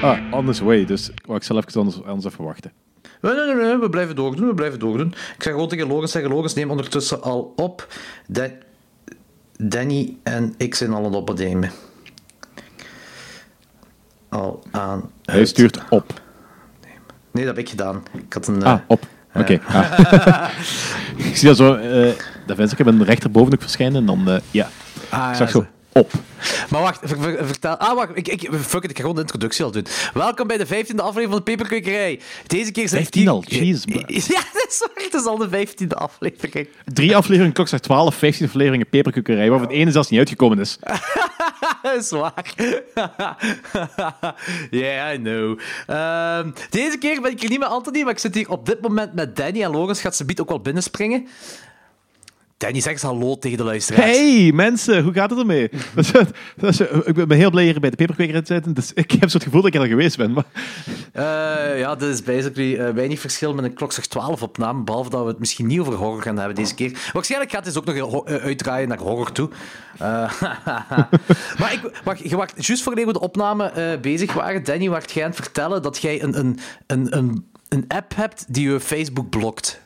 Ah, on this way. Dus ik zal even anders even wachten. Nee, we blijven doordoen. Ik ga gewoon tegen Logis zeggen, Logis, neem ondertussen al op. Danny en ik zijn al aan het opnemen. Al aan... Hij stuurt op. Nee, dat heb ik gedaan. Ik had een... op. Oké. Ah. Ik zie dat zo... dat vind ik ben rechterboven ook verschijnen en dan... ja. Ah, ik zag zo... Op. Maar wacht, vertel... Ah, wacht, ik ga gewoon de introductie al doen. Welkom bij de 15e aflevering van de Peperkukerij. Deze keer zijn... 15 al, jeez. Ja, sorry, het is al de 15e aflevering. 3 afleveringen Klok zes 12, 15 afleveringen Peperkukerij, waarvan het ene zelfs niet uitgekomen is. Dat is waar. Yeah, I know. Deze keer ben ik hier niet met Anthony, maar ik zit hier op dit moment met Danny. En Logis gaat subiet ook wel binnenspringen. Danny, zeg eens hallo tegen de luisteraars. Hey mensen, hoe gaat het ermee? Ik ben heel blij hier bij de Peperkweker te zitten. Dus ik heb zo het gevoel dat ik er geweest ben. Maar... ja, dit is basically weinig verschil met een klok 12 opname. Behalve dat we het misschien niet over horror gaan hebben deze keer. Waarschijnlijk gaat het dus ook nog uitdraaien naar horror toe. Maar wacht, juist voordat we de opname bezig waren, Danny, wacht jij aan het vertellen dat jij een app hebt die je Facebook blokt.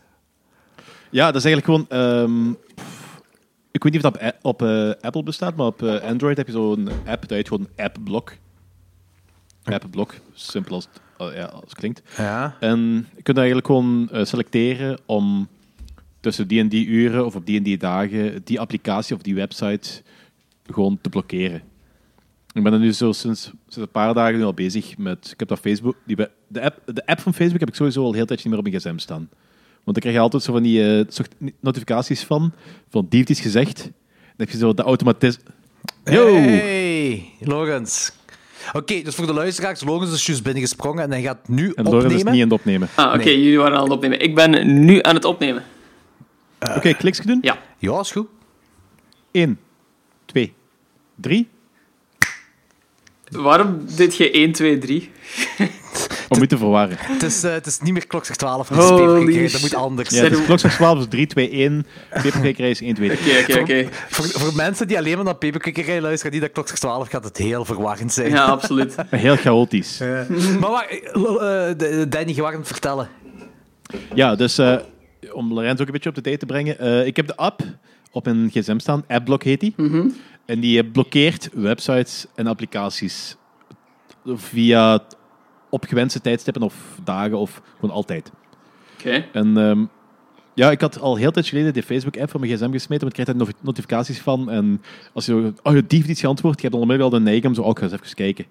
Ja, dat is eigenlijk gewoon... ik weet niet of dat op Apple bestaat, maar op Android heb je zo'n app, dat heet gewoon AppBlock. AppBlock, simpel als het, als het klinkt. Ja. En je kunt eigenlijk gewoon selecteren om tussen die en die uren of op die en die dagen die applicatie of die website gewoon te blokkeren. Ik ben er nu zo sinds een paar dagen nu al bezig met... Ik heb dat Facebook... De app van Facebook heb ik sowieso al een heel tijdje niet meer op mijn gsm staan. Want dan krijg je altijd zo van die notificaties van dief is gezegd. Dan heb je zo de automatisme. Hey, Logis. Oké, dus voor de luisteraars, Logis is juist binnengesprongen en hij gaat nu en opnemen. En Logis is niet aan het opnemen. Ah, oké, nee. Jullie waren aan het opnemen. Ik ben nu aan het opnemen. Oké, kliks gedaan? Ja. Ja, is goed. 1, 2, 3. Waarom deed je 1, 2, 3? Om u te verwarren. Het is niet meer klok 12, het is Peperkukerij, dat moet anders. Ja, het is klok 12, dus 3, 2, 1. Peperkukerij is 1, 2, 3. Oké. Voor mensen die alleen maar naar Peperkukerij luisteren, die dat klok 12 gaat het heel verwarrend zijn. Ja, absoluut. Heel chaotisch. Ja. Maar Danny, je mag hem vertellen. Ja, dus om Lorenz ook een beetje op de tijd te brengen. Ik heb de app op een gsm staan, AppBlock heet die. Mm-hmm. En die blokkeert websites en applicaties via... op gewenste tijdstippen of dagen of gewoon altijd. Okay. En ja, ik had al heel tijd geleden de Facebook-app van mijn gsm gesmeten, want ik krijg daar notificaties van. En als je je dief iets geantwoord, je hebt dan onmiddellijk wel de neiging om zo ook even kijken.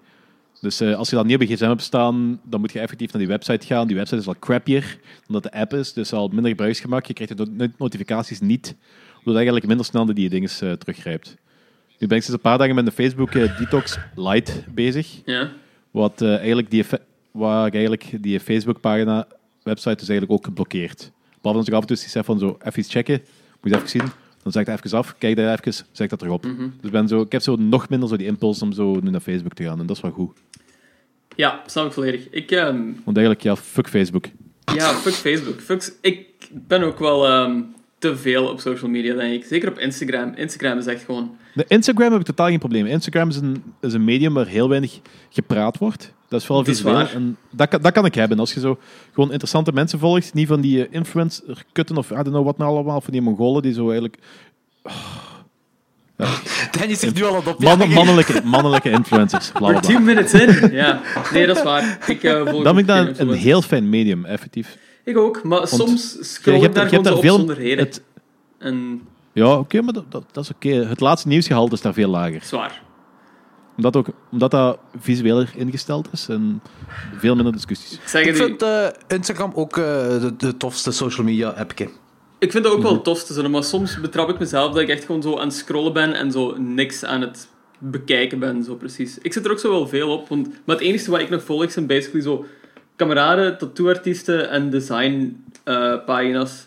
Dus als je dat niet op je gsm hebt staan, dan moet je effectief naar die website gaan. Die website is al crappier dan dat de app is, dus al minder gebruiksgemak. Je krijgt de notificaties niet, omdat eigenlijk minder snel die dingen teruggrijpt. Nu ben ik sinds een paar dagen met de Facebook Detox Lite bezig. Yeah. Wat eigenlijk die Facebook-pagina, website, is eigenlijk ook geblokkeerd. Behalve als ik af en toe zeg van zo, even checken, moet je even zien, dan zeg ik dat even af, kijk daar even, zeg dat erop. Mm-hmm. Dus ik heb zo nog minder zo die impuls om zo nu naar Facebook te gaan, en dat is wel goed. Ja, snap ik volledig. Want eigenlijk, ja, fuck Facebook. Ja, fuck Facebook. Ik ben ook wel te veel op social media, denk ik. Zeker op Instagram. Instagram is echt gewoon... De Instagram heb ik totaal geen probleem. Instagram is een medium waar heel weinig gepraat wordt. Dat is vooral visueel. En dat kan ik hebben. Als je zo gewoon interessante mensen volgt, niet van die influencer-kutten of I don't know wat nou allemaal, van die Mongolen die zo eigenlijk... Oh. Ja. Danny zegt nu al wat op. Mannelijke influencers. We're 10 minutes in. Ja. Nee, dat is waar. Dan vind ik dat een heel fijn medium, effectief. Ik ook, maar soms scroll ik daar gewoon zo op zonder reden. Ja, oké, maar dat is oké. Het laatste nieuwsgehalte is daar veel lager. Zwaar. Omdat dat visueler ingesteld is en veel minder discussies. Ik vind Instagram ook de tofste social media appje. Ik vind dat ook wel het tofste, maar soms betrap ik mezelf dat ik echt gewoon zo aan het scrollen ben en zo niks aan het bekijken ben, zo precies. Ik zit er ook zo wel veel op, maar het enige wat ik nog volg zijn basically zo kameraden, tattooartiesten en designpagina's.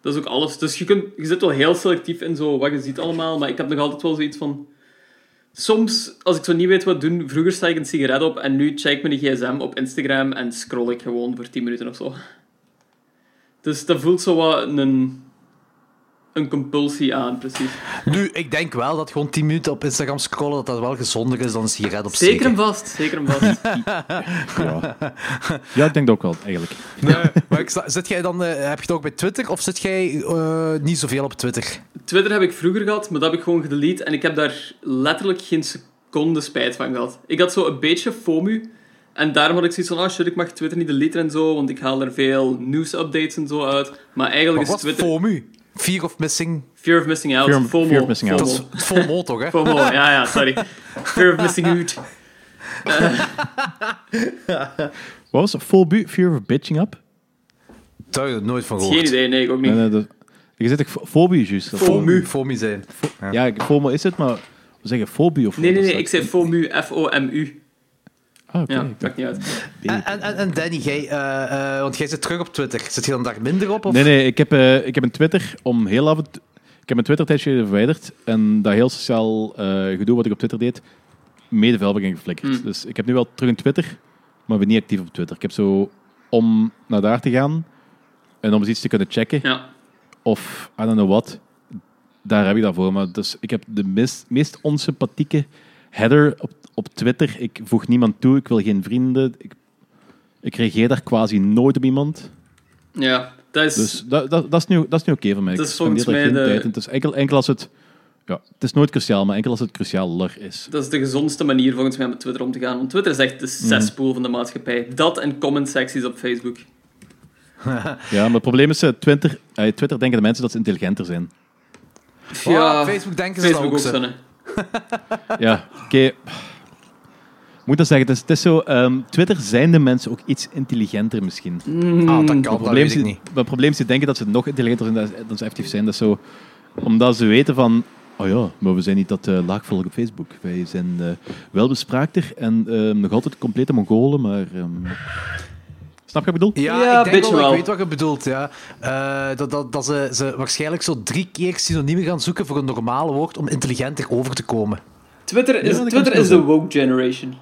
Dat is ook alles. Dus je zit wel heel selectief in zo wat je ziet allemaal, maar ik heb nog altijd wel zoiets van... Soms, als ik zo niet weet wat doen, vroeger sta ik een sigaret op en nu check ik mijn gsm op Instagram en scroll ik gewoon voor 10 minuten of zo. Dus dat voelt zo wat een een compulsie aan, precies. Nu, ik denk wel dat gewoon 10 minuten op Instagram scrollen, dat dat wel gezonder is dan een sigaret op zeker. Zeker en vast. Ja. Ja, ik denk dat ook wel, eigenlijk. Nee, maar zit jij dan, heb je het ook bij Twitter, of zit jij niet zoveel op Twitter? Twitter heb ik vroeger gehad, maar dat heb ik gewoon gedelete en ik heb daar letterlijk geen seconde spijt van gehad. Ik had zo een beetje FOMU. En daarom had ik zoiets van, oh shit, ik mag Twitter niet deleten en zo, want ik haal er veel nieuwsupdates en zo uit. Maar eigenlijk maar is Twitter... FOMU? Fear of missing out. FOMO. Dat is FOMO toch, hè? FOMO, ja, sorry. Fear of missing out. Wat was FOBU? Fear of bitching up? Daar heb ik nooit van gehoord. Geen idee, nee, ik ook niet. Nee, ik zit FOBU juist. FOMU zijn. Ja, FOMO is het, maar we zeggen FOBU of... Nee, ik zei FOMU, FOMU. Oh, okay. Ja, maakt niet uit. En Danny, want jij zit terug op Twitter. Zit je dan daar minder op? Of? Nee, ik heb een Twitter om heel af en toe... Ik heb mijn Twitter-tijdje verwijderd. En dat heel sociaal gedoe wat ik op Twitter deed, mede vuilbegin geflikkerd. Dus ik heb nu wel terug een Twitter, maar ben niet actief op Twitter. Ik heb zo om naar daar te gaan en om eens iets te kunnen checken. Ja. Of, I don't know what, daar heb ik dat voor. Maar dus ik heb de meest onsympathieke header op Twitter. Ik voeg niemand toe, ik wil geen vrienden. Ik reageer daar quasi nooit op iemand. Ja, dat is... Dus dat is nu oké voor mij. Dat is volgens mij de... Het is enkel als het... Ja, het is nooit cruciaal, maar enkel als het crucialer is. Dat is de gezondste manier volgens mij met Twitter om te gaan. Want Twitter is echt de cesspool van de maatschappij. Dat en comment-secties op Facebook. Ja, maar het probleem is, Twitter denken de mensen dat ze intelligenter zijn. Ja, wow, Facebook denken ze Facebook dat ook zo. Ja, oké. Ik moet dat zeggen, het is zo... Twitter zijn de mensen ook iets intelligenter misschien. Dat kan, dat weet ik niet. Het probleem is, ze denken dat ze nog intelligenter zijn dan ze effectief zijn. Dat is zo... Omdat ze weten van... Oh ja, maar we zijn niet dat laagvolk op Facebook. Wij zijn welbespraakter en nog altijd complete Mongolen, maar... Snap je wat ik bedoel? Ja, ik denk wel. Ik weet wat je bedoelt. Ja. Dat ze waarschijnlijk zo 3 keer synoniemen gaan zoeken voor een normale woord om intelligenter over te komen. Twitter is de woke generation.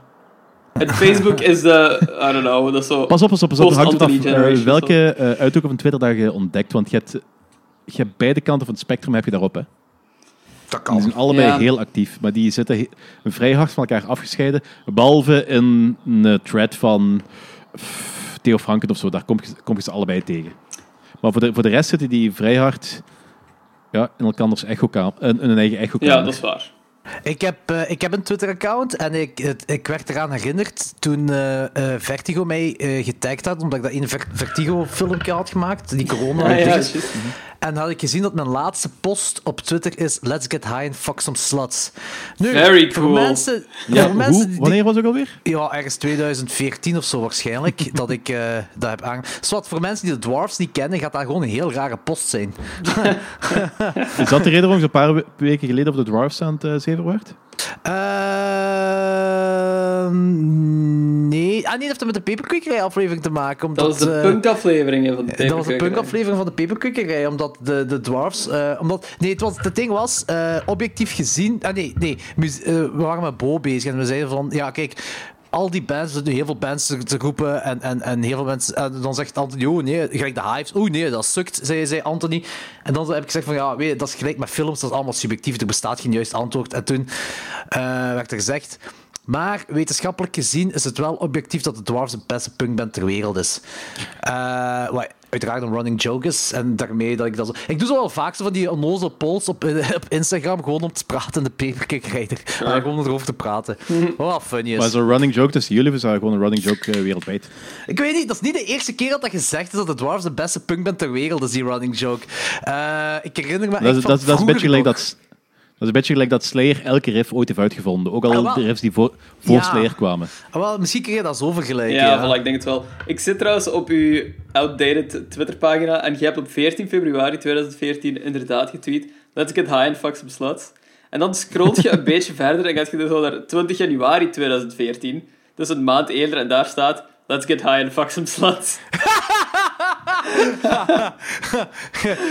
En Facebook is de... I don't know. Dat is zo pas op. Hangt het af welke uithoek van Twitter dat je ontdekt. Want je hebt beide kanten van het spectrum heb je daarop, hè? Dat kan. Die zijn allebei heel actief. Maar die zitten vrij hard van elkaar afgescheiden. Behalve in een thread van... Theo Franken of zo, daar kom je ze allebei tegen. Maar voor de rest zitten die vrij hard in elkanders echokamer, in hun eigen echokamer. Ja, dat is waar. Ik heb een Twitter-account en ik werd eraan herinnerd toen Vertigo mij getagd had, omdat ik dat in een Vertigo-filmpje had gemaakt, die corona en had ik gezien dat mijn laatste post op Twitter is Let's get high and fuck some sluts. Nu, very cool. Wanneer was ik alweer? Ja, ergens 2014 of zo waarschijnlijk, dat ik dat heb aangegeven. Zwat, voor mensen die de Dwarves niet kennen, gaat dat gewoon een heel rare post zijn. Is dat de reden waarom ze een paar weken geleden op de Dwarves aan het zeven werd? Nee. Nee, dat heeft met de Peperkukerij-aflevering te maken. Omdat, dat was de punkaflevering van de Peperkukerij. Dat was de punkaflevering van de Peperkukerij, omdat de Dwarves... objectief gezien... we waren met Bo bezig en we zeiden van... Ja, kijk, al die bands, er zijn heel veel bands te groepen en heel veel mensen... En dan zegt Anthony, oh nee, gelijk de Hives. Oh nee, dat sukt, zei Anthony. En dan heb ik gezegd van, dat is gelijk met films, dat is allemaal subjectief, er bestaat geen juist antwoord. En toen werd er gezegd... Maar wetenschappelijk gezien is het wel objectief dat de Dwarves de beste punkband ter wereld is. Wat uiteraard een running joke is. En daarmee dat ik dat zo... Ik doe zo wel vaak zo van die onnozele polls op Instagram, gewoon om te praten in de Peperkukerij. Ja. Gewoon erover te praten. Wat funny is. Maar zo'n running joke tussen jullie, is gewoon een running joke wereldwijd. Ik weet niet, dat is niet de eerste keer dat gezegd is dat de Dwarves de beste punkband ter wereld is, die running joke. Ik herinner me... Dat is een beetje gelijk dat... Dat is een beetje gelijk dat Slayer elke riff ooit heeft uitgevonden. Ook al de riffs die voor Slayer kwamen. Misschien kun je dat zo vergelijken. Ja. Voilà, ik denk het wel. Ik zit trouwens op uw outdated Twitterpagina en je hebt op 14 februari 2014 inderdaad getweet Let's get high and fuck some sluts. En dan scrolt je een beetje verder en gaat je dus al naar 20 januari 2014. Dus een maand eerder en daar staat Let's get high and fuck some sluts.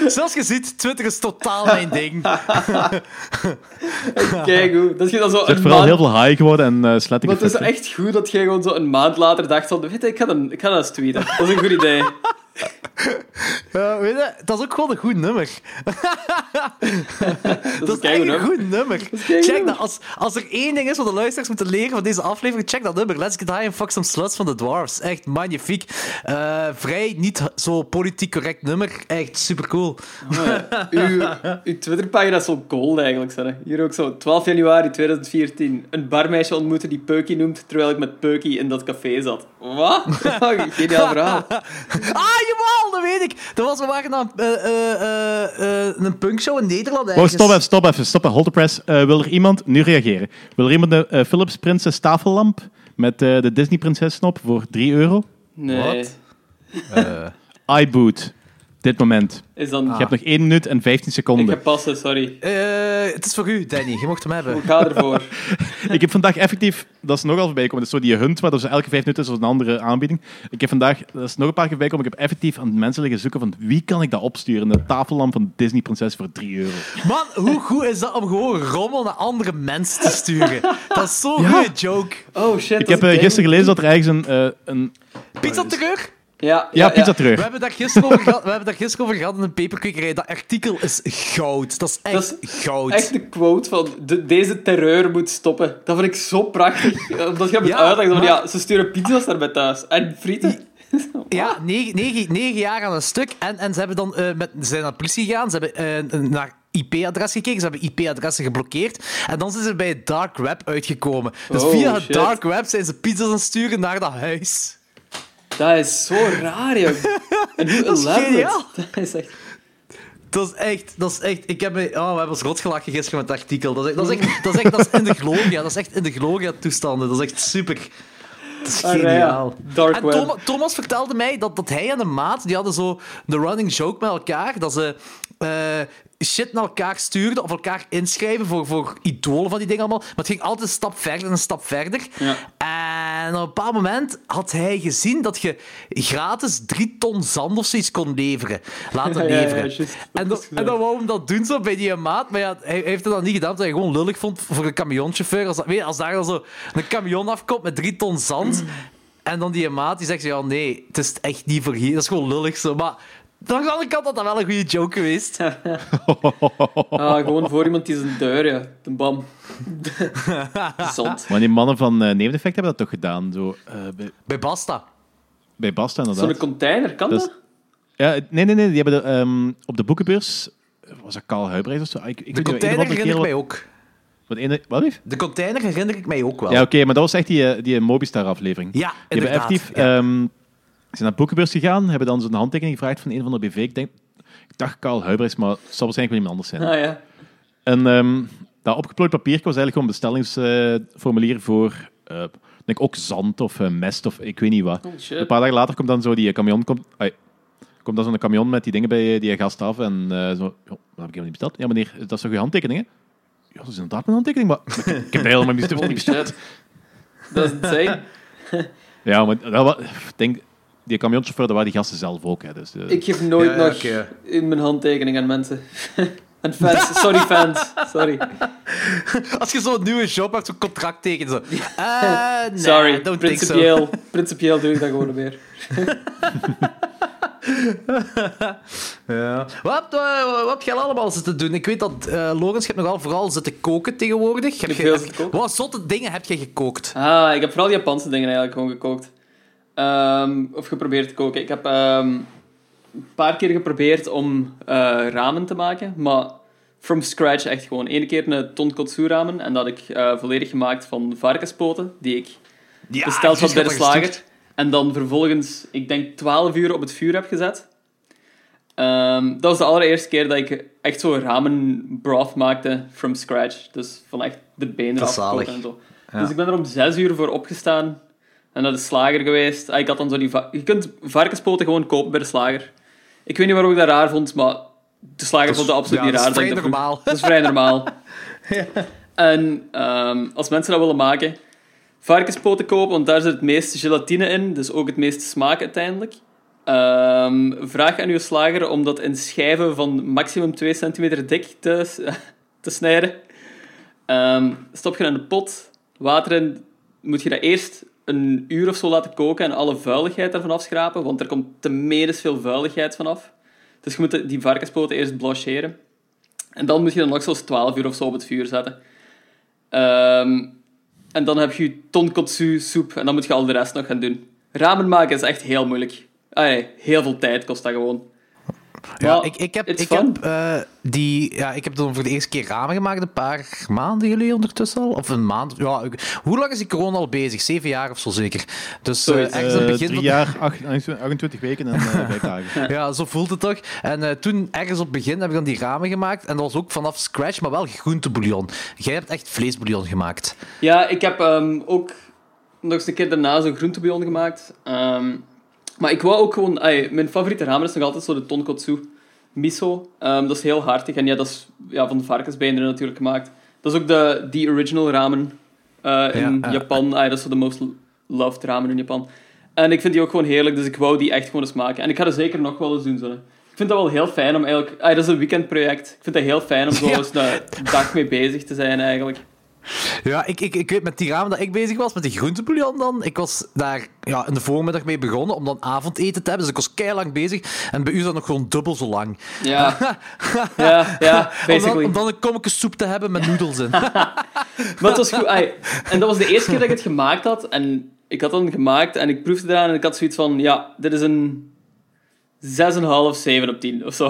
Zoals je ziet, Twitter is totaal mijn ding. Kijk hoe. Dat je dan zo het is vooral heel veel high geworden en sletting. Maar het is echt goed dat jij gewoon zo een maand later dacht van, weet je, ik ga dat eens tweeten. Dat is een goed idee. Weet je, dat is ook gewoon een goed nummer. dat is echt een goed nummer. Check dat. Als er één ding is wat de luisteraars moeten leren van deze aflevering, check dat nummer. Let's Get High and Fuck Some Sluts van The Dwarves. Echt magnifiek. Vrij niet zo politiek correct nummer. Echt supercool. Uw Twitterpagina is zo cool eigenlijk. Zeg. Hier ook zo. 12 januari 2014. Een barmeisje ontmoeten die Peukie noemt, terwijl ik met Peukie in dat café zat. Wat? Geniaal verhaal. Jawel, dat weet ik. We waren aan een punkshow in Nederland eigenlijk. Oh, stop even. Hold the press. Wil er iemand nu reageren? Wil er iemand de Philips Prinses tafellamp met de Disney Prinses snop voor €3? Nee. Wat? iBoot. Dit moment. Is dan... Je hebt nog 1 minuut en 15 seconden. Ik heb passen, sorry. Het is voor u, Danny. Je mocht hem hebben. Ik ga ervoor. Ik heb vandaag effectief... Dat is nogal voorbij gekomen. Dat is zo die hunt, maar dat is elke 5 minuten is een andere aanbieding. Ik heb vandaag... Dat is nog een paar keer voorbij gekomen. Ik heb effectief aan mensen liggen zoeken van wie kan ik dat opsturen? De tafellamp van Disney Prinses voor €3. Man, hoe goed is dat om gewoon rommel naar andere mensen te sturen? Dat is zo'n goede joke. Oh shit. Ik heb gisteren gelezen dat er ergens een... Pizzaterreur? Ja, pizza terug. We hebben daar gisteren over gehad in een Peperkukerij. Dat artikel is goud. Dat is echt goud. Echt de quote van deze terreur moet stoppen. Dat vond ik zo prachtig. Omdat je hebt het uitleggen. Maar... Ja, ze sturen pizza's naar bij thuis. En frieten. Ja, 9 jaar aan een stuk. En ze hebben dan ze zijn naar de politie gegaan. Ze hebben naar IP-adres gekeken. Ze hebben IP-adressen geblokkeerd. En dan zijn ze bij het dark web uitgekomen. Dus via het dark web zijn ze pizza's aan het sturen naar dat huis. Dat is zo raar, joh. Dat is geniaal. Dat is echt... We hebben ons rotgelachen gisteren met het artikel. Dat is echt in de gloria. Dat is echt in de gloria-toestanden. Dat is echt super. Dat is geniaal. En Thomas vertelde mij dat hij en de maat... Die hadden zo de running joke met elkaar. Dat ze... shit naar elkaar stuurden of elkaar inschrijven voor idolen van die dingen allemaal. Maar het ging altijd een stap verder en een stap verder. Ja. En op een bepaald moment had hij gezien dat je gratis 3 ton zand of zoiets kon leveren. En dan wou hem dat doen zo bij die maat. Maar ja, hij heeft het dan niet gedaan omdat hij gewoon lullig vond voor een camionchauffeur. Als daar dan zo een camion afkomt met 3 ton zand en dan die maat die zegt, ja nee, het is echt niet voor hier. Dat is gewoon lullig zo, maar... Dan had ik altijd wel een goede joke geweest. Gewoon voor iemand die zijn deur, ja. De bam. Zond. Maar die mannen van Neveneffect hebben dat toch gedaan? Zo, bij Basta. Bij Basta, inderdaad. Zo'n container, kan dat? Ja, nee. Die hebben op de boekenbeurs... Was dat Karel Huibers of zo? De container herinner ik mij ook. Wat lief? De container herinner ik mij ook wel. Ja, oké, maar dat was echt die Mobistar-aflevering. Ja, inderdaad. Die hebben effectief... Ze zijn naar de boekenbeurs gegaan, hebben dan zo'n handtekening gevraagd van een van de BV. Ik dacht Karel Huibers, maar het zal waarschijnlijk wel iemand anders zijn. Ah, ja. En dat opgeplooid papiertje was eigenlijk gewoon een bestellingsformulier voor denk ook zand of mest of ik weet niet wat. Oh, een paar dagen later komt dan zo die camion... Komt dan zo'n camion met die dingen bij die gast af en zo... Oh, dat heb ik helemaal niet besteld. Ja meneer, dat is toch uw handtekening, hè? Ja, dat is inderdaad mijn handtekening, maar ik heb helemaal niet besteld. Dat is insane. Ja, maar ik denk... Die camionchauffeur, dat waren die gasten zelf ook. Hè. Dus, ik geef nooit nog in mijn handtekening aan mensen. En fans. Sorry, fans. Sorry. Als je zo'n nieuwe job hebt, zo'n contract tekenen. Zo. Sorry, don't principieel. Think so. Principieel doe ik dat gewoon weer. Ja. Wat heb je allemaal zitten doen? Ik weet dat, Logis, je hebt nogal vooral zitten koken tegenwoordig. Wat zotte dingen heb je gekookt? Ik heb vooral die Japanse dingen eigenlijk gewoon gekookt. Of geprobeerd te koken. Ik heb een paar keer geprobeerd om ramen te maken, maar from scratch echt gewoon. 1 keer een tonkotsu ramen en dat ik volledig gemaakt van varkenspoten die ik besteld had bij de slager. En dan vervolgens, ik denk 12 uur op het vuur heb gezet. Dat was de allereerste keer dat ik echt zo'n ramen broth maakte from scratch. Dus van echt de benen afgekocht en zo. Ja. Dus ik ben er om 6 uur voor opgestaan. En dat is slager geweest. Ik had dan zo die je kunt varkenspoten gewoon kopen bij de slager. Ik weet niet waarom ik dat raar vond, maar de slager vond dat absoluut niet raar. Dat is vrij normaal. Dat is vrij normaal. Ja. En als mensen dat willen maken, varkenspoten kopen, want daar zit het meeste gelatine in, dus ook het meeste smaak uiteindelijk. Vraag aan uw slager om dat in schijven van maximum 2 centimeter dik te snijden. Stop je in de pot, water in, moet je dat eerst... een uur of zo laten koken en alle vuiligheid ervan afschrapen, want er komt te veel vuiligheid vanaf. Dus je moet die varkenspoten eerst blancheren. En dan moet je dan nog zo'n 12 uur of zo op het vuur zetten. En dan heb je tonkotsu soep en dan moet je al de rest nog gaan doen. Ramen maken is echt heel moeilijk. Heel veel tijd kost dat gewoon. Ja, well, ik heb dan voor de eerste keer ramen gemaakt een paar maanden geleden ondertussen al. Of een maand. Ja, hoe lang is die corona al bezig? 7 jaar of zo zeker. Dus ergens aan het begin... 3 jaar, 28 weken en 5 dagen. Ja, zo voelt het toch. En toen, ergens op het begin, heb ik dan die ramen gemaakt. En dat was ook vanaf scratch, maar wel groentebouillon. Jij hebt echt vleesbouillon gemaakt. Ja, ik heb ook nog eens een keer daarna zo'n groentebouillon gemaakt. Maar ik wou ook gewoon... mijn favoriete ramen is nog altijd zo de tonkotsu miso. Dat is heel hartig. En ja, dat is van de varkensbeenderen natuurlijk gemaakt. Dat is ook die original ramen in Japan. Dat is zo de most loved ramen in Japan. En ik vind die ook gewoon heerlijk. Dus ik wou die echt gewoon eens maken. En ik ga er zeker nog wel eens doen. Zo. Ik vind dat wel heel fijn om eigenlijk... dat is een weekendproject. Ik vind dat heel fijn om zo eens een dag mee bezig te zijn eigenlijk. Ja, ik weet met die ramen dat ik bezig was, met die groentebouillon dan. Ik was daar in de voormiddag mee begonnen om dan avondeten te hebben. Dus ik was keilang bezig. En bij u is dat nog gewoon dubbel zo lang. Ja, ja basically. Om dan een kommetje soep te hebben met noedels in. Maar het was goed. En dat was de eerste keer dat ik het gemaakt had. En ik had dan gemaakt en ik proefde eraan en ik had zoiets van... Ja, dit is een 6,5, 7 op 10 of zo.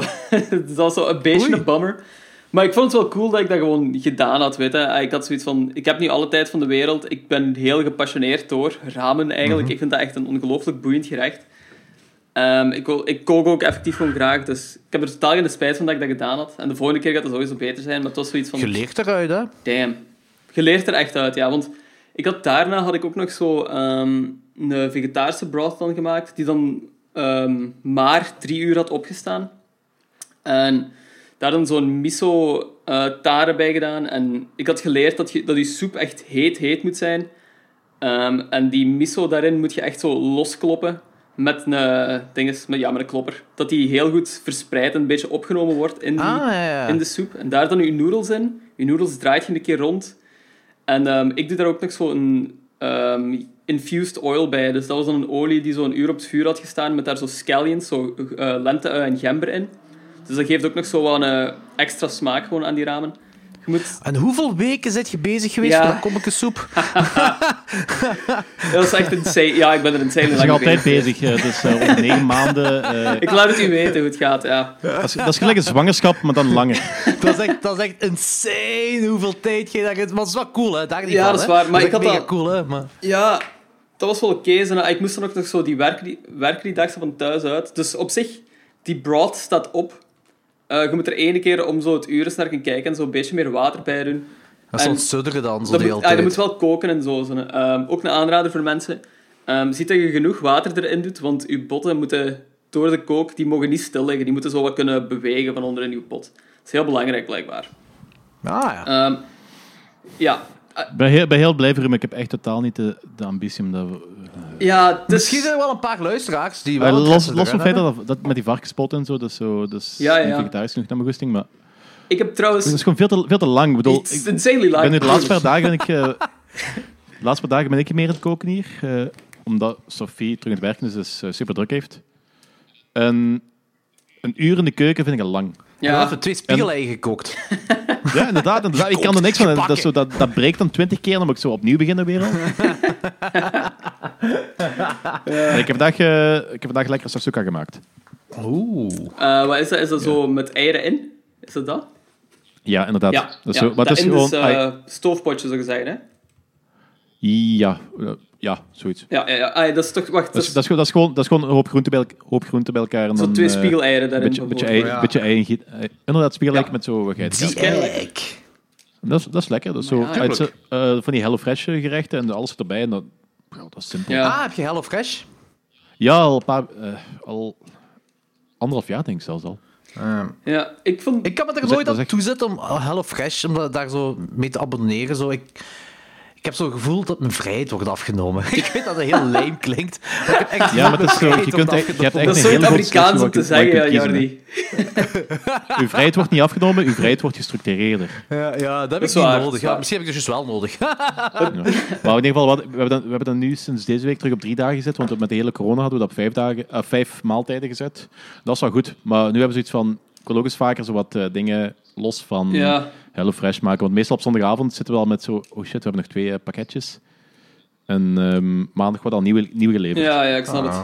Dat was zo een beetje een bummer. Maar ik vond het wel cool dat ik dat gewoon gedaan had, weet je. Ik had zoiets van, ik heb niet alle tijd van de wereld. Ik ben heel gepassioneerd door ramen eigenlijk. Mm-hmm. Ik vind dat echt een ongelooflijk boeiend gerecht. Ik kook ook effectief gewoon graag. Dus ik heb er totaal geen spijt van dat ik dat gedaan had. En de volgende keer gaat dat sowieso beter zijn. Maar het was zoiets van... Je leert eruit, hè? Damn. Je leert er echt uit, ja. Want ik had, daarna had ik ook nog zo een vegetarische broth dan gemaakt. Die dan maar 3 uur had opgestaan. En... daar dan zo'n miso-tare bij gedaan. En ik had geleerd dat die soep echt heet moet zijn. En die miso daarin moet je echt zo loskloppen met een klopper. Dat die heel goed verspreid en een beetje opgenomen wordt in de soep. En daar dan je noedels in. Je noedels draait je een keer rond. En ik doe daar ook nog zo'n infused oil bij. Dus dat was dan een olie die zo'n uur op het vuur had gestaan met daar zo scallions, zo lente-ui en gember in. Dus dat geeft ook nog zo wel een extra smaak gewoon aan die ramen. Je moet... En hoeveel weken ben je bezig geweest voor dat kommetje soep? Dat is echt insane. Ja, ik ben er insane lang mee. Ik ben altijd bezig, dus om 9 maanden... Ik laat het u weten hoe het gaat, ja. Dat is gelijk een zwangerschap, maar dan langer. Dat is echt insane hoeveel tijd je... Maar het is wel cool, hè? Daar niet ja, van, dat is waar. Maar dat is mega cool, hè? Maar... Ja, dat was wel oké. Ik moest dan ook nog zo die werken die dag van thuis uit. Dus op zich, die broth staat op. Je moet er 1 keer om zo het uur eens naar gaan kijken en zo een beetje meer water bij doen. Dat is zo'n sudderen dan, zo de hele tijd. Je moet wel koken en zo. Ook een aanrader voor mensen. Ziet dat je genoeg water erin doet, want je botten moeten door de kook, die mogen niet stil liggen. Die moeten zo wat kunnen bewegen van onder in je pot. Dat is heel belangrijk, blijkbaar. Bij heel blijverum, ik heb echt totaal niet de ambitie om dat... Misschien zijn er wel een paar luisteraars die wel... Los van het feit dat met die varkenspot en zo, dat is vegetarisch genoeg naar mijn goesting, maar... Ik heb trouwens... Dat is gewoon veel te lang. It's insanely lang. De laatste paar dagen ben ik meer aan het koken hier, omdat Sophie terug aan het werken is, dus super druk heeft. En een uur in de keuken vind ik al lang. Ja. We hebben 2 spiegeleieren gekookt. Ja, inderdaad. Ik kan er niks van. Dat breekt dan 20 keer en dan moet ik zo opnieuw beginnen weer al. Ik heb vandaag lekker sassuka gemaakt. Oeh. Wat is dat? Is dat zo met eieren in? Is dat dat? Ja, inderdaad. Ja. Dat is zo, maar dat is gewoon... stoofpotje, zo gezegd, hè? Ja, zoiets. Ja. Dat is toch... Wacht. Dat is gewoon een hoop groenten bij elkaar. En zo dan, 2 spiegeleieren daarin. Een beetje eieren giet. Inderdaad, spiegelei met zo geit. Dat is lekker. Dat is zo, van die Hello Fresh gerechten en alles erbij. En dat is simpel. Ja. Heb je Hello Fresh? Ja, al 1,5 jaar denk ik zelfs al. Ik kan me er nooit aan toezetten om Hello Fresh, om daar zo mee te abonneren. Zo. Ik Ik heb zo'n gevoel dat mijn vrijheid wordt afgenomen. Ik weet dat het heel lame klinkt. Maar ik heb echt ja, maar dat is zo. Je hebt echt dat is zo'n Amerikaans om te zeggen, Jordi. Uw vrijheid wordt niet afgenomen, uw vrijheid wordt gestructureerder. Ja, dat heb ik niet nodig. Ja, misschien heb ik het dus wel nodig. Ja. Maar in ieder geval, we hebben dat nu sinds deze week terug op 3 dagen gezet, want met de hele corona hadden we dat op 5 maaltijden gezet. Dat is wel goed, maar nu hebben we zoiets van... Ik wil ook eens vaker zo wat dingen los van Hello Fresh maken. Want meestal op zondagavond zitten we al met zo... Oh shit, we hebben nog 2 pakketjes. En maandag wordt al nieuw geleverd. Ja, ik snap het.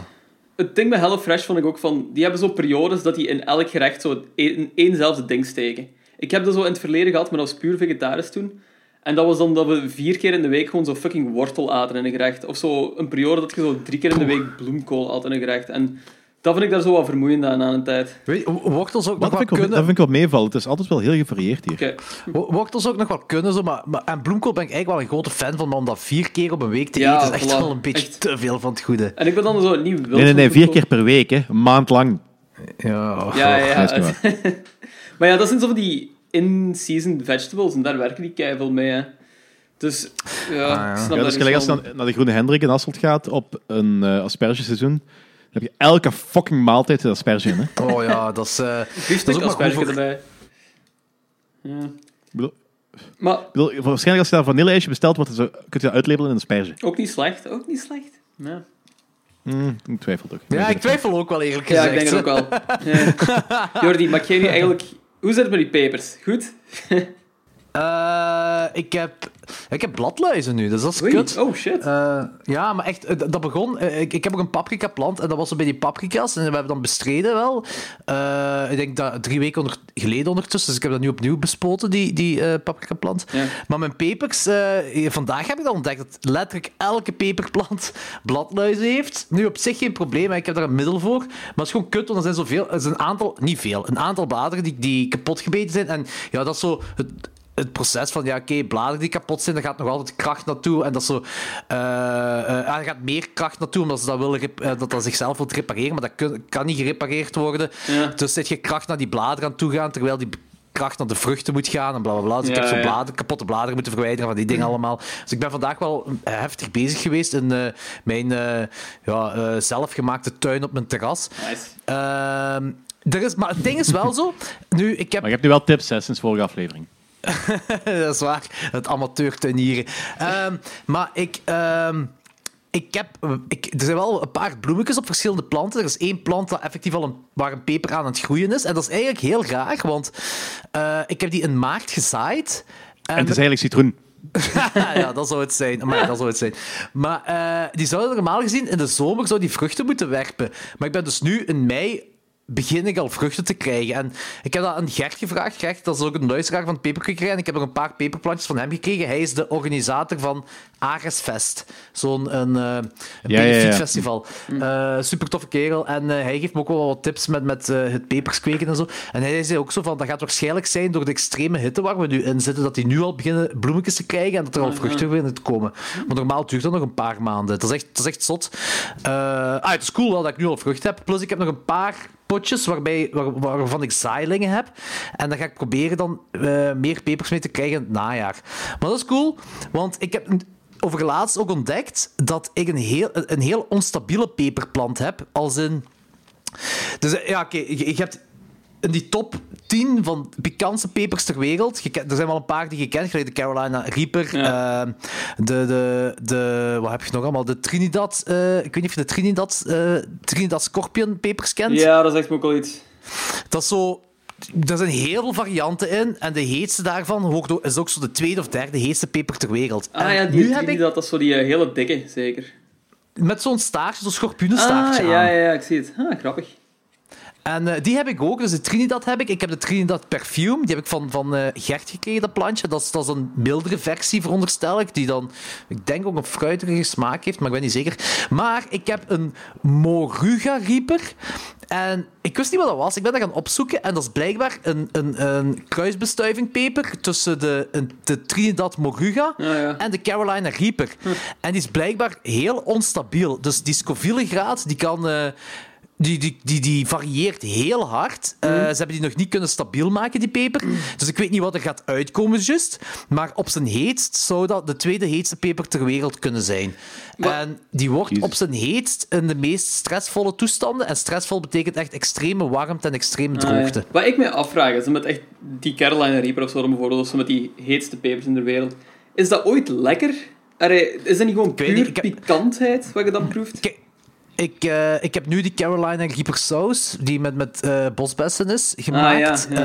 Het ding bij Hello Fresh vond ik ook van... Die hebben zo periodes dat die in elk gerecht zo in éénzelfde ding steken. Ik heb dat zo in het verleden gehad, maar dat was puur vegetarisch toen. En dat was dan dat we 4 keer in de week gewoon zo fucking wortel aten in een gerecht. Of zo een periode dat je zo 3 keer in de week bloemkool at in een gerecht. En... Dat vind ik daar zo wat vermoeiend aan een tijd. Wortels ook nog wat kunnen. Dat vind ik wel meevallen. Het is altijd wel heel gevarieerd hier. Okay. Wortels ook nog wat kunnen. Zo, maar, en bloemkool ben ik eigenlijk wel een grote fan van. Maar om dat 4 keer op een week te eten is echt wel een beetje te veel van het goede. En ik ben dan zo niet wild. Nee, 4 keer per week. Hè. Een maand lang. Ja. Maar ja, dat zijn zo van die in-season vegetables. En daar werken die keiveel mee, hè. Dus, ja, ik snap dat. Dus gelijk als je naar de Groene Hendrik in Hasselt gaat op een aspergeseizoen... Dan heb je elke fucking maaltijd een asperge in, hè? Oh ja, dat is... Liefst ook asperge erbij. Ja. Ik bedoel, waarschijnlijk als je dat vanille-ijsje bestelt, kun je dat uitlabelen in een asperge. Ook niet slecht. Ja. Ik twijfel ook. Ja, ik twijfel ook wel, eerlijk gezegd. Ja, ik denk het ook wel. Ja. Jordi, maak jij nu eigenlijk... Hoe zit het met die pepers? Goed? Ik heb bladluizen nu, dus dat is kut. Oh, shit. Ja, maar echt, dat begon... Ik heb ook een paprikaplant en dat was bij die paprika's. En we hebben dan bestreden wel. Ik denk dat 3 weken geleden ondertussen. Dus ik heb dat nu opnieuw bespoten, die paprikaplant. Ja. Maar mijn pepers... vandaag heb ik dan ontdekt dat letterlijk elke peperplant bladluizen heeft. Nu op zich geen probleem, ik heb daar een middel voor. Maar het is gewoon kut, want er zijn zoveel... Er zijn een aantal bladeren die kapot gebeten zijn. En ja, dat is zo... Het proces van, bladeren die kapot zijn, daar gaat nog altijd kracht naartoe. En dat zo, er gaat meer kracht naartoe, omdat ze dat willen dat zichzelf wil repareren. Maar dat kan niet gerepareerd worden. Ja. Dus zet je kracht naar die bladeren aan toe gaan, terwijl die kracht naar de vruchten moet gaan en blablabla. Dus ik heb zo'n kapotte bladeren moeten verwijderen van die dingen allemaal. Dus ik ben vandaag wel heftig bezig geweest in mijn zelfgemaakte tuin op mijn terras. Nice. Maar het ding is wel zo... Maar je hebt nu wel tips, hè, sinds vorige aflevering. Dat is waar, het amateurtuinieren. Maar ik... er zijn wel een paar bloemetjes op verschillende planten. Er is 1 plant dat effectief al waar een peper aan het groeien is. En dat is eigenlijk heel raar, want ik heb die in maart gezaaid. En het is eigenlijk citroen. Ja, dat zou het zijn. Amai, dat zou het zijn. Maar die zouden normaal gezien in de zomer zou die vruchten moeten werpen. Maar ik ben dus nu in mei... begin ik al vruchten te krijgen. En ik heb dat aan Gert gevraagd. Gert, dat is ook een luisteraar van Peperkukerij. En ik heb nog een paar peperplantjes van hem gekregen. Hij is de organisator van Aresfest. Zo'n benefietfestival. Ja. Super toffe kerel. En hij geeft me ook wel wat tips met het pepers kweken en zo. En hij zei ook zo van, dat gaat waarschijnlijk zijn door de extreme hitte waar we nu in zitten, dat die nu al beginnen bloemetjes te krijgen en dat er al vruchten beginnen te komen. Maar normaal duurt dat nog een paar maanden. Dat is echt zot. Het is cool wel dat ik nu al vruchten heb. Plus ik heb nog een paar potjes waarvan ik zaailingen heb. En dan ga ik proberen dan meer pepers mee te krijgen in het najaar. Maar dat is cool, want ik heb overlaatst ook ontdekt dat ik een heel onstabiele peperplant heb. Als in... Dus ja, oké, je hebt... In die top 10 van pikantste pepers ter wereld. Er zijn wel een paar die je kent. Gelijk de Carolina Reaper. Ja. Wat heb je nog allemaal? De Trinidad. Ik weet niet of je de Trinidad Scorpion pepers kent. Ja, dat zegt me ook al iets. Dat is zo... Er zijn heel veel varianten in. En de heetste daarvan is ook zo de 2e of 3e heetste peper ter wereld. Ah en ja, die Trinidad, dat is zo die hele dikke, zeker. Met zo'n staartje, zo'n schorpioenenstaartje aan. Ja, ik zie het. Ah, grappig. En die heb ik ook, dus de Trinidad heb ik. Ik heb de Trinidad Perfume, die heb ik van Gert gekregen, dat plantje. Dat is een mildere versie, veronderstel ik, die dan, ik denk ook een fruitige smaak heeft, maar ik ben niet zeker. Maar ik heb een Moruga-rieper. En ik wist niet wat dat was. Ik ben dat gaan opzoeken en dat is blijkbaar een kruisbestuivingpeper tussen de Trinidad Moruga en de Carolina Reaper. En die is blijkbaar heel onstabiel. Dus die Scoville-graad, die kan... Die varieert heel hard. Ze hebben die nog niet kunnen stabiel maken, die peper. Dus ik weet niet wat er gaat uitkomen, juist. Maar op zijn heetst zou dat de tweede heetste peper ter wereld kunnen zijn. Maar, en die wordt op zijn heetst in de meest stressvolle toestanden. En stressvol betekent echt extreme warmte en extreme droogte. Wat ik mij afvraag, is met echt die Carolina Reaper of zo, bijvoorbeeld, of zo met die heetste pepers in de wereld, is dat ooit lekker? Arre, is dat niet gewoon puur pikantheid wat je dan proeft? Ik heb nu die Carolina Reaper saus, die met bosbessen is, gemaakt. Ja.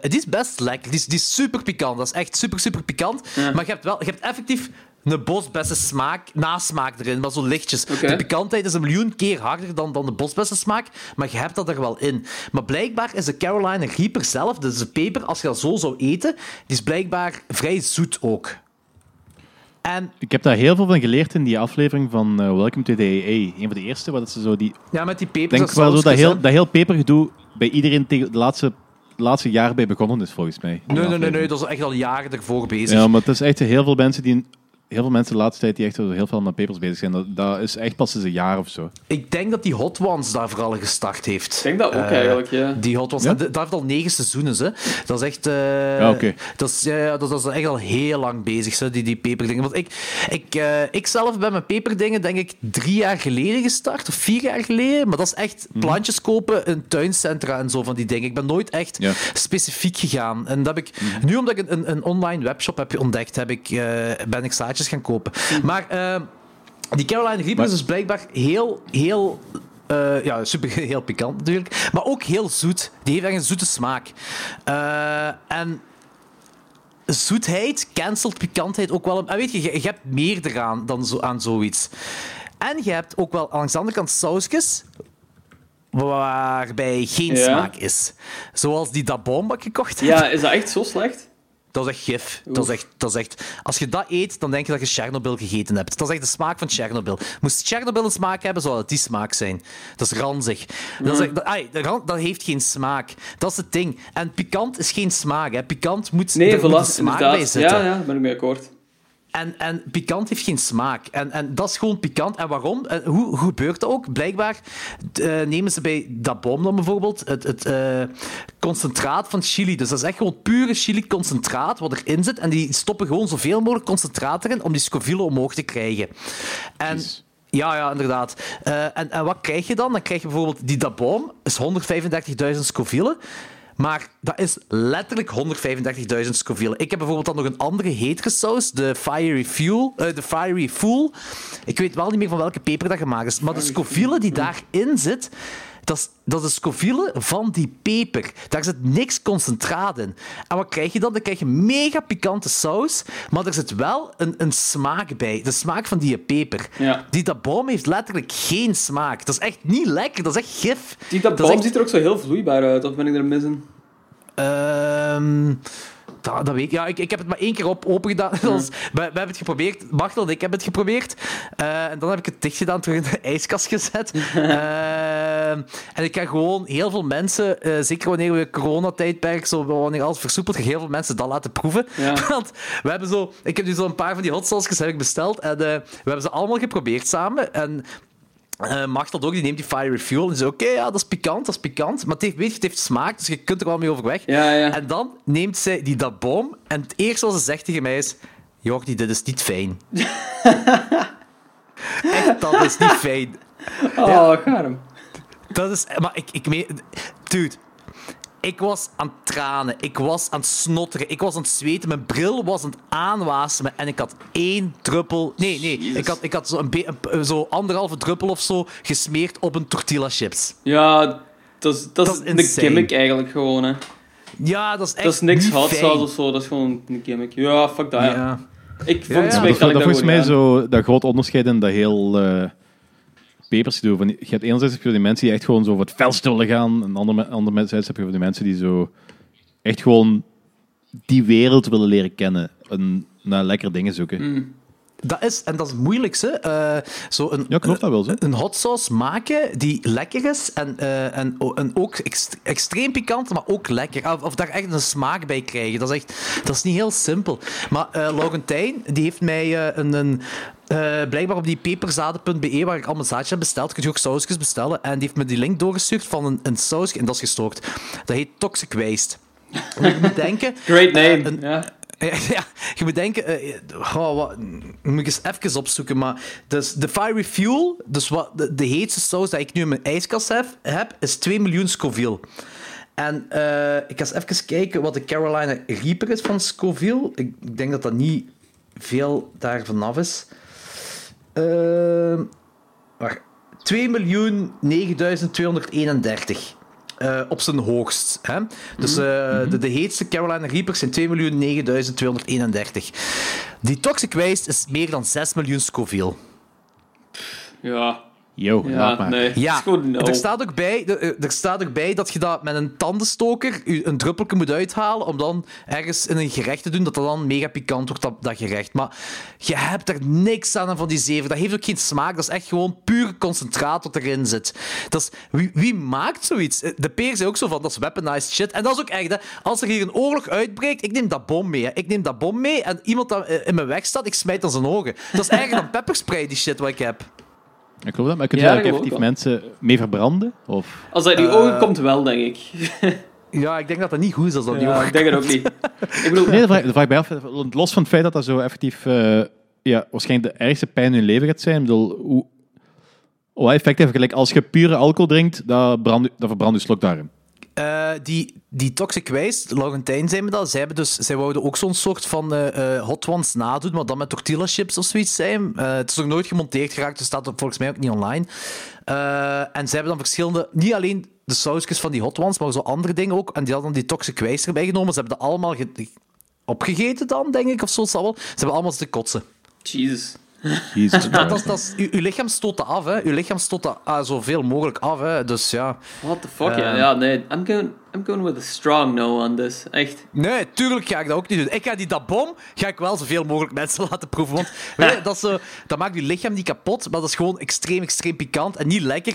Het is best lekker. Die is super pikant. Dat is echt super, super pikant. Ja. Maar je hebt effectief een bosbessensmaak, nasmaak erin, maar zo lichtjes. Okay. De pikantheid is 1 miljoen keer harder dan de bosbessensmaak, maar je hebt dat er wel in. Maar blijkbaar is de Carolina Reaper zelf, dus de peper, als je dat zo zou eten, die is blijkbaar vrij zoet ook. En ik heb daar heel veel van geleerd in die aflevering van Welcome to the AA. Een van de eerste, waar ze zo die... Ja, met die pepers. Ik denk wel zo dat heel pepergedoe bij iedereen tegen de laatste jaar bij begonnen is, volgens mij. Nee, dat is echt al jaren ervoor bezig. Ja, maar het is echt heel veel mensen de laatste tijd die echt heel veel met pepers bezig zijn. Dat is echt pas eens een jaar of zo. Ik denk dat die Hot Ones daar vooral gestart heeft. Ik denk dat ook eigenlijk, ja. Die Hot Ones, ja? Daar heeft al 9 seizoenen. Hè. Dat is echt... okay. Dat is echt al heel lang bezig, zo, die peperdingen. Want ik zelf ben met peperdingen, denk ik, 3 jaar geleden gestart, of 4 jaar geleden. Maar dat is echt plantjes kopen in tuincentra en zo van die dingen. Ik ben nooit echt specifiek gegaan. En dat heb ik... Nu, omdat ik een online webshop heb ontdekt, ben ik zaadjes gaan kopen. Maar die Carolina Reaper is dus blijkbaar super, heel pikant natuurlijk, maar ook heel zoet. Die heeft echt een zoete smaak. En zoetheid cancelt pikantheid ook wel. En weet je hebt meer eraan dan aan zoiets. En je hebt ook wel aan de andere kant sausjes waarbij geen smaak is. Zoals die Dabom wat ik gekocht heb. Ja, is dat echt zo slecht? Dat is echt gif. Dat is echt, als je dat eet, dan denk je dat je Tsjernobyl gegeten hebt. Dat is echt de smaak van Tsjernobyl. Moest Tsjernobyl een smaak hebben, zou dat die smaak zijn. Dat is ranzig. Dat heeft geen smaak. Dat is het ding. En pikant is geen smaak. Hè. Pikant moet een smaak bij zitten. Ja, daar ben ik mee akkoord. En pikant heeft geen smaak. En dat is gewoon pikant. En waarom? En hoe gebeurt dat ook? Blijkbaar nemen ze bij Dabom dan bijvoorbeeld het concentraat van chili. Dus dat is echt gewoon pure chili-concentraat wat erin zit. En die stoppen gewoon zoveel mogelijk concentraat erin om die Scoville omhoog te krijgen. En... Jeez. Ja, inderdaad. En wat krijg je dan? Dan krijg je bijvoorbeeld die Dabom. Dat is 135.000 Scoville. Maar dat is letterlijk 135.000 Scoville. Ik heb bijvoorbeeld dan nog een andere hetere saus, de Fiery Fuel. De Fiery Fuel. Ik weet wel niet meer van welke peper dat gemaakt is. Maar de Scoville die daarin zit, dat is de Scoville van die peper. Daar zit niks concentraat in. En wat krijg je dan? Dan krijg je mega pikante saus, maar er zit wel een smaak bij. De smaak van die peper. Ja. Die Dabom heeft letterlijk geen smaak. Dat is echt niet lekker. Dat is echt gif. Die Dabom ziet er ook zo heel vloeibaar uit. Of ben ik er mis in? Dat weet ik. Ja, ik heb het maar 1 keer open gedaan. Ja. We hebben het geprobeerd. Machtel en ik hebben het geprobeerd. En dan heb ik het dicht gedaan, terug in de ijskast gezet. En ik kan gewoon heel veel mensen, zeker wanneer we coronatijdperk, wanneer alles versoepeld, heel veel mensen dat laten proeven. Ja. Want we hebben ik heb nu zo'n paar van die hot sauces heb ik besteld. En we hebben ze allemaal geprobeerd samen. En... Machtel ook, die neemt die Fiery Fuel en zegt oké, dat is pikant, maar het heeft smaak, dus je kunt er wel mee overweg. Ja. En dan neemt zij die Dabom en het eerste wat ze zegt tegen mij is: Jordi, dit is niet fijn. Echt, dat is niet fijn. Oh, ja, gaar. Dat is... Maar dude... Ik was aan het tranen, ik was aan het snotteren, ik was aan het zweten, mijn bril was aan het aanwasemen en ik had 1 druppel... Nee, ik had zo 1,5 druppel of zo gesmeerd op een tortilla chips. Ja, dat is een gimmick eigenlijk gewoon, hè. Ja, dat is echt... Dat is niks hot sauce of zo, dat is gewoon een gimmick. Ja, fuck dat, ja. Ik vond het spek dat ik dat volgens mij zo dat groot onderscheid in dat heel... pepers doen. Je hebt enerzijds voor die mensen die echt gewoon zo wat felst willen gaan, en anderzijds heb je voor die mensen die zo echt gewoon die wereld willen leren kennen en naar lekkere dingen zoeken. Dat is, en dat is het moeilijkste. Een hot sauce maken die lekker is en ook extreem pikant, maar ook lekker. Of daar echt een smaak bij krijgen. Dat is niet heel simpel. Maar Laurentijn, die heeft mij blijkbaar op die peperzaden.be, waar ik al mijn zaadjes heb besteld, kun je ook sausjes bestellen. En die heeft me die link doorgestuurd van een sausje, en dat is gestoord. Dat heet Toxic Waste. Ik moet denken... Great name, ja, je moet denken... moet ik eens even opzoeken, maar... Dus de Fiery Fuel, dus de heetste saus dat ik nu in mijn ijskast heb is 2 miljoen Scoville. En ik ga eens even kijken wat de Carolina Reaper is van Scoville. Ik denk dat dat niet veel daar vanaf is. 2.009.231. Op zijn hoogst. Hè? Dus de heetste Carolina Reapers zijn 2.009.231. Die Toxic Waste is meer dan 6 miljoen Scoville. Ja. Yo, ja, maar. Nee. Ja. Er staat ook bij dat je dat met een tandenstoker een druppeltje moet uithalen om dan ergens in een gerecht te doen, dat dan mega pikant wordt, dat gerecht. Maar je hebt er niks aan van die zeven. Dat heeft ook geen smaak. Dat is echt gewoon puur concentraat wat erin zit. Dat is, wie maakt zoiets? De peer zei ook zo van, dat is weaponized shit. En dat is ook echt, hè. Als er hier een oorlog uitbreekt, ik neem Dabom mee en iemand dat in mijn weg staat, ik smijt dan zijn ogen. Dat is erger dan pepperspray, die shit wat ik heb. Ik geloof dat, maar kunnen er effectief mensen mee verbranden? Of? Als dat die ogen komt, wel, denk ik. Ja, ik denk dat dat niet goed is als dat die ogen. Ik denk het ook niet. Ik bedoel... Nee, dat vraag ik mij af. Los van het feit dat dat zo effectief waarschijnlijk de ergste pijn in hun leven gaat zijn. Ik bedoel, wat effect heeft gelijk? Als je pure alcohol drinkt, dan verbrandt je slokdarm. Die Toxic Waste, Laurentijn zei me dat, zij wouden ook zo'n soort van Hot Ones nadoen, maar dan met tortilla chips of zoiets zijn. Het is nog nooit gemonteerd geraakt, dus staat volgens mij ook niet online. En zij hebben dan verschillende, niet alleen de sausjes van die Hot Ones, maar zo andere dingen ook. En die hadden dan die Toxic Waste erbij genomen. Ze hebben dat allemaal opgegeten dan, denk ik, of zo. Ze hebben allemaal zitten kotsen. Jezus. Uw lichaam stoot dat af, hè. Uw lichaam stoot dat zoveel mogelijk af, hè. Dus ja. What the fuck, nee. I'm going with a strong no on this. Echt. Nee, tuurlijk ga ik dat ook niet doen. Ik ga die Dabom, ga ik wel zoveel mogelijk mensen laten proeven. Want weet je, dat maakt uw lichaam niet kapot, maar dat is gewoon extreem, extreem pikant en niet lekker.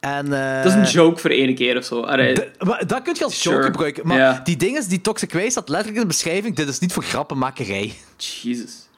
Dat is een joke voor één keer of zo. Maar dat kun je als joke gebruiken. Maar die dingen, die Toxic Waste, dat letterlijk in de beschrijving. Dit is niet voor grappenmakerij. Jezus.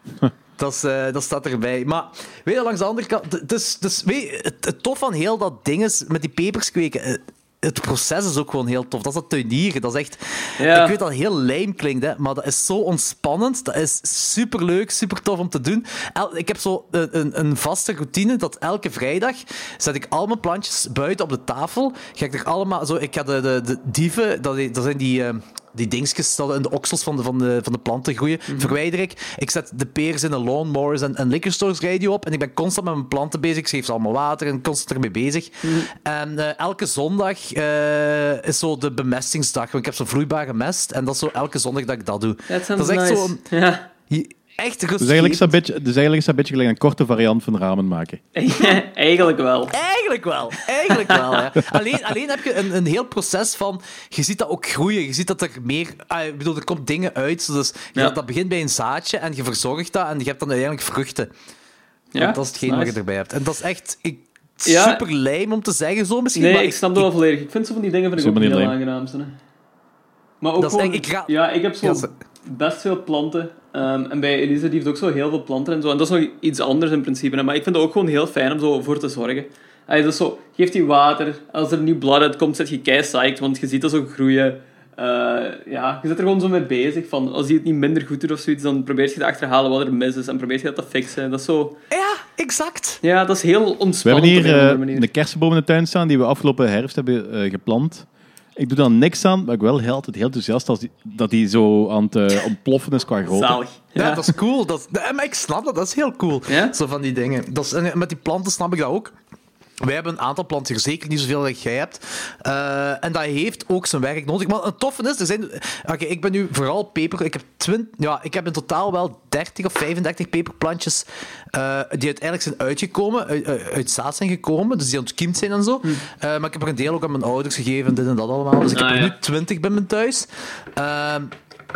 Dat staat erbij. Maar weet je, langs de andere kant... Dus, weet je, het tof van heel dat ding is... Met die pepers kweken... Het proces is ook gewoon heel tof. Dat is dat tuinieren. Dat is echt... Ja. Ik weet dat het heel lijm klinkt, hè, maar dat is zo ontspannend. Dat is superleuk, super tof om te doen. Ik heb zo een vaste routine dat elke vrijdag zet ik al mijn plantjes buiten op de tafel. Ga ik er allemaal... Zo, ik ga de dieven... Dat zijn die dingetjes dat in de oksels van de planten groeien, verwijder ik. Ik zet de peers in de lawnmowers en liquorstores radio op en ik ben constant met mijn planten bezig. Ik geef ze allemaal water en constant ermee bezig. En elke zondag is zo de bemestingsdag, want ik heb zo vloeibare mest en dat is zo elke zondag dat ik dat doe. Dat is echt nice. Echt rustgevend. Dus eigenlijk is dat een beetje gelijk een korte variant van ramen maken. Eigenlijk wel, ja. Alleen heb je een heel proces van... Je ziet dat ook groeien. Je ziet dat er meer... Ik bedoel, er komt dingen uit. Dus dat begint bij een zaadje en je verzorgt dat en je hebt dan uiteindelijk vruchten. Ja, dat is hetgeen wat je erbij hebt. En dat is echt... super lijm om te zeggen zo misschien. Nee, maar ik snap dat wel volledig. Ik vind zo van die dingen vind ik ook niet heel aangenaamste. Hè. Maar ook gewoon... ik heb zo best veel planten... en bij Elise, die heeft ook zo heel veel planten en zo. En dat is nog iets anders in principe. Hè? Maar ik vind het ook gewoon heel fijn om zo voor te zorgen. Dus zo, geef die water. Als er nieuw blad uitkomt, zet je kei-psyched, want je ziet dat zo groeien. Je zit er gewoon zo mee bezig. Van, als die het niet minder goed doet of zoiets, dan probeer je te achterhalen wat er mis is. En probeer je dat te fixen. Dat is zo... Ja, exact. Ja, dat is heel ontspannend. We hebben hier de kersenboom in de tuin staan, die we afgelopen herfst hebben geplant. Ik doe daar niks aan, maar ik ben altijd heel enthousiast als dat die zo aan het ontploffen is qua grootte. Zalig. Ja, dat is cool. Maar ik snap dat is heel cool. Ja? Zo van die dingen. En met die planten snap ik dat ook. Wij hebben een aantal planten, zeker niet zoveel dat jij hebt. En dat heeft ook zijn werk nodig. Maar het toffe is, ik ben nu vooral peper... Ik heb in totaal wel 30 of 35 peperplantjes die uiteindelijk zijn uitgekomen, uit zaad zijn gekomen, dus die ontkiemd zijn en zo. Maar ik heb er een deel ook aan mijn ouders gegeven, dit en dat allemaal. Dus ik heb er nu 20 bij mijn thuis.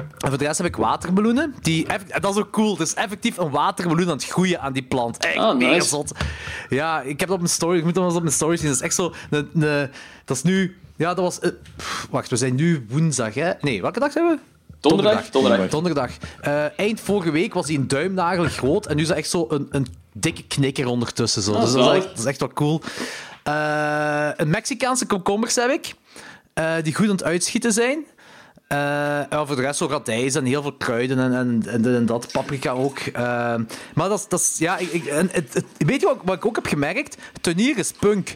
En voor de rest heb ik watermeloenen. Dat is ook cool. Het is effectief een watermeloen aan het groeien aan die plant. Echt mega nice. Zot. Ja, ik heb dat op mijn story. Ik moet dat eens op mijn story zien. Dat is echt zo... dat is nu... Ja, dat was... wacht, we zijn nu woensdag, hè? Nee, welke dag zijn we? Donderdag. Eind vorige week was hij een duimnagel groot. En nu is dat echt zo een dikke knikker ondertussen. Zo. Dus dat is echt wel cool. Een Mexicaanse komkommers heb ik. Die goed aan het uitschieten zijn. Voor de rest zo radijs en heel veel kruiden en dat. Paprika ook. Maar dat is... Ja, weet je wat ik ook heb gemerkt? Tenier is punk.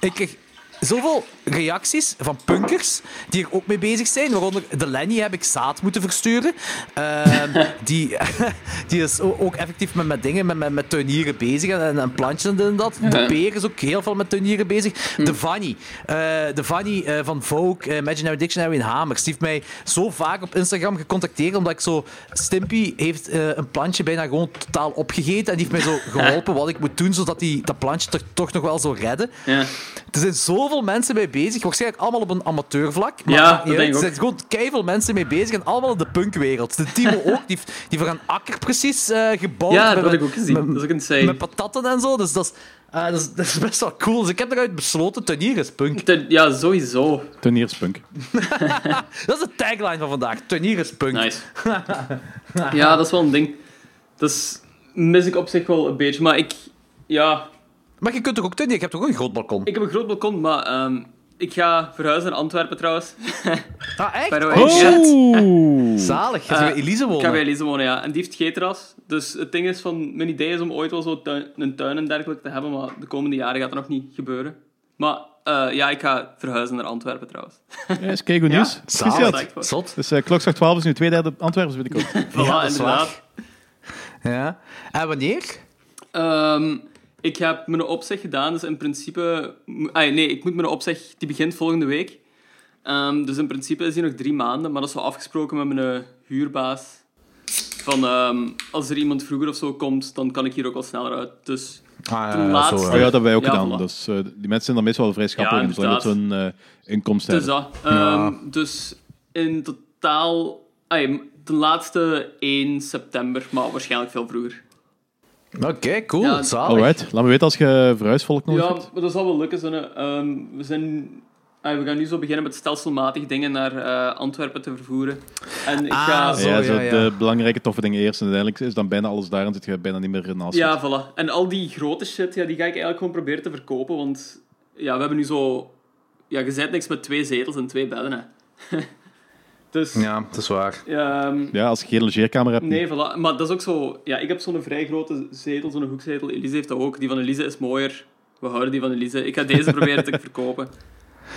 Ik kreeg zoveel reacties van punkers die er ook mee bezig zijn. Waaronder de Lenny heb ik zaad moeten versturen. Die is ook effectief met dingen, met tuinieren bezig en plantjes en dat. De Peer is ook heel veel met tuinieren bezig. De Fanny van Vogue, Imaginary Dictionary in Hamers, die heeft mij zo vaak op Instagram gecontacteerd omdat ik zo... Stimpy heeft een plantje bijna gewoon totaal opgegeten en die heeft mij zo geholpen wat ik moet doen zodat dat plantje toch nog wel zou redden. Ja. Er zijn zoveel mensen mee bezig. Waarschijnlijk allemaal op een amateurvlak. Maar ja, dat denk ik ook. Er zijn gewoon keiveel mensen mee bezig. En allemaal in de punkwereld. De Timo ook. Die heeft voor een akker precies gebouwd. Ja, dat heb ik ook gezien. Dat is ook insane. Met patatten en zo. Dus dat is best wel cool. Dus ik heb eruit besloten, tuinier is punk. Ja, sowieso. Tuinier is punk. Dat is de tagline van vandaag. Tuinier is punk. Nice. Ja, dat is wel een ding. Dat mis ik op zich wel een beetje. Maar Maar je kunt toch ook tuinieren? Je hebt toch ook een groot balkon? Ik heb een groot balkon, maar... ik ga verhuizen naar Antwerpen, trouwens. Ah, echt? Oh! Zalig. Ga je bij Elise wonen? Ik ga bij Elise wonen, ja. En die heeft G-terras. Dus het ding is van... Mijn idee is om ooit wel zo een tuin en dergelijke te hebben, maar de komende jaren gaat dat nog niet gebeuren. Maar ik ga verhuizen naar Antwerpen, trouwens. Ja, is kijk goed nieuws. Zalig. Zot. Dus klok zes 12 is nu 2/3 Antwerpers, weet ik ook. Voilà, ja, inderdaad. Ja. En wanneer? Ik heb mijn opzeg gedaan, dus in principe... ik moet mijn opzeg... Die begint volgende week. Dus in principe is die nog 3 maanden, maar dat is wel afgesproken met mijn huurbaas. Van, als er iemand vroeger of zo komt, dan kan ik hier ook al sneller uit. Dus laatste... Ja, dat hebben wij ook gedaan. Voilà. Dus, die mensen zijn dan meestal vrij schappelijk, dus dat hun inkomsten dus hebben. Dus in totaal... ten laatste 1 september, maar waarschijnlijk veel vroeger. Oké, cool. Ja, zalig. Alright. Laat me weten als je verhuisvolk nodig hebt. Ja, dat zal wel lukken. We gaan nu zo beginnen met stelselmatig dingen naar Antwerpen te vervoeren. En ik ga de belangrijke toffe dingen eerst. En uiteindelijk is dan bijna alles daar en zit je bijna niet meer naast. Ja, voilà. En al die grote shit, die ga ik eigenlijk gewoon proberen te verkopen. Want we hebben nu zo... Ja, je zet niks met 2 zetels en 2 bedden, hè. Dus, ja, dat is waar. Als je geen logeerkamer hebt... Nee, voilà. Maar dat is ook zo... Ja, ik heb zo'n vrij grote zetel, zo'n hoekzetel. Elise heeft dat ook. Die van Elise is mooier. We houden die van Elise. Ik ga deze proberen te verkopen.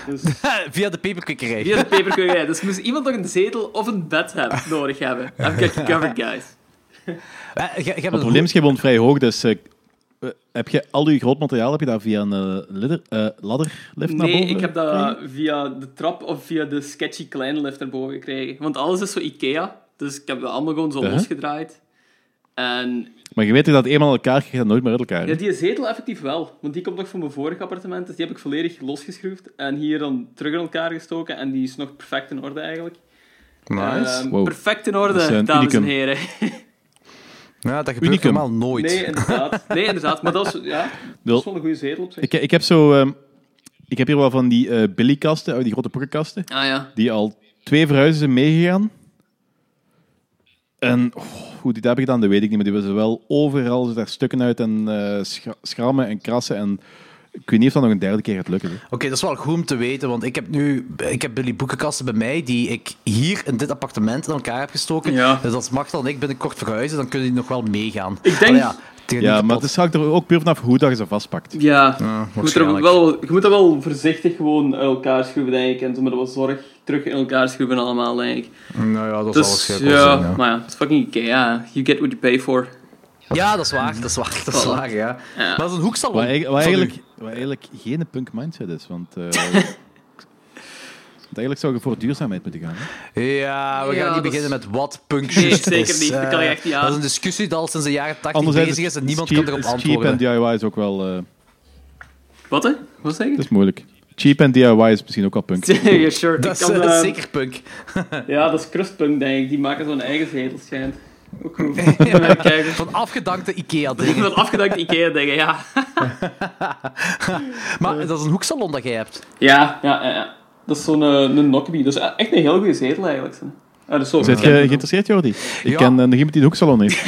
Dus... Via de Peperkukerij. Dus moest iemand nog een zetel of een bed nodig hebben. I've got you covered, guys. Het probleem is, je woont vrij hoog, dus... heb je al je groot materiaal via een ladderlift naar boven? Nee, ik heb dat via de trap of via de sketchy kleine lift naar boven gekregen. Want alles is zo IKEA, dus ik heb dat allemaal gewoon zo losgedraaid. En... Maar je weet dat eenmaal elkaar gaat nooit meer uit elkaar. Ja, die zetel effectief wel, want die komt nog van mijn vorige appartement, dus die heb ik volledig losgeschroefd en hier dan terug in elkaar gestoken en die is nog perfect in orde eigenlijk. Nice. Wow. Perfect in orde, dames en heren. Ja, dat gebeurt normaal nooit. Nee, inderdaad. Maar dat is wel een goede zetel op zich. Ik heb zo... ik heb hier wel van die billykasten, die grote boekenkasten, die al 2 verhuizen zijn meegegaan. En hoe die dat hebben gedaan, dat weet ik niet. Maar die was wel overal, zitten daar stukken uit en schrammen en krassen en... Ik weet niet of dat nog een 3e keer gaat lukken. Oké, dat is wel goed om te weten, want ik heb die boekenkasten bij mij die ik hier in dit appartement in elkaar heb gestoken. Ja. Dus als Martel en ik binnenkort verhuizen, dan kunnen die nog wel meegaan. Ik denk... maar het is hangt er ook puur vanaf hoe dat je ze vastpakt. Ja, je moet dat wel voorzichtig gewoon uit elkaar schroeven, denk ik. En toen met wat zorg terug in elkaar schroeven allemaal, denk ik. Nou ja, dat is alles gek. Ja, maar ja, het is fucking IKEA. You get what you pay for. Ja, dat is waar, ja. Maar dat is een hoeksalon. Wat eigenlijk geen punk mindset is, want... eigenlijk zou je voor duurzaamheid moeten gaan. Hè? Ja, we gaan niet beginnen met wat punk shit is. Nee, zeker niet. Dat kan je echt niet aan. Dat is een discussie die al sinds de jaren 80 bezig is en niemand kan erop antwoorden. Cheap en DIY is ook wel... Wat, hè? Wat zeg je? Dat is moeilijk. Cheap en DIY is misschien ook al punk. Sure. Dat is zeker punk. Ja, dat is crustpunk, denk ik. Die maken zo'n eigen zetel, schijnt. Ook cool. Van afgedankte IKEA-dingen. Van afgedankte IKEA-dingen, ja. Maar dat is een hoeksalon dat jij hebt. Ja. Dat is zo'n een Nokbi. Dat is echt een heel goede zetel, eigenlijk. Zit je geïnteresseerd, Jordi? Ik ken nog iemand die een hoeksalon heeft.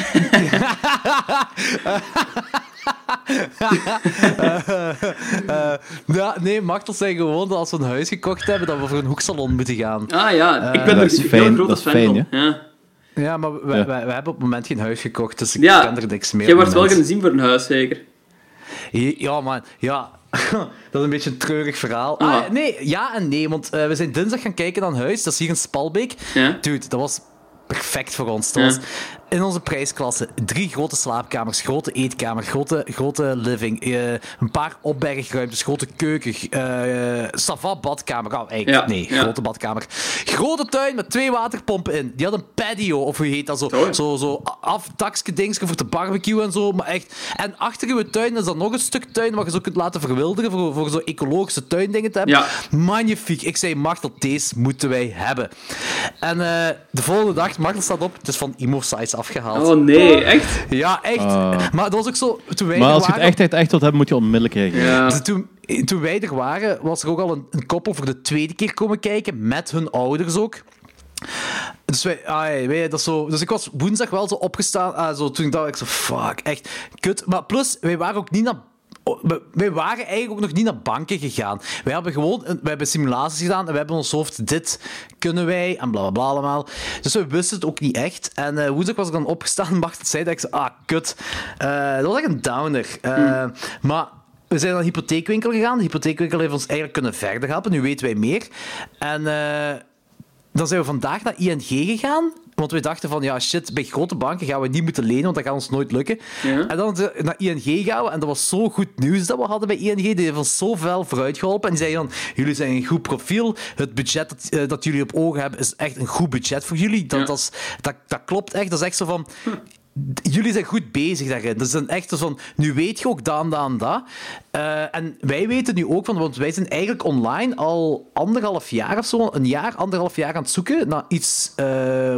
Nee, Martels zei gewoon dat als we een huis gekocht hebben, dat we voor een hoeksalon moeten gaan. Ah ja, ik ben er heel groot fan van. Ja, maar we hebben op het moment geen huis gekocht, dus ik kan er niks meer. Jij wordt wel gaan zien voor een huis, zeker? Ja, man. Ja. Dat is een beetje een treurig verhaal. Ah, nee, ja en nee, want we zijn dinsdag gaan kijken naar een huis. Dat is hier in Spalbeek. Ja. Dude, dat was perfect voor ons. Dat was in onze prijsklasse 3 grote slaapkamers, grote eetkamer, grote living, een paar opbergruimtes, grote keuken, savat badkamer, grote badkamer, grote tuin met 2 waterpompen in. Die had een patio, of hoe heet dat, zo afdakske dingetje voor de barbecue en zo, maar echt. En achter je tuin is dan nog een stuk tuin wat je zo kunt laten verwilderen voor zo'n ecologische tuindingen te hebben. Ja. Magnifiek. Ik zei, Martel, deze moeten wij hebben. En de volgende dag, Martel staat op, het is van Imo Size afgehaald. Oh nee, echt? Ja, echt. Maar dat was ook zo, toen wij maar als je het echt wilt hebben, moet je onmiddellijk krijgen. Ja. Dus toen wij er waren, was er ook al een koppel voor de tweede keer komen kijken, met hun ouders ook. Dus, dus ik was woensdag wel zo opgestaan, toen ik dacht, fuck, echt, kut. Maar plus, wij waren ook niet naar... Wij waren eigenlijk ook nog niet naar banken gegaan. Wij hebben simulaties gedaan en we hebben in ons hoofd, dit kunnen wij, en blablabla allemaal. Dus we wisten het ook niet echt. En woensdag was ik dan opgestaan en Macht zei dat ik zei, kut. Dat was echt een downer. Maar we zijn naar de hypotheekwinkel gegaan. De hypotheekwinkel heeft ons eigenlijk kunnen verder helpen. Nu weten wij meer. En dan zijn we vandaag naar ING gegaan. Want we dachten van, bij grote banken gaan we niet moeten lenen, want dat gaat ons nooit lukken. Ja. En dan naar ING gaan we, en dat was zo goed nieuws dat we hadden bij ING. Die hebben ons zo fel vooruit geholpen. En die zeiden dan, jullie zijn een goed profiel. Het budget dat jullie op ogen hebben, is echt een goed budget voor jullie. Dat klopt echt. Dat is echt zo van... Jullie zijn goed bezig daarin. Dus dan echt van, nu weet je ook dat. En wij weten nu ook van, want wij zijn eigenlijk online al 1,5 jaar of zo, 1,5 jaar aan het zoeken naar iets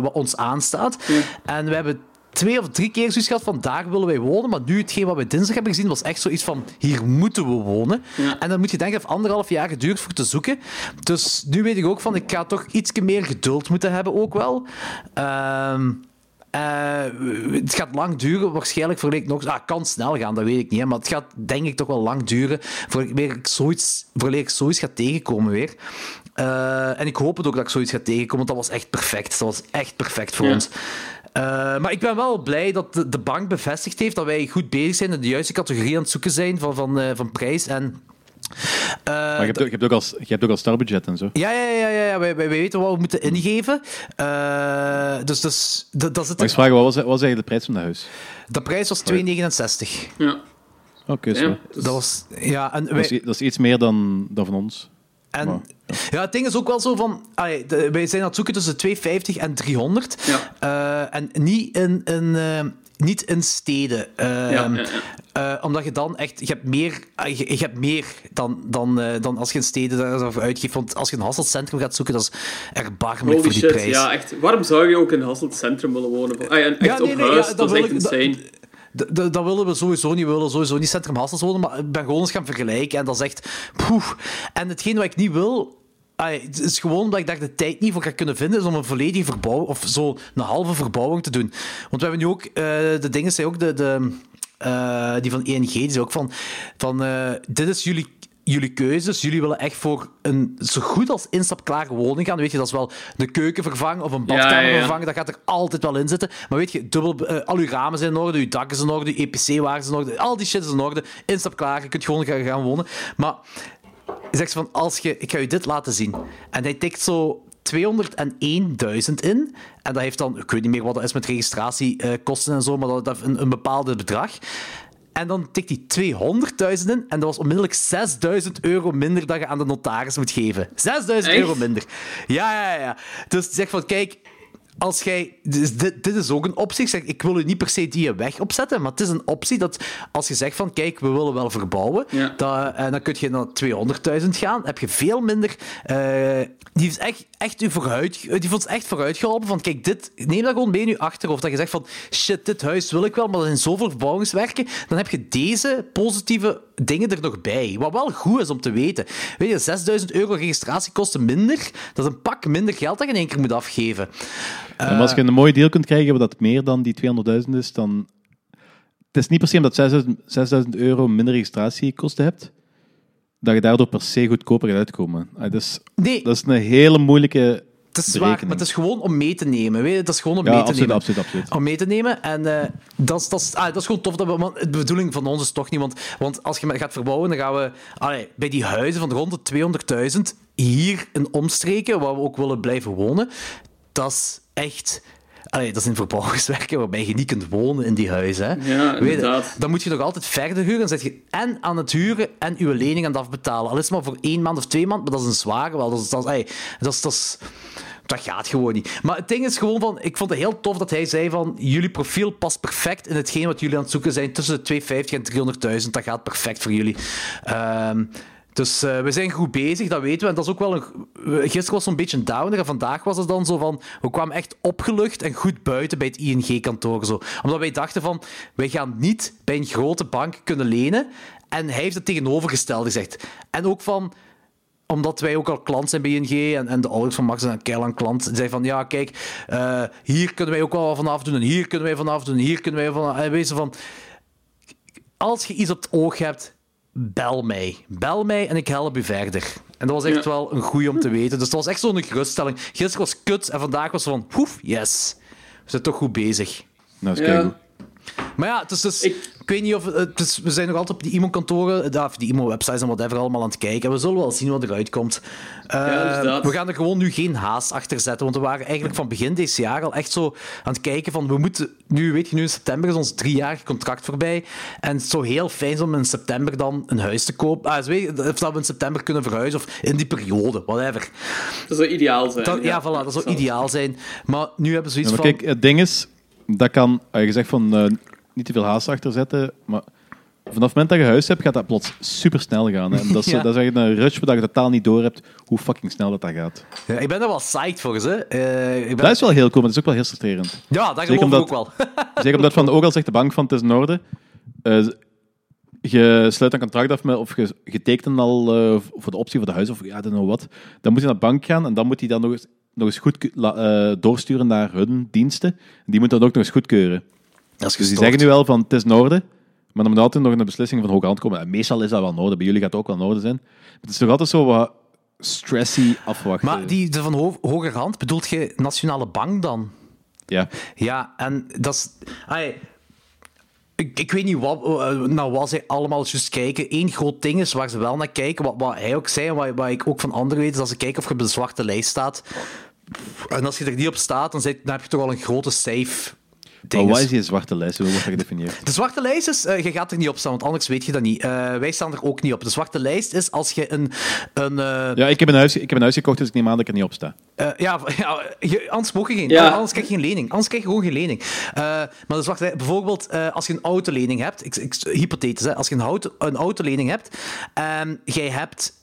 wat ons aanstaat. Ja. En we hebben 2 of 3 keer zoiets gehad van, daar willen wij wonen. Maar nu, hetgeen wat we dinsdag hebben gezien, was echt zoiets van, hier moeten we wonen. Ja. En dan moet je denken, het heeft 1,5 jaar geduurd voor te zoeken. Dus nu weet ik ook van, ik ga toch iets meer geduld moeten hebben ook wel. Het gaat lang duren, waarschijnlijk verleek nog... Het kan snel gaan, dat weet ik niet, hè, maar het gaat denk ik toch wel lang duren voordat ik zoiets ga tegenkomen weer. En ik hoop het ook dat ik zoiets ga tegenkomen, want dat was echt perfect. Dat was echt perfect voor ons. Maar ik ben wel blij dat de bank bevestigd heeft dat wij goed bezig zijn en de juiste categorie aan het zoeken zijn van prijs en... maar je hebt ook al starbudget en zo. Ja. Wij weten wat we moeten ingeven. Dus dat zit. Mag ik vragen, wat was eigenlijk de prijs van dat huis? De prijs was 2,69. Ja. Oké, zo. Dat was, en wij... dat is iets meer dan van ons. En, wow. Ja, het ding is ook wel zo van... wij zijn aan het zoeken tussen 250 en 300. Ja. En niet in steden. Omdat je dan echt... Je hebt meer dan als je in steden daarover uitgeeft. Want als je een Hasselt centrum gaat zoeken, dat is erbarmelijk voor die prijs. Ja, echt. Waarom zou je ook in Hasselt centrum willen wonen? Huis, dat is echt insane. Dat willen we sowieso niet. We willen sowieso niet Centrum Hasselt wonen, maar ik ben gewoon eens gaan vergelijken. En dat is echt... Poef. En hetgeen wat ik niet wil... Het is gewoon dat ik daar de tijd niet voor ga kunnen vinden, is om een volledige verbouwing, of zo een halve verbouwing te doen. Want we hebben nu ook... de dingen zijn ook... die van ING, die zijn ook van dit is jullie keuze, dus jullie willen echt voor een zo goed als instapklare woning gaan. Weet je, dat is wel een keuken vervangen of een badkamer vervangen, dat gaat er altijd wel in zitten. Maar weet je, al uw ramen zijn in orde, uw dak is in orde, uw EPC-waarden zijn in orde, al die shit is in orde, instapklaar, je kunt gewoon gaan wonen. Maar zegt ze van, ik ga je dit laten zien. En hij tikt zo 201.000 in. En dat heeft dan, ik weet niet meer wat dat is met registratiekosten en zo, maar dat heeft een bepaald bedrag. En dan tikt hij 200.000 in. En dat was onmiddellijk €6.000 minder dat je aan de notaris moet geven. €6.000 minder. Ja. Dus die zegt van, kijk... als jij... Dus dit is ook een optie. Ik zeg, ik wil u niet per se die weg opzetten, maar het is een optie dat als je zegt van, kijk, we willen wel verbouwen, ja, dan kun je naar 200.000 gaan. Heb je veel minder... die is echt echt vooruitgeholpen van, kijk, dit... Neem dat gewoon mee in je achterhoofd. Dat je zegt van, shit, dit huis wil ik wel, maar er zijn zoveel verbouwingswerken. Dan heb je deze positieve dingen er nog bij. Wat wel goed is om te weten. Weet je, 6000 euro registratiekosten minder, dat is een pak minder geld dat je in één keer moet afgeven. En als je een mooi deel kunt krijgen dat meer dan die 200.000 is, dan... Het is niet per se omdat 6000 euro minder registratiekosten hebt, dat je daardoor per se goedkoper gaat uitkomen. Dat is een hele moeilijke... Het is zwaar, maar het is gewoon om mee te nemen. Weet je? Het is gewoon om mee te nemen. Absoluut. Om mee te nemen. En dat is gewoon tof. De bedoeling van ons is toch niet... Want als je gaat verbouwen, dan gaan we... bij die huizen van rond de 200.000 hier in omstreken, waar we ook willen blijven wonen, dat is echt... dat zijn verbouwingswerken waarbij je niet kunt wonen in die huizen. Hè. Ja, inderdaad. Dan moet je nog altijd verder huren. Dan zit je en aan het huren en je lening aan het afbetalen. Al is het maar voor 1 maand of 2 maanden, maar dat is een zware wel. Dat gaat gewoon niet. Maar het ding is gewoon van... Ik vond het heel tof dat hij zei van... Jullie profiel past perfect in hetgeen wat jullie aan het zoeken zijn. Tussen de 250 en 300.000. Dat gaat perfect voor jullie. Dus we zijn goed bezig, dat weten we. En dat is ook wel gisteren was zo'n beetje een downer. En vandaag was het dan zo van... We kwamen echt opgelucht en goed buiten bij het ING-kantoor. Zo. Omdat wij dachten van... Wij gaan niet bij een grote bank kunnen lenen. En hij heeft het tegenovergestelde gezegd. En ook van... Omdat wij ook al klant zijn bij ING en de ouders van Max zijn een keilang klant. Die zei van, ja, kijk, hier kunnen wij ook wel vanaf doen en hier kunnen wij vanaf doen en hier kunnen wij vanaf doen. En wezen van, als je iets op het oog hebt, bel mij. Bel mij en ik help u verder. En dat was echt wel een goeie om te weten. Dus dat was echt zo'n geruststelling. Gisteren was kut en vandaag was van, poef, yes. We zijn toch goed bezig. Nou, is keigoed. Maar ja, het is dus... Ik weet niet of... we zijn nog altijd op die IMO-kantoren, die IMO-websites en whatever allemaal aan het kijken. En we zullen wel zien wat eruit komt. We gaan er gewoon nu geen haast achter zetten. Want we waren eigenlijk van begin dit jaar al echt zo aan het kijken van... We moeten... Nu in september is ons 3-jarig contract voorbij. En het zou heel fijn zijn om in september dan een huis te kopen. Of dat we in september kunnen verhuizen. Of in die periode, whatever. Dat zou ideaal zijn. Voilà, dat zou ideaal zijn. Maar nu hebben we zoiets van... Kijk, het ding is... Dat kan, je zegt van niet te veel haast achter zetten, maar vanaf het moment dat je huis hebt, gaat dat plots supersnel gaan. Hè? En dat is eigenlijk een rush waar je totaal niet door hebt hoe fucking snel dat gaat. Ja, ik ben daar wel psyched volgens. Dat is wel heel cool, maar het is ook wel heel frustrerend. Ja, dat geloof ik ook wel. Zeker omdat van ook al zegt de bank van het is in orde. Je sluit een contract af met, of je tekent al voor de optie voor de huis, of I don't know what. Dan moet je naar de bank gaan en dan moet hij dan nog eens goed doorsturen naar hun diensten. Die moeten dat ook nog eens goedkeuren. Dus die zeggen nu wel van, het is in orde, maar dan moet altijd nog een beslissing van hoge hand komen. En meestal is dat wel in orde. Bij jullie gaat het ook wel in orde zijn. Maar het is nog altijd zo wat stressy afwachten. Maar die van hoger hand, bedoelt je Nationale Bank dan? Ja. Ja, en dat is... Ik weet niet wat zij allemaal juist kijken. Eén groot ding is waar ze wel naar kijken, wat hij ook zei en wat ik ook van anderen weet, is dat ze kijken of je op de zwarte lijst staat. En als je er niet op staat, dan heb je toch al een grote safe... Maar wat is die zwarte lijst? Hoe wordt dat gedefinieerd? De zwarte lijst is... je gaat er niet op staan, want anders weet je dat niet. Wij staan er ook niet op. De zwarte lijst is als je een Ja, ik heb een huis gekocht, dus ik neem aan dat ik er niet op sta. Anders mocht je geen. Ja. Anders krijg je geen lening. Anders krijg je gewoon geen lening. Maar de zwarte lijst... Bijvoorbeeld, als je een autolening hebt... Hypothetisch, hè. Als je een autolening hebt... jij hebt...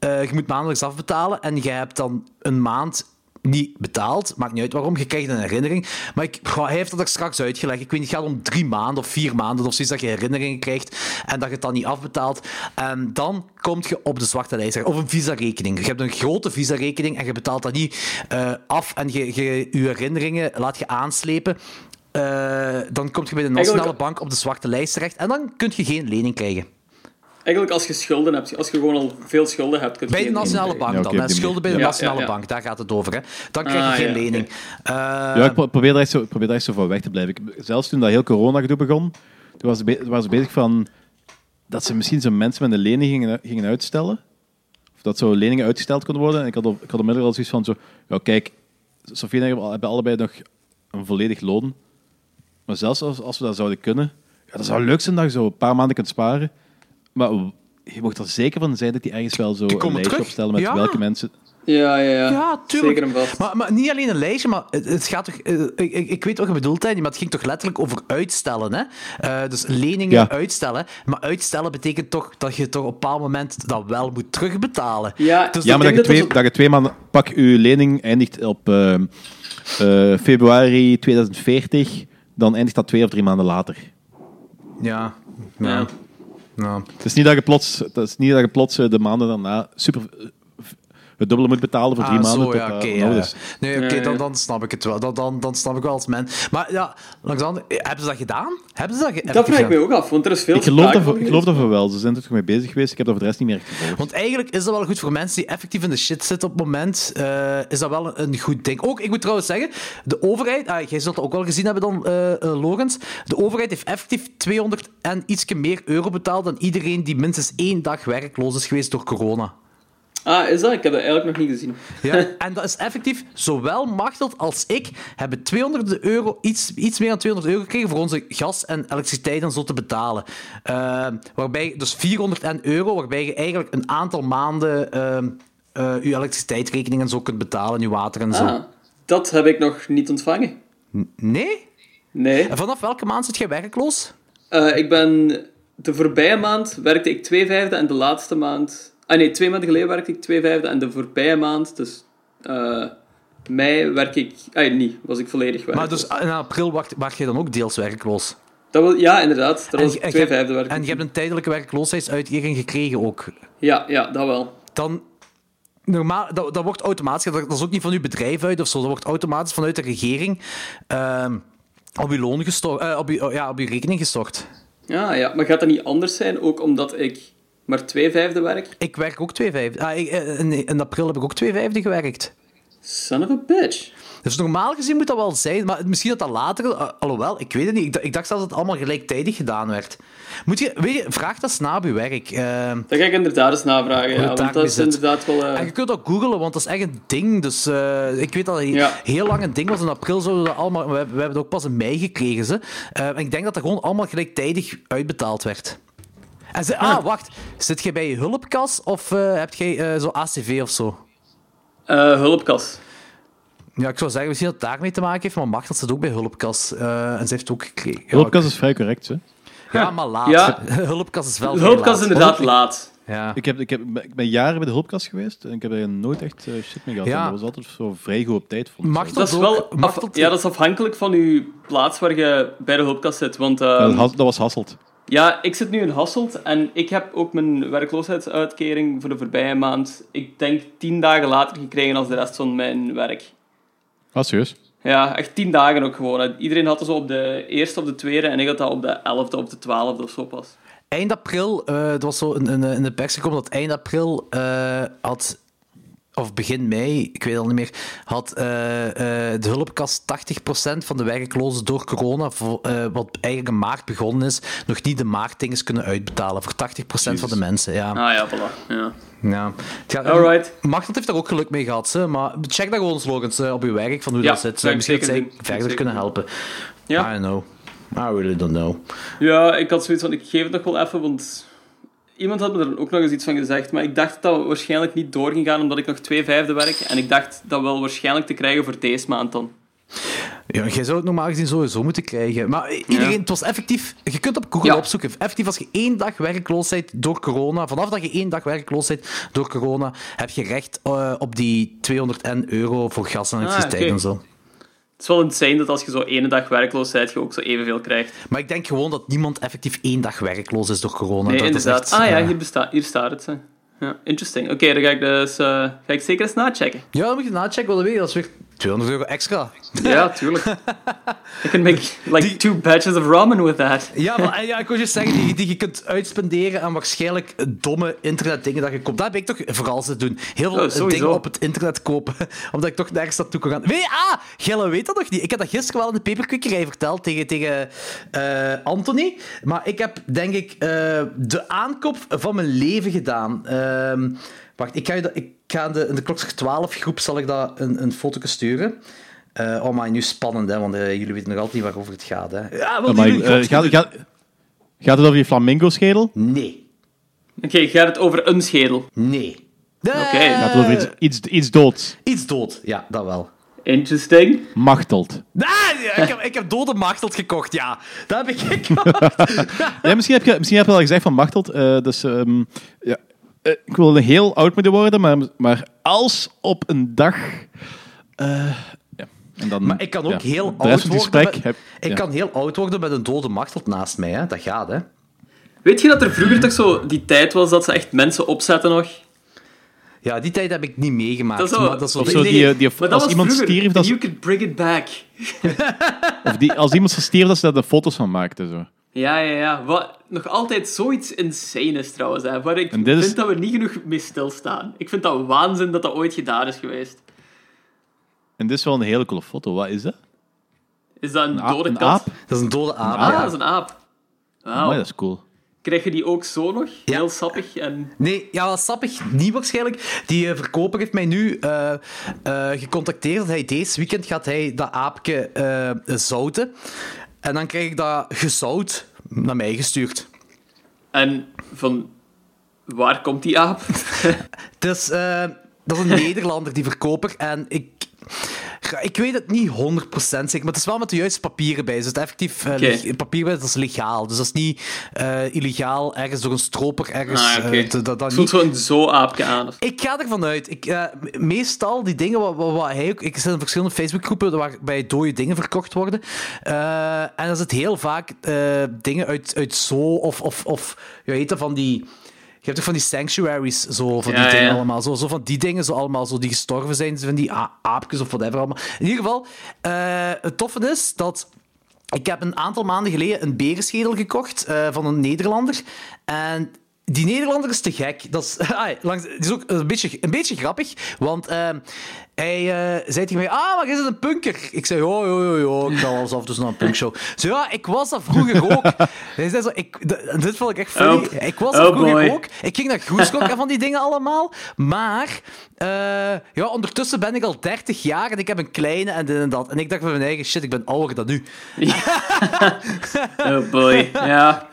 je moet maandelijks afbetalen en jij hebt dan een maand... niet betaald, maakt niet uit waarom, je krijgt een herinnering. Maar hij heeft dat er straks uitgelegd. Ik weet niet, het gaat om 3 maanden of 4 maanden of zoiets dat je herinneringen krijgt en dat je het dan niet afbetaalt. En dan kom je op de zwarte lijst. Of een visa-rekening. Je hebt een grote visa-rekening en je betaalt dat niet af en je herinneringen laat je aanslepen. Dan kom je bij de Nationale Bank op de zwarte lijst terecht en dan kun je geen lening krijgen. Eigenlijk als je schulden hebt, als je gewoon al veel schulden hebt... Kun je bij de Nationale Bank dan. Ja, schulden bij de Nationale Bank, daar gaat het over. Hè. Dan krijg je geen lening. Okay. Ja, ik probeer daar echt zo van weg te blijven. Zelfs toen dat heel corona-gedoe begon, toen waren ze bezig van... dat ze misschien zo'n mensen met een lening gingen uitstellen. Of dat zo leningen uitgesteld konden worden. En ik had onmiddellijk al zoiets van... Kijk, Sofie en ik hebben allebei nog een volledig loon. Maar zelfs als we dat zouden kunnen... dat zou leuk zijn dat je zo een paar maanden kunt sparen... Maar je mocht er zeker van zijn dat die ergens wel zo een lijstje opstellen met welke mensen... Ja. Ja, tuurlijk. Zeker en vast. Maar niet alleen een lijstje, maar het gaat toch... Ik weet wat je bedoelt, hè, maar het ging toch letterlijk over uitstellen, hè? Dus leningen uitstellen. Maar uitstellen betekent toch dat je toch op een bepaald moment dat wel moet terugbetalen. Ja, dus ja, maar dat je 2 maanden... Pak, je lening eindigt op februari 2040. Dan eindigt dat 2 of 3 maanden later. Ja, ja. Ja. Het is niet dat je plots de maanden daarna super... het dubbele moet betalen voor 3 maanden. Zo, ja, tot, dan snap ik het wel. Dan snap ik wel als men. Maar ja, langs de andere, hebben ze dat gedaan? Dat vraag ik mij ook af, want er is veel Ik geloof dat we wel. Ze zijn er toch mee bezig geweest. Ik heb dat voor de rest niet meer gevolgd. Want eigenlijk is dat wel goed voor mensen die effectief in de shit zitten op het moment. Is dat wel een goed ding. Ook, ik moet trouwens zeggen, de overheid... jij zult dat ook wel gezien hebben dan, Logans. De overheid heeft effectief 200 en ietsje meer euro betaald dan iedereen die minstens 1 dag werkloos is geweest door corona. Ah, is dat? Ik heb dat eigenlijk nog niet gezien. Ja, en dat is effectief, zowel Machteld als ik hebben iets meer dan 200 euro gekregen voor onze gas en elektriciteit en zo te betalen. Waarbij, dus 400 euro, waarbij je eigenlijk een aantal maanden je elektriciteitsrekening en zo kunt betalen, je water en zo. Dat heb ik nog niet ontvangen. Nee? En vanaf welke maand zit jij werkloos? De voorbije maand werkte ik 2/5 en de laatste maand... 2 maanden geleden werkte ik 2/5 en de voorbije maand, dus mei, was ik volledig werkloos. Maar dus in april was je dan ook deels werkloos? Ja, inderdaad. Dat was 2/5 werkloos. En je hebt een tijdelijke werkloosheidsuitkering gekregen ook? Ja, dat wel. Dan... Normaal, dat wordt automatisch... Dat is ook niet van uw bedrijf uit of zo. Dat wordt automatisch vanuit de regering op uw loon gestort... op uw rekening gestort. Ja. Maar gaat dat niet anders zijn? Ook omdat ik... Maar 2/5 werk? Ik werk ook 2/5. In april heb ik ook 2/5 gewerkt. Son of a bitch. Dus normaal gezien moet dat wel zijn, maar misschien dat later... alhoewel, ik weet het niet. Ik dacht zelfs dat het allemaal gelijktijdig gedaan werd. Vraag dat eens na bij je werk. Dat ga ik inderdaad eens navragen, want dat is inderdaad wel... En je kunt dat googlen, want dat is echt een ding. Dus ik weet dat het heel lang een ding was. In april zouden we dat allemaal... We hebben het ook pas in mei gekregen. En ik denk dat dat gewoon allemaal gelijktijdig uitbetaald werd. En wacht. Zit jij bij je hulpkas of heb jij zo'n ACV of zo? Hulpkas. Ja, ik zou zeggen, misschien dat het daarmee te maken heeft, maar Machteld zit ook bij hulpkas. En ze heeft ook gekregen. Hulpkas is vrij correct, hè? Ja, maar laat. Ja. Hulpkas is wel hulpkas is inderdaad laat. Ja. Ik ben jaren bij de hulpkas geweest en ik heb er nooit echt shit mee gehad. Ja. Dat was altijd zo vrij goed op tijd. Dat is afhankelijk van je plaats waar je bij de hulpkas zit. Want, dat was Hasselt. Ja, ik zit nu in Hasselt en ik heb ook mijn werkloosheidsuitkering voor de voorbije maand, ik denk 10 dagen later gekregen als de rest van mijn werk. Ah, serieus? Ja, echt 10 dagen ook gewoon. Iedereen had dat zo op de 1e of de 2e en ik had dat op de 11e of de 12e of zo pas. Eind april, dat was zo in de pers gekomen dat eind april had... Of begin mei, ik weet al niet meer, had de hulpkas 80% van de werklozen door corona, wat eigenlijk in maart begonnen is, nog niet de maartdinges kunnen uitbetalen. Voor 80% van de mensen, ja. Voilà. Ja. Alright. Machteld heeft daar ook geluk mee gehad, hè? Maar check dat gewoon slogans op je werk, van hoe dat zit. Misschien dat zij verder kunnen helpen. Ja. I don't know. I really don't know. Ja, ik had zoiets van, ik geef het nog wel even, want... Iemand had me er ook nog eens iets van gezegd, maar ik dacht dat waarschijnlijk niet door ging gaan, omdat ik nog 2/5 werk. En ik dacht dat wel waarschijnlijk te krijgen voor deze maand dan. Ja, jij zou het normaal gezien sowieso moeten krijgen. Maar iedereen, het was effectief... Je kunt op Google opzoeken. Effectief, als je 1 dag werkloos bent door corona... Vanaf dat je 1 dag werkloos bent door corona, heb je recht op die 200 euro voor gas en elektriciteit en zo. Het is wel insane dat als je zo 1 dag werkloos bent, je ook zo evenveel krijgt. Maar ik denk gewoon dat niemand effectief 1 dag werkloos is door corona. Nee, dat inderdaad. Is echt, hier staat het. Hè. Ja, interesting. Oké, dan ga ik zeker eens nachecken. Ja, dan moet je nachecken, want dat is weer 200 euro extra. Ja, tuurlijk. I can make 2 batches of ramen with that. Ja, maar ik wil je zeggen, die je kunt uitspenderen aan waarschijnlijk domme internetdingen dat je koopt. Dat heb ik toch vooral te doen. Heel veel dingen op het internet kopen, omdat ik toch nergens naartoe kon gaan. Gelle weet dat nog niet. Ik had dat gisteren wel in de Peperkukerij verteld tegen Anthony. Maar ik heb, denk ik, de aankoop van mijn leven gedaan. Wacht, ik ga in de Klok zes 12 groep zal ik dat een fotootje sturen. Maar nu spannend, hè, want jullie weten nog altijd niet waarover het gaat. Hè. Gaat het over je flamingo-schedel? Nee. Oké, gaat het over een schedel? Nee. Oké. Het gaat over iets doods. Iets dood, ja, dat wel. Interesting. Machteld. Ik heb dode machteld gekocht, ja. Dat heb ik gekocht. Ja, misschien heb je al gezegd van machteld. Dus, ik wil een heel oud met worden, maar als op een dag... En dan, maar ik kan ook heel oud worden. Ik kan heel oud worden met een dode machteld naast mij, hè. Dat gaat, hè. Weet je dat er vroeger toch zo die tijd was dat ze echt mensen opzetten nog? Ja, die tijd heb ik niet meegemaakt. Als iemand stierf... Dat you could bring it back. Of als iemand stierf, dat ze daar de foto's van maakten. Zo. Ja. Wat, nog altijd zoiets insanes trouwens. Hè, waar ik vind dat we niet genoeg mee stilstaan. Ik vind dat waanzin dat dat ooit gedaan is geweest. En dit is wel een hele coole foto. Wat is dat? Is dat een dode kat? Aap? Dat is een dode aap. Ah, ja. Dat is een aap. Wow. Amai, dat is cool. Krijg je die ook zo nog? Ja. Heel sappig? En... Nee, ja, sappig niet waarschijnlijk. Die verkoper heeft mij nu gecontacteerd dat hij deze weekend gaat dat aapje zouten. En dan krijg ik dat gezout naar mij gestuurd. En van waar komt die aap? Dat is een Nederlander, die verkoper. En ik weet het niet 100% zeker, maar het is wel met de juiste papieren bij. Dus het effectief papier bij, dat is legaal. Dus dat is niet illegaal ergens door een stroper ergens. Het voelt zo'n zo-aapje aan. Of... Ik ga ervan uit. Meestal die dingen, wat hij ook... Ik zit in verschillende Facebookgroepen waarbij dode dingen verkocht worden. En dan zit heel vaak dingen uit zoo of je weet dat van die... Je hebt toch van die sanctuaries, zo van die dingen allemaal. Zo van die dingen, zo allemaal, zo die gestorven zijn. Van die aapjes of whatever allemaal. In ieder geval, het toffe is dat... Ik heb een aantal maanden geleden een berenschedel gekocht van een Nederlander. En die Nederlander is te gek. Dat is ook een beetje grappig, want... Hij zei tegen mij, maar jij bent een punker. Ik zei, joh, ik kan alles af en toe naar een punkshow. Zo ja, ik was dat vroeger ook. Hij zei zo, dit vond ik echt funny. Ik was dat vroeger ook. Ik ging naar Groenschok en van die dingen allemaal. Maar, ondertussen ben ik al 30 jaar en ik heb een kleine en dit en dat. En ik dacht van mijn eigen, shit, ik ben ouder dan nu. Oh boy, ja.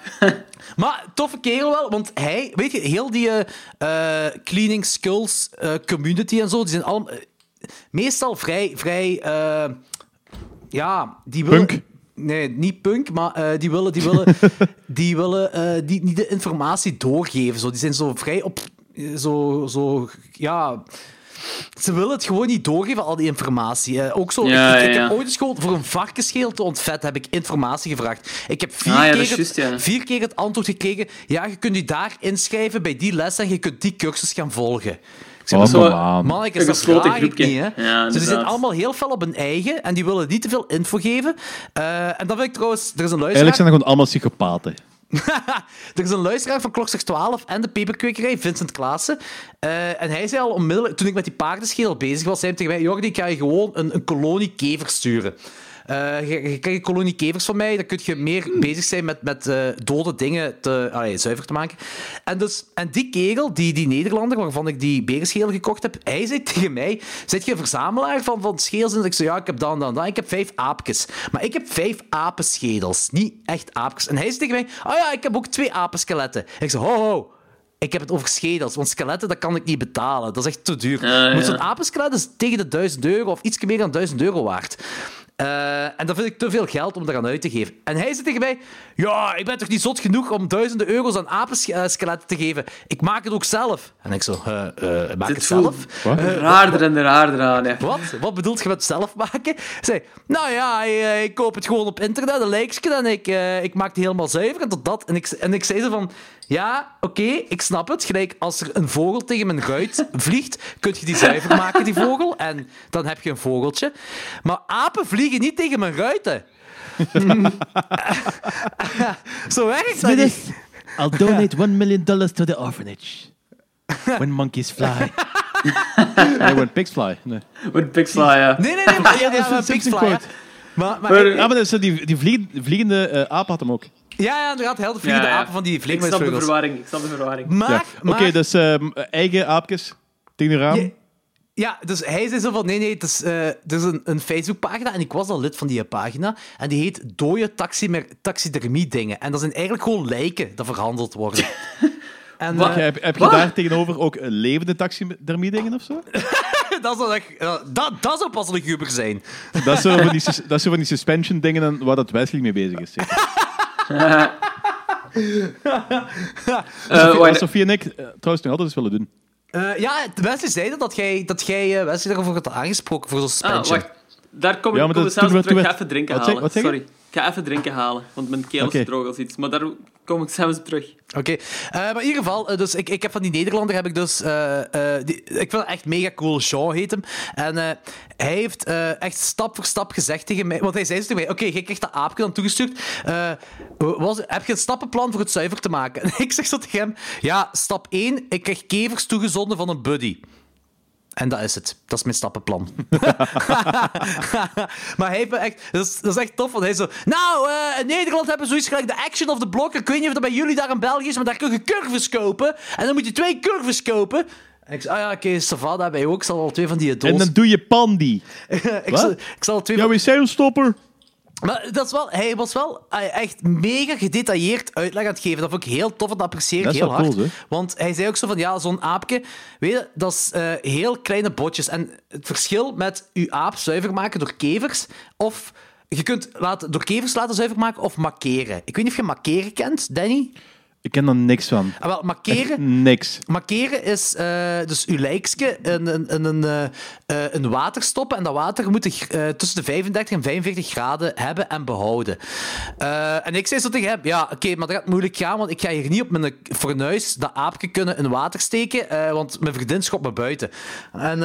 Maar toffe kerel wel, want hij, weet je, heel die cleaning skills community en zo, die zijn allemaal... Meestal vrij die willen... Punk? Nee, niet punk, maar die willen niet de informatie doorgeven. Zo. Die zijn zo vrij op... Ze willen het gewoon niet doorgeven, al die informatie. Ook zo, ik heb ooit eens gewoon voor een varkenschedel te ontvetten, heb ik informatie gevraagd. Ik heb vier keer het antwoord gekregen, ja, je kunt je daar inschrijven bij die les en je kunt die cursus gaan volgen. Mannetjes, dat vraag ik niet, hè. Ja, dus die zitten allemaal heel fel op hun eigen en die willen niet te veel info geven. En dan wil ik trouwens... Er is een luisteraar... Eigenlijk zijn dat gewoon allemaal psychopaten. Er is een luisteraar van Klok zes 12 en de Peperkukerij, Vincent Klaassen. En hij zei al onmiddellijk, toen ik met die paardenschedel bezig was, zei hij tegen mij, Jordi, ik ga je gewoon een kolonie kevers sturen. Je krijgt een kolonie kevers van mij, dan kun je meer bezig zijn met dode dingen zuiver te maken. En die kerel, die Nederlander, waarvan ik die berenschedel gekocht heb, hij zei tegen mij, zit je een verzamelaar van schedels? En ik zei, ja, ik heb dan. Ik heb 5 aapjes. Maar ik heb 5 apenschedels, niet echt aapjes. En hij zei tegen mij, ik heb ook 2 apenskeletten. En ik zei, ho. Ik heb het over schedels, want skeletten, dat kan ik niet betalen. Dat is echt te duur. Maar zo'n apenskelet is tegen de €1.000 of iets meer dan €1.000 waard. En dat vind ik te veel geld om eraan uit te geven. En hij zei tegen mij, ja, ik ben toch niet zot genoeg om €1000 aan apenskeletten te geven. Ik maak het ook zelf. En ik zo, maak dit het zelf? Raarder en raarder aan. Hè. Wat bedoelt je met zelf maken? Zei, nou ja, ik koop het gewoon op internet, een lijkje, en ik maak het helemaal zuiver en tot dat. En ik zei zo van, ja, oké, ik snap het. Gelijk, als er een vogel tegen mijn ruit vliegt, kun je die zuiver maken, die vogel. En dan heb je een vogeltje. Maar apen vliegen niet tegen mijn ruiten. Zo werkt dat niet. I'll donate $1 million to the orphanage. When monkeys fly. Nee, when pigs fly. Nee. When pigs fly, ja. Nee, maar when pigs fly, ja. Maar die vliegende aap had hem ook. Ja, inderdaad, heel de vliegende apen van die vleemhuisvleugels. Ik snap de verwarring. Maar... Oké, dus eigen aapjes tegen de raam. Ja, dus hij zei zo van, nee, het is een Facebookpagina en ik was al lid van die pagina en die heet dode taxidermie dingen. En dat zijn eigenlijk gewoon lijken dat verhandeld worden. En, heb je daar tegenover ook levende taxidermiedingen of zo? Dat zou pas een Huber zijn. Dat is zo van die suspension dingen waar dat Wesley mee bezig is. Sophie en ik trouwens nog altijd eens willen doen. Wesley zei dat jij Wesley daarover had aangesproken voor zo'n suspension. Daar kom ik zelfs op terug. Even drinken halen. Sorry. Ik ga even drinken halen, want mijn keel is droog als iets. Maar daar kom ik zelfs terug. Oké. Maar in ieder geval, dus ik heb van die Nederlander heb ik dus... ik vind het echt mega cool. Jean heet hem. En hij heeft echt stap voor stap gezegd tegen mij... Want hij zei dus tegen mij... Oké, jij krijgt dat aapje dan toegestuurd. Heb je een stappenplan voor het zuiver te maken? En ik zeg zo tegen hem... Ja, stap 1. Ik krijg kevers toegezonden van een buddy. En dat is het. Dat is mijn stappenplan. Maar hij heeft echt... Dat is echt tof, want hij zo... Nou, in Nederland hebben we zoiets gelijk de Action of the Block. Ik weet niet of dat bij jullie daar in België is, maar daar kun je curves kopen. En dan moet je 2 curves kopen. En ik zei, Savannah, dat bij jou ook. Ik zal al 2 van die doos... En dan doe je pandy. Ik zal al 2 van... Ja, we zijn een stopper. Maar dat is wel, hij was wel echt mega gedetailleerd uitleg aan het geven. Dat vond ik heel tof en dat apprecieer ik heel hard. Cool, want hij zei ook zo van, ja, zo'n aapje, weet je, dat is heel kleine botjes. En het verschil met uw aap zuiver maken door kevers, of je kunt door kevers laten zuiver maken of markeren. Ik weet niet of je markeren kent, Danny? Ik ken er niks van. Ah, wel, markeren, niks. Markeren is dus uw lijkske in water stoppen. En dat water moet tussen de 35 en 45 graden hebben en behouden. En ik zei zo tegen hem, ja, oké, maar dat gaat moeilijk gaan, want ik ga hier niet op mijn fornuis dat aapje kunnen in water steken, want mijn vriendin schopt me buiten. En...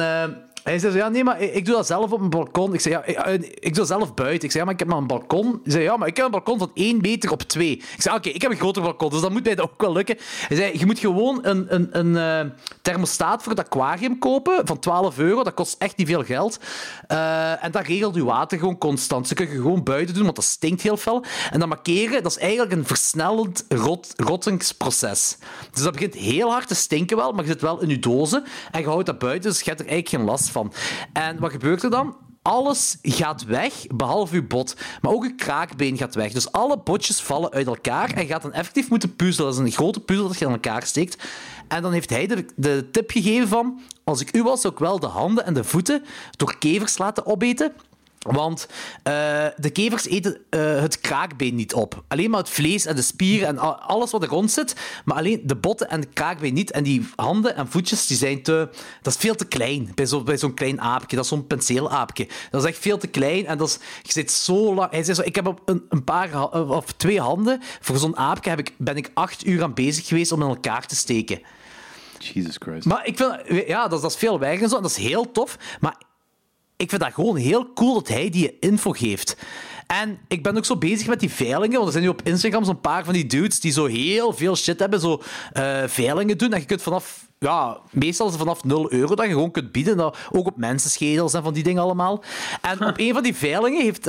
hij zei zo, ja, nee, maar ik doe dat zelf op mijn balkon. Ik zei, ja, ik doe dat zelf buiten. Ik zei, ja, maar ik heb maar een balkon. Hij zei, ja, maar ik heb een balkon van 1 meter op 2. Ik zei, oké, ik heb een groter balkon, dus dat moet mij dat ook wel lukken. Hij zei, je moet gewoon een thermostaat voor het aquarium kopen van €12. Dat kost echt niet veel geld. En dat regelt je water gewoon constant. Ze kun je gewoon buiten doen, want dat stinkt heel fel. En dat markeren, dat is eigenlijk een versnellend rottingsproces. Dus dat begint heel hard te stinken wel, maar je zit wel in je dozen. En je houdt dat buiten, dus je hebt er eigenlijk geen last van. En wat gebeurt er dan? Alles gaat weg, behalve uw bot. Maar ook uw kraakbeen gaat weg. Dus alle botjes vallen uit elkaar en je gaat dan effectief moeten puzzelen. Dat is een grote puzzel dat je aan elkaar steekt. En dan heeft hij de tip gegeven van... Als ik u was, zou ik wel de handen en de voeten door kevers laten opeten... Want de kevers eten het kraakbeen niet op. Alleen maar het vlees en de spieren en alles wat er rond zit. Maar alleen de botten en het kraakbeen niet. En die handen en voetjes, die zijn dat is veel te klein bij zo'n klein aapje. Dat is zo'n penseelaapje. Dat is echt veel te klein. En dat is, je zit zo lang... Hij zei zo, ik heb op een paar of 2 handen. Voor zo'n aapje ben ik 8 uur aan bezig geweest om in elkaar te steken. Jesus Christ. Maar ik vind... Ja, dat is veel werk en zo. En dat is heel tof. Maar... Ik vind dat gewoon heel cool dat hij die info geeft. En ik ben ook zo bezig met die veilingen, want er zijn nu op Instagram zo'n paar van die dudes die zo heel veel shit hebben, zo veilingen doen. En je kunt vanaf, ja, meestal is het vanaf €0 dat je gewoon kunt bieden. Nou, ook op mensenschedels en van die dingen allemaal. En op een van die veilingen heeft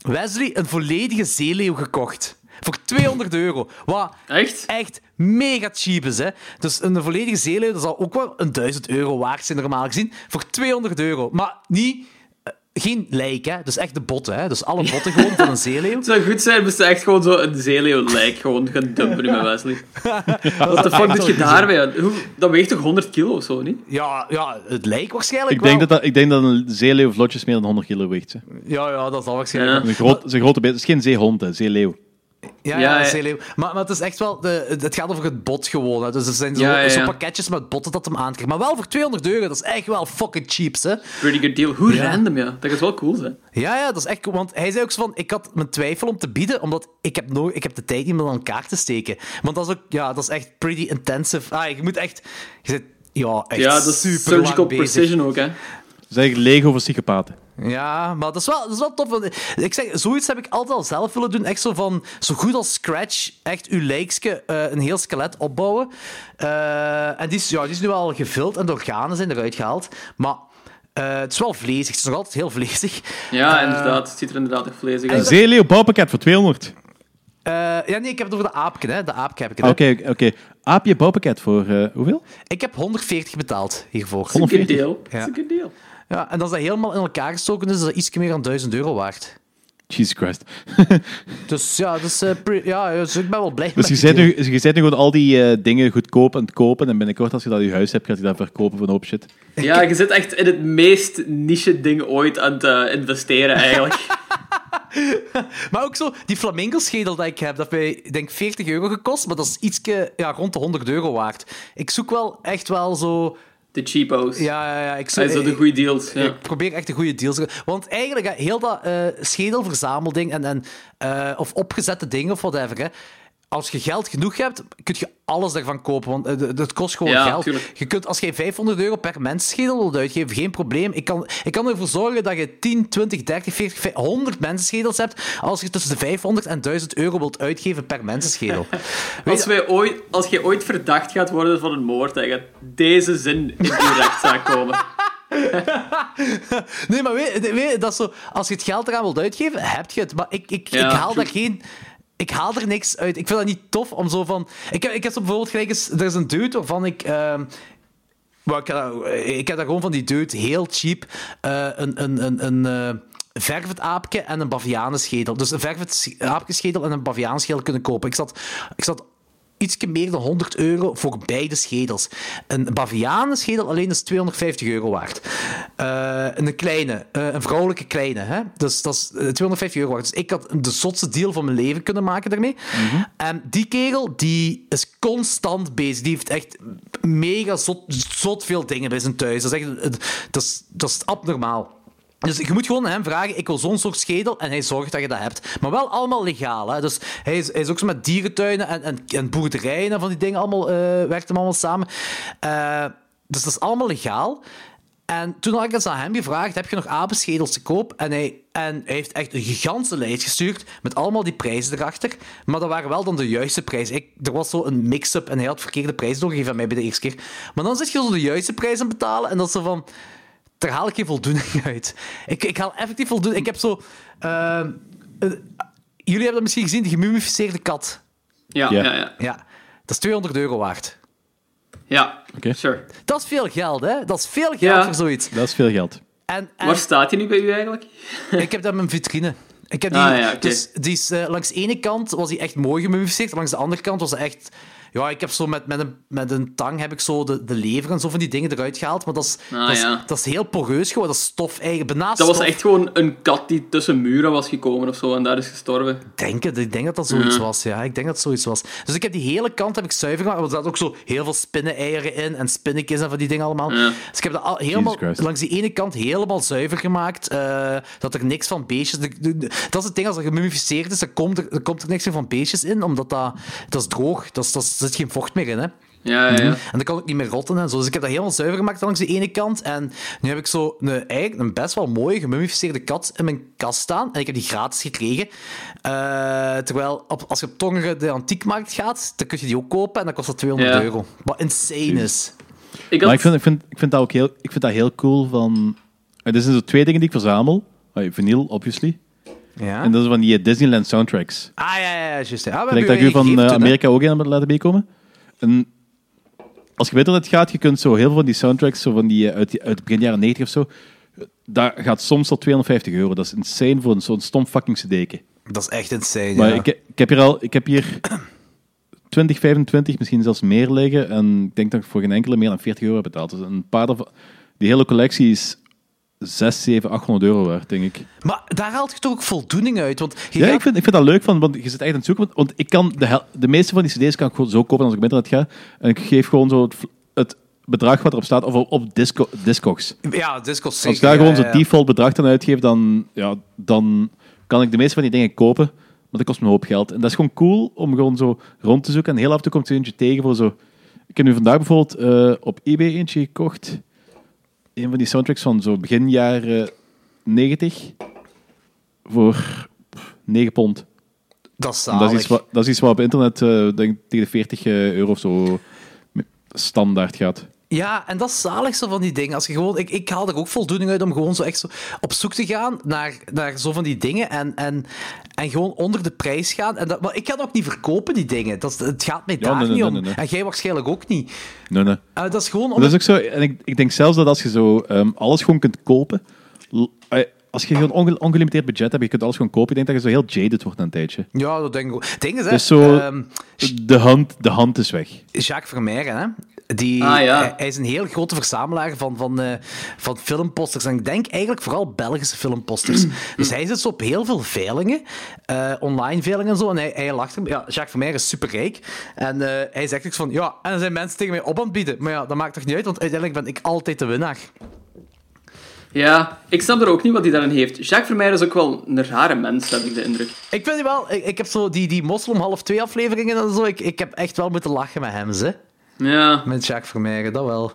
Wesley een volledige zeeleeuw gekocht. Voor €200. Wat echt mega cheap is, hè. Dus een volledige zeeleeuw, dat zal ook wel een €1000 waard zijn, normaal gezien. Voor €200. Maar geen lijk, hè. Dus echt de botten, hè. Dus alle botten gewoon van een zeeleeuw. Het zou goed zijn, moest je echt gewoon zo een zeeleeuw-lijk gewoon gaan dumpen met Wesley. Wat de fuck doet je daarbij? Dat weegt toch 100 kilo of zo, niet? Ja, het lijk waarschijnlijk ik denk dat een zeeleeuw vlotjes meer dan 100 kilo weegt, hè. Ja, dat zal waarschijnlijk. Ja. Een grote beest. Het is geen zeehond, hè. Zeeleeuw. Ja. Zeeleeuw. Maar het is echt wel... Het gaat over het bot gewoon. Hè. Dus er zijn zo pakketjes met botten dat hem aankrijgt. Maar wel voor €200. Dat is echt wel fucking cheaps, hè. Pretty good deal. Hoe random, ja. Dat is wel cool, hè. Ja, dat is echt cool. Want hij zei ook zo van... Ik had mijn twijfel om te bieden, omdat ik heb de tijd niet meer aan elkaar te steken. Want dat is ook... Ja, dat is echt pretty intensive. Je moet echt... Je zit, echt ja, dat is super surgical precision ook, hè. Dat is eigenlijk Lego voor psychopaten. Ja, maar dat is wel tof. Want ik zeg, zoiets heb ik altijd al zelf willen doen. Echt zo van, zo goed als Scratch, echt uw lijkske, een heel skelet opbouwen. En die is nu al gevuld en de organen zijn eruit gehaald. Maar het is wel vlezig. Het is nog altijd heel vlezig. Ja, inderdaad. Het ziet er inderdaad echt vlezig uit. Een zeeleeuw bouwpakket voor €200. Nee, ik heb het over de aapken, hè. De aapken heb ik het. Oké. Aapje bouwpakket voor hoeveel? Ik heb €140 betaald hiervoor. Dat is een deel. Ja, en als dat helemaal in elkaar gestoken is, is dat iets meer dan €1000 waard. Jesus Christ. Dus ja, dus, dus ik ben wel blij dus met je. Dus je zit nu gewoon al die dingen goedkoop aan het kopen en binnenkort als je dat in je huis hebt, gaat je dat verkopen van een hoop shit. Ja, je zit echt in het meest niche ding ooit aan het investeren eigenlijk. Maar ook zo, die flamingo-schedel dat ik heb, dat heeft mij, denk ik, €40 gekost, maar dat is ietsje rond de €100 waard. Ik zoek wel echt wel zo... De cheapo's. Ja. Zo de goede deals. Ja. Ik probeer echt de goede deals. Want eigenlijk, heel dat schedelverzamelding of opgezette dingen of whatever, hè. Als je geld genoeg hebt, kun je alles daarvan kopen, want het kost gewoon geld. Tuurlijk. Je kunt, als je €500 per mens schedel wilt uitgeven, geen probleem. Ik kan ervoor zorgen dat je 10, 20, 30, 40, 100 mensenschedels hebt als je tussen de €500 en €1000 wilt uitgeven per mensenschedel. Als je ooit verdacht gaat worden van een moord, dan gaat deze zin in je rechtszaak komen. Nee, maar weet, dat is zo, als je het geld eraan wilt uitgeven, heb je het. Maar ik haal daar geen... Ik haal er niks uit. Ik vind dat niet tof om zo van... Ik heb zo bijvoorbeeld gelijk eens... Er is een dude waarvan ik... Ik heb daar gewoon van die dude heel cheap een vervet aapje en een bavianenschedel. Dus een vervet aapjeschedel en een bavianenschedel kunnen kopen. Ik zat ietsje meer dan €100 voor beide schedels. Een bavianenschedel alleen is €250 waard. Een kleine, een vrouwelijke kleine. Hè? Dus dat is €250 waard. Dus ik had de zotste deal van mijn leven kunnen maken daarmee. Mm-hmm. En die kerel, die is constant bezig. Die heeft echt mega zot veel dingen bij zijn thuis. Dat is abnormaal. Dus je moet gewoon hem vragen, ik wil zo'n soort schedel, en hij zorgt dat je dat hebt. Maar wel allemaal legaal, hè. Dus hij is ook zo met dierentuinen en boerderijen en van die dingen, allemaal werkt hem allemaal samen. Dus dat is allemaal legaal. En toen had ik eens aan hem gevraagd, heb je nog apenschedels te koop? En hij heeft echt een gigantische lijst gestuurd met allemaal die prijzen erachter. Maar dat waren wel dan de juiste prijzen. Er was zo een mix-up en hij had verkeerde prijzen doorgegeven aan mij bij de eerste keer. Maar dan zit je zo de juiste prijzen betalen en dat is zo van... Daar haal ik geen voldoening uit. Ik haal effectief voldoening. Ik heb zo... jullie hebben dat misschien gezien, de gemummificeerde kat. Ja. Dat is €200 waard. Ja, okay. Sure. Dat is veel geld, hè? Dat is veel geld voor zoiets. Dat is veel geld. En waar staat die nu bij u eigenlijk? Ik heb dat in mijn vitrine. Ik heb die, okay. Dus die is, langs de ene kant was die echt mooi gemummificeerd, langs de andere kant was hij echt... Ja, ik heb zo met een tang heb ik zo de lever en zo van die dingen eruit gehaald. Maar dat is heel poreus gewoon. Dat is stof eigenlijk. Was echt gewoon een kat die tussen muren was gekomen of zo en daar is gestorven. Ik denk dat dat zoiets was, ja. Ik denk dat het zoiets was. Dus ik heb die hele kant heb ik zuiver gemaakt. Er zaten ook zo heel veel spinneneieren in en spinnetjes en van die dingen allemaal. Ja. Dus ik heb dat helemaal langs die ene kant helemaal zuiver gemaakt. Dat er niks van beestjes... Dat is het ding, als dat gemummificeerd is, dan komt er niks meer van beestjes in, omdat dat is droog. Er zit geen vocht meer in, hè. Ja. En dan kan ik niet meer rotten en zo. Dus ik heb dat helemaal zuiver gemaakt langs de ene kant. En nu heb ik zo eigenlijk een best wel mooie gemummificeerde kat in mijn kast staan. En ik heb die gratis gekregen. Terwijl, als je op Tongeren de antiekmarkt gaat, dan kun je die ook kopen. En dan kost dat €200. Wat insane is. Maar ik vind dat ook heel cool van... Er zijn zo twee dingen die ik verzamel. Vinyl, obviously. Ja. En dat is van die Disneyland soundtracks. Ja, juist. Ja, ik denk dat u van Amerika ook een laten meekomen. En als je weet dat het gaat, je kunt zo heel veel van die soundtracks, zo van die uit begin jaren 90 of zo, daar gaat soms al €250. Dat is insane voor zo'n stom fucking cd'tje. Dat is echt insane, maar ja. Ik heb hier 20, 25, misschien zelfs meer liggen. En ik denk dat ik voor geen enkele meer dan €40 heb betaald. Dus een paar daarvan... Die hele collectie is... 600, 700, 800 € waard, denk ik. Maar daar haalt je toch ook voldoening uit? Want je ik vind dat leuk, want je zit echt aan het zoeken. Want ik kan de meeste van die cd's kan ik gewoon zo kopen als ik met dat ga. En ik geef gewoon zo het bedrag wat erop staat, of op Discogs. Ja, Discogs. Als ik daar gewoon zo'n default bedrag aan uitgeef, dan kan ik de meeste van die dingen kopen. Maar dat kost me een hoop geld. En dat is gewoon cool om gewoon zo rond te zoeken. En heel af en toe komt er eentje tegen voor zo... Ik heb nu vandaag bijvoorbeeld op eBay eentje gekocht... Een van die soundtracks van zo begin jaren 90 voor £9. Dat is zalig. Dat is iets wat op internet denk tegen de €40 of zo standaard gaat. Ja, en dat is zalig zo van die dingen. Als je gewoon, ik haal er ook voldoening uit om gewoon zo echt zo op zoek te gaan naar zo van die dingen en gewoon onder de prijs gaan. En maar ik ga dat ook niet verkopen, die dingen. Het gaat mij niet om. En jij waarschijnlijk ook niet. Nee. Dat is gewoon... Dat is ook zo. En ik denk zelfs dat als je zo alles gewoon kunt kopen... als je gewoon ongelimiteerd budget hebt, je kunt alles gewoon kopen, ik denk dat je zo heel jaded wordt na een tijdje. Ja, dat denk ik ook. Het ding is, hè, dus zo, de hand is weg. Jacques Vermeire, hè? Die, hij is een heel grote verzamelaar van filmposters. En ik denk eigenlijk vooral Belgische filmposters. Dus hij zit zo op heel veel veilingen, online veilingen en zo. En hij lacht hem. Ja, Jacques Vermeire is superrijk. En hij zegt ook van, ja, en er zijn mensen tegen mij op aan het bieden. Maar ja, dat maakt toch niet uit, want uiteindelijk ben ik altijd de winnaar. Ja, ik snap er ook niet wat hij daarin heeft. Jacques Vermeire is ook wel een rare mens, heb ik de indruk. Ik vind wel, ik heb zo die Moslem 1:30 afleveringen en zo. Ik heb echt wel moeten lachen met hem, ze. Ja. Met Jacques Vermeire, dat wel.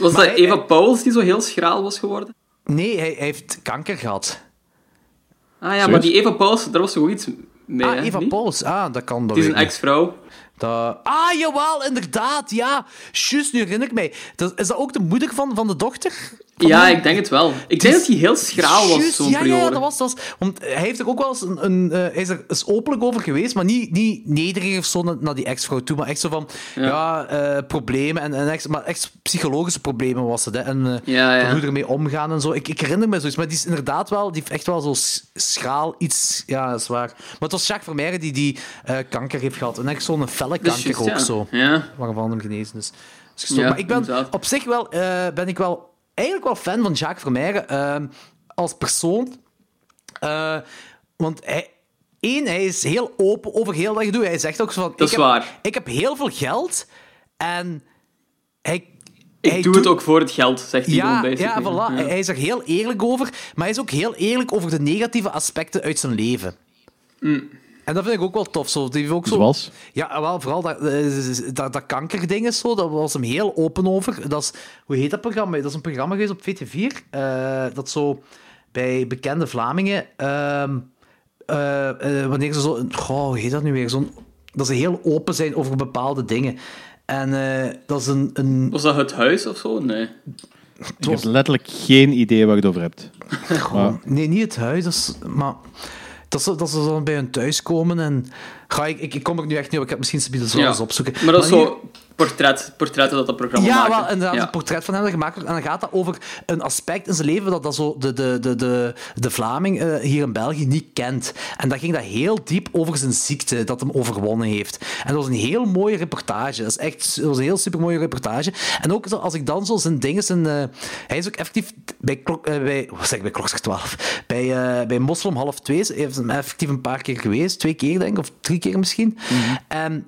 Was dat Eva Pauls die zo heel schraal was geworden? Nee, hij heeft kanker gehad. Ah ja, maar die Eva Pauls, daar was toch ook iets mee, hè? Eva Pauls, dat kan dat. Die is een ex-vrouw. Ah, jawel, inderdaad, ja. Juist, nu herinner ik mij. Is dat ook de moeder van de dochter? Ja, ik denk het wel. Ik denk dat hij heel schraal was, zo'n periode. Ja, dat was. Want hij heeft er ook wel eens hij is er eens openlijk over geweest, maar niet nederig of zo naar die ex-vrouw toe, maar echt zo van, problemen, maar echt psychologische problemen was het, hè, en hoe ermee omgaan en zo. Ik herinner me zoiets, maar die is inderdaad wel, die heeft echt wel zo schraal iets, ja, dat is waar. Maar het was Jacques Vermeire die kanker heeft gehad, en echt zo'n felle kanker just, ook zo, waarvan hem genezen is. Dus maar ik ben inderdaad. Op zich wel, eigenlijk wel fan van Jacques Vermeire als persoon. Want hij is heel open over heel dat gedoe. Hij zegt ook zo van... Ik heb heel veel geld en hij doe het ook voor het geld, zegt hij. Ja, voilà. Ja. Hij is er heel eerlijk over, maar hij is ook heel eerlijk over de negatieve aspecten uit zijn leven. Mm. En dat vind ik ook wel tof. Zo. Die ook zo... Zoals? Ja, wel, vooral dat kankerding is zo. Daar was hem heel open over. Dat is, hoe heet dat programma? Dat is een programma geweest op VT4. Dat zo bij bekende Vlamingen... wanneer ze zo... hoe heet dat nu weer? Dat ze heel open zijn over bepaalde dingen. En dat is een... Was dat Het Huis of zo? Nee. Ik heb letterlijk geen idee waar je het over hebt. Maar... Nee, niet Het Huis. Dat ze dan bij hun thuis komen en... Ik kom er nu echt niet op, ik heb misschien ze zo eens opzoeken. Maar dat is zo portretten dat programma maakt. Ja, wel, inderdaad, een portret van hem dat gemaakt wordt. En dan gaat dat over een aspect in zijn leven dat zo de Vlaming hier in België niet kent. En dat ging dat heel diep over zijn ziekte, dat hem overwonnen heeft. En dat was een heel mooie reportage. Dat was een heel supermooie reportage. En ook als ik dan zo zijn dingen... hij is ook effectief bij Klok zes 12. Bij Moslem 1:30 heeft hem effectief een paar keer geweest. 2 keer, denk ik, of 3 keer misschien. Mm-hmm. En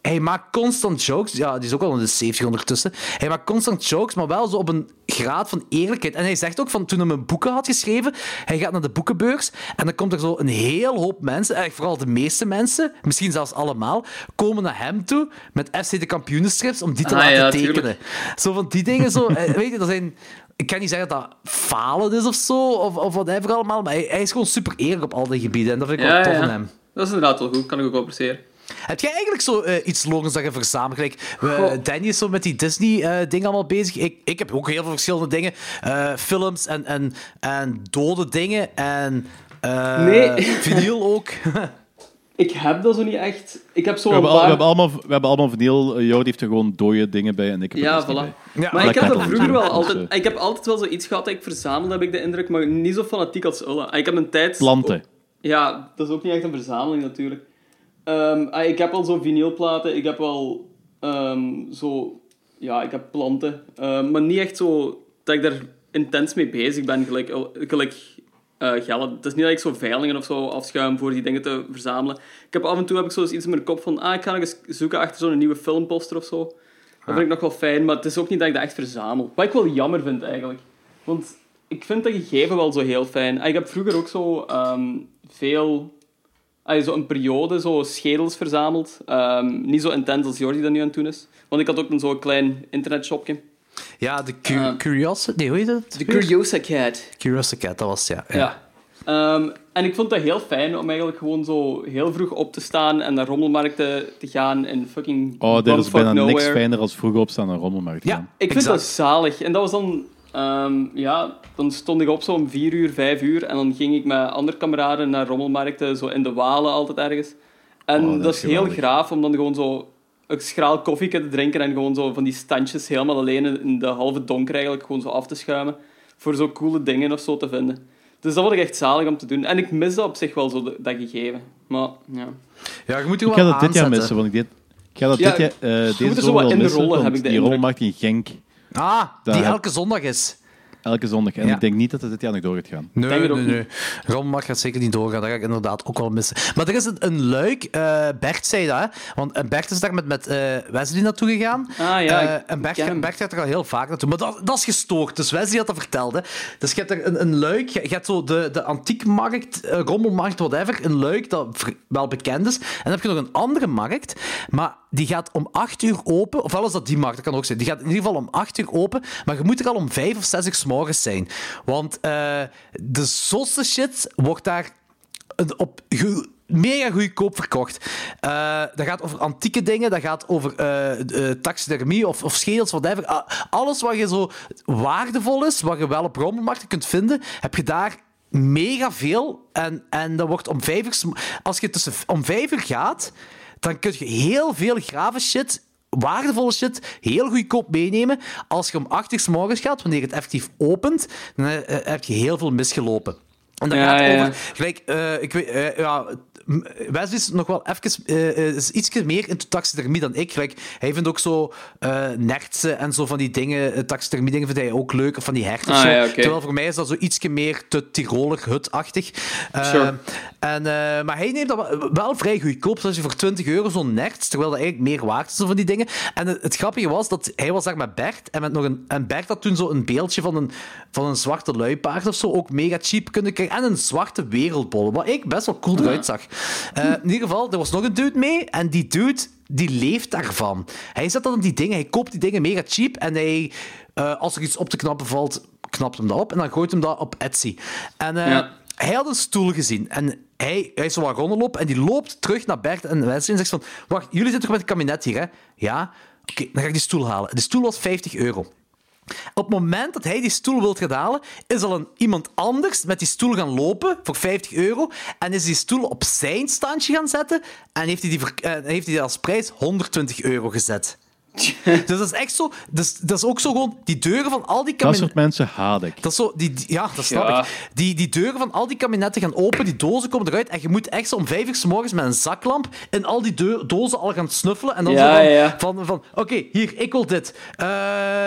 hij maakt constant jokes. Ja, die is ook al in de 70 ondertussen. Hij maakt constant jokes, maar wel zo op een graad van eerlijkheid. En hij zegt ook van toen hij mijn boeken had geschreven, hij gaat naar de boekenbeurs en dan komt er zo een heel hoop mensen, eigenlijk vooral de meeste mensen, misschien zelfs allemaal, komen naar hem toe met FC de Kampioenenstrips om die te laten tekenen. Tuurlijk. Zo van die dingen zo. Weet je, dat zijn... Ik kan niet zeggen dat dat falen is of zo, of wat hij voor allemaal, maar hij is gewoon super eerlijk op al die gebieden. En dat vind ik wel tof van hem. Dat is inderdaad wel goed, kan ik ook wel appreciëren. Heb jij eigenlijk zo iets logisch dat je verzamelt? Danny is zo met die Disney-dingen allemaal bezig. Ik heb ook heel veel verschillende dingen. Films en dode dingen. En vinyl ook. Ik heb dat zo niet echt. Ik heb zo we hebben allemaal vinyl. Jordi heeft er gewoon dode dingen bij en ik heb er dus niet bij. Ja, maar ik heb dat vroeger wel altijd... Ik heb altijd wel zoiets gehad dat ik verzamelde, heb ik de indruk. Maar niet zo fanatiek als Ulla. Ik heb een tijd... Planten. Ja, dat is ook niet echt een verzameling natuurlijk. Ik heb al zo'n vinylplaten. Ik heb wel zo... Ja, ik heb planten. Maar niet echt zo dat ik daar intens mee bezig ben. Het is niet dat ik zo veilingen of zo afschuim voor die dingen te verzamelen. Af en toe heb ik zo iets in mijn kop van... ik ga nog eens zoeken achter zo'n nieuwe filmposter of zo. Dat vind ik nog wel fijn, maar het is ook niet dat ik dat echt verzamel. Wat ik wel jammer vind, eigenlijk. Want ik vind dat gegeven wel zo heel fijn. Ik heb vroeger ook zo veel... zo een periode zo schedels verzameld. Niet zo intens als Jordi dat nu aan het doen is. Want ik had ook zo'n klein internetshopje. Ja, de Curiosity... Nee, hoe heet dat? De Curiosicat. Curiosicat, dat was het, ja. En ik vond dat heel fijn om eigenlijk gewoon zo heel vroeg op te staan en naar rommelmarkten te gaan en fucking... dit is bijna nowhere. Niks fijner als vroeg opstaan naar rommelmarkten gaan. Ja, ik vind dat zalig. En dat was dan... dan stond ik op zo om 4 uur, 5 uur en dan ging ik met andere kameraden naar rommelmarkten, zo in de Walen altijd ergens. En dat is heel graaf om dan gewoon zo... een schraal koffie te drinken en gewoon zo van die standjes helemaal alleen in de halve donker eigenlijk gewoon zo af te schuimen. voor zo coole dingen of zo te vinden. Dus dat vond ik echt zalig om te doen. En ik mis dat op zich wel, zo dat gegeven. Maar, ja. Ja, je moet je wel aanzetten. Ik ga dat dit jaar missen, want ik deed... Ik ga dat ja, dit jaar... deze moet er zo wat in de rollen, heb ik de die rol maakt in Genk. Ah, daar die elke zondag is. Elke zondag. En ja. Ik denk niet dat het dit jaar nog door gaat gaan. Nee. Ron mag het zeker niet doorgaan. Dat ga ik inderdaad ook wel missen. Maar er is een luik. Bert zei dat, hè. Want Bert is daar met Wesley naartoe gegaan. Ah, ja. En Bert gaat er al heel vaak naartoe. Maar dat is gestoord. Dus Wesley had dat verteld. Hè. Dus je hebt er een luik. Je hebt zo de antiekmarkt, rommelmarkt, whatever. Een luik dat wel bekend is. En dan heb je nog een andere markt. Maar die gaat om 8 uur open. Of wel is dat die markt, dat kan ook zijn. Die gaat in ieder geval om 8 uur open. Maar je moet er al om 5 of 6 uur zijn. Want de zotste shit wordt daar op mega goedkoop verkocht. Dat gaat over antieke dingen, dat gaat over taxidermie of schedels, whatever. Alles wat je zo waardevol is, wat je wel op rommelmarkten kunt vinden, heb je daar mega veel. En dat wordt om 5 uur... Als je om 5 uur gaat, dan kun je heel veel grave shit... waardevolle shit, heel goedkoop meenemen. Als je om 8 uur 's morgens gaat, wanneer het effectief opent, dan heb je heel veel misgelopen. En dat gaat over... Gelijk, ik weet... Wesley is nog wel even, is iets meer in de taxidermie dan ik. Like, hij vindt ook zo nertsen en zo van die dingen, taxidermie dingen vindt hij ook leuk, of van die herten. Okay. Terwijl voor mij is dat zo iets meer te Tiroler hut-achtig. Sure. Maar hij neemt dat wel vrij goedkoop, zoals je voor 20 euro zo'n nerts, terwijl dat eigenlijk meer waard is van die dingen. En het grappige was dat hij was daar met Bert en Bert had toen zo een beeldje van een zwarte luipaard of zo, ook mega cheap kunnen krijgen. En een zwarte wereldbol, wat ik best wel cool eruit zag. In ieder geval, er was nog een dude mee. En die dude, die leeft daarvan. Hij zet dan op die dingen, hij koopt die dingen mega cheap. En hij, als er iets op te knappen valt, knapt hem dat op. En dan gooit hem dat op Etsy. En hij had een stoel gezien. En hij is zo wat rondlopen. En die loopt terug naar Bert en Wesley. En zegt van, wacht, jullie zitten toch met het kabinet hier, hè? Ja? Oké, dan ga ik die stoel halen. De stoel was €50. Op het moment dat hij die stoel wil gaan halen, is al iemand anders met die stoel gaan lopen voor €50 en is die stoel op zijn standje gaan zetten en heeft hij die als prijs €120 gezet. Dus dat is echt zo... Dat is ook zo gewoon... Die deuren van al die kabinetten... Dat soort mensen haat ik. Dat is zo, dat snap ik. Die deuren van al die kabinetten gaan open, die dozen komen eruit, en je moet echt zo om 5 uur 's morgens met een zaklamp in al die dozen al gaan snuffelen, en dan oké, hier, ik wil dit.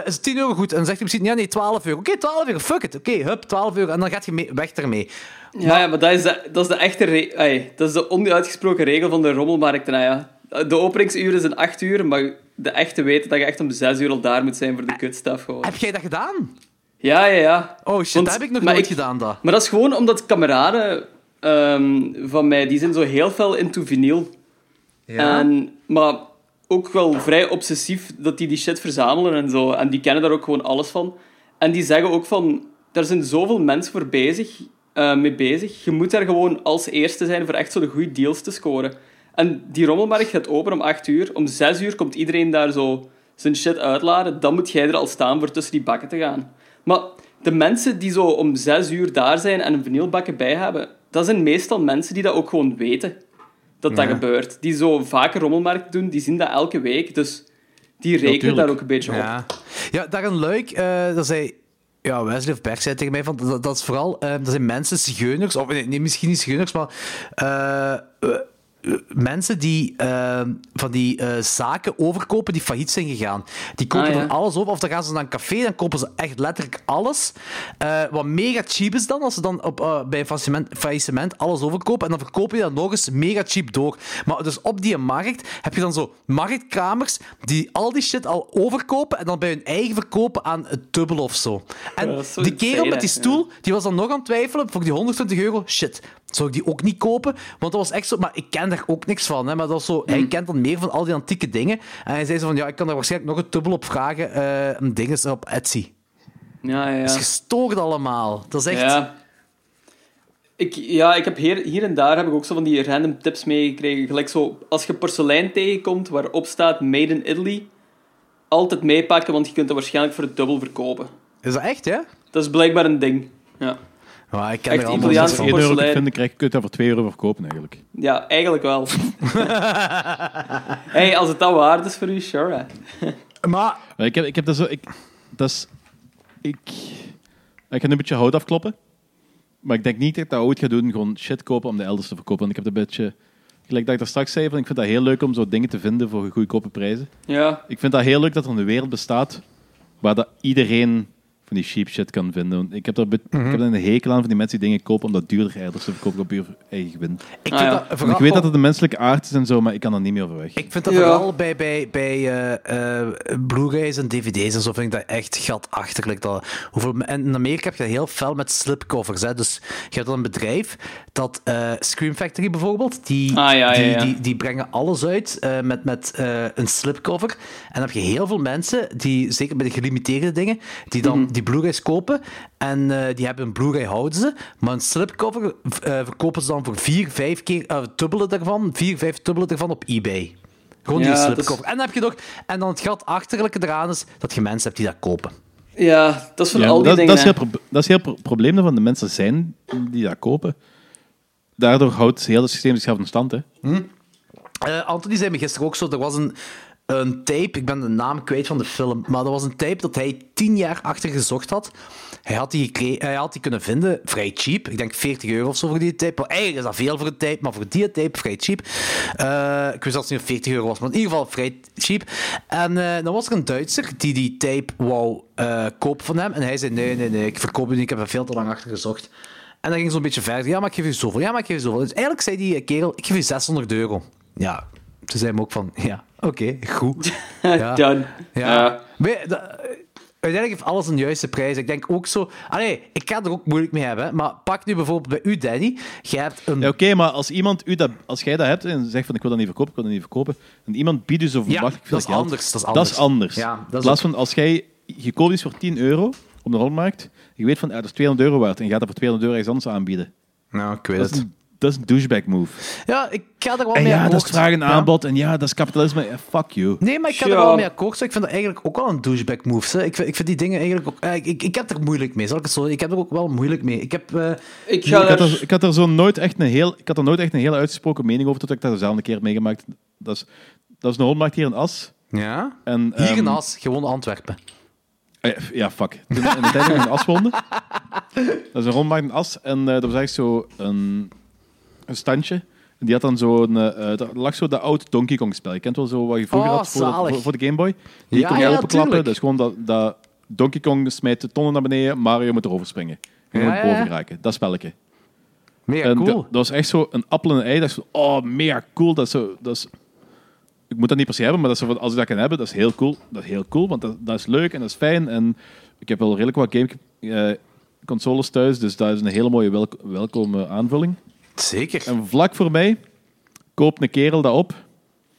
Is het €10 goed? En dan zegt hij misschien, ja, nee, €12. Oké, €12, fuck it. Oké, hup, €12. En dan gaat je weg ermee. Maar dat is de echte... dat is de onuitgesproken regel van de rommelmarkten, De openingsuur is 8 uur, maar de echte weten dat je echt om 6 uur al daar moet zijn voor de kutstuff. Gewoon. Heb jij dat gedaan? Ja. Oh shit, dat heb ik nog nooit gedaan. Maar dat is gewoon omdat kameraden van mij, die zijn zo heel fel into vinyl. Ja. Maar ook wel vrij obsessief dat die shit verzamelen en zo. En die kennen daar ook gewoon alles van. En die zeggen ook van, daar zijn zoveel mensen mee bezig. Je moet daar gewoon als eerste zijn voor echt zo de goede deals te scoren. En die rommelmarkt gaat open om 8 uur. Om 6 uur komt iedereen daar zo zijn shit uitladen. Dan moet jij er al staan voor tussen die bakken te gaan. Maar de mensen die zo om 6 uur daar zijn en een vinylbakken bij hebben, dat zijn meestal mensen die dat ook gewoon weten. Dat gebeurt. Die zo vaker rommelmarkt doen, die zien dat elke week. Dus die rekenen daar ook een beetje op. Ja, daar een leuk... dat zei... Ja, Wesley of Berg zei tegen mij, van, dat is vooral... dat zijn mensen, zigeuners... Of nee, misschien niet zigeuners, maar... mensen die van die zaken overkopen die failliet zijn gegaan. Die kopen dan alles over. Of dan gaan ze naar een café, dan kopen ze echt letterlijk alles. Wat mega cheap is dan, als ze dan bij een faillissement alles overkopen. En dan verkoop je dat nog eens mega cheap door. Maar dus op die markt heb je dan zo marktkramers die al die shit al overkopen en dan bij hun eigen verkopen aan het dubbel of zo. En die kerel met die stoel, die was dan nog aan het twijfelen voor die €120. Shit, zou ik die ook niet kopen? Want dat was echt zo... Maar ik ken daar ook niks van, hè. Maar dat is zo, hij kent dan meer van al die antieke dingen. En hij zei zo van, ja, ik kan daar waarschijnlijk nog een dubbel op vragen. Een ding is op Etsy. Ja. Dat is gestoord allemaal. Dat is echt... Ja, ik heb hier en daar heb ik ook zo van die random tips meegekregen. Gelijk zo, als je porselein tegenkomt waarop staat Made in Italy, altijd meepakken, want je kunt dat waarschijnlijk voor het dubbel verkopen. Is dat echt, ja? Dat is blijkbaar een ding, ja. Maar ik ken er allemaal niets van. Als je €1 kunt vinden, kun je dat voor €2 verkopen, eigenlijk. Ja, eigenlijk wel. Hey, als het dat waard is voor u, sure. Maar... Ik heb dat zo... Ik, dat is... Ik... Ik ga nu een beetje hout afkloppen. Maar ik denk niet dat ik dat ooit ga doen, gewoon shit kopen om de elders te verkopen. Want ik heb een beetje... Gelijk dat ik daar straks zei, van, ik vind dat heel leuk om zo dingen te vinden voor goedkope prijzen. Ja. Ik vind dat heel leuk dat er een wereld bestaat waar dat iedereen van die cheap shit kan vinden. Want ik heb daar een hekel aan van die mensen die dingen kopen omdat duurdere elders te verkopen op je eigen gewin. Ik weet dat het een menselijke aard is en zo, maar ik kan er niet meer over weg. Ik vind dat vooral bij Blu-rays en DVD's en zo vind ik dat echt gatachterlijk. En in Amerika heb je dat heel fel met slipcovers. Hè? Dus je hebt dan een bedrijf dat Scream Factory bijvoorbeeld, die brengen alles uit met een slipcover. En dan heb je heel veel mensen die, zeker bij de gelimiteerde dingen, die dan die Blu-rays kopen en die hebben een Blu-ray, houden ze, maar een slipcover verkopen ze dan voor 4-5 keer dubbele daarvan, 4-5 dubbele daarvan op eBay. Gewoon die slipcover. Is... En dan heb je nog, en dan het gat achterlijke eraan is dat je mensen hebt die dat kopen. Ja, dat is van al die dingen. Dat is heel probleem van de mensen zijn die dat kopen. Daardoor houdt het hele systeem zichzelf in stand, hè? Anthony zei me gisteren ook zo, er was een tape, ik ben de naam kwijt van de film, maar dat was een tape dat hij 10 jaar achter gezocht had. Hij had die kunnen vinden, vrij cheap. Ik denk €40 of zo voor die tape. Maar eigenlijk is dat veel voor een tape, maar voor die tape vrij cheap. Ik wist dat het niet €40 was, maar in ieder geval vrij cheap. En dan was er een Duitser die tape wou kopen van hem. En hij zei, nee, ik verkoop het niet, ik heb er veel te lang achter gezocht. En dan ging zo'n beetje verder. Ja, maar ik geef je zoveel. Dus eigenlijk zei die kerel, ik geef je €600. Ja, toen zei hij ook van, ja, oké, goed. Ja. Done. Ja. Uiteindelijk heeft alles een juiste prijs. Ik denk ook zo... ik ga er ook moeilijk mee hebben, maar pak nu bijvoorbeeld bij u, Danny. Jij hebt een... Ja, oké, maar als iemand als jij dat hebt en zegt van, ik wil dat niet verkopen, en iemand biedt u zo verwachtelijk veel geld... Dat is anders. Ja, dat is plaats van, als jij gekoopt is voor €10 op de rommelmarkt, je weet van, dat is €200 waard, en je gaat dat voor €200 ergens anders aanbieden. Nou, ik weet het. Dat is een douchebag move. Ja, ik ga er wel mee akkoord. Dat is vraag en aanbod. En ja, dat is kapitalisme. Fuck you. Nee, maar ik ga er wel mee akkoord. Ik vind dat eigenlijk ook wel een douchebag move. Ik vind die dingen eigenlijk ook... Ik heb er moeilijk mee, zal ik het zo... Ik heb er ook wel moeilijk mee. Ik had er nooit echt een heel uitgesproken mening over, tot ik dat dezelfde keer heb meegemaakt. Dat is een rommelmarkt hier in As. Ja? En, hier in As, gewoon Antwerpen. Ja, fuck. Toen in de tijd in As woonde. Dat is een rommelmarkt in As. En dat was eigenlijk zo een standje. En die had dan zo'n... daar lag zo dat oud Donkey Kong-spel. Je kent wel zo wat je vroeger had voor de Game Boy. Die kon je openklappen. Dat is gewoon dat Donkey Kong smijt de tonnen naar beneden, Mario moet erover springen. En moet boven raken. Dat spelletje. Mega cool. Dat was echt zo een appel en een ei. Dat is zo, mega cool. Dat is, ik moet dat niet per se hebben, maar dat is, als ik dat kan hebben, dat is heel cool. Want dat is leuk en dat is fijn. En ik heb wel redelijk wat gameconsoles thuis, dus dat is een hele mooie welkome aanvulling. Zeker. En vlak voor mij koopt een kerel dat op.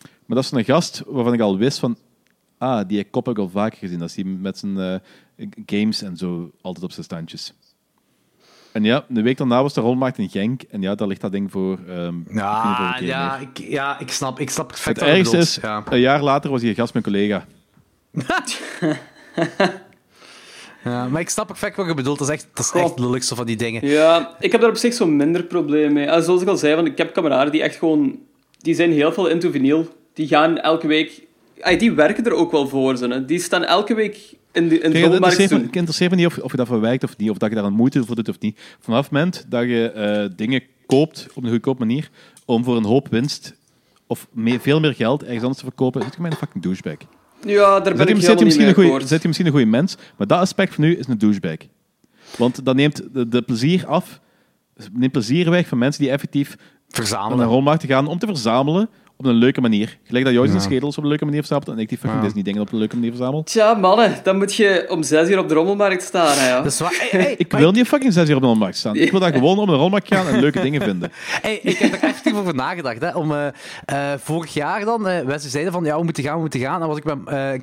Maar dat is een gast waarvan ik al wist van... die kop heb ik al vaker gezien. Dat is die met zijn games en zo altijd op zijn standjes. En ja, de week daarna was de rommelmarkt in Genk. En ja, daar ligt dat ding voor... ik snap perfect wat je bedoelt. Het ergste is, een jaar later was hij een gast met een collega. Ja, maar ik snap perfect wat je bedoelt. Dat is echt lullig, zo van die dingen. Ja, ik heb daar op zich zo minder probleem mee. En zoals ik al zei, ik heb kameraden die echt gewoon... Die zijn heel veel into vinyl. Die gaan elke week... Die werken er ook wel voor. Hè. Die staan elke week in de rommelmarkt. Ik interesseer me niet of je dat verwijkt of niet. Of dat je daar een moeite voor doet of niet. Vanaf het moment dat je dingen koopt op een goedkoop manier... om voor een hoop winst of veel meer geld ergens anders te verkopen... zit je met een fucking douchebag. Ja, daar ben ik helemaal niet mee akkoord. Zit je misschien een goede mens, maar dat aspect van u is een douchebag. Want dat neemt de plezier af, neemt plezier weg van mensen die effectief naar een rommelmarkt gaan om te verzamelen op een leuke manier. Gelijk dat jouw schedels op een leuke manier verzamelt en ik die fucking Disney dingen op een leuke manier verzamel. Tja, mannen, dan moet je om 6 uur op de rommelmarkt staan. Hè, joh. Dat is waar. Ik wil niet fucking 6 uur op de rommelmarkt staan. Ik wil daar gewoon op een rommelmarkt gaan en leuke dingen vinden. Ik heb er echt over nagedacht. Hè. Om, vorig jaar dan, Wesley zeiden van, ja, we moeten gaan. Dan was ik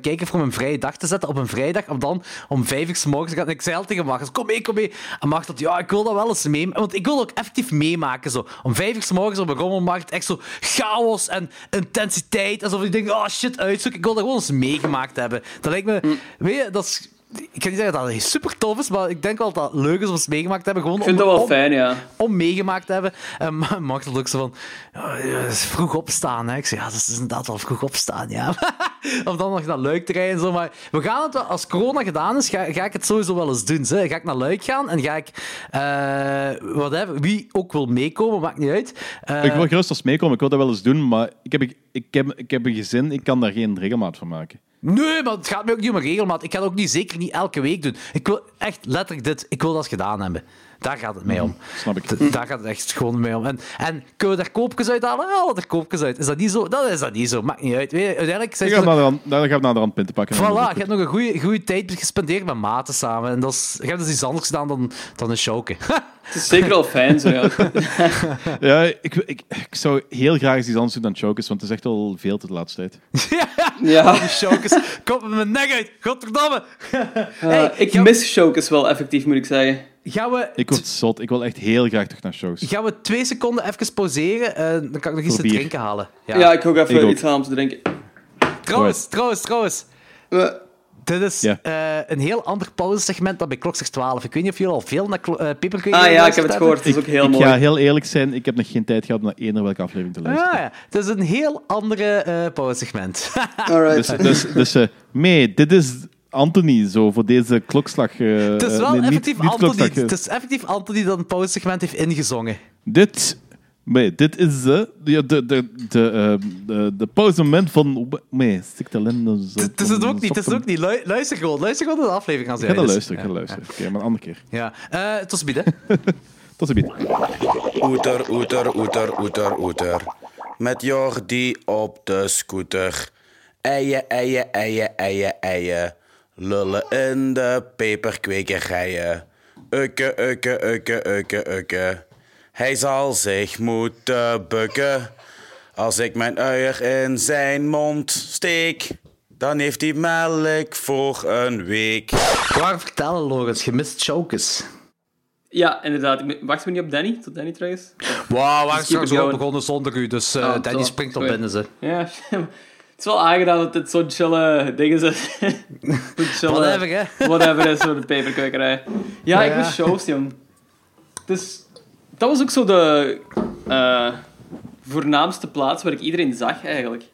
kijken voor mijn vrije dag te zetten op een vrijdag, om dan om 5 uur 's morgens te gaan. En ik zei al tegen Marcus, kom mee. En Marcus dacht, ik wil dat wel eens mee. Want ik wil ook effectief meemaken, zo. Om 5 uur 's morgens op een rommelmarkt, echt zo chaos en intensiteit, alsof je denkt, shit, uitzoek. Ik wil dat gewoon eens meegemaakt hebben. Dat lijkt me... Weet je, dat is... Ik ga niet zeggen dat dat super tof is, maar ik denk wel dat het leuk is om het meegemaakt te hebben. Gewoon ik vind dat wel fijn, ja. Om meegemaakt te hebben. En Max had ook zo van... Ja, vroeg opstaan, hè. Ik zei, ja, dat is inderdaad wel vroeg opstaan, ja. Om dan nog naar Luik te rijden en zo. Maar we gaan het wel... Als corona gedaan is, ga ik het sowieso wel eens doen. Hè. Ga ik naar Luik gaan en ga ik... wie ook wil meekomen, maakt niet uit. Ik wil gerust als meekomen. Ik wil dat wel eens doen, maar ik heb een gezin. Ik kan daar geen regelmaat van maken. Nee, maar het gaat mij ook niet om regelmaat. Ik ga het ook niet, zeker niet elke week doen. Ik wil echt letterlijk dit. Ik wil dat gedaan hebben. Daar gaat het mij om. Snap ik. Daar gaat het echt gewoon mee om. En kunnen we daar koopjes uit halen? Ja, wat er koopjes uit. Is dat niet zo? Dat is dat niet zo. Maakt niet uit. Uiteindelijk zijn daar gaan we naar de randpunten pakken. Voilà, je hebt nog een goede tijd gespendeerd met maten samen. En dat is, je hebt dus iets anders gedaan dan een showke. Het is zeker al fijn, zo. Ja, ja ik zou heel graag eens iets anders doen dan showkes, want het is echt al veel te de laatste tijd. Ja, die showkes. Komt met mijn nek uit. Godverdamme. Ik mis showkes wel effectief, moet ik zeggen. Ik word zot. Ik wil echt heel graag terug naar shows. Gaan we 2 seconden even pauzeren? Dan kan ik nog iets te drinken halen. Ja, ik ga ook even iets halen om te drinken. Trouwens. Dit is een heel ander pauzesegment dan bij Klok zes 12. Ik weet niet of jullie al veel naar Peperkukerij hebben. Ja, ik heb het gehoord. Dat is ook heel mooi. Ik ga heel eerlijk zijn. Ik heb nog geen tijd gehad om naar één of welke aflevering te luisteren. Ja. Het is een heel andere pauzesegment. Alright. Dus, dit is... Anthony, zo, voor deze klokslag. Het is wel effectief Anthony dat een pauzesegment heeft ingezongen. Dit is de pauzemoment van... Nee, stik talent. Het is het ook niet, Luister gewoon naar de aflevering als jij is. Ik ga luisteren. Ja. Oké, maar een andere keer. Ja. Tot ziens, hè. Tot ziens. Oeter. Met Jordi op de scooter. Eien. Lullen in de peperkwekerijen. Ukke. Hij zal zich moeten bukken. Als ik mijn uier in zijn mond steek, dan heeft hij melk voor een week. Waar vertellen, Logis? Je mist chokes. Ja, inderdaad. Wachten we niet op Danny? Tot Danny terug is? Wauw, waar is straks ook begonnen zonder u. Dus Danny springt op binnen ze. Ja, het is wel aangedaan dat dit zo'n chille dingen is. Whatever is voor de peperkuikerij. Ja, ik mis shows, jong. Dus, dat was ook zo de voornaamste plaats waar ik iedereen zag, eigenlijk.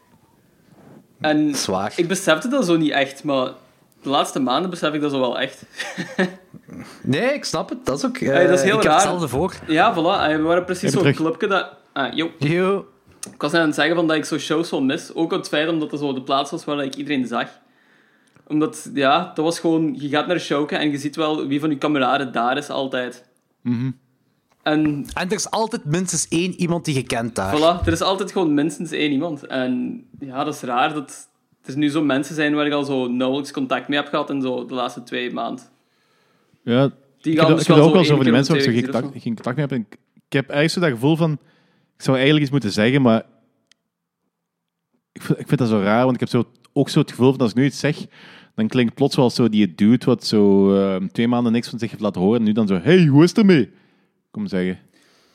En zwaar. Ik besefte dat zo niet echt, maar de laatste maanden besef ik dat zo wel echt. Nee, ik snap het. Dat is ook... dat is heel raar. Ik heb hetzelfde voor. Ja, voilà. We waren precies zo'n clubje dat... Yo. Ik was net aan het zeggen van dat ik zo shows wel mis. Ook het feit omdat dat zo de plaats was waar ik iedereen zag. Omdat, ja, dat was gewoon... Je gaat naar een showke en je ziet wel wie van je kameraden daar is altijd. Mm-hmm. En er is altijd minstens 1 iemand die je kent daar. Voilà, er is altijd gewoon minstens 1 iemand. En ja, dat is raar dat er nu zo mensen zijn waar ik al zo nauwelijks contact mee heb gehad in zo de laatste 2 maanden. Ja, die gaan ik heb ook al zo van die mensen waar ik geen contact mee heb. Ik heb eigenlijk zo dat gevoel van... Ik zou eigenlijk iets moeten zeggen, maar ik vind dat zo raar, want ik heb ook zo het gevoel van als ik nu iets zeg, dan klinkt plots wel zo die dude wat zo 2 maanden niks van zich heeft laten horen en nu dan zo, hey, hoe is het ermee? Kom zeggen.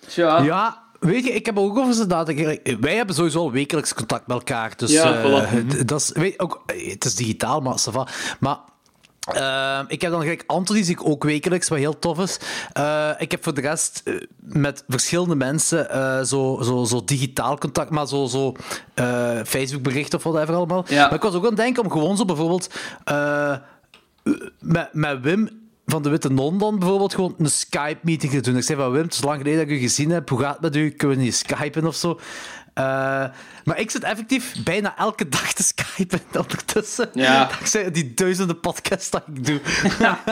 Tja. Ja, weet je, ik heb ook over zo'n daad. Wij hebben sowieso wekelijks contact met elkaar, dus ja, dat is, weet, ook, het is digitaal, maar ça va. Maar... ik heb dan gelijk Anthony, zie ik ook wekelijks, wat heel tof is. Ik heb voor de rest met verschillende mensen zo digitaal contact, maar zo Facebook bericht of whatever allemaal. Ja. Maar ik was ook aan het denken om gewoon zo bijvoorbeeld met Wim van de Witte Non dan bijvoorbeeld gewoon een Skype-meeting te doen. Ik zei van Wim, het is lang geleden dat ik u gezien heb, hoe gaat het met u? Kunnen we niet skypen of zo? Maar ik zit effectief bijna elke dag te skypen ondertussen. Ja. Dankzij die duizenden podcasts dat ik doe. Ja.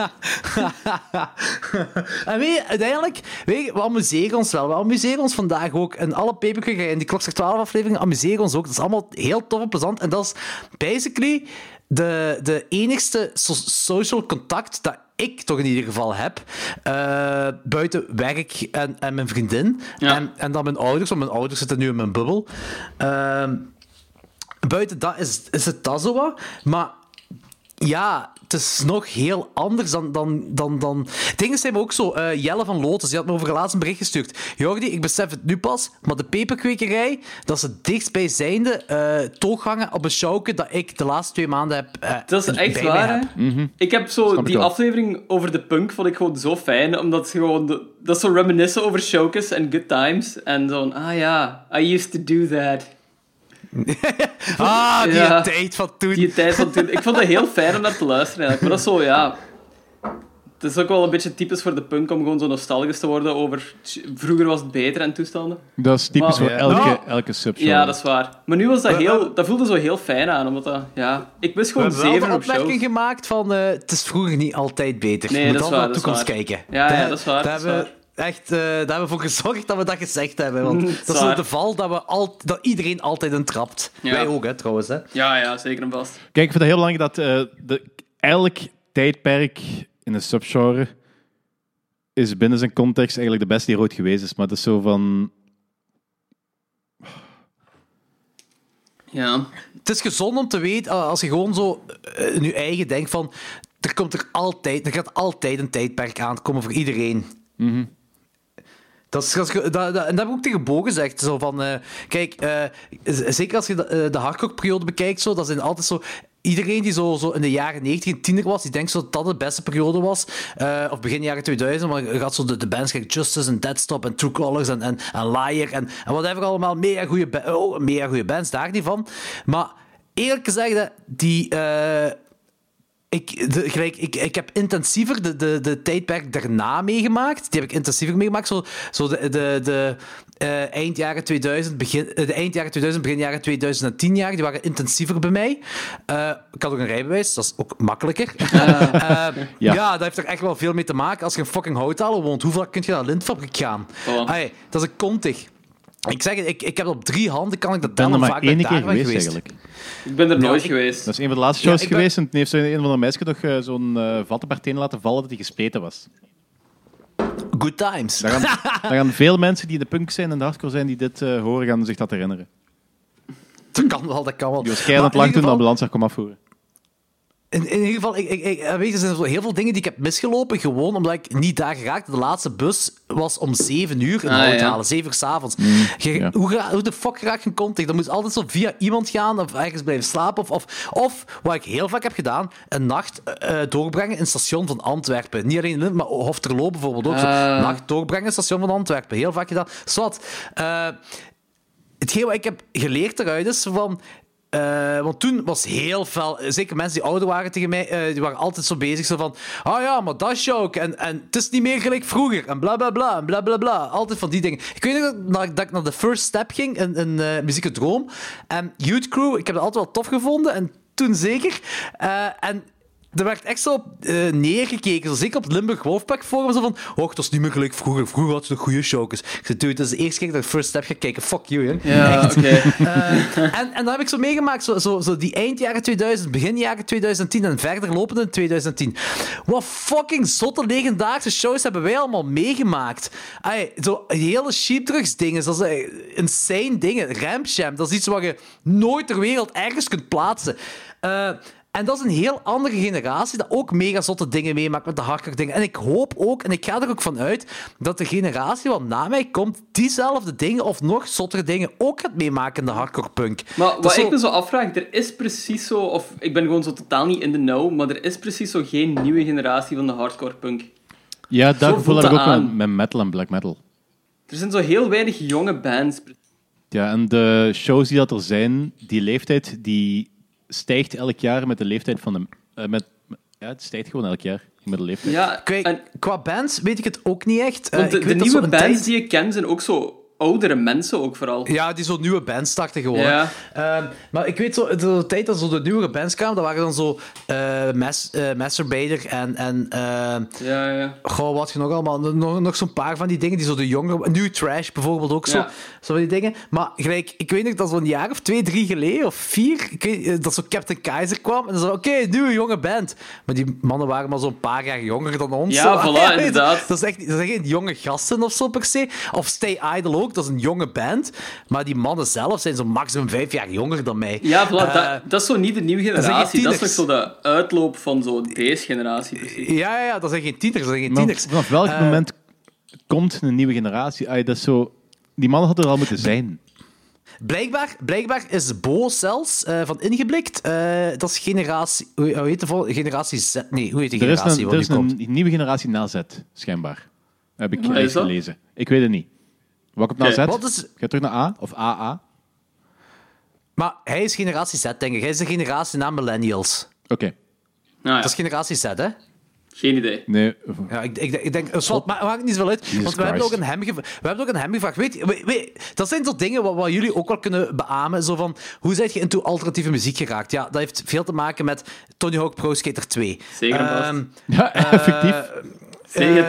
En weet je, uiteindelijk, we amuseren ons wel. We amuseren ons vandaag ook. En alle peperkukerij en die Klok zes 12 afleveringen amuseren ons ook. Dat is allemaal heel tof en plezant. En dat is basically de enigste social contact dat ik toch in ieder geval heb, buiten werk en mijn vriendin, ja. en dan mijn ouders, want mijn ouders zitten nu in mijn bubbel. Buiten dat is het dat zo wat, maar Ja, het is nog heel anders dan... Dingen zijn me ook zo. Jelle van Lotus, die had me over laatst een bericht gestuurd. Jordi, ik besef het nu pas, maar de peperkwekerij, dat is het dichtstbijzijnde tooghangen op een sjouwke dat ik de laatste 2 maanden heb. Dat is echt waar, hè? Mm-hmm. Ik heb zo die aflevering over de punk, vond ik gewoon zo fijn, omdat ze gewoon... Dat is zo reminiscen over sjouwkes en good times. En zo'n, I used to do that. Die tijd van toen. Ik vond het heel fijn om naar te luisteren eigenlijk. Maar dat is zo, ja... Het is ook wel een beetje typisch voor de punk om gewoon zo nostalgisch te worden over... Vroeger was het beter en toestanden. Dat is typisch voor elke subgenre. Ja, dat is waar. Maar nu was dat heel... Dat voelde zo heel fijn aan, omdat dat... Ja, ik wist gewoon 7 op shows. We hebben wel de opmerking gemaakt van... het is vroeger niet altijd beter. Nee, dat is waar. Moet altijd naar de toekomst kijken. Ja, dat is waar. Echt, daar hebben we voor gezorgd dat we dat gezegd hebben. Want dat is zo de val dat iedereen altijd een trapt. Ja. Wij ook, hè, trouwens. Hè. Ja, zeker en vast. Kijk, ik vind het heel belangrijk dat elk tijdperk in een subgenre is binnen zijn context eigenlijk de beste die er ooit geweest is. Maar het is zo van... Ja. Het is gezond om te weten, als je gewoon zo in je eigen denkt van... Er gaat altijd een tijdperk aankomen voor iedereen. Mm-hmm. Dat, en dat heb ik ook tegen Bo gezegd. Zo van, kijk, zeker als je de hardcore-periode bekijkt, zo, dat zijn altijd zo... Iedereen die zo in de jaren 90 en tiener was, die denkt zo dat dat de beste periode was. Of begin jaren 2000, maar je had zo de bands, kijk, Justice en Deadstop en True Colors en Liar en whatever allemaal. Mega goede bands, daar niet van. Maar eerlijk gezegd, die... Ik heb intensiever de tijdperk daarna meegemaakt. Die heb ik intensiever meegemaakt. Zo de eind jaren 2000, begin jaren 2010 jaar. Die waren intensiever bij mij. Ik had ook een rijbewijs, dat is ook makkelijker. Ja, dat heeft er echt wel veel mee te maken. Als je in fucking Houthalen woont, hoe vaak kun je naar de lintfabriek gaan? Oh. Allee, dat is een kontig. Ik zeg het, ik heb op 3 handen, kan ik dat tellen, vaak ben ik daar geweest. Ik ben er nooit geweest. Dat is een van de laatste shows geweest. En toen heeft een van de meisjes toch zo'n vattenpartijn laten vallen dat hij gespleten was. Good times. Daar gaan veel mensen die in de punk zijn en de hardcore zijn, die dit horen, gaan zich dat herinneren. Dat kan wel. Die was keihard lang toen de ambulance er kwam afvoeren. In ieder geval, er zijn heel veel dingen die ik heb misgelopen, gewoon omdat ik niet daar geraakt. De laatste bus was om 7 uur in Houthalen, 7 uur 's avonds. Hoe de fuck raak je een contact? Dan moet je altijd zo via iemand gaan of ergens blijven slapen. Of wat ik heel vaak heb gedaan, een nacht doorbrengen in het station van Antwerpen. Niet alleen in Lund, maar Hofterlo bijvoorbeeld ook. Nacht doorbrengen in het station van Antwerpen. Heel vaak gedaan. Zwat. Hetgeen wat ik heb geleerd eruit is van... want toen was heel fel... Zeker mensen die ouder waren tegen mij... die waren altijd zo bezig. Zo van... Ah ja, maar dat is ook. En het is niet meer gelijk vroeger. En bla, bla, bla. En bla, bla, bla. Altijd van die dingen. Ik weet nog dat ik naar de First Step ging. Een Muzieke Droom. En Youth Crew. Ik heb dat altijd wel tof gevonden. En toen zeker. En... Er werd echt zo op neergekeken. Zo, zeker op het Limburg Wolfpack Forum. Zo van, dat is niet meer gelijk vroeger. Vroeger had ze nog goede showkes. Ik zei, dat is de eerste keer dat ik First Step ga kijken. Fuck you, jong. Ja, okay. En dan heb ik zo meegemaakt. Zo die eind jaren 2000, begin jaren 2010 en verder lopende in 2010. Wat fucking zotte legendaarse shows hebben wij allemaal meegemaakt. Zo hele sheepdrugs dingen. Dat is insane dingen. Rampjam, dat is iets wat je nooit ter wereld ergens kunt plaatsen. En dat is een heel andere generatie dat ook mega zotte dingen meemaakt met de hardcore dingen. En ik hoop ook, en ik ga er ook van uit, dat de generatie wat na mij komt, diezelfde dingen of nog zottere dingen ook gaat meemaken in de hardcore punk. Maar dat wat ik me zo afvraag, er is precies zo, of ik ben gewoon zo totaal niet in de know, maar er is precies zo geen nieuwe generatie van de hardcore punk. Ja, dat gevoel heb ik ook met metal en black metal. Er zijn zo heel weinig jonge bands. Ja, en de shows die dat er zijn, die leeftijd, die... stijgt elk jaar met de leeftijd van de... het stijgt gewoon elk jaar met de leeftijd. Ja, en qua bands weet ik het ook niet echt. Want de nieuwe bands die ik ken zijn ook zo oudere mensen ook vooral. Ja, die zo nieuwe bands starten gewoon. Ja. Maar ik weet zo, de tijd dat zo de nieuwere bands kwamen, dat waren dan zo Masturbator en Goh, wat je nog allemaal... Nog zo'n paar van die dingen die zo de jongeren... New Trash bijvoorbeeld ook zo. Ja. Zo van die dingen. Maar gelijk, ik weet nog dat zo'n jaar of 2, 3 geleden, of 4, dat zo Captain Kaiser kwam en dan zo, oké, nieuwe jonge band. Maar die mannen waren maar zo'n paar jaar jonger dan ons. Ja, voilà, inderdaad. Dat zijn geen jonge gasten of zo per se. Of Stay Idle ook. ook, dat is een jonge band, maar die mannen zelf zijn zo maximum 5 jaar jonger dan mij. Ja, voilà, dat is zo niet de nieuwe generatie. Dat is toch zo de uitloop van zo deze generatie. Precies. Ja, dat zijn geen tieners. Vanaf welk moment komt een nieuwe generatie? Dat is zo... Die mannen hadden er al moeten zijn. Blijkbaar is Bo zelfs van ingeblikt. Dat is generatie... Hoe heet de generatie Z? Nee, hoe heet die generatie? Er is een nieuwe generatie na Z, schijnbaar. Heb ik gelezen. Ik weet het niet. Wat op na Z? Ga terug naar A of AA? Maar hij is generatie Z, denk ik. Hij is de generatie na millennials. Oké. Nou, ja. Dat is generatie Z, hè? Geen idee. Nee. Ja, ik denk... Maar maakt niet zoveel uit. Jesus want we hebben, ook aan hem gevraagd. Weet, dat zijn toch dingen wat jullie ook wel kunnen beamen. Zo van, hoe zijn je into alternatieve muziek geraakt? Ja, dat heeft veel te maken met Tony Hawk Pro Skater 2. Zeker. Ja, effectief.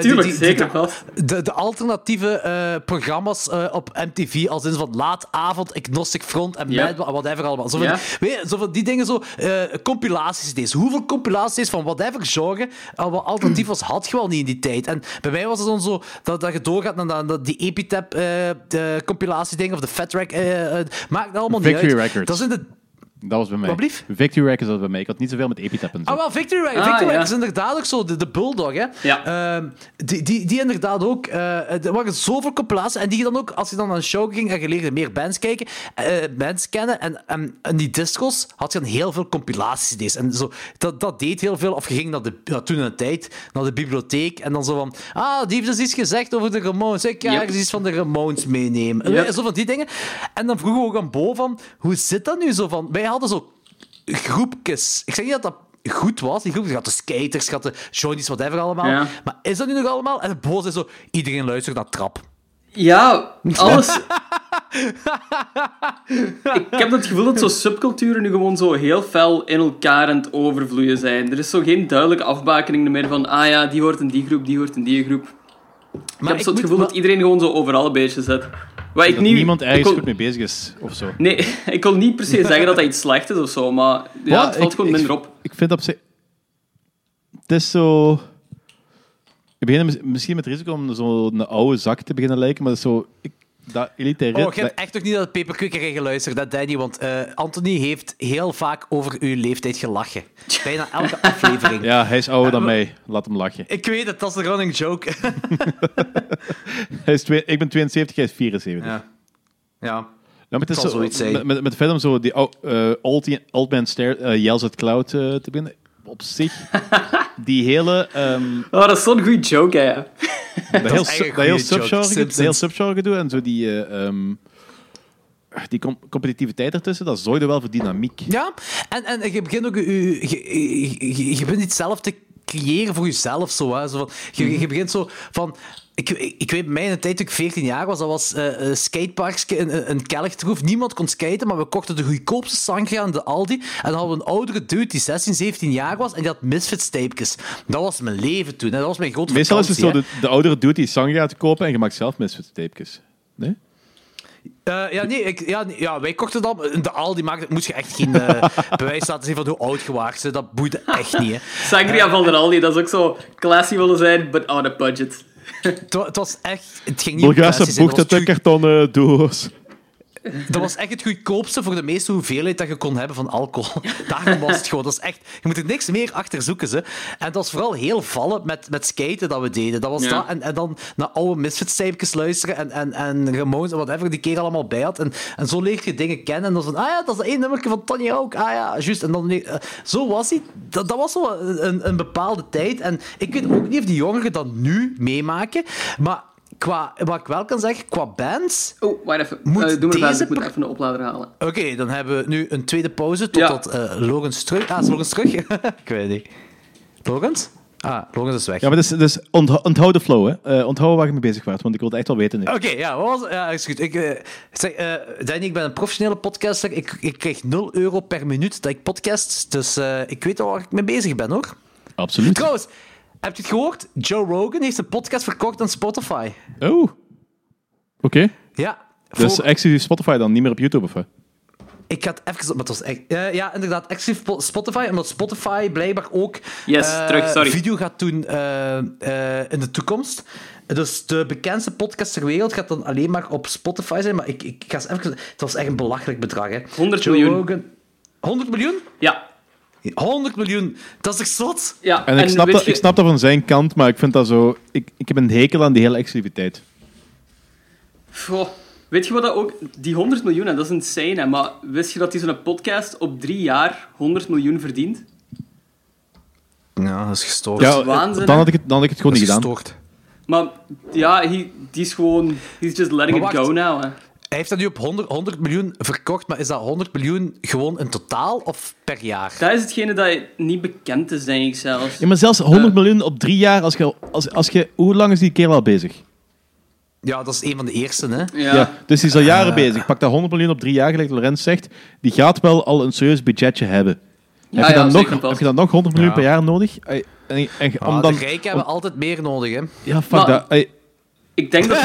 Tuurlijk, zeker wel. De alternatieve programma's op MTV, als in van laatavond, Agnostic Front en whatever allemaal. Zo van, zo van die dingen, zo compilaties deze. Hoeveel compilaties van whatever genre, wat alternatief was, had je wel niet in die tijd. En bij mij was het dan zo dat je doorgaat naar die Epitap compilatie ding of de Fat Rack. Maakt dat allemaal Victory niet uit. Records. Dat zijn de... Dat was bij mij. Wat Victory Records was bij mij. Ik had niet zoveel met Epitap en zo. Ah, wel, Victory Records is inderdaad ook zo. De Bulldog, hè. Ja. Die inderdaad ook... er waren zoveel compilaties. En die je dan ook, als je dan aan een show ging, en je leerde meer bands kijken, bands kennen. En die discos had je dan heel veel compilaties deze. En zo, dat deed heel veel. Of je ging naar de bibliotheek. En dan zo van... Ah, die heeft dus iets gezegd over de Ramones. Ik ga ergens iets van de Ramones meenemen. Yep. Zo van die dingen. En dan vroegen we ook aan Bo van... Hoe zit dat nu zo van... Wij hadden zo groepjes. Ik zeg niet dat goed was. Die groepjes. Je had de skaters, je had de jointies, whatever allemaal. Ja. Maar is dat nu nog allemaal? En het boos is zo, iedereen luistert naar trap. Ja, alles... Ik heb het gevoel dat zo subculturen nu gewoon zo heel fel in elkaar aan het overvloeien zijn. Er is zo geen duidelijke afbakening meer van, ah ja, die hoort in die groep, die hoort in die groep. Ik heb het gevoel dat iedereen gewoon zo overal een beetje zit. Niemand ergens goed mee bezig is, of zo. Nee, ik wil niet per se zeggen dat dat iets slecht is of zo, maar ja, het valt gewoon minder op. Ik vind dat op zich... Het is zo... Ik begin misschien met het risico om zo'n oude zak te beginnen lijken, maar dat is zo... Dat elitaire... Oh, je hebt echt toch niet naar het Peperkukerij geluisterd, dat Danny, want Anthony heeft heel vaak over uw leeftijd gelachen. Bijna elke aflevering. Ja, hij is ouder dan mij. Laat hem lachen. Ik weet het, dat is een running joke. Ik ben 72, hij is 74. Ja. Nou, het is zo, zoiets zijn. Met het feit om zo die old man stare, yells at cloud te beginnen, op zich, die hele... dat is zo'n goeie joke, hè. Dat heel subgenre gedoe en zo die, die competitiviteit ertussen, dat zorgde wel voor dynamiek. Ja, en je begint ook... Je begint iets zelf te creëren voor jezelf. Zo, hè. Zo van, je begint zo van... Ik weet, bij mij in de tijd toen ik 14 jaar was, dat was een skateparkje, een kelktroef. Niemand kon skaten, maar we kochten de goedkoopste sangria aan de Aldi. En dan hadden we een oudere dude die 16, 17 jaar was en die had misfits-tapejes. Dat was mijn leven toen. Hè. Dat was mijn grote meestal vakantie. Meestal is het zo de oudere dude die sangria te kopen en je maakt zelf misfits-tapejes. Nee? Wij kochten dan... De Aldi moest je echt geen bewijs laten zien van hoe oud je waart. Dat boeide echt niet. Hè. Sangria van de Aldi, dat is ook zo classy willen zijn, but on a budget. Het was echt... Het ging niet om prijsjes. Bulgaarse boekten te kartonnen doos. Dat was echt het goedkoopste voor de meeste hoeveelheid dat je kon hebben van alcohol. Daarom was het gewoon... Dat is echt, je moet er niks meer achter zoeken. Ze. En dat was vooral heel vallen met skaten dat we deden. Dat was dat, en dan naar oude misfits-typjes luisteren en Ramones en whatever die keer allemaal bij had. En zo leer je dingen kennen. En dan van, dat is één nummertje van Tony Hawk. Ah ja, juist. En dan, zo was hij. Dat was zo een bepaalde tijd. En ik weet ook niet of die jongeren dat nu meemaken. Maar... wat ik wel kan zeggen, qua bands... Oh, wacht even. Ik moet even een oplader halen. Oké, dan hebben we nu een tweede pauze totdat Logans terug... Ah, is Logans terug? Ik weet het niet. Logans? Ah, Logans is weg. Ja, maar dus onthoud de flow, hè. Onthoud waar je mee bezig was, want ik wil het echt wel weten. Oké, is goed. Danny, ik ben een professionele podcaster. Ik krijg €0 per minuut dat ik podcast. Dus ik weet al waar ik mee bezig ben, hoor. Absoluut. Trouwens... Heb je het gehoord? Joe Rogan heeft zijn podcast verkocht aan Spotify. Oh. Oké. Ja. Dus exclusief Spotify dan, niet meer op YouTube of? Ik had even... Maar het was echt, ja, inderdaad, exclusief Spotify. Omdat Spotify blijkbaar ook video gaat doen in de toekomst. Dus de bekendste podcast ter wereld gaat dan alleen maar op Spotify zijn. Maar ik ga eens even... Het was echt een belachelijk bedrag, hè. 100 miljoen. 100 miljoen? Ja. 100 miljoen, dat is echt zot. Ja, en ik snap dat van zijn kant, maar ik vind dat zo... Ik heb een hekel aan die hele exclusiviteit. Goh. Weet je wat dat ook... Die 100 miljoen, en dat is insane, hè, maar wist je dat die zo'n podcast op 3 jaar 100 miljoen verdient? Ja, dat is gestoord. Ja, dat is waanzin. Dan had ik het gewoon niet gedaan. Gestoord. Maar ja, die is gewoon... He's just letting it go now, hè. Hij heeft dat nu op 100 miljoen verkocht, maar is dat 100 miljoen gewoon in totaal of per jaar? Dat is hetgene dat niet bekend is, denk ik zelfs. Ja, maar zelfs 100 miljoen op 3 jaar, als je, hoe lang is die kerel al bezig? Ja, dat is een van de eerste, hè? Ja, dus die is al jaren bezig. Pak dat 100 miljoen op 3 jaar, gelijk Lorenz zegt, die gaat wel al een serieus budgetje hebben. Ja, heb je dan nog 100 miljoen per jaar nodig? De rijken hebben altijd meer nodig, hè? Ja, fuck dat... Ik denk dat...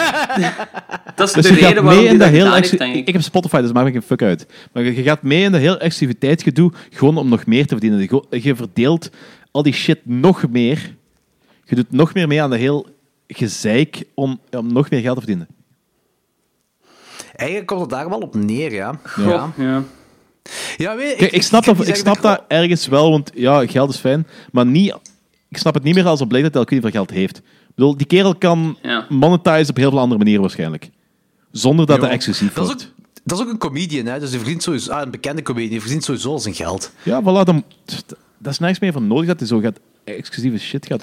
dat is dus de reden waarom je dat heel ik heb Spotify, dus maak ik een fuck uit. Maar je gaat mee in de heel exclusiviteitsgedoe gewoon om nog meer te verdienen. Je verdeelt al die shit nog meer. Je doet nog meer mee aan de heel gezeik om nog meer geld te verdienen. Eigenlijk komt het daar wel op neer, ja. Ja. Ja, weet, kijk, ik snap dat ergens wel, want ja, geld is fijn, maar niet... Ik snap het niet meer als het blijkt dat hij al veel geld heeft. Ik bedoel, die kerel kan monetizen op heel veel andere manieren waarschijnlijk. Zonder dat hij exclusief wordt. Dat is ook een comedian, hè? Dus die verdient sowieso, een bekende comedian, die verdient sowieso zijn geld. Ja, voilà, dan, dat is nergens meer van nodig dat hij zo gaat exclusieve shit gaat...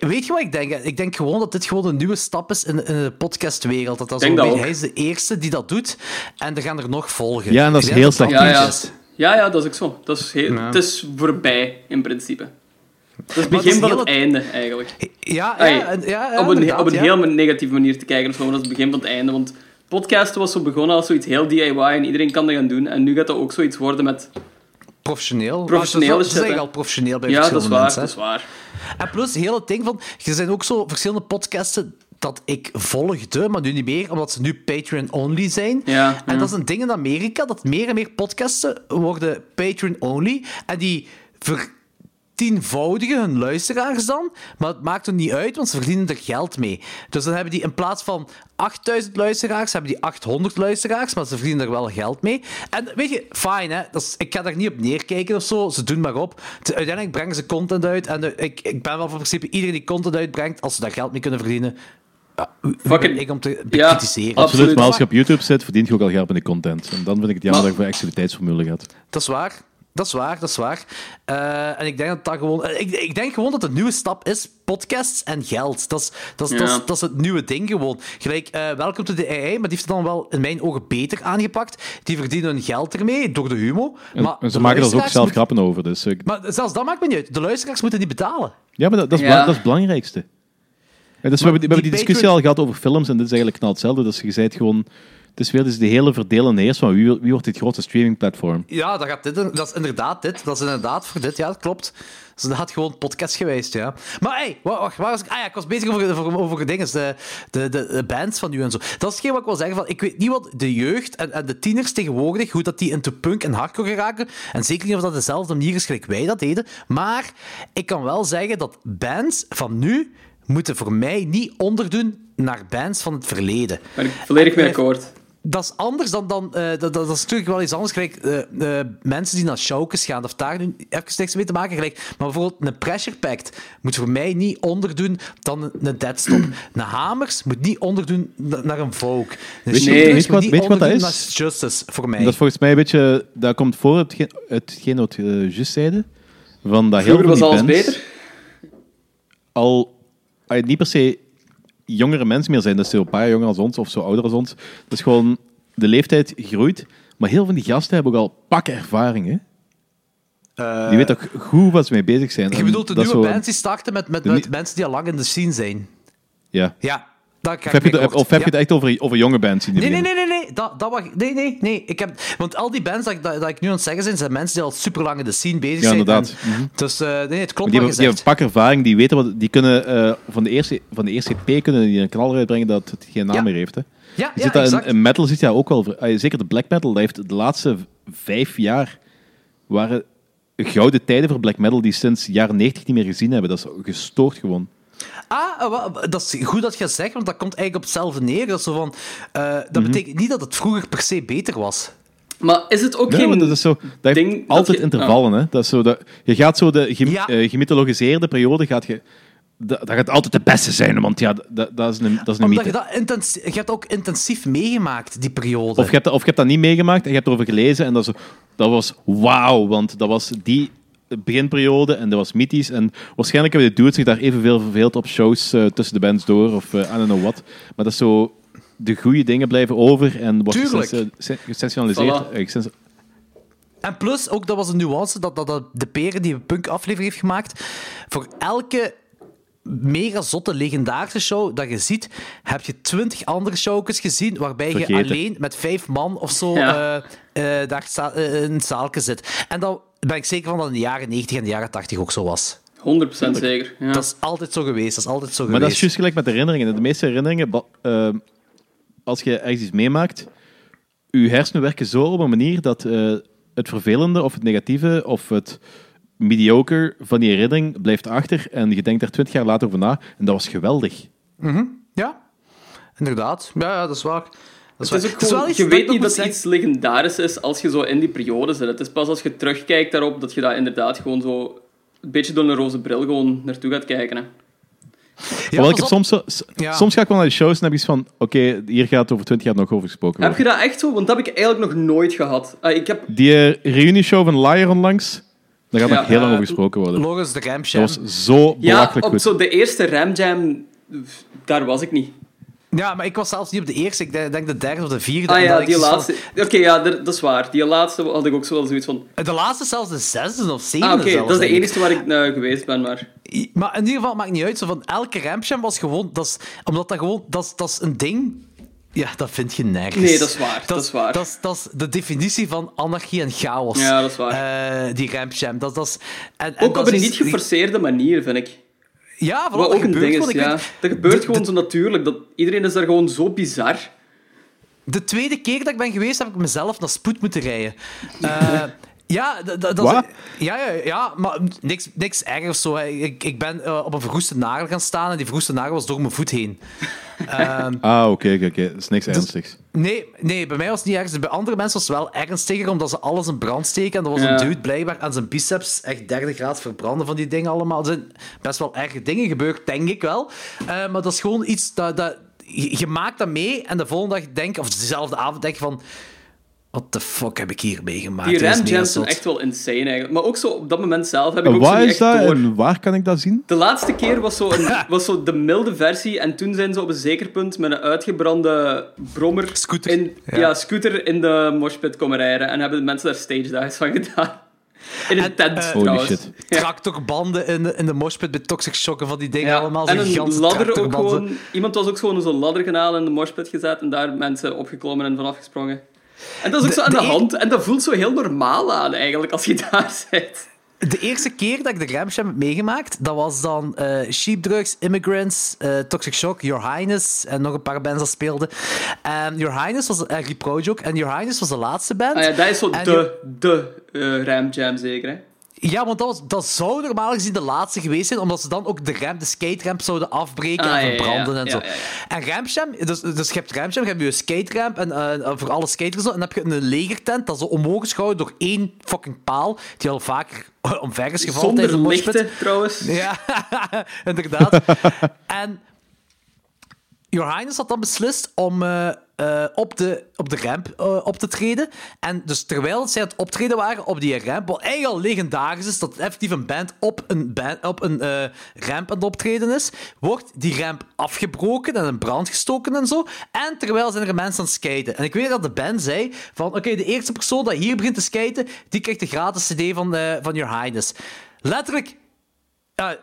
Weet je wat ik denk? Ik denk gewoon dat dit gewoon een nieuwe stap is in de podcastwereld. Hij is de eerste die dat doet en er gaan er nog volgen. Ja, en dat is heel slecht. Ja, dat is ook zo. Dat is het is voorbij, in principe. Dat is het begin van het einde, eigenlijk. Ja, op een heel negatieve manier te kijken. Maar dat is het begin van het einde. Want podcasten was zo begonnen als zoiets heel DIY en iedereen kan dat gaan doen. En nu gaat dat ook zoiets worden met... Professioneel is het eigenlijk al professioneel bij verschillende mensen. Ja, dat is waar. En plus, het hele ding van... Er zijn ook zo verschillende podcasten dat ik volgde, maar nu niet meer, omdat ze nu Patreon-only zijn. Ja, en dat is een ding in Amerika, dat meer en meer podcasten worden Patreon-only. En die... tienvoudigen hun luisteraars dan, maar het maakt er niet uit, want ze verdienen er geld mee. Dus dan hebben die in plaats van 8000 luisteraars, hebben die 800 luisteraars, maar ze verdienen er wel geld mee. En weet je, fijn hè, dat is, ik ga daar niet op neerkijken of zo, ze doen maar op. Uiteindelijk brengen ze content uit en ik ben wel van principe iedereen die content uitbrengt, als ze daar geld mee kunnen verdienen, ik om te bekritiseren. Ja, absoluut, maar als je op YouTube zit, verdien je ook al geld met de content. En dan vind ik het jammer dat je voor activiteitsformule gaat. Dat is waar. En ik denk dat gewoon... Ik denk gewoon dat de nieuwe stap is podcasts en geld. Dat is het nieuwe ding gewoon. Gelijk, welkom to the AI, maar die heeft het dan wel in mijn ogen beter aangepakt. Die verdienen hun geld ermee, door de humor. En ze maken er ook zelf grappen over. Dus maar zelfs dat maakt me niet uit. De luisteraars moeten niet betalen. Ja, maar dat is het belangrijkste. En dus we hebben die discussie al gehad over films en dit is eigenlijk knal hetzelfde. Dus je zei het gewoon... Het is weer dus de hele verdelende heers van wie wordt dit grootste streamingplatform. Ja, dat is inderdaad voor dit. Ja, dat klopt. Dus dat had gewoon podcast geweest, ja. Maar hey, waar was ik? Ah ja, ik was bezig over dingen, de bands van nu en zo. Dat is hetgeen wat ik wil zeggen. Van, ik weet niet wat de jeugd en de tieners tegenwoordig, hoe dat die into punk en hardcore geraken. En zeker niet of dat dezelfde manier is gelijk wij dat deden. Maar ik kan wel zeggen dat bands van nu moeten voor mij niet onderdoen naar bands van het verleden. Ben ik volledig mee akkoord. Dat is anders dat is natuurlijk wel iets anders. Gelijk, mensen die naar showkes gaan, of daar nu even niks mee te maken. Gelijk, maar bijvoorbeeld een Pressure Pact moet voor mij niet onderdoen dan een Deadstop. Een Hamers moet niet onderdoen naar een Vogue. Weet je wat dat is? Dat is Justice voor mij. Dat is volgens mij een beetje... Dat komt voor hetgeen wat juist zeiden. Vroeger was alles beter? Al niet per se... jongere mensen meer zijn, dus een paar jonger als ons of zo ouder als ons. Dus gewoon de leeftijd groeit, maar heel veel van die gasten hebben ook al pakken ervaring, hè? Die weten ook goed wat ze mee bezig zijn. Je bedoelt de nieuwe bands die starten met mensen die al lang in de scene zijn. Ja. Daar krijg ik of heb je het echt over jonge bands? Nee. Nee. Want al die bands dat ik nu aan het zeggen zijn mensen die al super lang in de scene bezig zijn. Ja, inderdaad. En, dus het klopt wel gezegd. Die hebben een pak ervaring, die weten wat... Die kunnen van de eerste EP kunnen die een knaller uitbrengen dat het geen naam meer heeft, hè. Ja, je zit exact. In metal zit je ook wel... Zeker de black metal, dat heeft de laatste 5 jaar... waren gouden tijden voor black metal die sinds jaren 90 niet meer gezien hebben. Dat is gestoord gewoon. Ah, dat is goed dat je zegt, want dat komt eigenlijk op hetzelfde neer. Dat, is zo van, dat betekent niet dat het vroeger per se beter was. Maar is het ook geen... Dat is zo, dat ding heeft altijd intervallen. Hè? Dat is zo, je gaat zo de gemythologiseerde periode... Dat gaat altijd de beste zijn, want dat is een mythe. Je hebt ook intensief meegemaakt, die periode. Of je hebt dat niet meegemaakt en je hebt erover gelezen. En dat was wauw, want dat was die beginperiode en dat was mythisch. En waarschijnlijk hebben de dudes zich daar evenveel verveeld op shows tussen de bands door of I don't know what. Maar dat is zo... De goede dingen blijven over en wordt gesensationaliseerd. En plus, ook dat was een nuance, dat de peren die een punk-aflevering heeft gemaakt, voor elke... mega zotte, legendarische show dat je ziet, heb je 20 andere showjes gezien waarbij je alleen met 5 man of zo in het zaaltje zit. En dan ben ik zeker van dat in de jaren 90 en de jaren 80 ook zo was. 100% zeker. Ja. Dat is altijd zo geweest. Maar dat is juist gelijk met herinneringen. De meeste herinneringen, als je ergens iets meemaakt, je hersenen werken zo op een manier dat het vervelende of het negatieve of het... mediocre van die herinnering blijft achter en je denkt daar 20 jaar later over na en dat was geweldig. Mm-hmm. Ja, inderdaad. Ja, dat is waar. Je weet niet dat het iets legendarisch is als je zo in die periode zit. Het is pas als je terugkijkt daarop dat je daar inderdaad gewoon zo een beetje door een roze bril gewoon naartoe gaat kijken. Hè. Ja, ik heb soms ga ik wel naar de shows en heb ik iets van... Oké, hier gaat het over 20 jaar nog over gesproken worden. Heb je dat echt zo? Want dat heb ik eigenlijk nog nooit gehad. Die reunieshow van Slayer onlangs... Daar gaat nog heel lang over gesproken worden. Logis, de Rampjam. Dat was zo belachelijk goed. Ja, op de eerste Rampjam, daar was ik niet. Ja, maar ik was zelfs niet op de eerste. Ik denk de derde of de vierde. Ah ja, die laatste. Oké, dat is waar. Die laatste had ik ook zo wel zoiets van... De laatste zelfs de zesde of zevende. Oké, dat is de enige waar ik geweest ben, maar... Maar in ieder geval, maakt niet uit. Zo van elke Rampjam was gewoon... Omdat dat gewoon... Dat is een ding... Ja, dat vind je nergens. Nee, dat is waar. Dat is de definitie van anarchie en chaos. Ja, dat is waar. Die Rampjam. Ook op een niet geforceerde manier, vind ik. Ja, wat ook een ding is. Ja. Dat gebeurt gewoon zo natuurlijk. Iedereen is daar gewoon zo bizar. De tweede keer dat ik ben geweest, heb ik mezelf naar spoed moeten rijden. Maar niks erg of zo. Ik ben op een verroeste nagel gaan staan en die verroeste nagel was door mijn voet heen. Oké. Dat is niks ernstigs. Nee, bij mij was het niet ernstig. Bij andere mensen was het wel ernstiger, omdat ze alles in brand steken. En dat was een dude blijkbaar aan zijn biceps. Echt 30 graden verbranden van die dingen allemaal. Er zijn best wel erge dingen gebeurd, denk ik wel. Maar dat is gewoon iets dat... Je maakt dat mee en de volgende dag denk... Of dezelfde avond denk je van... What the fuck heb ik hier meegemaakt? Die Rampjams zijn echt wel insane eigenlijk. Maar ook zo op dat moment zelf heb ik ook waar zo niet echt door. En waar kan ik dat zien? De laatste keer was zo de milde versie. En toen zijn ze op een zeker punt met een uitgebrande brommer... Scooter. Scooter in de moshpit komen rijden. En hebben de mensen daar stage dives van gedaan. In een tent trouwens. Holy shit. Tractorbanden in de moshpit met toxic shocken van die dingen allemaal. Zo'n en een ladder ook gewoon... Iemand was ook gewoon zo'n ladderkanaal in de moshpit gezet. En daar mensen opgeklommen en vanaf gesprongen. En dat is ook zo aan de hand. En dat voelt zo heel normaal aan, eigenlijk, als je daar zit. De eerste keer dat ik de Rampjam heb meegemaakt, dat was dan Sheepdrugs, Immigrants, Toxic Shock, Your Highness, en nog een paar bands dat speelden. Your Highness was een reprojoke, en Your Highness was de laatste band. Ah ja, dat is zo en de Rampjam, zeker, hè? Ja, want dat zou normaal gezien de laatste geweest zijn, omdat ze dan ook de skateramp zouden afbreken en verbranden en zo. Ja. En Rampjam, dus je hebt Rampjam, je hebt je skateramp en voor alle skaters en dan heb je een legertent dat zo omhoog is gehouden door één fucking paal, die al vaker omver is gevallen tijdens de moshpit. Zonder lichten, trouwens. Ja, inderdaad. En Your Highness had dan beslist om... op de ramp op te treden. En dus terwijl zij aan het optreden waren op die ramp, wat eigenlijk al legendarisch is, dat effectief een band op een ramp aan het optreden is, wordt die ramp afgebroken en in brand gestoken en zo. En terwijl zijn er mensen aan het skaten. En ik weet dat de band zei van, oké, de eerste persoon die hier begint te skaten, die krijgt de gratis cd van Your Highness. Letterlijk,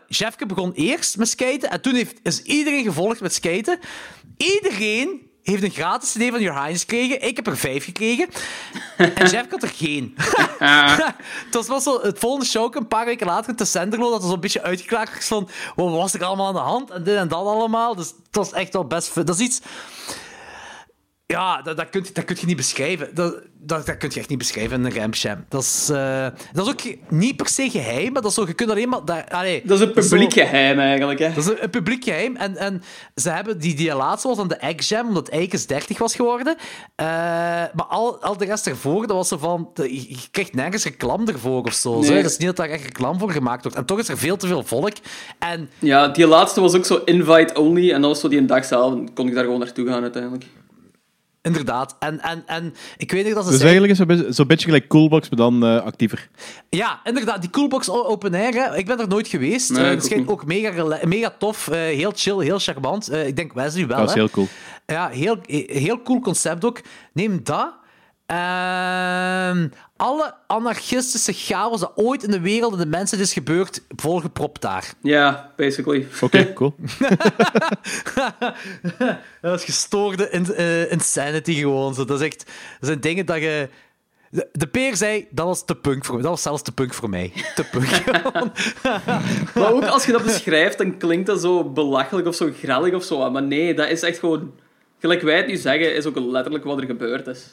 Jeffke begon eerst met skaten en toen is iedereen gevolgd met skaten. Iedereen... heeft een gratis CD van Your Highness gekregen. Ik heb er 5 gekregen. En Jeff had er geen. Het was zo, het volgende show, een paar weken later, te Senderlo, dat was een beetje uitgeklaagd van, wat was er allemaal aan de hand? En dit en dat allemaal. Dus het was echt wel best... Dat is iets... Ja, dat kun je niet beschrijven. Dat kun je echt niet beschrijven in een Rampjam. Dat is ook niet per se geheim, maar dat is zo, je kunt alleen maar... dat is een publiek geheim, eigenlijk. Hè? Dat is een publiek geheim. En ze hebben die laatste was aan de Eggjam, omdat Eik is 30 was geworden. Maar al de rest ervoor, dat was zo van... Je krijgt nergens reclam ervoor of zo. Nee. Zo. Dat is niet dat daar echt reclam voor gemaakt wordt. En toch is er veel te veel volk. En... Ja, die laatste was ook zo invite-only. En dat was zo die een dag zelf. Dan kon ik daar gewoon naartoe gaan, uiteindelijk. Inderdaad. En ik weet niet dat ze... Dus eigenlijk is het zo'n beetje gelijk Coolbox, maar dan actiever. Ja, inderdaad. Die Coolbox Open Air, hè. Ik ben er nooit geweest. Nee, het schijnt ook mega tof. Heel chill, heel charmant. Ik denk Wesley wel. Dat is heel cool. Ja, heel cool concept ook. Neem dat. Alle anarchistische chaos dat ooit in de wereld en de mensen is gebeurd, volgepropt daar. Ja, yeah, basically. Oké, cool. Dat is gestoorde insanity gewoon. Dat is echt... Dat zijn dingen dat je... De peer zei, dat was te punk voor mij. Dat was zelfs te punk voor mij. Te punk. Maar ook als je dat beschrijft, dan klinkt dat zo belachelijk of zo grellig of zo. Maar nee, dat is echt gewoon... Gelijk wij het nu zeggen, is ook letterlijk wat er gebeurd is.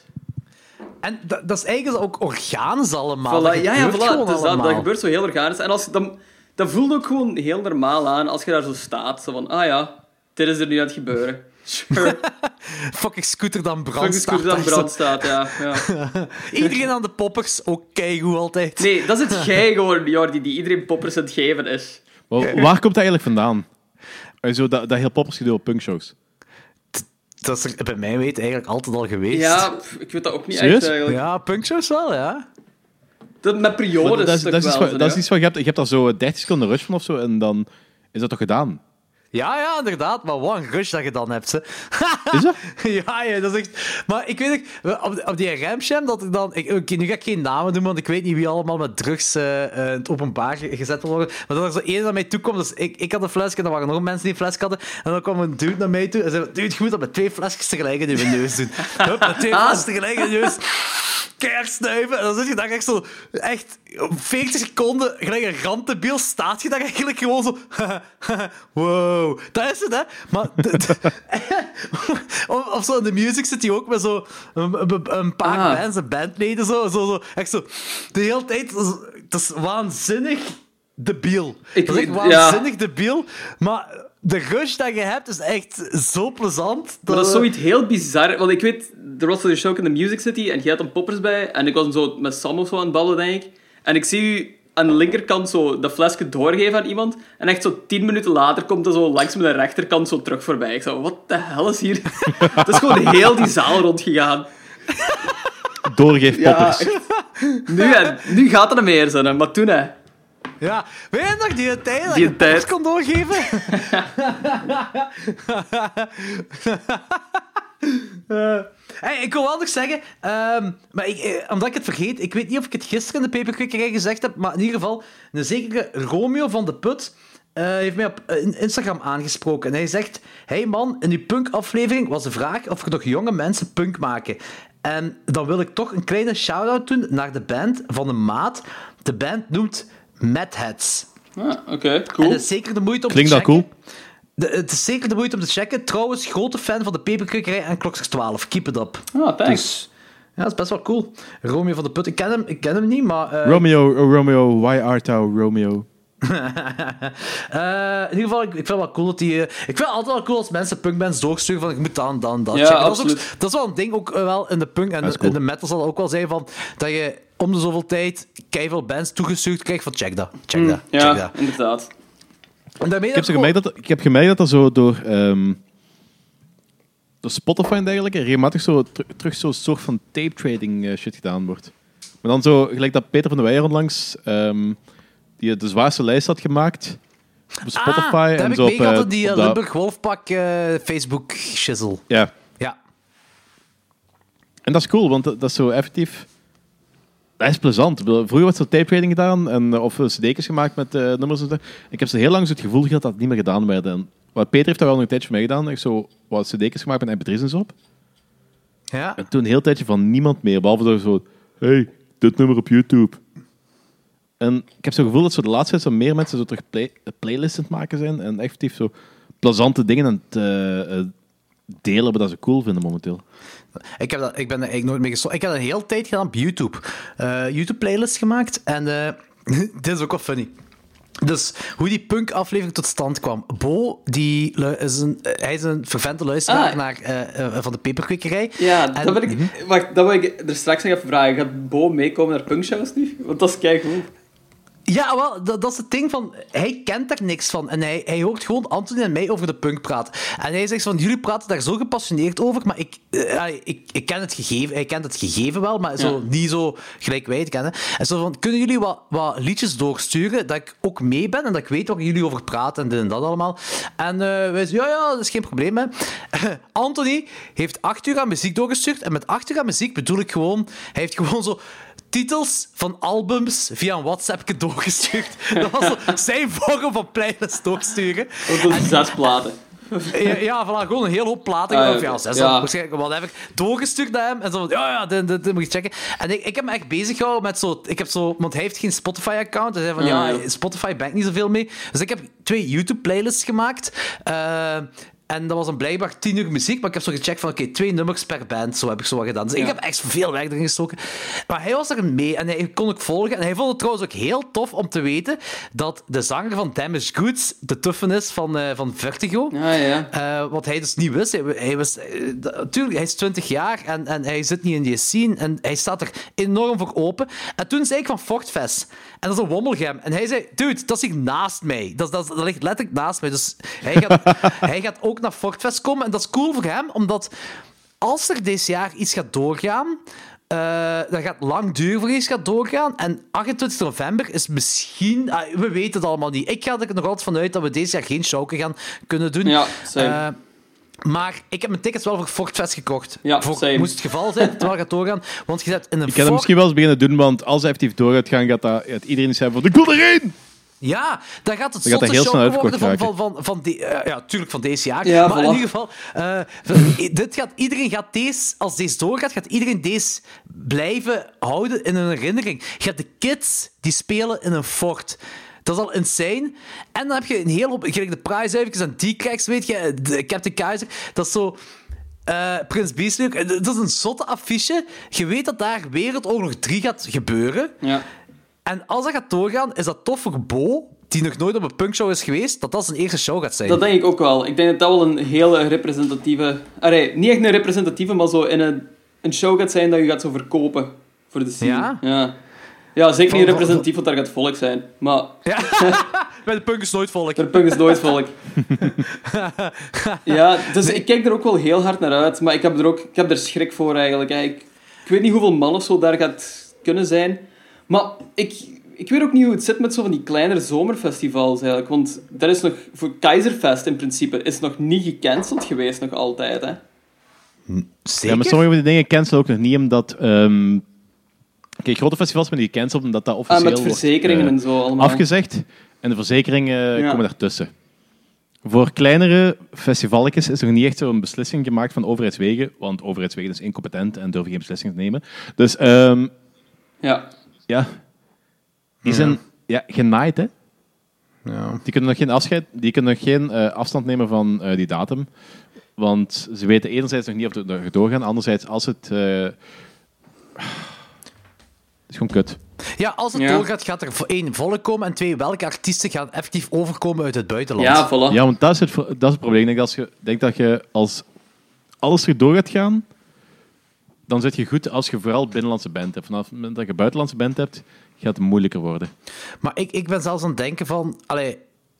En dat is eigenlijk ook organisch allemaal. Voilà, dat gebeurt dus allemaal. Dat gebeurt zo heel organisch. En dat voelt ook gewoon heel normaal aan als je daar zo staat. Zo van, dit is er nu aan het gebeuren. Sure. Fucking scooter dan brand staat. Ja. Iedereen aan de poppers, ook keigoed altijd. Nee, dat is het gij gewoon, Jordi, die iedereen poppers aan het geven is. Waar komt dat eigenlijk vandaan? Zo, dat heel poppers gedoe op punkshows. Dat is er bij mij weet eigenlijk altijd al geweest. Ja, ik weet dat ook niet echt eigenlijk. Ja, punkshows wel, ja. Met periodes. Dat is iets van, je hebt daar zo 30 seconden rush van of zo, en dan is dat toch gedaan? Ja, inderdaad. Maar wat een rush dat je dan hebt. Hè. Is dat? ja, dat is echt... Maar ik weet niet, op die Rampjam, dat ik dan... nu ga ik geen namen noemen, want ik weet niet wie allemaal met drugs in het openbaar gezet worden. Maar dat er zo één naar mij toe komt. Dus ik had een flesje, en er waren nog mensen die een flesje hadden. En dan kwam een dude naar mij toe en zei... Dude, je moet dat met 2 flesjes tegelijk in je neus doen. Hup, met 2 flesjes tegelijk in je neus. Keihard snuiven. En dan zit je daar echt zo... Echt 40 seconden, gelijk een randdebiel, staat je daar eigenlijk gewoon zo... Wow, dat is het, hè. Maar of zo in de music zit hij ook met zo een paar bands, een bandleden, zo. Echt zo. De hele tijd, dat is waanzinnig debiel. Maar de rush dat je hebt is echt zo plezant. Dat is zoiets heel bizar. Want ik weet, er was een show ook in de Music City en jij had een poppers bij. En ik was hem zo met Sam of zo aan het ballen, denk ik. En ik zie u aan de linkerkant zo dat flesje doorgeven aan iemand. En echt zo 10 minuten later komt dat zo langs mijn rechterkant zo terug voorbij. Ik zo, wat de hel is hier? Het is gewoon heel die zaal rondgegaan. Doorgeef poppers. Ja, nu gaat er meer zijn, maar toen hè. Ja, weet je nog die tijd dat je poppers kon doorgeven? Ik wil wel nog zeggen, maar omdat ik het vergeet, ik weet niet of ik het gisteren in de Peperkukerij gezegd heb, maar in ieder geval, een zekere Romeo van de Put heeft mij op Instagram aangesproken. En hij zegt, hey man, in uw punkaflevering was de vraag of er nog jonge mensen punk maken. En dan wil ik toch een kleine shout-out doen naar de band van een maat. De band noemt Madheads. Ah, oké, cool. En dat is zeker de moeite om te checken. Klinkt dat cool? Het is zeker de moeite om te checken. Trouwens, grote fan van de Peperkukerij en Klok zes 12. Keep it up. Ah, thanks. Dus, ja, dat is best wel cool. Romeo van de Put. Ik ken hem niet, maar... Romeo, why art thou Romeo? In ieder geval, ik vind het wel cool dat die... Ik vind het altijd wel cool als mensen punkbands doorsturen van ik moet dan. Ja, checken. Dat is wel een ding, ook wel in de punk en cool. In de metal zal ook wel zijn van dat je om de zoveel tijd keiveel bands toegestuurd krijgt van check dat. Ja, inderdaad. Ik heb gemerkt dat er zo door Spotify en dergelijke regelmatig zo terug zo'n soort van tape-trading shit gedaan wordt. Maar dan zo, gelijk dat Peter van der Weijer onlangs die de zwaarste lijst had gemaakt op Spotify. Daar heb ik meegehad die Limburg Wolfpak Facebook shizzle. Ja. En dat is cool, want dat is zo effectief... Dat is plezant. Vroeger werd zo'n tape-trading gedaan, of cd's gemaakt met nummers en zo. Ik heb ze heel lang zo het gevoel gehad dat het niet meer gedaan werd. En Maar Peter heeft daar wel nog een tijdje mee gedaan. Echt zo wat cd's gemaakt met MP3's op. Ja. En toen een heel tijdje van niemand meer. Behalve dat zo... Hey, dit nummer op YouTube. En ik heb zo'n gevoel dat zo de laatste tijd meer mensen zo terug playlisten aan het maken zijn. En effectief zo plezante dingen aan het delen wat ze cool vinden momenteel. Ik ben nooit meer gestopt. Ik heb een hele tijd gedaan op YouTube. YouTube-playlist gemaakt. En dit is ook wel funny. Dus hoe die punk-aflevering tot stand kwam. Bo, hij is een fervente luisteraar van de Peperkukerij. Ja, dat wil ik... Wacht, dat wil ik er straks nog even vragen. Gaat Bo meekomen naar punkshows nu? Want dat is keigoed. Ja, wel, dat is het ding van... Hij kent daar niks van. En hij hoort gewoon Anthony en mij over de punk praten. En hij zegt van, jullie praten daar zo gepassioneerd over, maar ik ken het gegeven. Hij kent het gegeven wel, maar zo, niet zo gelijk wij het kennen. En zo van, kunnen jullie wat liedjes doorsturen, dat ik ook mee ben en dat ik weet waar jullie over praten en dit en dat allemaal. En wij zeiden, ja, dat is geen probleem, hè. Anthony heeft 8 uur aan muziek doorgestuurd. En met 8 uur aan muziek bedoel ik gewoon... Hij heeft gewoon zo... titels van albums via een WhatsAppje doorgestuurd. Dat was zijn vorm van playlist doorsturen. Dat was 6 platen. Ja, voilà, gewoon een hele hoop platen. Of ja, 6 waarschijnlijk. Wat heb ik doorgestuurd naar hem? En zo van, dit moet je checken. En ik heb me echt bezig gehouden met zo... Want hij heeft geen Spotify-account. Hij zei van, Spotify ben ik niet zoveel mee. Dus ik heb 2 YouTube-playlists gemaakt. En dat was dan blijkbaar 10 uur muziek, maar ik heb zo gecheckt van, oké, 2 nummers per band, zo heb ik zo wat gedaan. Dus ik heb echt veel werk erin gestoken. Maar hij was er mee en hij kon ik volgen. En hij vond het trouwens ook heel tof om te weten dat de zanger van Damaged Goods de tuffen is van Vertigo. Wat hij dus niet wist. Natuurlijk, hij is 20 jaar en hij zit niet in die scene en hij staat er enorm voor open. En toen zei ik van Fortfest. En dat is een Wommelgem. En hij zei, dude, dat ligt naast mij. Dat ligt letterlijk naast mij. Dus hij gaat ook naar Fortfest komen. En dat is cool voor hem, omdat als er dit jaar iets gaat doorgaan, dat gaat lang duren voor iets gaat doorgaan. En 28 november is misschien... we weten het allemaal niet. Ik ga er nog altijd vanuit dat we dit jaar geen showke gaan kunnen doen. Ja, same. Maar ik heb mijn tickets wel voor Fortfest gekocht. Ja, voor, moest het geval zijn dat het wel gaat doorgaan. Want je zet in een... Ik kan het misschien wel eens beginnen doen, want als hij effectief door gaat gaan, gaat iedereen zeggen van, ik wil erin! Ja, dan gaat het zotte show worden van deze jaar. Ja, maar voilà. In ieder geval, als deze doorgaat, gaat iedereen deze blijven houden in hun herinnering. Je hebt de kids die spelen in een fort. Dat is al insane. En dan heb je een hele hoop... Gelijk de Prize even en D-Cracks, weet je. Captain Kaiser. Dat is zo... Prins Beasley. Dat is een zotte affiche. Je weet dat daar Wereldoorlog 3 gaat gebeuren. Ja. En als dat gaat doorgaan, is dat tof voor Bo, die nog nooit op een punkshow is geweest, dat dat zijn eerste show gaat zijn. Dat denk ik ook wel. Ik denk dat dat wel een hele representatieve... niet echt een representatieve, maar zo in een show gaat zijn dat je gaat zo verkopen voor de scene. Ja, zeker niet representatief, want daar gaat volk zijn. Maar... Ja. Bij de punk is nooit volk. Bij de punk is nooit volk. Ja, dus ik kijk er ook wel heel hard naar uit, maar ik heb er schrik voor eigenlijk. Ik weet niet hoeveel man of zo daar gaat kunnen zijn. Maar ik weet ook niet hoe het zit met zo van die kleinere zomerfestivals eigenlijk. Want dat is nog... Voor Keizerfest in principe is nog niet gecanceld geweest, nog altijd, hè. Zeker? Ja, maar sommige van die dingen cancelen ook nog niet, omdat... Kijk, grote festivals zijn gecanceld omdat dat officieel met verzekeringen wordt, en zo allemaal afgezegd. En de verzekeringen komen daartussen. Voor kleinere festivalletjes is er niet echt zo'n beslissing gemaakt van overheidswegen. Want overheidswegen is incompetent en durven geen beslissingen te nemen. Dus die zijn genaaid, hè. Ja. Die kunnen nog geen afstand nemen van die datum. Want ze weten enerzijds nog niet of het doorgaan. Anderzijds, als het... is gewoon kut. Ja, als het doorgaat, gaat er 1 volk komen en 2 welke artiesten gaan effectief overkomen uit het buitenland. Ja, voilà. Ja, want dat is het probleem. Ik denk dat als alles er door gaat gaan, dan zit je goed als je vooral binnenlandse band hebt. Vanaf het moment dat je buitenlandse band hebt, gaat het moeilijker worden. Maar ik ben zelfs aan het denken van...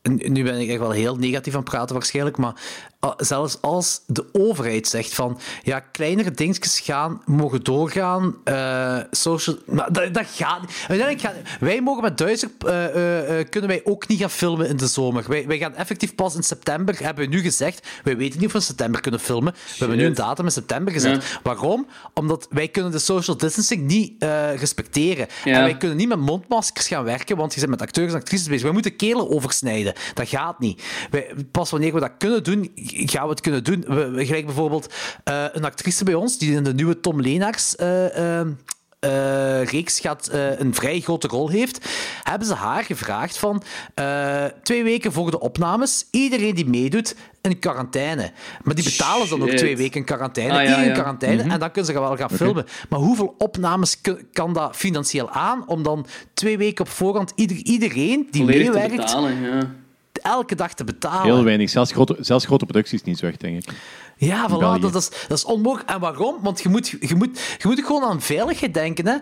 nu ben ik echt wel heel negatief aan het praten waarschijnlijk, maar zelfs als de overheid zegt van ja, kleinere dingetjes mogen doorgaan, social... Maar dat gaat niet. Uiteindelijk wij mogen met 1000 kunnen wij ook niet gaan filmen in de zomer. Wij gaan effectief pas in september, hebben we nu gezegd, wij weten niet of we in september kunnen filmen. We hebben nu een datum in september gezegd. Ja. Waarom? Omdat wij kunnen de social distancing niet respecteren. Ja. En wij kunnen niet met mondmaskers gaan werken, want je bent met acteurs en actrices bezig. Wij moeten kelen oversnijden. Dat gaat niet. Pas wanneer we dat kunnen doen, gaan we het kunnen doen. We gelijk bijvoorbeeld een actrice bij ons, die in de nieuwe Tom Leenaars reeks gaat, een vrij grote rol heeft, hebben ze haar gevraagd van 2 weken voor de opnames, iedereen die meedoet, in quarantaine. Maar die betalen ze dan ook 2 weken in quarantaine, in quarantaine, en dan kunnen ze wel gaan filmen. Maar hoeveel opnames kan dat financieel aan, om dan 2 weken op voorhand iedereen die meewerkt... Betalen, ja. Elke dag te betalen. Heel weinig. Zelfs grote producties niet zo echt, denk ik. Ja, voilà, dat is onmogelijk. En waarom? Want je moet ook gewoon aan veiligheid denken. Hè?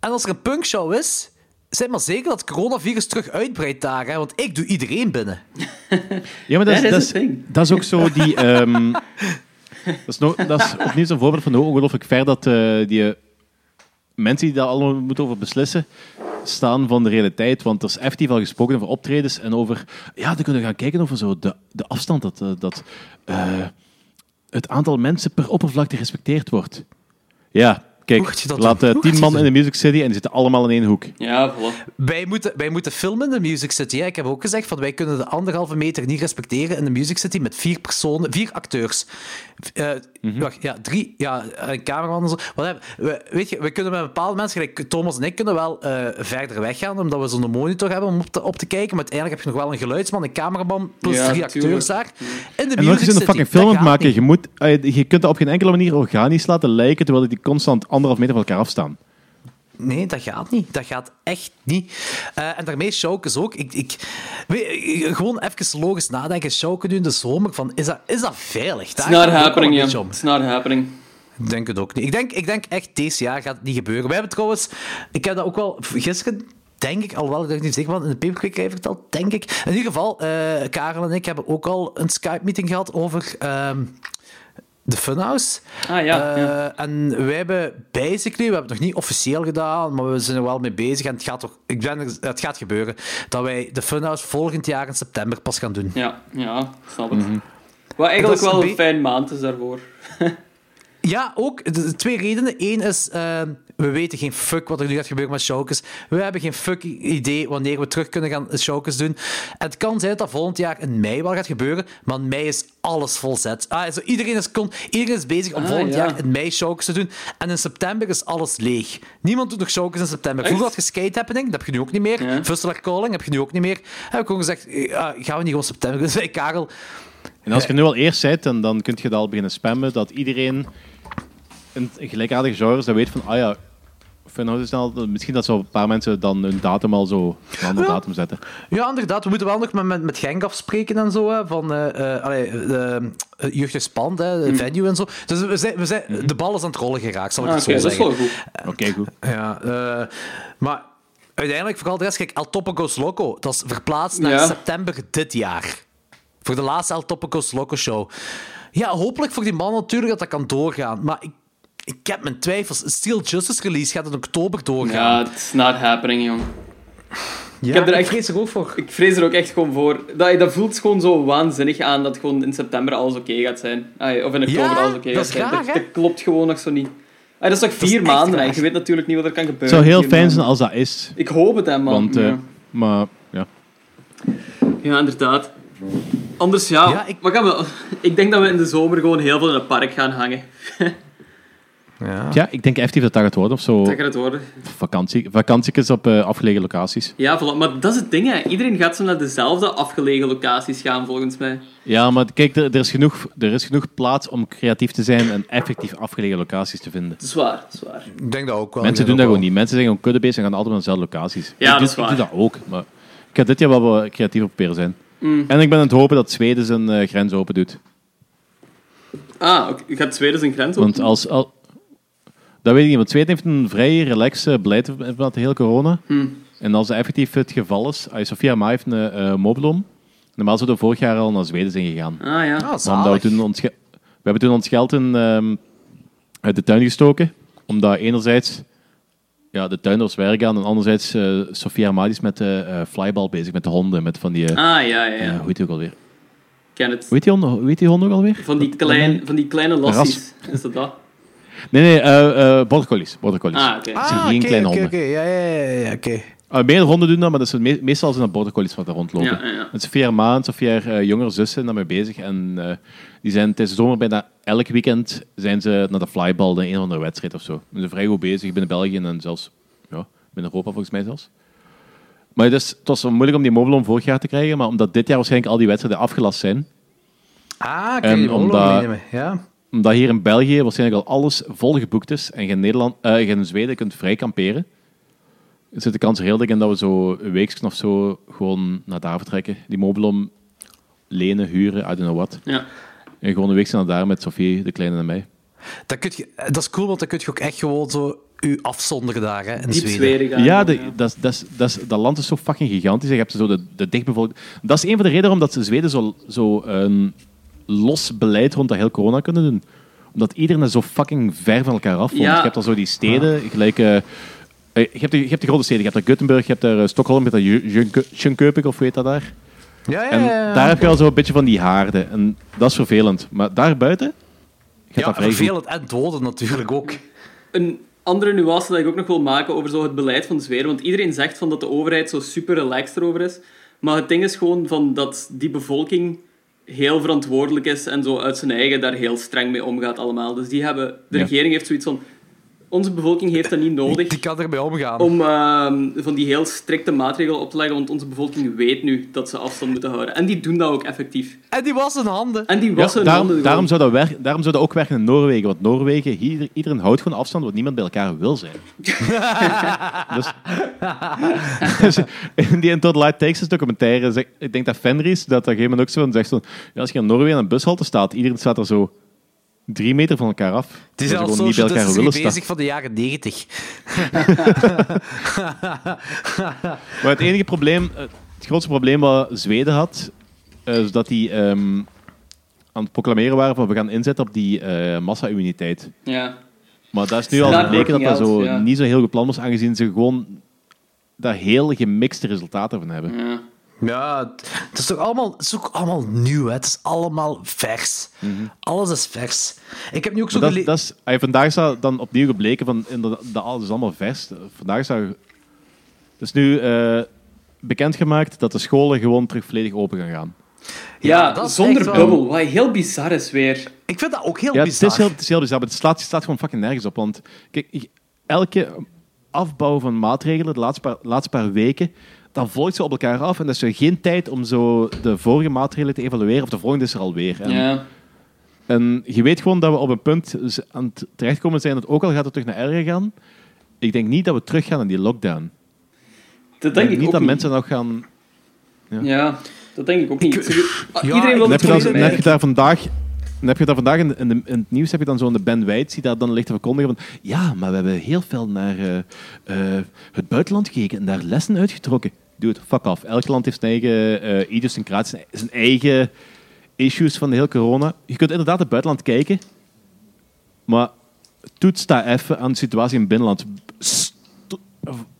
En als er een punkshow is, zijn maar zeker dat het coronavirus terug uitbreidt daar. Hè? Want ik doe iedereen binnen. Ja, maar dat is ook zo die... dat is opnieuw zo'n voorbeeld van hoe ongelooflijk ver dat die mensen die daar allemaal moeten over beslissen... staan van de realiteit, want er is effectief al gesproken over optredens en over... Ja, dan kunnen we gaan kijken over zo de afstand dat het aantal mensen per oppervlakte respecteerd wordt. Ja, kijk, laat 10 man in de Music City en die zitten allemaal in één hoek. Ja, voilà. Wij moeten filmen in de Music City. Ik heb ook gezegd, van wij kunnen de 1,5 meter niet respecteren in de Music City met 4 acteurs. Ja, 3. Ja, een cameraman en zo. We kunnen met bepaalde mensen, gelijk Thomas en ik, kunnen wel verder weggaan, omdat we zo'n monitor hebben om op te kijken. Maar uiteindelijk heb je nog wel een geluidsman, een cameraman, plus 3 acteurs daar. In de en Music City. Een fucking film dat maken. Je kunt dat op geen enkele manier organisch laten lijken, terwijl die constant 1,5 meter van elkaar afstaan. Nee, dat gaat niet. Dat gaat echt niet. En daarmee showkes ook. Gewoon even logisch nadenken. Showken nu in de zomer. Van, is dat veilig? It's not happening, ja. Yeah. It's not happening. Ik denk het ook niet. Ik denk echt, deze jaar gaat het niet gebeuren. We hebben trouwens... Ik heb dat ook wel gisteren... Denk ik, alhoewel ik er niet zeker van in de Peperkukerij verteld, denk ik. In ieder geval, Karel en ik hebben ook al een Skype-meeting gehad over... de Funhouse. En wij hebben basically, we hebben het nog niet officieel gedaan, maar we zijn er wel mee bezig en het gaat gebeuren dat wij de Funhouse volgend jaar in september pas gaan doen. Ja, snap ik. Mm-hmm. Wat eigenlijk wel een fijn maand is daarvoor. Ja, ook. De 2 redenen. Eén is, we weten geen fuck wat er nu gaat gebeuren met showkes. We hebben geen fuck idee wanneer we terug kunnen gaan showkes doen. En het kan zijn dat volgend jaar in mei wel gaat gebeuren, maar in mei is alles volzet. Also, iedereen is bezig om volgend jaar in mei showkes te doen. En in september is alles leeg. Niemand doet nog showkes in september. Echt? Vroeger had je Skate Happening, dat heb je nu ook niet meer. Ja. Vustelaar Calling heb je nu ook niet meer. Heb ik gewoon gezegd, gaan we niet gewoon september? Dus wij, Karel... En als je nu al eerst bent, dan kun je dat al beginnen spammen, dat iedereen... in gelijkaardige genres, dat weet van, misschien dat zo een paar mensen dan hun datum al zo een andere datum zetten. Ja, inderdaad. We moeten wel nog met Genk afspreken en zo, hè, van Jeugd is Spand, hè, de venue en zo. Dus we zijn de bal is aan het rollen geraakt, zal ik het zo zeggen. Oké, dat is wel goed. Oké, goed. Maar uiteindelijk, vooral de rest, kijk, El Topo Goes Loco, dat is verplaatst naar september dit jaar. Voor de laatste El Topo Goes Loco show. Ja, hopelijk voor die man natuurlijk dat kan doorgaan. Maar ik heb mijn twijfels. Steel Justice release gaat in oktober doorgaan. Ja, it's not happening, jong. Ja, ik vrees er ook voor. Ik vrees er ook echt gewoon voor. Dat voelt gewoon zo waanzinnig aan dat gewoon in september alles oké gaat zijn. Of in oktober alles oké gaat zijn. Dat klopt gewoon nog zo niet. Dat is nog 4 maanden. Je weet natuurlijk niet wat er kan gebeuren. Het zou heel fijn zijn als dat is. Ik hoop het, hè, man. Want, maar, ja. Ja, inderdaad. Anders, ik denk dat we in de zomer gewoon heel veel in het park gaan hangen. Ja, ik denk effectief dat gaat worden. Of zo. Dat gaat worden. Vakantiekes op afgelegen locaties. Ja, maar dat is het ding, hè. Iedereen gaat zo naar dezelfde afgelegen locaties gaan, volgens mij. Ja, maar kijk, er is genoeg plaats om creatief te zijn en effectief afgelegen locaties te vinden. Dat is waar. Ik denk dat ook wel. Mensen doen dat gewoon niet. Mensen zijn gewoon kudde bezig en gaan altijd naar dezelfde locaties. Ja, dat is waar. Ik doe dat ook, maar ik ga dit jaar wel creatief op proberen zijn. Mm. En ik ben aan het hopen dat Zweden zijn grens open doet. Okay. Gaat Zweden zijn grens open? Want dat weet ik niet, want Zweden heeft een vrij relaxed beleid met heel corona. En als dat effectief het geval is, Sofia Ma heeft een mobilom. Normaal zouden we vorig jaar al naar Zweden zijn gegaan. Ah ja, zalig. We hebben toen ons geld in uit de tuin gestoken. Omdat enerzijds ja, de tuin was werk aan en anderzijds Sofia Amadis met flybal bezig, met de honden. Met van die, hoe heet die ook alweer? Hoe heet die hond ook alweer? Van die kleine lassies. Is dat dat? Nee, border collies. Ah, oké. Het zijn geen kleine honden. Oké. Meer honden doen dat, maar dat zijn meestal zijn dat border collies wat daar rondlopen. Ja. Het is 4 maanden, jongere zussen daarmee bezig. En die zijn tijdens de zomer bijna elk weekend zijn ze naar de flybal, naar een of andere wedstrijd of zo. Ze zijn vrij goed bezig binnen België en zelfs binnen Europa volgens mij zelfs. Maar dus, het was moeilijk om die mobielon vorig jaar te krijgen, maar omdat dit jaar waarschijnlijk al die wedstrijden afgelast zijn. Ah, kun je die mobielon mee, ja. Omdat hier in België waarschijnlijk al alles volgeboekt is en je in Zweden kunt vrij kamperen, zit de kans heel dik in dat we zo een weekje of zo gewoon naar daar vertrekken. Die mobilom lenen, huren, I don't know what. Ja. En gewoon een weekje naar daar met Sophie, de kleine en mij. Dat is cool, want dan kun je ook echt gewoon zo je afzonderen daar, hè, in Zweden. Ja, dat land is zo fucking gigantisch. Je hebt zo de dichtbevolking. Dat is een van de redenen waarom ze Zweden zo een los beleid rond dat heel corona kunnen doen. Omdat iedereen er zo fucking ver van elkaar af vond. Ja. Je hebt al zo die steden, gelijk... Je hebt de grote steden. Je hebt daar Göteborg, je hebt daar Stockholm, je hebt daar Jönköping, of hoe heet dat daar? Ja. En daar heb je al zo een beetje van die haarden. En dat is vervelend. Maar daarbuiten... Ja, vervelend en doden natuurlijk ook. Een andere nuance dat ik ook nog wil maken over zo het beleid van Zweden. Want iedereen zegt van dat de overheid zo super relaxed erover is. Maar het ding is gewoon van dat die bevolking heel verantwoordelijk is en zo uit zijn eigen daar heel streng mee omgaat allemaal. Dus de regering heeft zoiets van... Onze bevolking heeft dat niet nodig. Die kan ermee omgaan. Om van die heel strikte maatregelen op te leggen, want onze bevolking weet nu dat ze afstand moeten houden. En die doen dat ook effectief. En die wassen handen. Daarom zou dat ook werken in Noorwegen. Want Noorwegen, iedereen houdt gewoon afstand, want niemand bij elkaar wil zijn. dus in die Until Light Takes Us documentaire, ik denk dat Fenris, dat op een gegeven moment ook zo van zegt, ja, als je in Noorwegen aan een bushalte staat, iedereen staat er zo... 3 meter van elkaar af. Het is al social distancing bezig van de jaren 90. Maar het enige probleem, het grootste probleem wat Zweden had, is dat die aan het proclameren waren van we gaan inzetten op die massa-immuniteit. Ja. Maar dat is nu al gebleken dat zo niet zo heel gepland was, aangezien ze gewoon daar heel gemixte resultaten van hebben. Ja. Ja, het is ook allemaal nieuw, hè. Het is allemaal vers. Mm-hmm. Alles is vers. Ik heb nu ook zo vandaag is dat dan opnieuw gebleken van dat alles is allemaal vers. Vandaag is dat... Het is nu bekendgemaakt dat de scholen gewoon terug volledig open gaan gaan. Ja, dat zonder bubbel. Wat heel bizar is weer. Ik vind dat ook heel bizar. Het is heel bizar, maar het slaat gewoon fucking nergens op. Want kijk, elke afbouw van maatregelen de laatste paar weken... Dan volgt ze op elkaar af en dan is er geen tijd om zo de vorige maatregelen te evalueren of de volgende is er alweer. En je weet gewoon dat we op een punt aan het terechtkomen zijn dat ook al gaat het terug naar erger gaan. Ik denk niet dat we terug gaan in die lockdown. Dat denk ik niet. Dat mensen nog gaan... Ja, dat denk ik ook niet. Iedereen wil heb je daar vandaag in het nieuws heb je dan zo'n Ben Wijd die daar dan ligt te verkondigen van ja, maar we hebben heel veel naar het buitenland gekeken en daar lessen uitgetrokken. Doe het, fuck off. Elk land heeft zijn eigen idiosyncratie, zijn eigen issues van de hele corona. Je kunt inderdaad het buitenland kijken, maar toets daar even aan de situatie in het binnenland.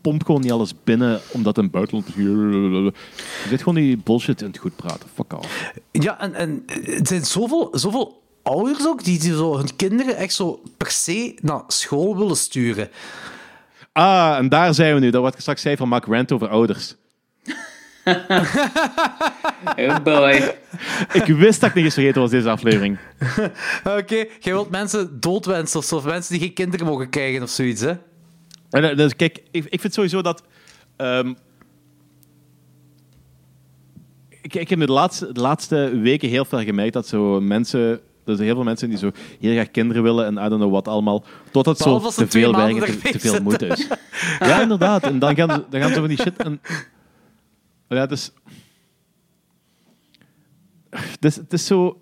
Pomp gewoon niet alles binnen, omdat een buitenland... Je zit gewoon die bullshit in het goed praten. Fuck off. Ja, en het zijn zoveel ouders ook die zo hun kinderen echt zo per se naar school willen sturen. Ah, en daar zijn we nu. Dat wat ik straks zei van Mark Rent over ouders. Oh boy. Ik wist dat ik niet eens vergeten was deze aflevering. Oké, jij wilt mensen doodwensen of mensen die geen kinderen mogen krijgen of zoiets, hè? Dus kijk, ik vind sowieso dat... ik heb de laatste weken heel veel gemerkt dat zo mensen... Er zijn heel veel mensen die zo heel graag kinderen willen en I don't know wat allemaal. Totdat zo te veel werken, te veel moeite is. Ja, inderdaad. En dan gaan ze van die shit... En, ja, het is zo...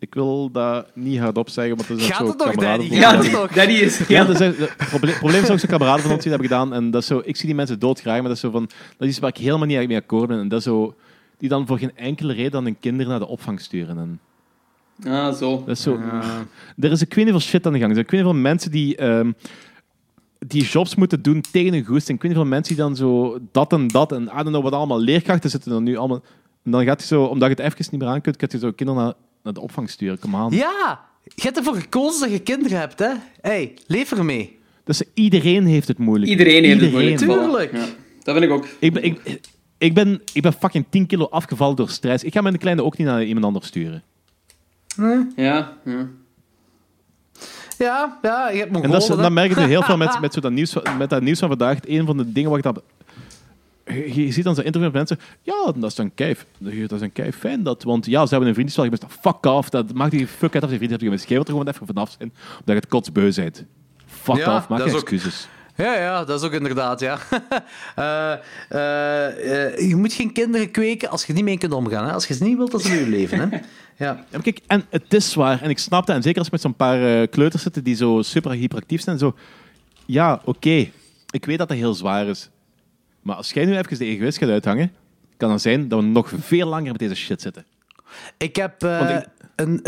Ik wil dat niet hardop zeggen, want er zijn zo kameraden van ons. Gaat het Danny? Het probleem is ook zo'n kameraden van ons die dat hebben gedaan. En dat is zo, ik zie die mensen doodgraag, maar dat is, zo van, dat is waar ik helemaal niet mee akkoord ben. En dat is zo, die dan voor geen enkele reden dan hun kinderen naar de opvang sturen. En ah, zo. Dat is zo. Er is een kwee veel shit aan de gang. Er zijn kwee veel mensen die jobs moeten doen tegen hun goesting. Ik weet niet veel mensen die dan zo dat en I don't know wat allemaal leerkrachten zitten dan nu allemaal. En dan gaat hij zo, omdat je het even niet meer aan kunt, gaat hij zo kinderen naar de opvang sturen. Kom aan. Ja, je hebt ervoor gekozen dat je kinderen hebt, hè? Hey, leef ermee. Dus iedereen heeft het moeilijk. Iedereen heeft het moeilijk. Tuurlijk. Ja, dat vind ik ook. Ik ben fucking 10 kilo afgevallen door stress. Ik ga mijn kleine ook niet naar iemand anders sturen. Ja, je hebt me gehoord. En dat merk ik nu heel veel met zo dat nieuws van vandaag. Een van de dingen waar ik dat... Je ziet dan zo'n interview met mensen... Ja, dat is een keif. Dat is een keif. Fijn dat... Want ja, ze hebben een vriendschap. Fuck off. Dat maakt die fuck uit of je vriendschap hebt. Geef er gewoon even vanaf zijn. Omdat je het kotsbeu bent. Fuck off. Maak geen excuses. Ja, dat is ook inderdaad, ja. Je moet geen kinderen kweken als je niet mee kunt omgaan. Hè? Als je ze niet wilt, dat ze in je leven. Hè? Ja. Ja, kijk, en het is zwaar. En ik snap dat. En zeker als we met zo'n paar kleuters zitten die zo super hyperactief zijn. Zo, ja, oké. Ik weet dat heel zwaar is. Maar als jij nu even de egoïst gaat uithangen, kan het zijn dat we nog veel langer met deze shit zitten. Ik heb... een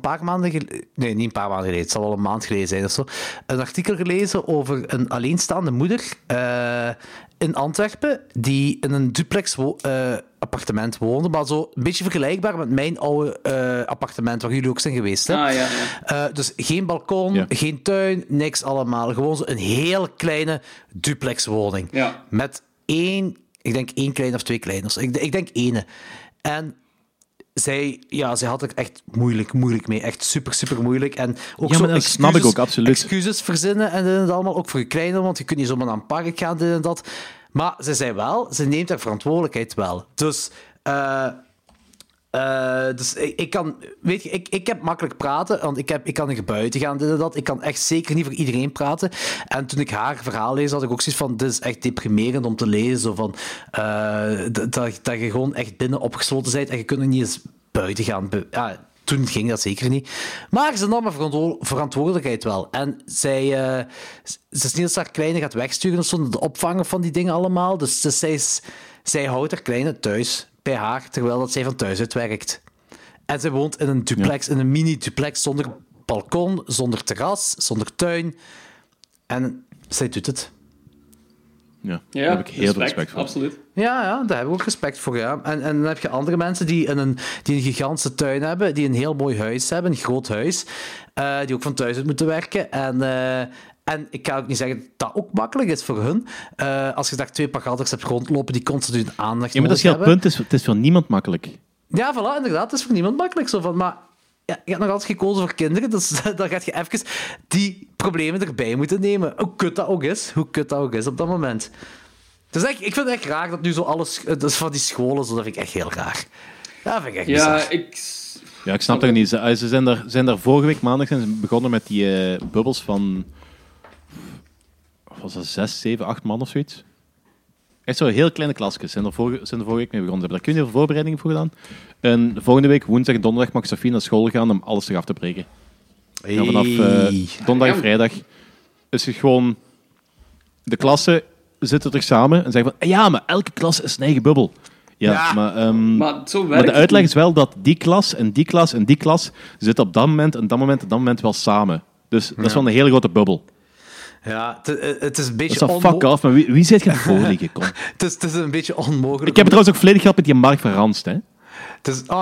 paar maanden geleden... Nee, niet een paar maanden geleden. Het zal al een maand geleden zijn of zo. Een artikel gelezen over een alleenstaande moeder in Antwerpen die in een duplex appartement woonde, maar zo een beetje vergelijkbaar met mijn oude appartement waar jullie ook zijn geweest. Hè? Ah, ja. Dus geen balkon, geen tuin, niks allemaal. Gewoon zo een heel kleine duplexwoning. Ja. Met één klein of twee kleiners. Ik denk één. En... Zij had het echt moeilijk mee. Echt super moeilijk. En ook zo excuses, snap ik ook, absoluut. Excuses verzinnen en dit en dat allemaal. Ook voor je kleine, want je kunt niet zomaar naar een park gaan, dit en dat. Maar ze zei wel, ze neemt haar verantwoordelijkheid wel. Dus, ik kan... Weet je, ik heb makkelijk praten, want ik kan naar buiten gaan, dit en dat. Ik kan echt zeker niet voor iedereen praten. En toen ik haar verhaal lees, had ik ook zoiets van... Dit is echt deprimerend om te lezen. Zo van, dat je gewoon echt binnen opgesloten bent en je kunt nog niet eens buiten gaan. Ja, toen ging dat zeker niet. Maar ze nam haar verantwoordelijkheid wel. En ze is niet dat ze haar kleine gaat wegsturen, zonder de opvangen van die dingen allemaal. Dus zij houdt haar kleine thuis... bij haar, terwijl dat zij van thuis uit werkt. En zij woont in een duplex, in een mini-duplex, zonder balkon, zonder terras, zonder tuin. En zij doet het. Ja, daar heb ik heel veel respect voor. Absoluut. Ja, daar heb ik ook respect voor. Ja. En dan heb je andere mensen die een gigantische tuin hebben, die een heel mooi huis hebben, een groot huis, die ook van thuis uit moeten werken. En ik kan ook niet zeggen dat dat ook makkelijk is voor hun. Als je daar twee pagadders hebt rondlopen die constant hun aandacht maar dat is heel punt. Het is voor niemand makkelijk. Ja, voilà, inderdaad. Het is voor niemand makkelijk. Zo van, maar ja, je hebt nog altijd gekozen voor kinderen, dus dan gaat je even die problemen erbij moeten nemen. Hoe kut dat ook is op dat moment. Dus echt, ik vind het echt raar dat nu zo alles... Dus van die scholen, zo, dat vind ik echt heel raar. Dat vind ik echt bizar. Ik snap dat niet. Ze zijn daar vorige week maandag zijn ze begonnen met die bubbels van... was dat 6, 7, 8 man of zoiets? Echt zo heel kleine klasjes. Zijn er vorige week mee begonnen. Ze hebben daar kun je heel veel voorbereidingen voor gedaan. En volgende week, woensdag en donderdag, mag Sophie naar school gaan om alles eraf te breken. Hey. En vanaf donderdag en vrijdag is het gewoon... De klassen zitten er samen en zeggen van... Ja, maar elke klas is een eigen bubbel. Ja. Maar zo werkt de uitleg is wel dat die klas en die klas en die klas zitten op dat moment en dat moment en dat moment wel samen. Dus dat is wel een hele grote bubbel. Ja, het is een beetje... Dat is al fuck off, maar wie zit je voorliegen? Het is een beetje onmogelijk. Ik heb het trouwens ook volledig gehad met die Mark van Ranst, hè.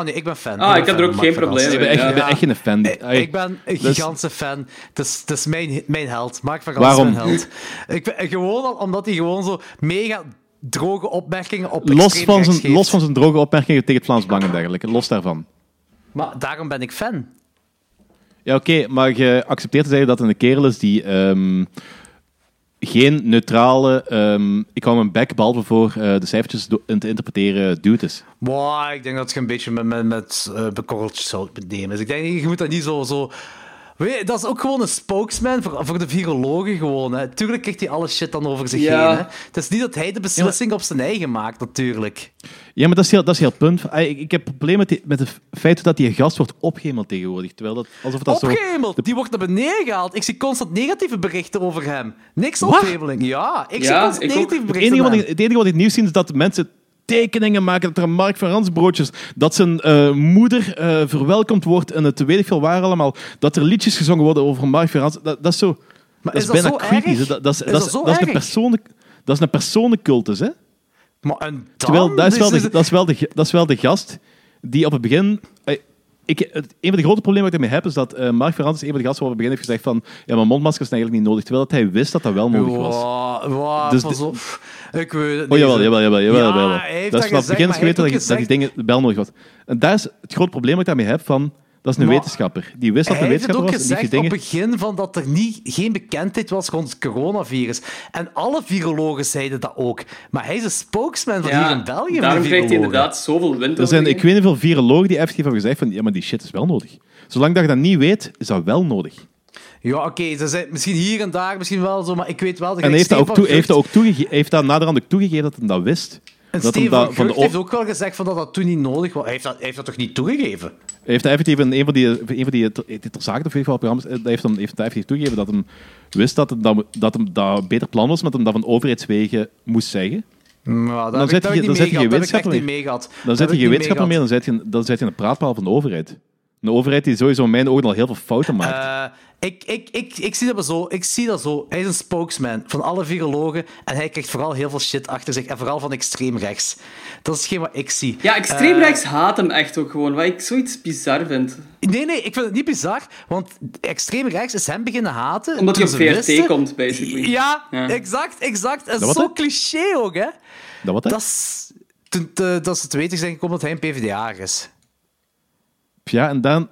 Nee, ik ben fan. Ik heb er ook geen probleem mee. Ik ben echt geen fan. Ik ben een gigantische fan. Het is mijn held. Mark van Ranst is mijn held. Gewoon al omdat hij gewoon zo mega droge opmerkingen op extreem rechts geeft. Los van zijn droge opmerkingen tegen het Vlaams Belang en dergelijke. Los daarvan. Maar daarom ben ik fan. Ja, oké, maar je accepteert te zeggen dat het een kerel is die geen neutrale... ik hou mijn bek, behalve voor de cijfertjes te interpreteren dude is. Wow, ik denk dat je een beetje met bekorreltjes zou nemen. Dus ik denk, je moet dat niet zo... Weet je, dat is ook gewoon een spokesman voor de virologen gewoon. Hè. Tuurlijk krijgt hij alle shit dan over zich heen. Hè. Het is niet dat hij de beslissing op zijn eigen maakt, natuurlijk. Ja, maar dat is heel het punt. Ik heb een probleem met het feit dat die gast wordt opgehemeld tegenwoordig. Terwijl dat, alsof dat opgehemeld? Die wordt naar beneden gehaald. Ik zie constant negatieve berichten over hem. Niks ophemeling. Ja, ik zie constant negatieve berichten over hem. Het enige wat ik het nieuws zie is dat mensen... tekeningen maken, dat er een markt van ransbroodjes, dat zijn moeder verwelkomd wordt en het weet ik veel waar allemaal, dat er liedjes gezongen worden over markt van rans, dat is zo... Maar dat is bijna zo creepy. Erg? Dat is een personencultus, hè? Maar en dan? Terwijl, dat is wel de gast die op het begin... een van de grote problemen wat ik ermee heb, is dat Mark Verans een van de gasten op het begin heeft gezegd van ja, mijn mondmaskers zijn eigenlijk niet nodig, terwijl dat hij wist dat dat wel nodig was. Wow, dus pas op. Ik weet het niet. Jawel. Ja, hij heeft dat vanaf het begin geweten dat die dingen wel nodig was. En daar is het grote probleem wat ik daarmee heb van... Dat is een wetenschapper. Die wist dat een wetenschapper was. Hij heeft ook gezegd op het begin van dat er geen bekendheid was rond het coronavirus. En alle virologen zeiden dat ook. Maar hij is een spokesman van hier in België. Daarom krijgt hij inderdaad zoveel wind. Er zijn, ik weet niet hoeveel virologen die effectief hebben gezegd van ja, maar die shit is wel nodig. Zolang dat je dat niet weet, is dat wel nodig. Ja, oké. Ze zijn misschien hier en daar misschien wel zo, maar ik weet wel... En heeft dat naderhand ook toegegeven dat hij dat wist. En Gert heeft ook wel gezegd van dat dat toen niet nodig was. Hij heeft dat toch niet toegegeven? Hij heeft effectief in een van die zaken of programma's heeft hij toegegeven dat hij wist dat beter plan was, maar dat hij dat van overheidswegen moest zeggen. Nou, dan zet je geen wetenschapper mee. Dan zet je een praatpaal van de overheid. Een overheid die sowieso in mijn ogen al heel veel fouten maakt. Ik zie dat zo. Hij is een spokesman van alle virologen en hij krijgt vooral heel veel shit achter zich. En vooral van extreemrechts. Dat is hetgeen wat ik zie. Ja, extreemrechts haat hem echt ook gewoon. Wat ik zoiets bizar vind. Nee, ik vind het niet bizar. Want extreemrechts is hem beginnen haten. Omdat hij op VRT komt, basically. Ja, exact. En dat zo cliché ook, hè. Dat is het weten zijn gekomen dat hij een PvdA'er is. Ja, en dan...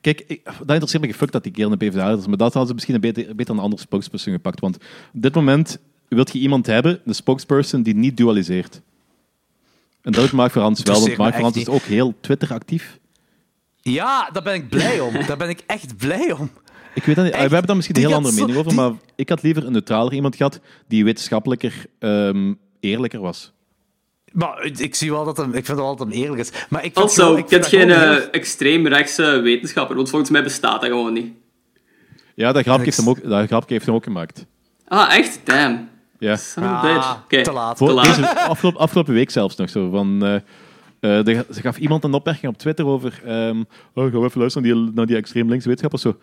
Kijk, dat interesseert me gefuckt dat die kerel een PvdA is, maar dat hadden ze misschien beter een andere spokesperson gepakt. Want op dit moment wil je iemand hebben, de spokesperson, die niet dualiseert. En dat maakt voor Hans wel, want Mark Frans is ook heel Twitter-actief. Ja, daar ben ik blij om. Daar ben ik echt blij om. Ik weet dat niet. We hebben daar misschien een heel andere mening over, maar ik had liever een neutraler iemand gehad die wetenschappelijker, eerlijker was. Maar ik zie wel dat hem... Ik vind wel dat hem eerlijk is. Maar ik heb geen extreemrechtse wetenschapper, want volgens mij bestaat dat gewoon niet. Ja, dat grapje heeft hem ook gemaakt. Ah, echt? Damn. Ja. Okay. Te laat. Afgelopen week zelfs nog zo. Van, ze gaf iemand een opmerking op Twitter over... gaan we even luisteren naar die extreem linkse wetenschappers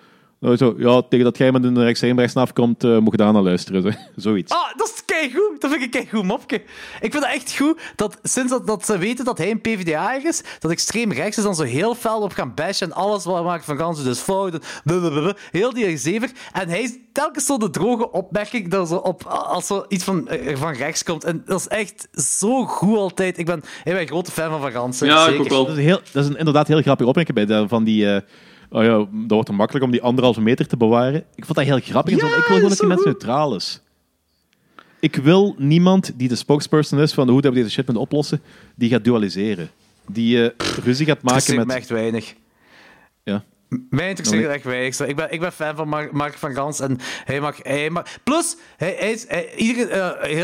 zo... ja, tegen dat jij met een rechtsnaaf komt, mocht je daar naar luisteren. Zoiets. Ah, dat is keigoed. Dat vind ik een keigoed mopje. Ik vind het echt goed dat sinds dat ze weten dat hij een PvdA is, dat extreem rechts is dan zo heel fel op gaan bashen en alles wat maakt van ganzen dus fouten. Blablabla. Heel die zever. En hij is telkens zo de droge opmerking dat zo op, als er iets van rechts komt. En dat is echt zo goed altijd. Ik ben een grote fan van ganzen. Ja, zeker. Ik ook wel. Dat is inderdaad heel grappig opmerking bij van die... Oh ja, dat wordt dan makkelijk om die 1,5 meter te bewaren. Ik vond dat heel grappig. Ja, ik wil gewoon dat die mens neutraal is. Ik wil niemand die de spokesperson is van hoe we deze shit moeten oplossen, die gaat dualiseren. Die ruzie gaat maken met... me echt weinig. Ja. Mij interesseert echt weinig. Ik ben fan van Mark van Gans en hij mag... Plus,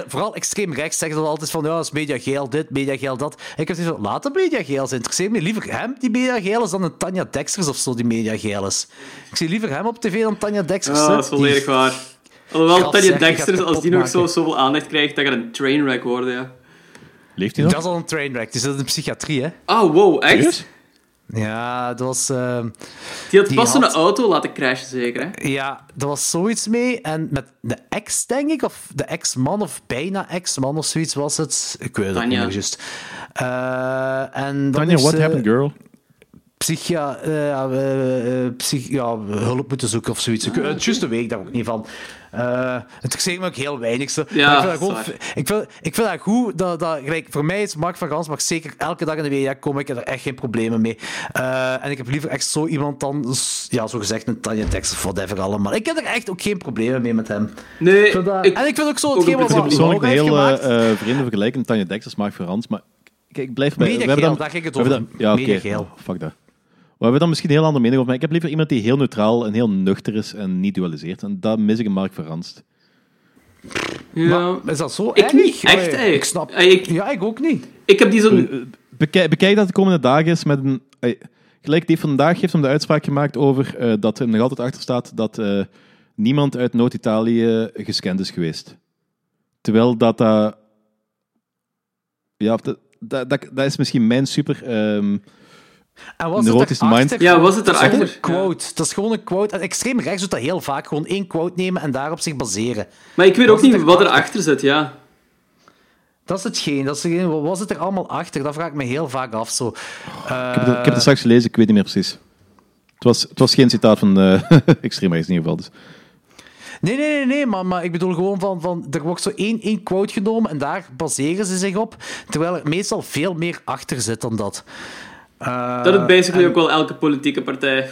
vooral extreem rechts zeggen dat altijd van ja, dat is media geel dit, media geel dat. Ik heb zoiets van, laat de media geel zijn. Interesseert me liever hem die media geel is dan een Tanja Dexters of zo die media geel is. Ik zie liever hem op tv dan Tanja Dexters. Ja, dat is volledig waar. Alhoewel, Tanja Dexters, als die nog zoveel aandacht krijgt, dat gaat een trainwreck worden, ja. Leeft hij nog? Dat is al een trainwreck. Die zit in de psychiatrie, hè. Oh, wow, echt? Serieus? Ja, dat was... die had pas een auto laten crashen, zeker, hè? Ja, er was zoiets mee. En met de ex, denk ik, of de ex-man, of bijna ex-man, of zoiets was het. Ik weet het niet juist. Tanja, what happened, girl? Hulp moeten zoeken, of zoiets. Juist de week daar ook niet van. Het zeg me ook heel weinig. Zo. Ja, ik vind dat goed. Voor mij is Mark van Gans mag zeker elke dag in de week komen. Ik heb er echt geen problemen mee. En ik heb liever echt zo iemand dan... Ja, zo gezegd een Tanja Dex of whatever allemaal. Ik heb er echt ook geen problemen mee met hem. Nee. Ik vind ook zo... Ik vind persoonlijk een heel vreemde vergelijking met Tanja Dex als Mark van Gans. Maar kijk, ik blijf bij... Media geel, daar ging het over. Media geel. Fuck dat. We hebben dan misschien een heel andere mening over, maar ik heb liever iemand die heel neutraal en heel nuchter is en niet dualiseert. En dat mis ik in Mark van Ranst. Ja. Maar is dat zo? Ik niet echt, eigenlijk. Ik snap. Ja, ik ook niet. Ik heb die zo'n... Bekijk dat de komende dagen is met een... Gelijk die vandaag heeft hem de uitspraak gemaakt over dat er nog altijd achter staat dat niemand uit Noord-Italië gescand is geweest. Terwijl dat... Dat is misschien mijn super... En was het erachter? Ja, was het erachter? Dat is gewoon een quote. Dat is gewoon een quote. En extreem rechts doet dat heel vaak. Gewoon één quote nemen en daarop zich baseren. Maar ik weet ook niet wat erachter zit, ja. Dat is hetgeen. Wat was het er allemaal achter? Dat vraag ik me heel vaak af. Zo. Ik heb het straks gelezen, ik weet niet meer precies. Het was geen citaat van extreem rechts in ieder geval. Dus. Nee, maar ik bedoel gewoon van er wordt zo één quote genomen en daar baseren ze zich op. Terwijl er meestal veel meer achter zit dan dat. Dat doet basically ook wel elke politieke partij.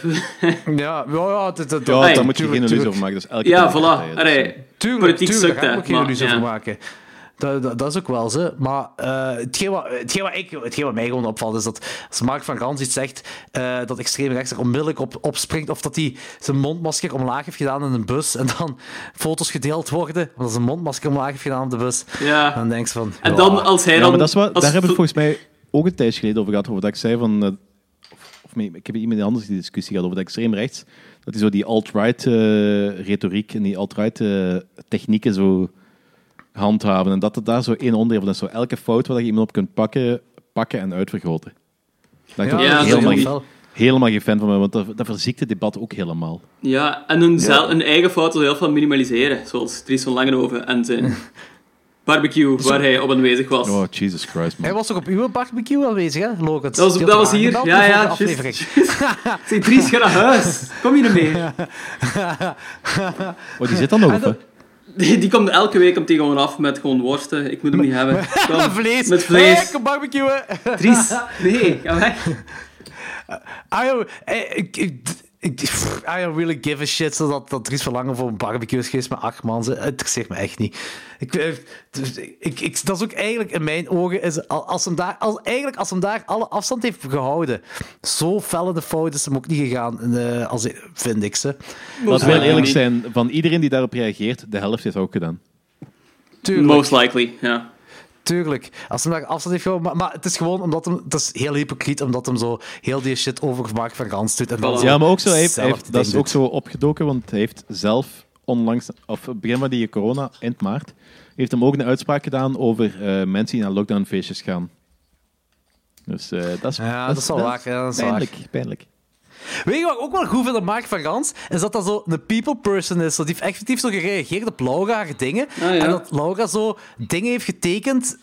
Ja, daar moet je geen illusie over maken. Dus elke partij, dus. Tuurlijk, politiek sukt, daar moet je geen illusie over maken. Dat is ook wel zo. Maar hetgeen wat mij gewoon opvalt, is dat als Mark van Ranst iets zegt, dat extreemrechts er onmiddellijk op springt, of dat hij zijn mondmasker omlaag heeft gedaan in een bus, en dan foto's gedeeld worden, omdat zijn mondmasker omlaag heeft gedaan op de bus. Ja. Dan denk je van... En dan als hij dan... Ja, maar dat is wat, daar hebben we volgens mij... ook een tijdje geleden over gehad, over dat ik zei van... ik heb iemand anders die discussie gehad over dat extreem rechts, dat hij zo die alt-right retoriek en die alt-right technieken zo handhaven. En dat er daar zo één onderdeel is. Zo elke fout waar je iemand op kunt pakken en uitvergroten. Dat helemaal geen fan van mij, want dat verziekt het debat ook helemaal. Ja, en hun eigen fouten heel veel minimaliseren, zoals Dries van Langenhoven en zijn... barbecue, waar hij op aanwezig was. Oh, Jesus Christ, man. Hij was toch op uw barbecue aanwezig, hè, Logis? Dat was hier. Ja, aflevering. Dries, ga naar huis. Kom hier mee. Oh, die zit dan nog op, die komt elke week tegen ons af met gewoon worsten. Ik moet hem niet hebben. Vlees. Met vlees. Hey, kom barbecuen. Dries, nee, ga weg. I don't really give a shit dat Dries Verlangen voor een barbecue is geweest met 8 man. Het interesseert me echt niet. Dat is ook eigenlijk in mijn ogen... Als hem daar alle afstand heeft gehouden... Zo fel in de fout is hem ook niet gegaan, vind ik ze. Laten we wel eerlijk zijn. Van iedereen die daarop reageert, de helft heeft ook gedaan. Tuurlijk. Most likely, ja. Yeah. Tuurlijk, als hij daar afstand heeft gehouden. Maar het is gewoon omdat hem... Het is heel hypocriet, omdat hem zo heel die shit over Mark van Ranst doet. En dan maar ook zo, hij heeft dat is ook zo opgedoken, want hij heeft zelf onlangs, of begin van die corona, eind maart, heeft hem ook een uitspraak gedaan over mensen die naar lockdownfeestjes gaan. Dus dat is wel pijnlijk. Pijnlijk. Weet je wat ik ook wel goed vind aan Mark van Ranst? Is dat zo een people person is. Die heeft effectief zo gereageerd op Laura haar dingen. Ah, ja. En dat Laura zo dingen heeft getekend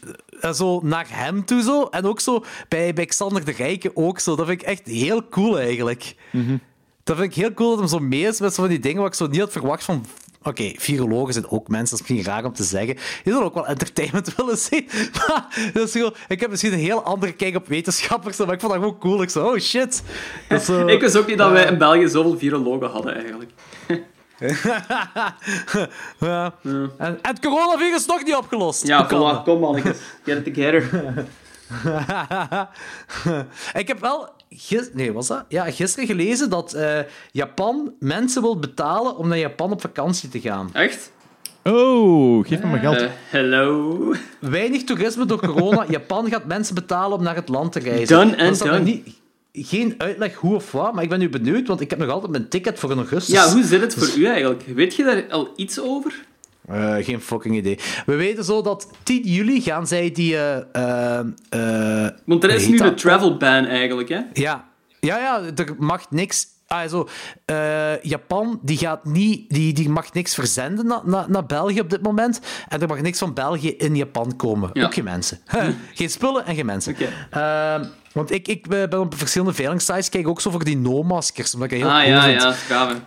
zo naar hem toe. Zo. En ook zo bij Xander de Rijke ook zo. Dat vind ik echt heel cool eigenlijk. Mm-hmm. Dat vind ik heel cool dat hem zo mee is met zo van die dingen waar ik zo niet had verwacht van... Oké, virologen zijn ook mensen, dat is misschien raar om te zeggen. Die zullen ook wel entertainment willen zien. Maar dus gewoon, ik heb misschien een heel andere kijk op wetenschappers, maar ik vond dat gewoon cool. Ik zei, oh shit. Dus, ik wist ook niet dat wij in België zoveel virologen hadden, eigenlijk. Ja. En het coronavirus nog niet opgelost. Ja, kom mannetjes. Get it together. Ik heb wel... gisteren gelezen dat Japan mensen wil betalen om naar Japan op vakantie te gaan. Echt? Oh, geef me mijn geld. Hello. Weinig toerisme door corona. Japan gaat mensen betalen om naar het land te reizen. Done. Geen uitleg hoe of wat, maar ik ben nu benieuwd, want ik heb nog altijd mijn ticket voor in augustus. Ja, hoe zit het voor u eigenlijk? Weet je daar al iets over? Geen fucking idee. We weten zo dat 10 juli gaan zij die... want er is nu de travel ban eigenlijk, hè? Ja, er mag niks... Japan, die mag niks verzenden naar België op dit moment. En er mag niks van België in Japan komen. Ja. Ook geen mensen. Geen spullen en geen mensen. Okay. Want ik ben op verschillende veilingsites, kijk ook zo voor die no-maskers. Omdat ik heel cool vind.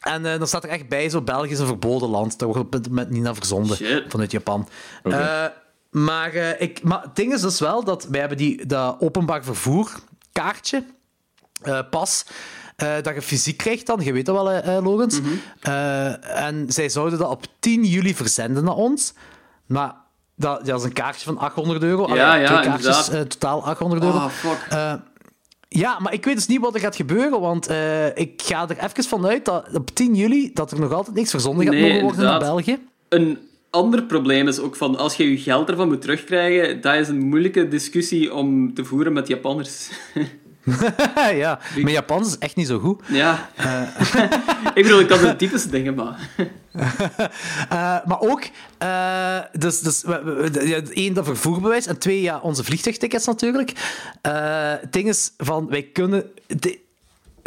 En dan staat er echt bij, zo België is een verboden land. Daar wordt op dit moment niet naar verzonden. Shit. Vanuit Japan. Okay. Maar het ding is dus wel dat wij hebben dat openbaar vervoerkaartje, pas, dat je fysiek krijgt dan. Je weet dat wel, Logis. Mm-hmm. En zij zouden dat op 10 juli verzenden naar ons. Maar dat is een kaartje van €800. Ja, twee kaartjes, totaal €800. Oh, fuck. Ja, maar ik weet dus niet wat er gaat gebeuren, want ik ga er even vanuit dat op 10 juli dat er nog altijd niks verzonden gaat mogen worden naar België. Een ander probleem is ook van, als je je geld ervan moet terugkrijgen, dat is een moeilijke discussie om te voeren met Japanners. Ja, maar Japans is echt niet zo goed. Ja. Ik bedoel, ik kan de typische dingen, maar... maar ook, dus één, dat vervoerbewijs, en twee, ja, onze vliegtuigtickets natuurlijk. Het ding is van, wij kunnen...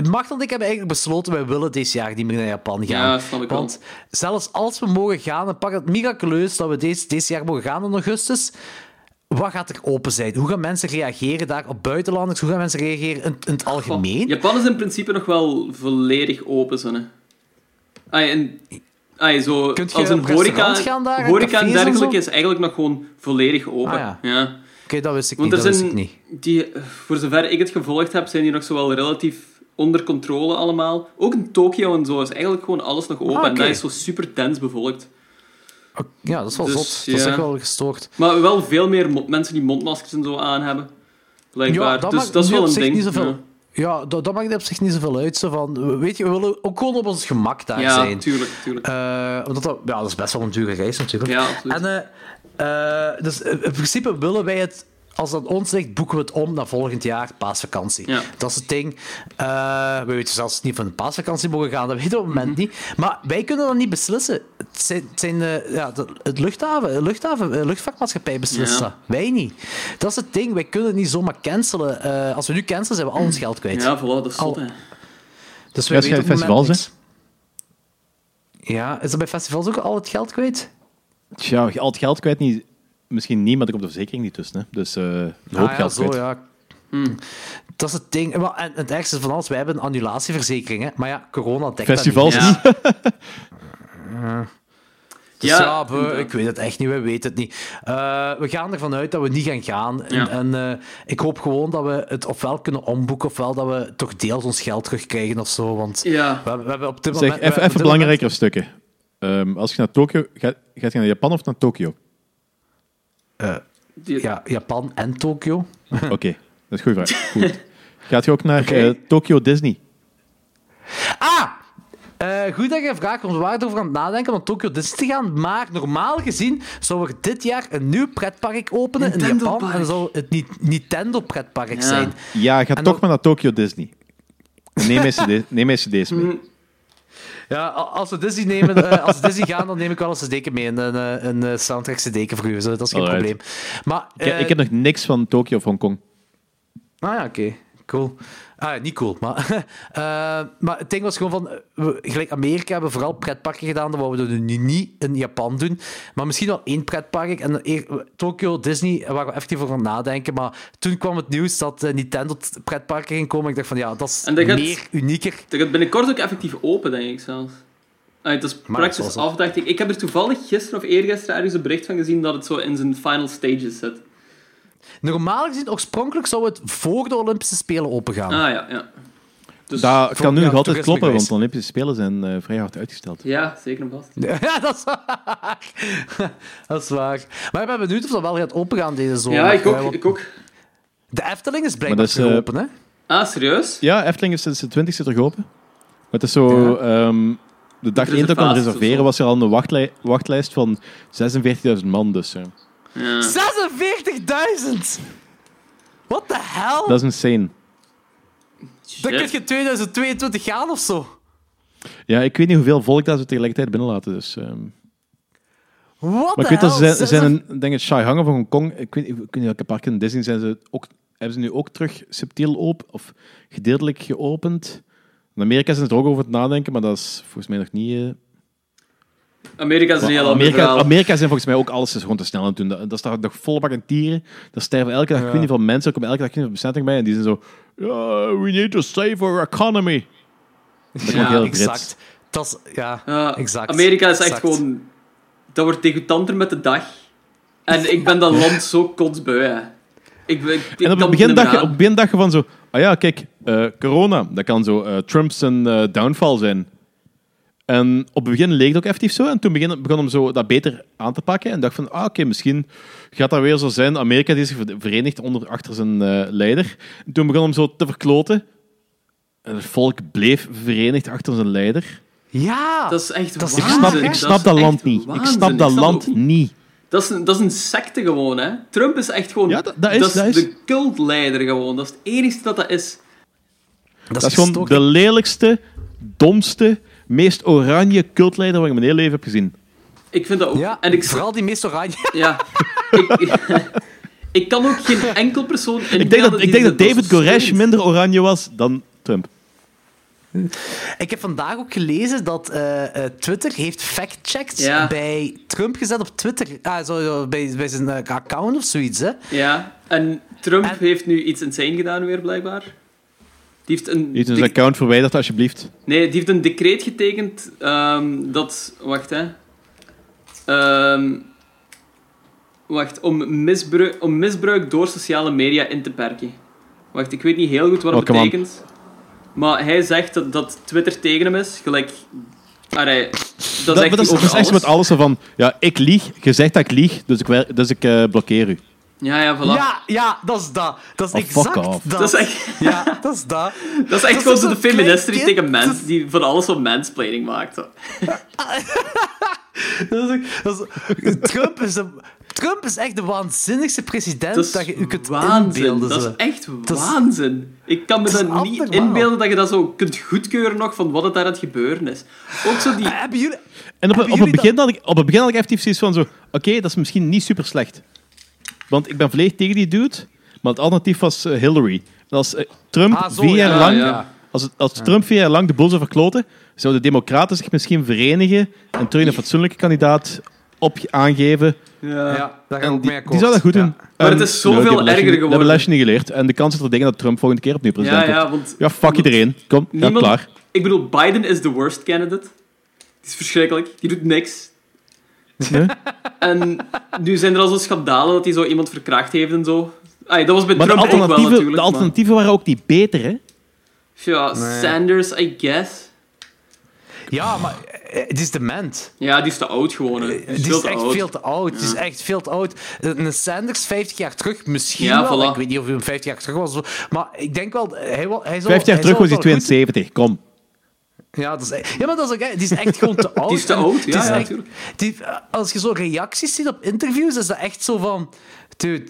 Machteld en ik hebben eigenlijk besloten, wij willen dit jaar niet meer naar Japan gaan. Ja, snap ik wel. Want zelfs als we mogen gaan, dan pak het miraculeus dat we dit jaar mogen gaan in augustus... Wat gaat er open zijn? Hoe gaan mensen reageren daar op buitenlanders? Hoe gaan mensen reageren in het algemeen? Japan is in principe nog wel volledig open, zonne. Zo, als een horeca en dergelijke is eigenlijk nog gewoon volledig open. Ah, ja. Ja. Oké, dat wist ik niet. Voor zover ik het gevolgd heb, zijn die nog zo wel relatief onder controle allemaal. Ook in Tokio en zo is eigenlijk gewoon alles nog open. Ah, okay. En dat is zo super dens bevolkt. Ja, dat is wel zot. Ja. Dat is echt wel gestoord. Maar wel veel meer mensen die mondmaskers en zo aan hebben. Blijkbaar. Ja, dat is wel een ding. Dat maakt op zich niet zoveel uit. Zo van, weet je, we willen ook gewoon op ons gemak daar zijn. Ja, tuurlijk. Dat is best wel een dure reis natuurlijk. Ja, absoluut. En, dus in principe willen wij het... Als dat ons ligt, boeken we het om naar volgend jaar paasvakantie. Ja. Dat is het ding. We weten zelfs niet van de paasvakantie mogen gaan. Dat weten we op het moment niet. Maar wij kunnen dat niet beslissen. Het luchtvaartmaatschappij beslist dat. Wij niet. Dat is het ding. Wij kunnen niet zomaar cancelen. Als we nu cancelen, zijn we al ons geld kwijt. Ja, voilà, dat is zot, hè. Dus we weten op het moment niks. Ja, is dat bij festivals ook al het geld kwijt? Tja, al het geld kwijt niet... Misschien niet, maar er komt de verzekering niet tussen. Hè. Dus een hoop geld kwijt. Ja. Dat is het ding. En het ergste van alles, wij hebben een annulatieverzekering. Hè. Maar ja, corona dekt festivals dat niet. Ja. Dus ik weet het echt niet, we weten het niet. We gaan ervan uit dat we niet gaan gaan. Ja. En ik hoop gewoon dat we het ofwel kunnen omboeken, ofwel dat we toch deels ons geld terugkrijgen of zo. Want we hebben op dit moment... Even belangrijkere stukken. Als je naar Tokio... Gaat je naar Japan of naar Tokio? Japan en Tokio. Oké, dat is een goede vraag. Goed. Gaat je ook naar Tokio Disney? Goed dat je een vraag komt. We waren erover aan het nadenken om Tokio Disney te gaan. Maar normaal gezien zou er dit jaar een nieuw pretpark openen in Japan. Park. En dan zou het Nintendo pretpark zijn. Ja, ga maar naar Tokio Disney. Neem mijn cd's mee. Ja, als we Disney nemen, gaan, dan neem ik wel eens een deken mee. Een soundtrack deken voor u, dat is geen probleem. Maar, ik heb nog niks van Tokio of Hongkong. Ah ja, oké. Cool. Niet cool, maar... maar het ding was gewoon van... gelijk Amerika hebben we vooral pretparken gedaan, dat we nu niet in Japan doen. Maar misschien wel één pretpark. En Tokio, Disney, waar we even over aan nadenken. Maar toen kwam het nieuws dat Nintendo pretparken ging komen. Ik dacht van, dat is unieker. Dat gaat binnenkort ook effectief open, denk ik zelfs. Het is praktisch af, dacht ik. Ik heb er toevallig gisteren of eergisteren ergens een bericht van gezien dat het zo in zijn final stages zit. Normaal gezien, oorspronkelijk zou het voor de Olympische Spelen opengaan. Ja. Dus dat kan nu nog altijd kloppen, want de Olympische Spelen zijn vrij hard uitgesteld. Ja, zeker en vast. Ja, dat is waar. Maar ik ben benieuwd of dat wel gaat opengaan deze zomer. Ja, ik ook. De Efteling is blijkbaar weer open, hè? Serieus? Ja, Efteling is sinds de 20e terug open. Maar het is zo... de dag 1 dat kon reserveren, was er al een wachtlijst van 46.000 man, dus... 46.000! What the hell? Dat is insane. Dan kun je 2022 gaan of zo. Ja, ik weet niet hoeveel volk dat ze tegelijkertijd binnenlaten. Dus, What maar the hell? Ik denk dat Shanghai of Hongkong, ik weet niet welke parken in Disney zijn ze ook, hebben ze nu ook terug subtiel open of gedeeltelijk geopend. In Amerika zijn ze er ook over het nadenken, maar dat is volgens mij nog niet... Amerika is een heel ander verhaal. Amerika zijn volgens mij ook alles gewoon te snel aan het doen. Dat staat nog volle bak aan tieren. Daar sterven elke dag veel mensen. Er komen elke dag veel bezetting bij. En die zijn zo... we need to save our economy. Dat komt heel exact. Exact. Amerika is echt gewoon... Dat wordt degutanter met de dag. En ik ben dat land zo kotsbui, hè. En op begin dacht je van zo... Corona. Dat kan zo Trump zijn downfall zijn. En op het begin leek het ook effectief zo. En toen begon hem zo dat beter aan te pakken. En dacht van, oké, misschien gaat dat weer zo zijn. Amerika die zich verenigt achter zijn leider. En toen begon hem zo te verkloten. En het volk bleef verenigd achter zijn leider. Ja! Dat is echt waanzin. Ik snap dat land niet. Dat is een secte gewoon, hè. Trump is echt gewoon... Ja, dat is de cultleider gewoon. Dat is het enigste dat is. Dat is gewoon de lelijkste, domste... meest oranje cultleider wat ik in mijn hele leven heb gezien. Ik vind dat ook. Ja, en vooral die meest oranje. Ja. Ik kan ook geen enkel persoon... Ik denk dat David Koresh minder oranje was dan Trump. Ik heb vandaag ook gelezen dat Twitter heeft factchecks bij Trump gezet op Twitter. Bij zijn account of zoiets. Hè. Ja, en Trump heeft nu iets insane gedaan weer, blijkbaar. Heeft zijn account verwijderd, alsjeblieft. Nee, die heeft een decreet getekend dat... Om misbruik door sociale media in te perken. Wacht, ik weet niet heel goed wat het betekent. Maar hij zegt dat Twitter tegen hem is, gelijk... Allee, dat is echt met alles van... Ja, ik lieg, je zegt dat ik lieg, dus ik blokkeer u. Ja, voilà. Ja, dat is dat. Dat is exact dat. Dat is dat. Dat is echt gewoon zo'n feminist die tegen mensen... die van alles wat mansplaining maakt. Trump is echt de waanzinnigste president dat je kunt inbeelden. Dat is echt waanzin. Ik kan me dat niet inbeelden dat je dat zo kunt goedkeuren nog van wat het daar aan het gebeuren is. Ook zo die... Op het begin had ik effectief zoiets van zo... Oké, dat is misschien niet super slecht. Want ik ben volledig tegen die dude, maar het alternatief was Hillary. En als Trump Trump 4 jaar lang de boel zou verkloten, zouden de Democraten zich misschien verenigen en terug een fatsoenlijke kandidaat aangeven. Ja, daar gaan we mee akkoord. Die zou dat goed doen. Maar het is zoveel erger geworden. We hebben lesje niet geleerd. En de kans is er dingen dat Trump volgende keer opnieuw president wordt. Fuck iedereen. Kom, klaar. Ik bedoel, Biden is the worst candidate. Die is verschrikkelijk. Die doet niks. Nee? En nu zijn er al zo'n schandalen dat hij zo iemand verkracht heeft en zo. Ay, dat was bij Trump ook wel natuurlijk. De alternatieven waren ook niet beter, hè? Ja, nee. Sanders, I guess. Ja, maar het is dement. Ja, die is te oud gewoon. Het is echt veel te oud. Een Sanders 50 jaar terug misschien wel. Ik weet niet of hij 50 jaar terug was. Maar ik denk wel... Hij 50 jaar terug was hij 72, goed. Kom. Ja, maar dat is ook, die is echt gewoon te oud. Die is te oud, ja, natuurlijk. Als je zo reacties ziet op interviews, is dat echt zo van... Dude,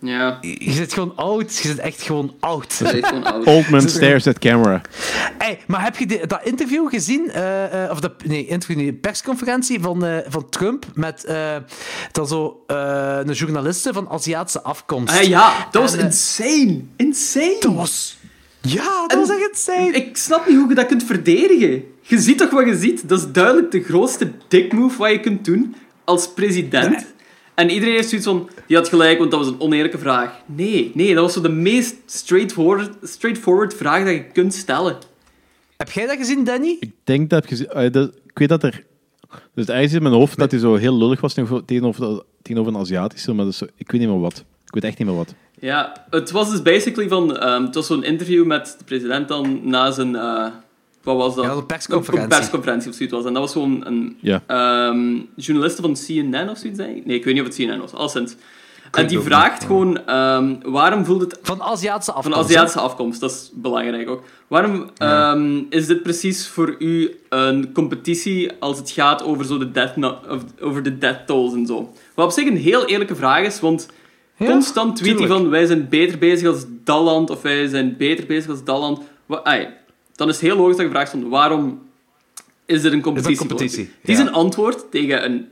je zit gewoon oud. Je zit echt gewoon oud. Old man stares at camera. Hey, maar heb je dat interview gezien? Persconferentie van Trump met een journaliste van Aziatische afkomst. Dat was insane. Insane. Dat was... Ja, dat was echt insane. Ik snap niet hoe je dat kunt verdedigen. Je ziet toch wat je ziet? Dat is duidelijk de grootste dickmove wat je kunt doen als president. Nee. En iedereen heeft zoiets van... Die had gelijk, want dat was een oneerlijke vraag. Nee, dat was zo de meest straightforward vraag dat je kunt stellen. Heb jij dat gezien, Danny? Ik denk dat ik gezien... ik weet dat er... Dus het ijs in mijn hoofd dat hij zo heel lullig was tegenover een Aziatische, maar dus, ik weet niet meer wat. Ik weet echt niet meer wat. Ja, het was dus basically van... het was zo'n interview met de president dan na zijn... wat was dat? Ja, een persconferentie. Een persconferentie of zoiets was. En dat was gewoon een journaliste van CNN of zoiets, denk ik. Nee, ik weet niet of het CNN was. Alleszins. En die vraagt gewoon... waarom voelt het... Van Aziatische afkomst, dat is belangrijk ook. Waarom is dit precies voor u een competitie als het gaat over zo de death tolls en zo? Wat op zich een heel eerlijke vraag is, want... Ja, constant tweet hij van, wij zijn beter bezig als dat land, of wij zijn beter bezig als dat land. Dan is het heel logisch dat je vraagt van, waarom is dit een competitie? Die zijn antwoord tegen een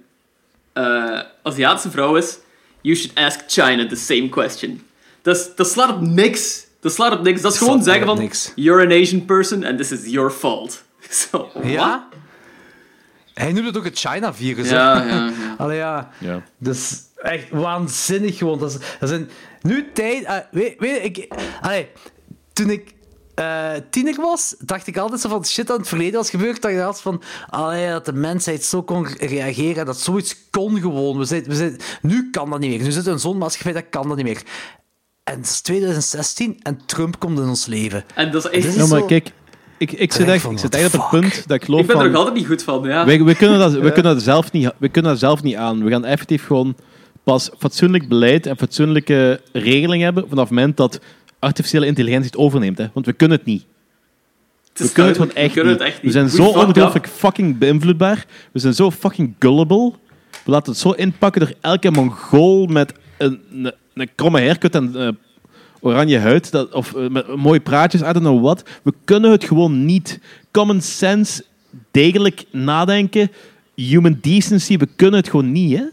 Aziatische vrouw is, you should ask China the same question. Dat slaat op niks. Dat is gewoon zeggen van, you're an Asian person and this is your fault. So, ja? Hij noemt het ook het China-virus. Ja. Allee, ja. Dus... Echt waanzinnig gewoon. Dat is een... Nu tijd... toen ik tiener was, dacht ik altijd zo van shit dat in het verleden was gebeurd. Dat ik dacht van... dat de mensheid zo kon reageren. Dat zoiets kon gewoon. Nu kan dat niet meer. Nu zit er een zo'n maatschappij, dat kan dat niet meer. En het is 2016 en Trump komt in ons leven. En dat is echt... Ja, maar kijk... Ik zit echt op het punt dat ik geloof. Ik ben er nog altijd niet goed van. Ja. We kunnen dat zelf niet aan. We gaan effectief gewoon pas fatsoenlijk beleid en fatsoenlijke regeling hebben vanaf het moment dat artificiële intelligentie het overneemt. Hè. Want we kunnen het niet. We kunnen het echt niet. We zijn goed zo ongelooflijk fucking beïnvloedbaar. We zijn zo fucking gullible. We laten het zo inpakken door elke Mongool met een kromme haircut en oranje huid. Of met mooie praatjes, I don't know what. We kunnen het gewoon niet. Common sense, degelijk nadenken, human decency. We kunnen het gewoon niet, hè.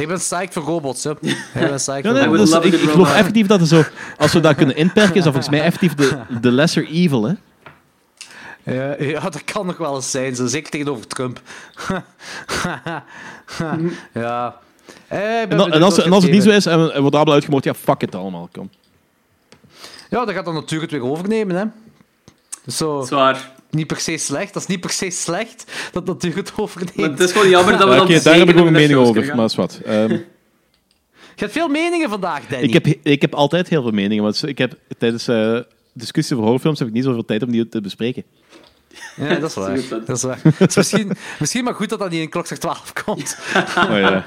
Ik ben psyched voor robots, hè. Ik geloof effectief dat zo, als we dat kunnen inperken, is dat volgens mij effectief de lesser evil, hè. Ja, dat kan nog wel eens zijn. Zeker tegenover Trump. Ja. En als het niet zo is en wordt abel uitgemoord, ja, fuck het allemaal. Kom. Ja, dat gaat dan natuurlijk weer overnemen, hè. Zo. Zwaar. Niet per se slecht. Dat is niet per se slecht dat natuurlijk het overneemt. Maar het is gewoon jammer dat we dan daar heb ik ook een mening over, maar is wat. Je hebt veel meningen vandaag, Danny. Ik heb altijd heel veel meningen, maar ik heb tijdens... discussie over horrorfilms heb ik niet zoveel tijd om die te bespreken. Ja, dat is waar. Het is misschien maar goed dat dat niet in klok 12 komt. Oh ja.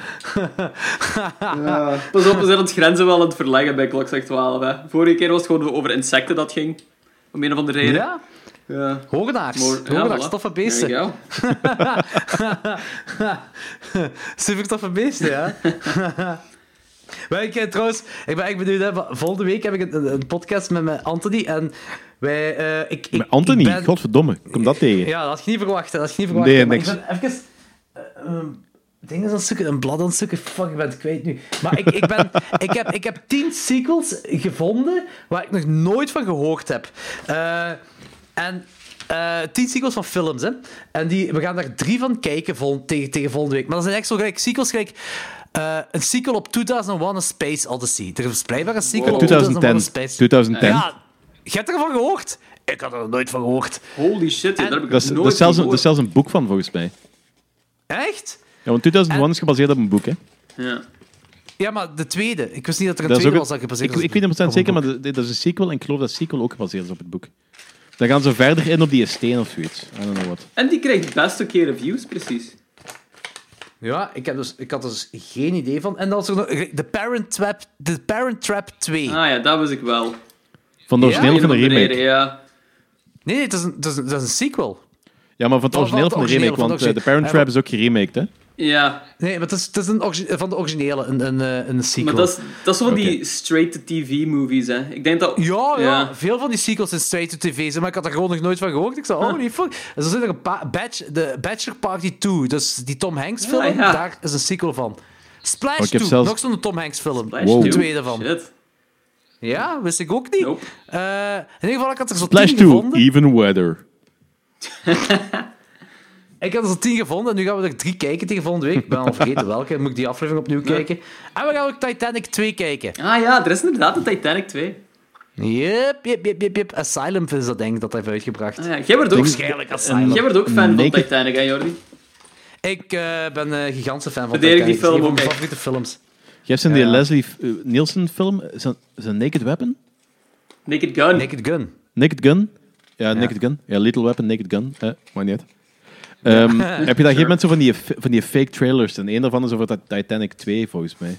Ja. Pas op, we zijn ons grenzen wel aan het verleggen bij klok 12. Hè. Vorige keer was het gewoon over insecten dat ging. Om een of andere reden. Ja. Ja. Hogenaars, voilà. Toffe beesten. Ja, super toffe beesten, ja. Maar ik ben echt benieuwd, hè. Volgende week heb ik een podcast met Anthony en wij... met Anthony? Godverdomme, kom dat tegen. Ja, dat had je niet verwacht. Nee, niks. Ik ben even... ding is een blad aan het zoeken. Fuck, ik ben het kwijt nu. Maar ik heb 10 sequels gevonden waar ik nog nooit van gehoord heb. 10 sequels van films, hè. En we gaan daar 3 van kijken tegen volgende week. Maar dat zijn echt zo gelijk sequels gelijk... een sequel op 2001 A Space Odyssey. Er is blijkbaar een sequel op 2001 A Space Odyssey. 2010. Ja, je hebt ervan gehoord? Ik had er nog nooit van gehoord. Holy shit, daar heb ik nooit van gehoord. Er is zelfs een boek van, volgens mij. Echt? Ja, want 2001 is gebaseerd op een boek, hè? Ja. Ja, maar de tweede. Ik wist niet dat er een tweede was dat gebaseerd was. Ik weet het 100% zeker, maar dat is een sequel en ik geloof dat sequel ook gebaseerd is op het boek. Dan gaan ze verder in op die steen of zoiets. I don't know what. En die krijgt best oké reviews, precies. Ja, ik had dus geen idee van. En dan was er nog The Parent Trap 2. Ah ja, dat was ik wel. Van de origineel of van de remake? Ja. Nee, het is een sequel. Ja, maar van het origineel van de remake, want The Parent Trap is ook geremaked, hè? Ja. Nee, maar het is van de originele een sequel. Maar dat is van die straight-to-tv-movies, hè? Ik denk dat... Ja, veel van die sequels zijn straight-to-tv, maar ik had er gewoon nog nooit van gehoord. Ik zei, holy fuck. En zo zit er een de Bachelor Party 2, dus die Tom Hanks-film, daar is een sequel van. Splash 2, nog zo'n Tom Hanks-film. Wow. De tweede van. Shit. Ja, wist ik ook niet. Nope. In ieder geval, ik had er zo'n 10 gevonden. Splash 2, Even Weather. Ik had er 10 gevonden en nu gaan we er 3 kijken tegen volgende week. Ik ben al vergeten welke. Dan moet ik die aflevering opnieuw kijken. En we gaan ook Titanic 2 kijken. Ah ja, er is inderdaad een Titanic 2. Yep. Asylum is dat, denk ik, dat hij heeft uitgebracht. Ah, ja. Jij wordt ook waarschijnlijk Asylum. Jij wordt ook fan van Titanic, hè, Jordi? Ik ben een gigantische fan van Titanic. Dat is een van mijn favoriete films. Jij hebt die Leslie Nielsen-film, zijn Naked Weapon? Naked Gun. Ja, Naked Gun. Ja, Little Weapon, Naked Gun. Maar niet uit. Heb je daar geen mensen van die fake trailers? En een daarvan is over dat Titanic 2, volgens mij.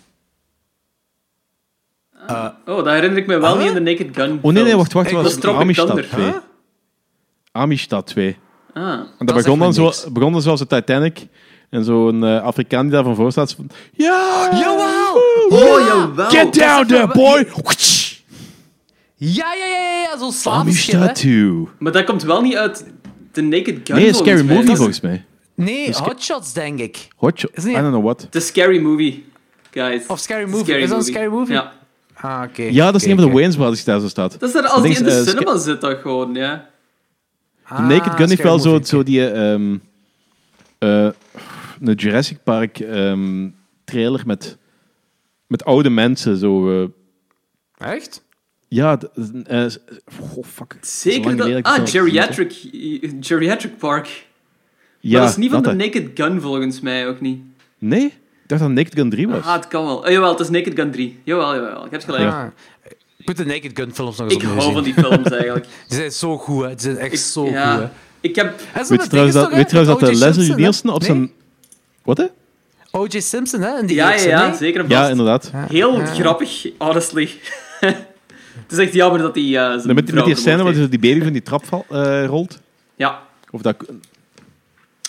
Dat herinner ik me wel niet in de Naked Gun. Oh nee, wacht. Dat was Amistad 2. Huh? Amistad 2. Ah, en dat begon dan zoals de Titanic. En zo'n Afrikaan die daarvan voor staat. Ja! Jawel! Oh, jawel! Get down there, boy! Ja, zo'n slaafje. Amistad 2. Maar dat komt wel niet uit... De Naked Gun. Nee, Scary Movie volgens mij. Nee, Hot Shots, denk ik. Hot Shots? I don't know what. The Scary Movie, guys. Of Scary Movie. Is dat een Scary Movie? Ja. Ah, oké. Ja, dat is een van de Wayans Brothers die daar zo staat. Dat is er als die in de cinema zit, dan gewoon, ja. De Naked Gun heeft wel zo die... een Jurassic Park trailer met oude mensen, zo... Echt? Ja, fuck. Zeker dat... Geriatric Park. Ja, maar dat is niet van de Naked Gun, volgens mij ook niet. Nee? Ik dacht dat Naked Gun 3 was. Ah, het kan wel. Jawel, het is Naked Gun 3. Jawel, ik heb het gelijk. Ja. Ik moet de Naked Gun films nog eens opnieuw zien. Ik hou van die films eigenlijk. Die zijn zo goed, hè. Die zijn echt zo goed, hè. Ik heb... Weet je trouwens dat de Leslie Nielsen op zijn... Wat, hè? O.J. Simpson, hè? Ja, zeker. Ja, inderdaad. Heel grappig, honestly. Het is echt jammer dat hij... met die scène waar die baby van die trap rolt. Ja. Of dat...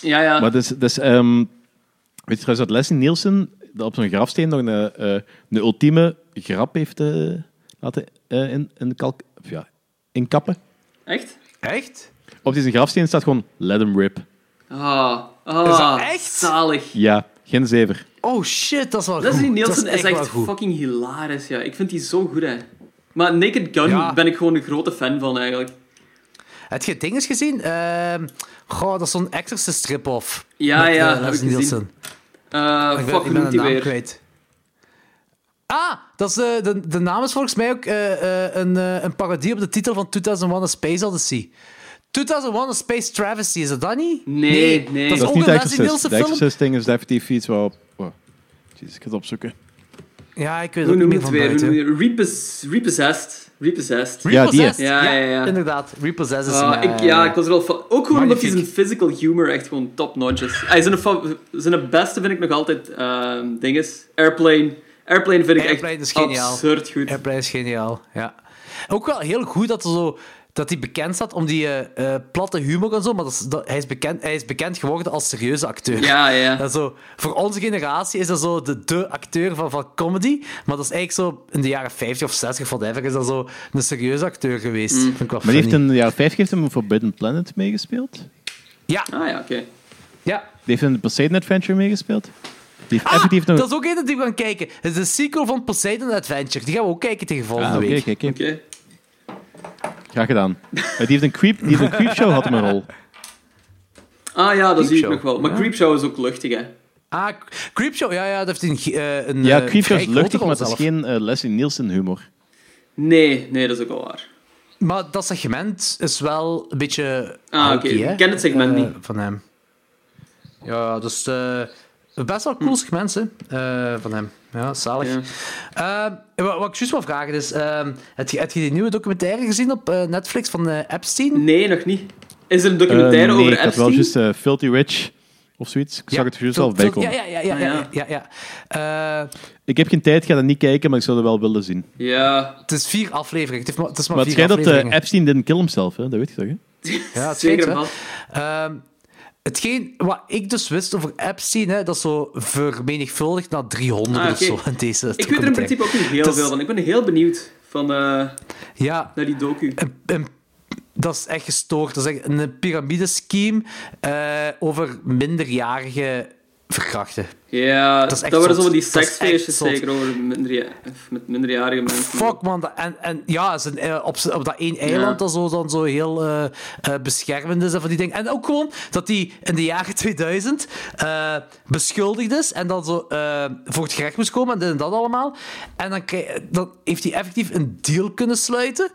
Ja. Maar dus, weet je trouwens dat Leslie Nielsen op zijn grafsteen nog een ultieme grap heeft laten inkappen? Echt? Op zijn grafsteen staat gewoon let him rip. Ah, is dat echt? Zalig. Ja, geen zever. Oh shit, dat is wel Leslie goed. Nielsen is echt fucking hilarisch. Ja. Ik vind die zo goed, hè. Maar Naked Gun ben ik gewoon een grote fan van, eigenlijk. Heb je dinges gezien? Dat is zo'n Exorcist strip-off. Ja, heb ik gezien. Ik ben de naam kwijt. Ah, dat is, de naam is volgens mij ook een parodie op de titel van 2001 A Space Odyssey. 2001 A Space Travesty, is dat niet? Nee. Dat is ook niet een Leslie Nielsen film. De Exorcist-ding is definitief iets waarop... Jezus, ik ga het opzoeken. Ja, ik weet het ook niet meer. Repossessed. Ja, die is. Ja, inderdaad. Repossessed is ik was er wel van. Ook gewoon omdat hij zijn physical humor echt gewoon top-notch is. Zijn beste vind ik nog altijd Airplane. Airplane is geniaal. Absurd goed. Airplane is geniaal, ja. Ook wel heel goed dat hij bekend staat om die platte humor en zo, maar hij is bekend geworden als serieuze acteur. Ja. Dat zo, voor onze generatie is dat zo de acteur van comedy, maar dat is eigenlijk zo in de jaren 50 of 60 of whatever, is dat zo een serieuze acteur geweest. Vind ik wel funny. Maar in de jaren 50 heeft hem een Forbidden Planet meegespeeld? Ja. Ah ja, oké. Ja. Die heeft in de Poseidon Adventure meegespeeld? Dat is ook één die we gaan kijken. Het is de sequel van Poseidon Adventure. Die gaan we ook kijken tegen volgende week. Oké. Graag gedaan. Die heeft een Creepshow had hem een rol. Ah ja, dat zie ik nog wel. Maar Creepshow is ook luchtig, hè? Ah, Creepshow, ja, dat heeft een Creepshow is luchtig, maar dat is geen Leslie Nielsen humor. Nee, dat is ook wel waar. Maar dat segment is wel een beetje... Ah, oké. Ik ken het segment niet. Van hem. Ja, dus... best wel cool segment, hè, van hem. Ja, zalig. Ja. Wat ik juist wil vragen is... heb je die nieuwe documentaire gezien op Netflix van Epstein? Nee, nog niet. Is er een documentaire over Epstein? Nee, dat was juist Filthy Rich of zoiets. Ik zag het juist al bij komen. Ja. Ik heb geen tijd, ga dat niet kijken, maar ik zou dat wel willen zien. Ja. Het is 4 afleveringen. Het is maar 4 afleveringen. Dat Epstein didn't kill himself, hè? Dat weet je toch, hè? Ja, dat zeker wel. Hetgeen wat ik dus wist over Epstein, hè, dat is zo vermenigvuldigd naar 300 of zo. In deze ik weet er in principe ook niet heel veel van. Ik ben heel benieuwd naar die docu. Dat is echt gestoord. Dat is echt een piramidescheme over minderjarige verkrachten. Ja, dat waren zo van die seksfeestjes zeker over met minderjarige mensen. Fuck man, op dat één eiland dat zo dan zo heel beschermend is en van die dingen. En ook gewoon dat die in de jaren 2000 beschuldigd is en dan zo voor het gerecht moest komen en dit en dat allemaal. En dan heeft hij effectief een deal kunnen sluiten,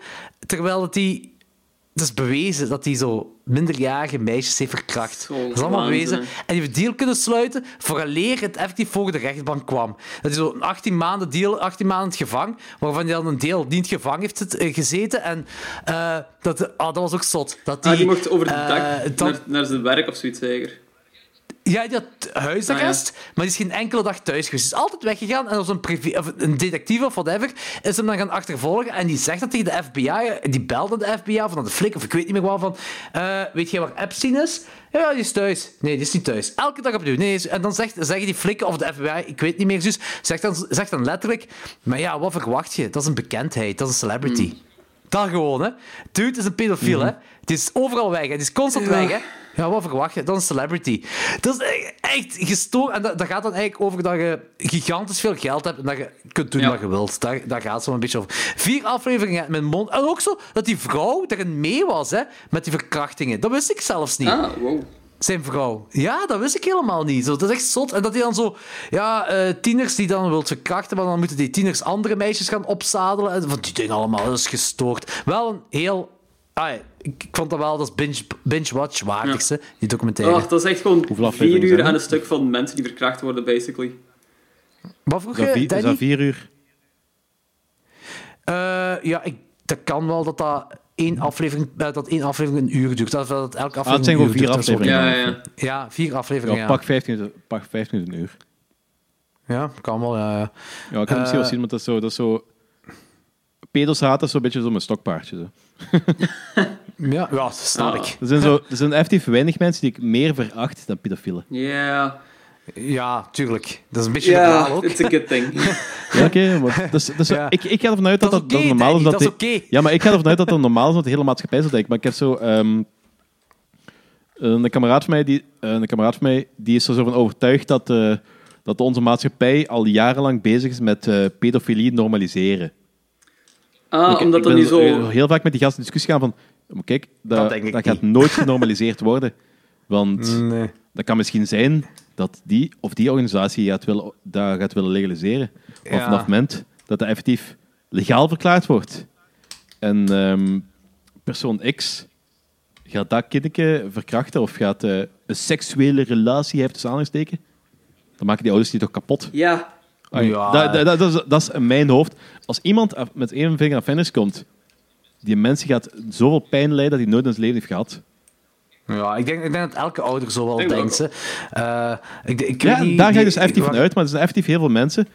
terwijl dat hij... Het is bewezen dat hij zo minderjarige meisjes heeft verkracht. Dat is allemaal bewezen. En die heeft een deal kunnen sluiten vooraleer het effectief voor de rechtbank kwam. Dat is zo'n 18 maanden deal, 18 maanden in het gevangen, waarvan hij dan een deel niet in het gevangen heeft gezeten. En dat was ook zot. Dat die mocht over de dak naar zijn werk of zoiets zeker? Ja, die had huisarrest, maar die is geen enkele dag thuis geweest. Hij is altijd weggegaan en een detectief of whatever is hem dan gaan achtervolgen. En die zegt dat tegen de FBI, die belt aan de FBI of naar de flik of ik weet niet meer wat van... weet jij waar Epstein is? Ja, die is thuis. Nee, die is niet thuis. Elke dag opnieuw. Nee, en dan zeggen die flikken of de FBI, ik weet niet meer, dus zegt dan letterlijk... Maar ja, wat verwacht je? Dat is een bekendheid, dat is een celebrity. Dat gewoon, hè. Dude is een pedofiel, hè. Die is overal weg, hè. Die is constant weg, hè. Ja, wat verwacht je? Dan een celebrity. Dat is echt gestoord. En dat gaat dan eigenlijk over dat je gigantisch veel geld hebt en dat je kunt doen wat je wilt. Daar gaat het zo een beetje over. 4 afleveringen met mond. En ook zo dat die vrouw erin mee was, hè, met die verkrachtingen. Dat wist ik zelfs niet. Ah, wow. Zijn vrouw. Ja, dat wist ik helemaal niet. Zo, dat is echt zot. En dat hij dan zo... Ja, tieners die dan wilt verkrachten, maar dan moeten die tieners andere meisjes gaan opzadelen. En van die dingen allemaal. Dat is gestoord. Wel een heel... Ah, ik vond dat wel, dat is binge-watch waardigste, die documentaire. Oh, dat is echt gewoon 4 uur aan een stuk van mensen die verkracht worden, basically. Wat vroeg je, Danny? Is dat 4 uur? Ja, dat kan wel dat één aflevering een uur duurt. Dat elke aflevering het zijn gewoon 4 afleveringen. Ja, 4 afleveringen. Ja. Pak 15 een uur. Ja, kan wel. Ja, ik kan het misschien wel zien, want dat is zo... Peders haat is zo'n beetje zo'n stokpaardje. Zo. Ja, dat snap ik. Er zijn effectief weinig mensen die ik meer veracht dan pedofielen. Yeah. Ja, tuurlijk. Dat is een beetje normaal ook. Ja, it's a good thing. Ja, oké. Ik ga ervan uit dat dat normaal is. Dat is oké. Ja, maar ik ga ervan uit dat dat normaal is, want de hele maatschappij is dat. Maar ik heb zo... Een kameraad van mij die is er zo van overtuigd dat onze maatschappij al jarenlang bezig is met pedofilie normaliseren. Omdat dat niet zo... heel vaak met die gasten discussie gaan van... Kijk, dat gaat nooit genormaliseerd worden. Want dat kan misschien zijn dat die of die organisatie dat gaat willen legaliseren. Ja. Of vanaf het moment dat dat effectief legaal verklaard wordt. En persoon X gaat dat kindje verkrachten of gaat een seksuele relatie heeft tussen aanhangsteken. Dan maken die ouders die toch kapot. Ja. Ja. Dat is in mijn hoofd. Als iemand met één vinger aan vingers komt, die mensen gaat zoveel pijn leiden dat hij nooit in zijn leven heeft gehad. Ja, ik denk dat elke ouder zo wel denkt. Daar ga je dus effectief van uit, maar er zijn effectief heel veel mensen.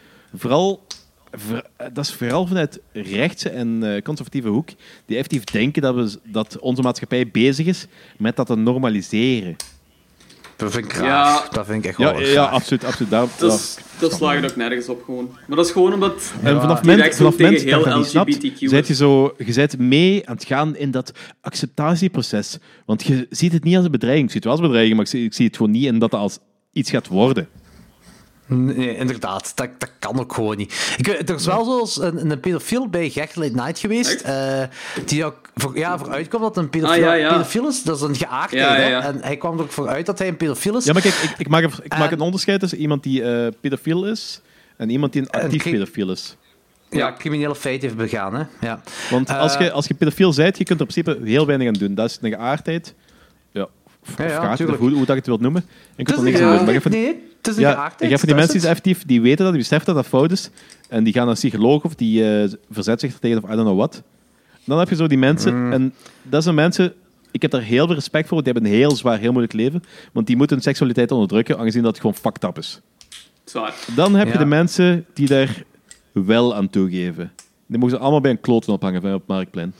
Dat is vooral vanuit rechtse en conservatieve hoek, die effectief denken dat onze maatschappij bezig is met dat te normaliseren. Dat vind ik graag. Ja. Dat vind ik echt wel graag. Ja, absoluut. Dat slaagt ook nergens op gewoon. Maar dat is gewoon omdat... Ja. En vanaf het moment dat je niet snapt, je bent mee aan het gaan in dat acceptatieproces. Want je ziet het niet als een bedreiging. Ik zie het wel als een bedreiging, maar ik zie het gewoon niet in dat als iets gaat worden. Nee, inderdaad. Dat kan ook gewoon niet. Er is wel zoals een pedofiel bij Gert Late Night geweest, die ook voor uitkwam dat een pedofiel is. Dat is een geaardheid. Ja. En hij kwam er ook voor uit dat hij een pedofiel is. Ja, maar kijk, ik maak een onderscheid tussen iemand die pedofiel is en iemand die een actief pedofiel is. Ja, criminele feit heeft begaan. Hè? Ja. Want als je pedofiel bent, je kunt er in principe heel weinig aan doen. Dat is een geaardheid. Ja. Hoe dat je het wilt noemen. Ik kan er niks aan doen. Nee, het is een geaardheid. Je hebt die mensen die effectief die weten dat, die beseffen dat dat fout is. En die gaan naar een psycholoog of die verzet zich tegen of I don't know what. Dan heb je zo die mensen. En dat zijn mensen, ik heb daar heel veel respect voor. Die hebben een heel zwaar, heel moeilijk leven. Want die moeten hun seksualiteit onderdrukken, aangezien dat het gewoon fucked up is. Zwaar. Dan heb je de mensen die daar wel aan toegeven. Die mogen ze allemaal bij een kloten ophangen op het Marktplein.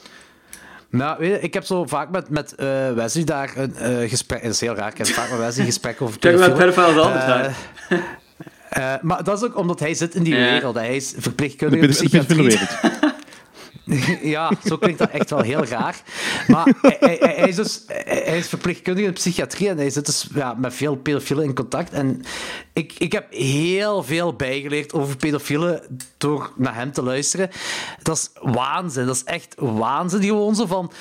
Nou, weet je, ik heb zo vaak met Wesley daar een gesprek... Dat is heel raar, ik heb vaak met Wesley een gesprek over... Kijk, met Pervaal wel anders daar. Maar dat is ook omdat hij zit in die wereld. Hij is verpleegkundige psychiatrie. Ja, zo klinkt dat echt wel heel raar. Maar hij is verpleegkundige in de psychiatrie en hij zit dus met veel pedofielen in contact. En ik heb heel veel bijgeleerd over pedofielen door naar hem te luisteren. Dat is waanzin. Dat is echt waanzin. Gewoon zo van...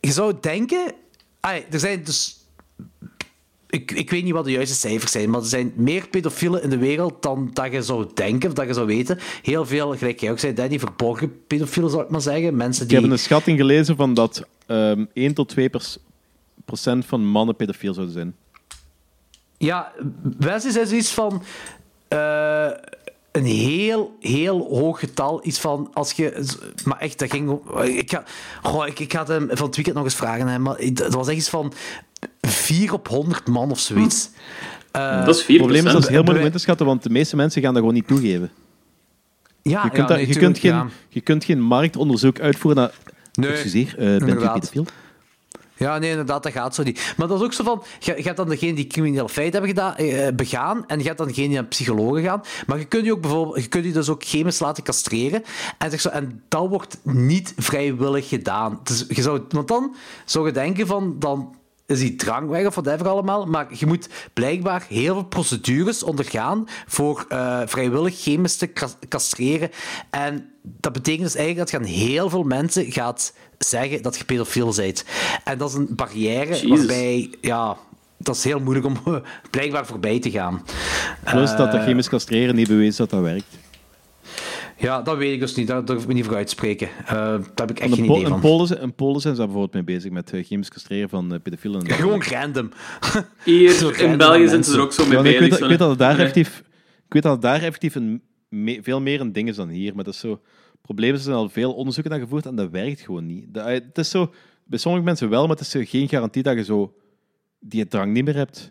je zou denken... er zijn dus... Ik weet niet wat de juiste cijfers zijn, maar er zijn meer pedofielen in de wereld dan dat je zou denken, of dat je zou weten. Heel veel, gelijk jij ook zei, Danny, verborgen pedofielen, zou ik maar zeggen. Mensen die... Ik heb een schatting gelezen van dat 1-2% van mannen pedofiel zouden zijn. Ja, Wesley zei zoiets van... een heel, heel hoog getal. Iets van, als je... Maar echt, dat ging... Ik ga het hem van het weekend nog eens vragen, hè, maar het was echt iets van... 4 op 100 man of zoiets. Dat is 4%. Het probleem is dat het heel moeilijk in te schatten, want de meeste mensen gaan dat gewoon niet toegeven. Ja, je kunt geen marktonderzoek uitvoeren naar... Excuseer, bent u pedofiel? Ja, nee, inderdaad, dat gaat zo niet. Maar dat is ook zo van... Je hebt dan degene die crimineel feit hebben begaan, en je hebt dan degene die aan psychologen gaan. Maar je kunt je ook bijvoorbeeld... Je kunt je dus ook chemisch laten castreren. En dat wordt niet vrijwillig gedaan. Dus want dan zou je denken van... Dan, is die drang weg of whatever allemaal, maar je moet blijkbaar heel veel procedures ondergaan voor vrijwillig chemisch te castreren. En dat betekent dus eigenlijk dat je aan heel veel mensen gaat zeggen dat je pedofiel bent. En dat is een barrière waarbij, dat is heel moeilijk om blijkbaar voorbij te gaan. Plus dat chemisch castreren niet bewezen dat werkt. Ja, dat weet ik dus niet. Daar durf ik me niet voor uitspreken. Daar heb ik echt geen idee van. In Polen zijn ze daar bijvoorbeeld mee bezig met chemisch castreren van pedofielen. Gewoon random. Hier in België zijn ze er ook zo mee bezig. Ik weet dat het daar effectief veel meer een ding is dan hier. Maar dat is zo... probleem is, er zijn al veel onderzoeken naar gevoerd en dat werkt gewoon niet. Het is zo, bij sommige mensen wel, maar het is geen garantie dat je zo die drang niet meer hebt.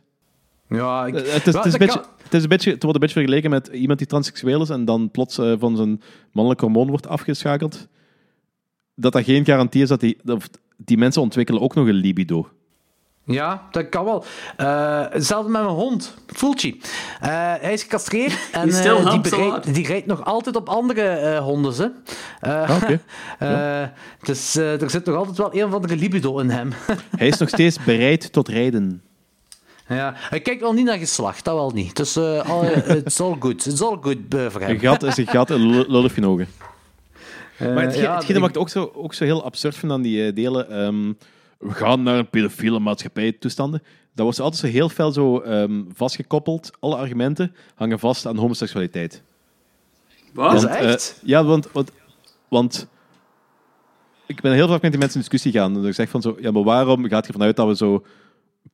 Ja, het wordt een beetje vergeleken met iemand die transseksueel is en dan plots van zijn mannelijk hormoon wordt afgeschakeld. Dat geen garantie is dat die mensen ontwikkelen ook nog een libido. Ja, dat kan wel. Hetzelfde met mijn hond, Fulci. Hij is gecastreerd en die rijdt nog altijd op andere honden. Hè. Ja. Dus er zit nog altijd wel een of andere libido in hem. Hij is nog steeds bereid tot rijden. Ja, hij kijkt wel niet naar geslacht, dat wel niet. Dus it's all good. It's all good voor hem. Een gat is een gat en lul heeft geen ogen. Maar hetgeen maakt ook zo heel absurd van aan die delen... we gaan naar een pedofiele maatschappij toestanden. Dat wordt altijd zo heel fel vastgekoppeld. Alle argumenten hangen vast aan homoseksualiteit. Wat? Is dat echt? Ja, want ik ben heel vaak met die mensen in discussie gaan. En ik zeg van zo, ja, maar waarom gaat je vanuit dat we zo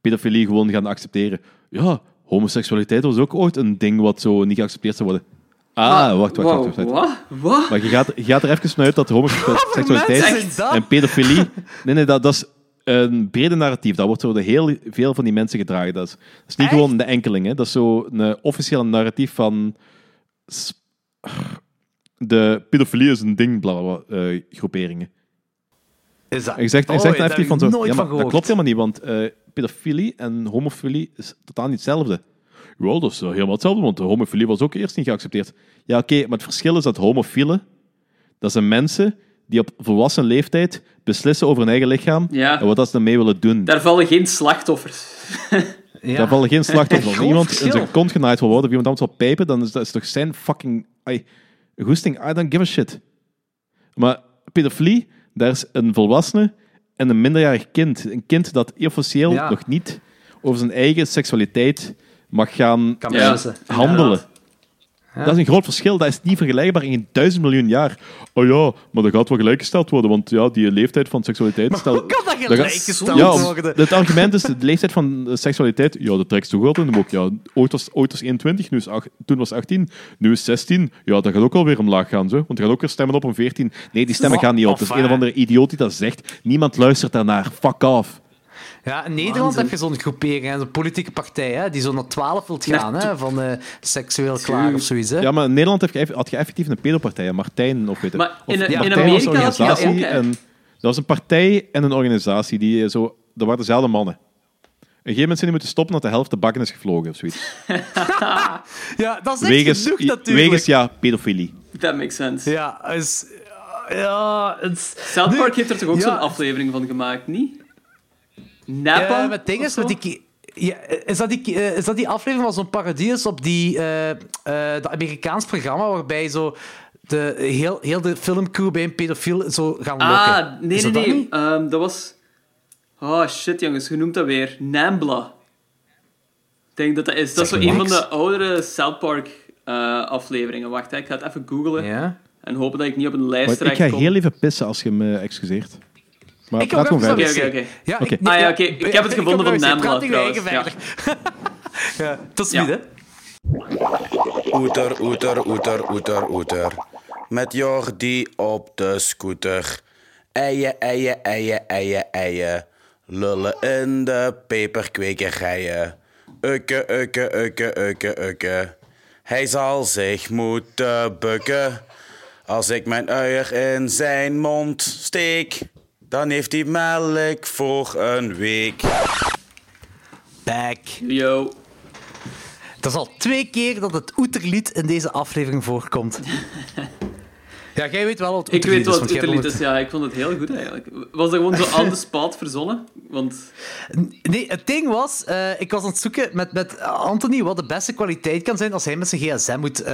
pedofilie gewoon gaan accepteren? Ja, homoseksualiteit was ook ooit een ding wat zo niet geaccepteerd zou worden. Ah, wacht. Wat? Maar je gaat er even vanuit dat homoseksualiteit en pedofilie... Nee, dat is... een brede narratief. Dat wordt door heel veel van die mensen gedragen. Dat is niet echt? Gewoon de enkeling. Hè? Dat is zo'n officiële narratief van... de pedofilie is een ding, blablabla, groeperingen. Is dat... Ik zeg daar heb van zo... Ja, maar, dat klopt helemaal niet, want pedofilie en homofilie is totaal niet hetzelfde. Wow, dat is helemaal hetzelfde, want de homofilie was ook eerst niet geaccepteerd. Ja, oké, maar het verschil is dat homofielen... dat zijn mensen... die op volwassen leeftijd beslissen over hun eigen lichaam en wat dat ze ermee willen doen. Daar vallen geen slachtoffers. Ja. Daar vallen geen slachtoffers. Als iemand in zijn kont genaaid wil worden, of iemand anders wil pijpen, dan is dat toch zijn fucking... goesting, I don't give a shit. Maar pedofilie, daar is een volwassene en een minderjarig kind. Een kind dat officieel nog niet over zijn eigen seksualiteit mag gaan handelen. Ja. Ja. Dat is een groot verschil. Dat is niet vergelijkbaar in 1000 miljoen jaar. Oh ja, maar dat gaat wel gelijkgesteld worden, want ja, die leeftijd van seksualiteit... Maar hoe kan dat gelijkgesteld worden? Ja, het argument is, de leeftijd van de seksualiteit... Ja, dat trekt zo goed in de boek. Ja, ooit was 21, toen was 18, nu is 16. Ja, dat gaat ook alweer omlaag gaan, zo. Want er gaan ook weer stemmen op om 14. Nee, die stemmen gaan niet op. Dat is een of andere idioot die dat zegt. Niemand luistert daarnaar. Fuck off. Ja, in Nederland heb je zo'n groepering, zo'n politieke partij, hè, die zo naar 12 wilt gaan, hè, van seksueel klaar of zoiets. Hè. Ja, maar in Nederland had je effectief een pedopartij, Martijn of weet ik. Maar in Amerika was een organisatie, dat was een partij en een organisatie, die zo, dat waren dezelfde mannen. Op een gegeven moment zijn die moeten stoppen, dat de helft de bakken is gevlogen of zoiets. Ja, dat is echt genoeg natuurlijk. Wegens, pedofilie. That makes sense. Ja, South Park heeft er toch ook zo'n aflevering van gemaakt, niet? Napa? Met dingen, is dat die aflevering van zo'n parodie is op dat Amerikaans programma waarbij zo heel de filmcrew bij een pedofiel zo gaan lokken? Ah, nee. Dat, dat was... Oh, shit, jongens. Hoe noemt dat weer? Nambla. Ik denk dat dat is. Dat is zo een van de oudere South Park afleveringen. Wacht, ik ga het even googlen. Yeah. En hopen dat ik niet op een lijst terecht kom. Ik ga heel even pissen als je me excuseert. Maar ik heb het gevonden van Nambla, trouwens. Ja. Tot ziens, hè. Oeter. Met Jordi op de scooter. Eien. Lullen in de peperkwekerijen. Ukke. Hij zal zich moeten bukken. Als ik mijn uier in zijn mond steek... Dan heeft hij melk voor een week. Back. Yo. Dat is al 2 keer dat het oeterlied in deze aflevering voorkomt. Ja, jij weet wel wat oeterlied is. Ik weet wel wat oeterlied is, ja. Ik vond het heel goed, eigenlijk. Was dat gewoon zo aan de spaat verzonnen? Want... Nee, het ding was... ik was aan het zoeken met Anthony wat de beste kwaliteit kan zijn als hij met zijn gsm moet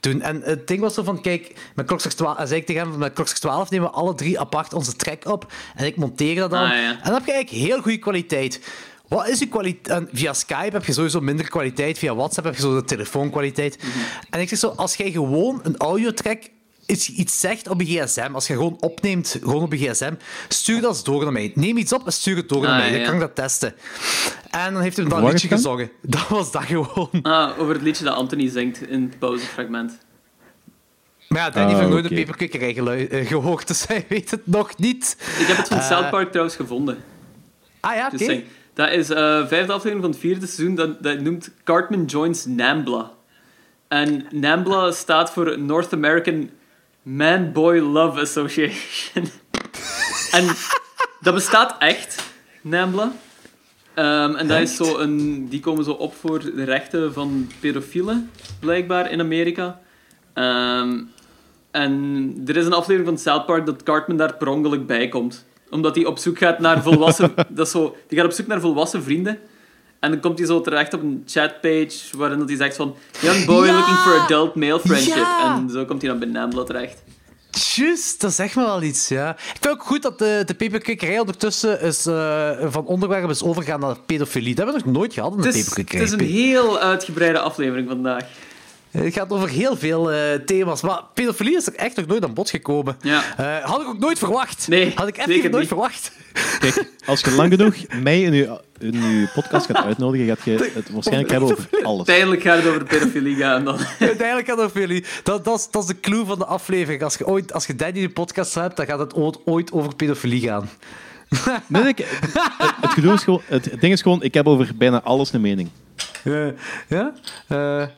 doen. En het ding was zo van... Kijk, met Klok zes 12, zei ik tegen hem... Met Klok zes 12 nemen we alle 3 apart onze track op. En ik monteer dat dan. En dan heb je eigenlijk heel goede kwaliteit. Wat is je kwaliteit? Via Skype heb je sowieso minder kwaliteit. Via WhatsApp heb je zo de telefoonkwaliteit. Mm-hmm. En ik zeg zo... Als jij gewoon een audiotrack... iets zegt op je gsm, als je gewoon opneemt gewoon op je gsm, stuur dat eens door naar mij. Neem iets op en stuur het door naar mij. Dan kan ik dat testen. En dan heeft hij dat liedje gezongen. Dat was dat gewoon. Ah, over het liedje dat Anthony zingt in het pauzefragment. Maar ja, Danny heeft nooit een peperkukerij gehoord, dus hij weet het nog niet. Ik heb het van South Park trouwens gevonden. Ah ja, oké. Okay. Dat is vijfde aflevering van het vierde seizoen, dat noemt Cartman Joins NAMBLA. En NAMBLA staat voor North American Man-Boy Love Association. En dat bestaat echt, NAMBLA. En dat is zo die komen zo op voor de rechten van pedofielen, blijkbaar, in Amerika. En er is een aflevering van South Park dat Cartman daar per ongeluk bij komt. Omdat hij op zoek gaat naar volwassen... die gaat op zoek naar volwassen vrienden. En dan komt hij zo terecht op een chatpage waarin dat hij zegt van... Young boy looking for adult male friendship. Ja. En zo komt hij dan bij NAMBLA terecht. Juist, dat zegt me wel iets, ja. Ik vind het ook goed dat de peperkikkerij ondertussen is, van onderwerp is overgegaan naar pedofilie. Dat hebben we nog nooit gehad in de peperkikkerij. Het is een heel uitgebreide aflevering vandaag. Het gaat over heel veel thema's, maar pedofilie is er echt nog nooit aan bod gekomen. Ja. Had ik ook nooit verwacht. Nee, had ik echt nooit verwacht. Kijk, als je lang genoeg mij in uw podcast gaat uitnodigen, gaat je het waarschijnlijk hebben over alles. Uiteindelijk gaat het over pedofilie gaan dan. Uiteindelijk gaat het over pedofilie. Dat is de clue van de aflevering. Als je Danny in de podcast hebt, dan gaat het ooit over pedofilie gaan. Nee, het ding is gewoon, ik heb over bijna alles een mening.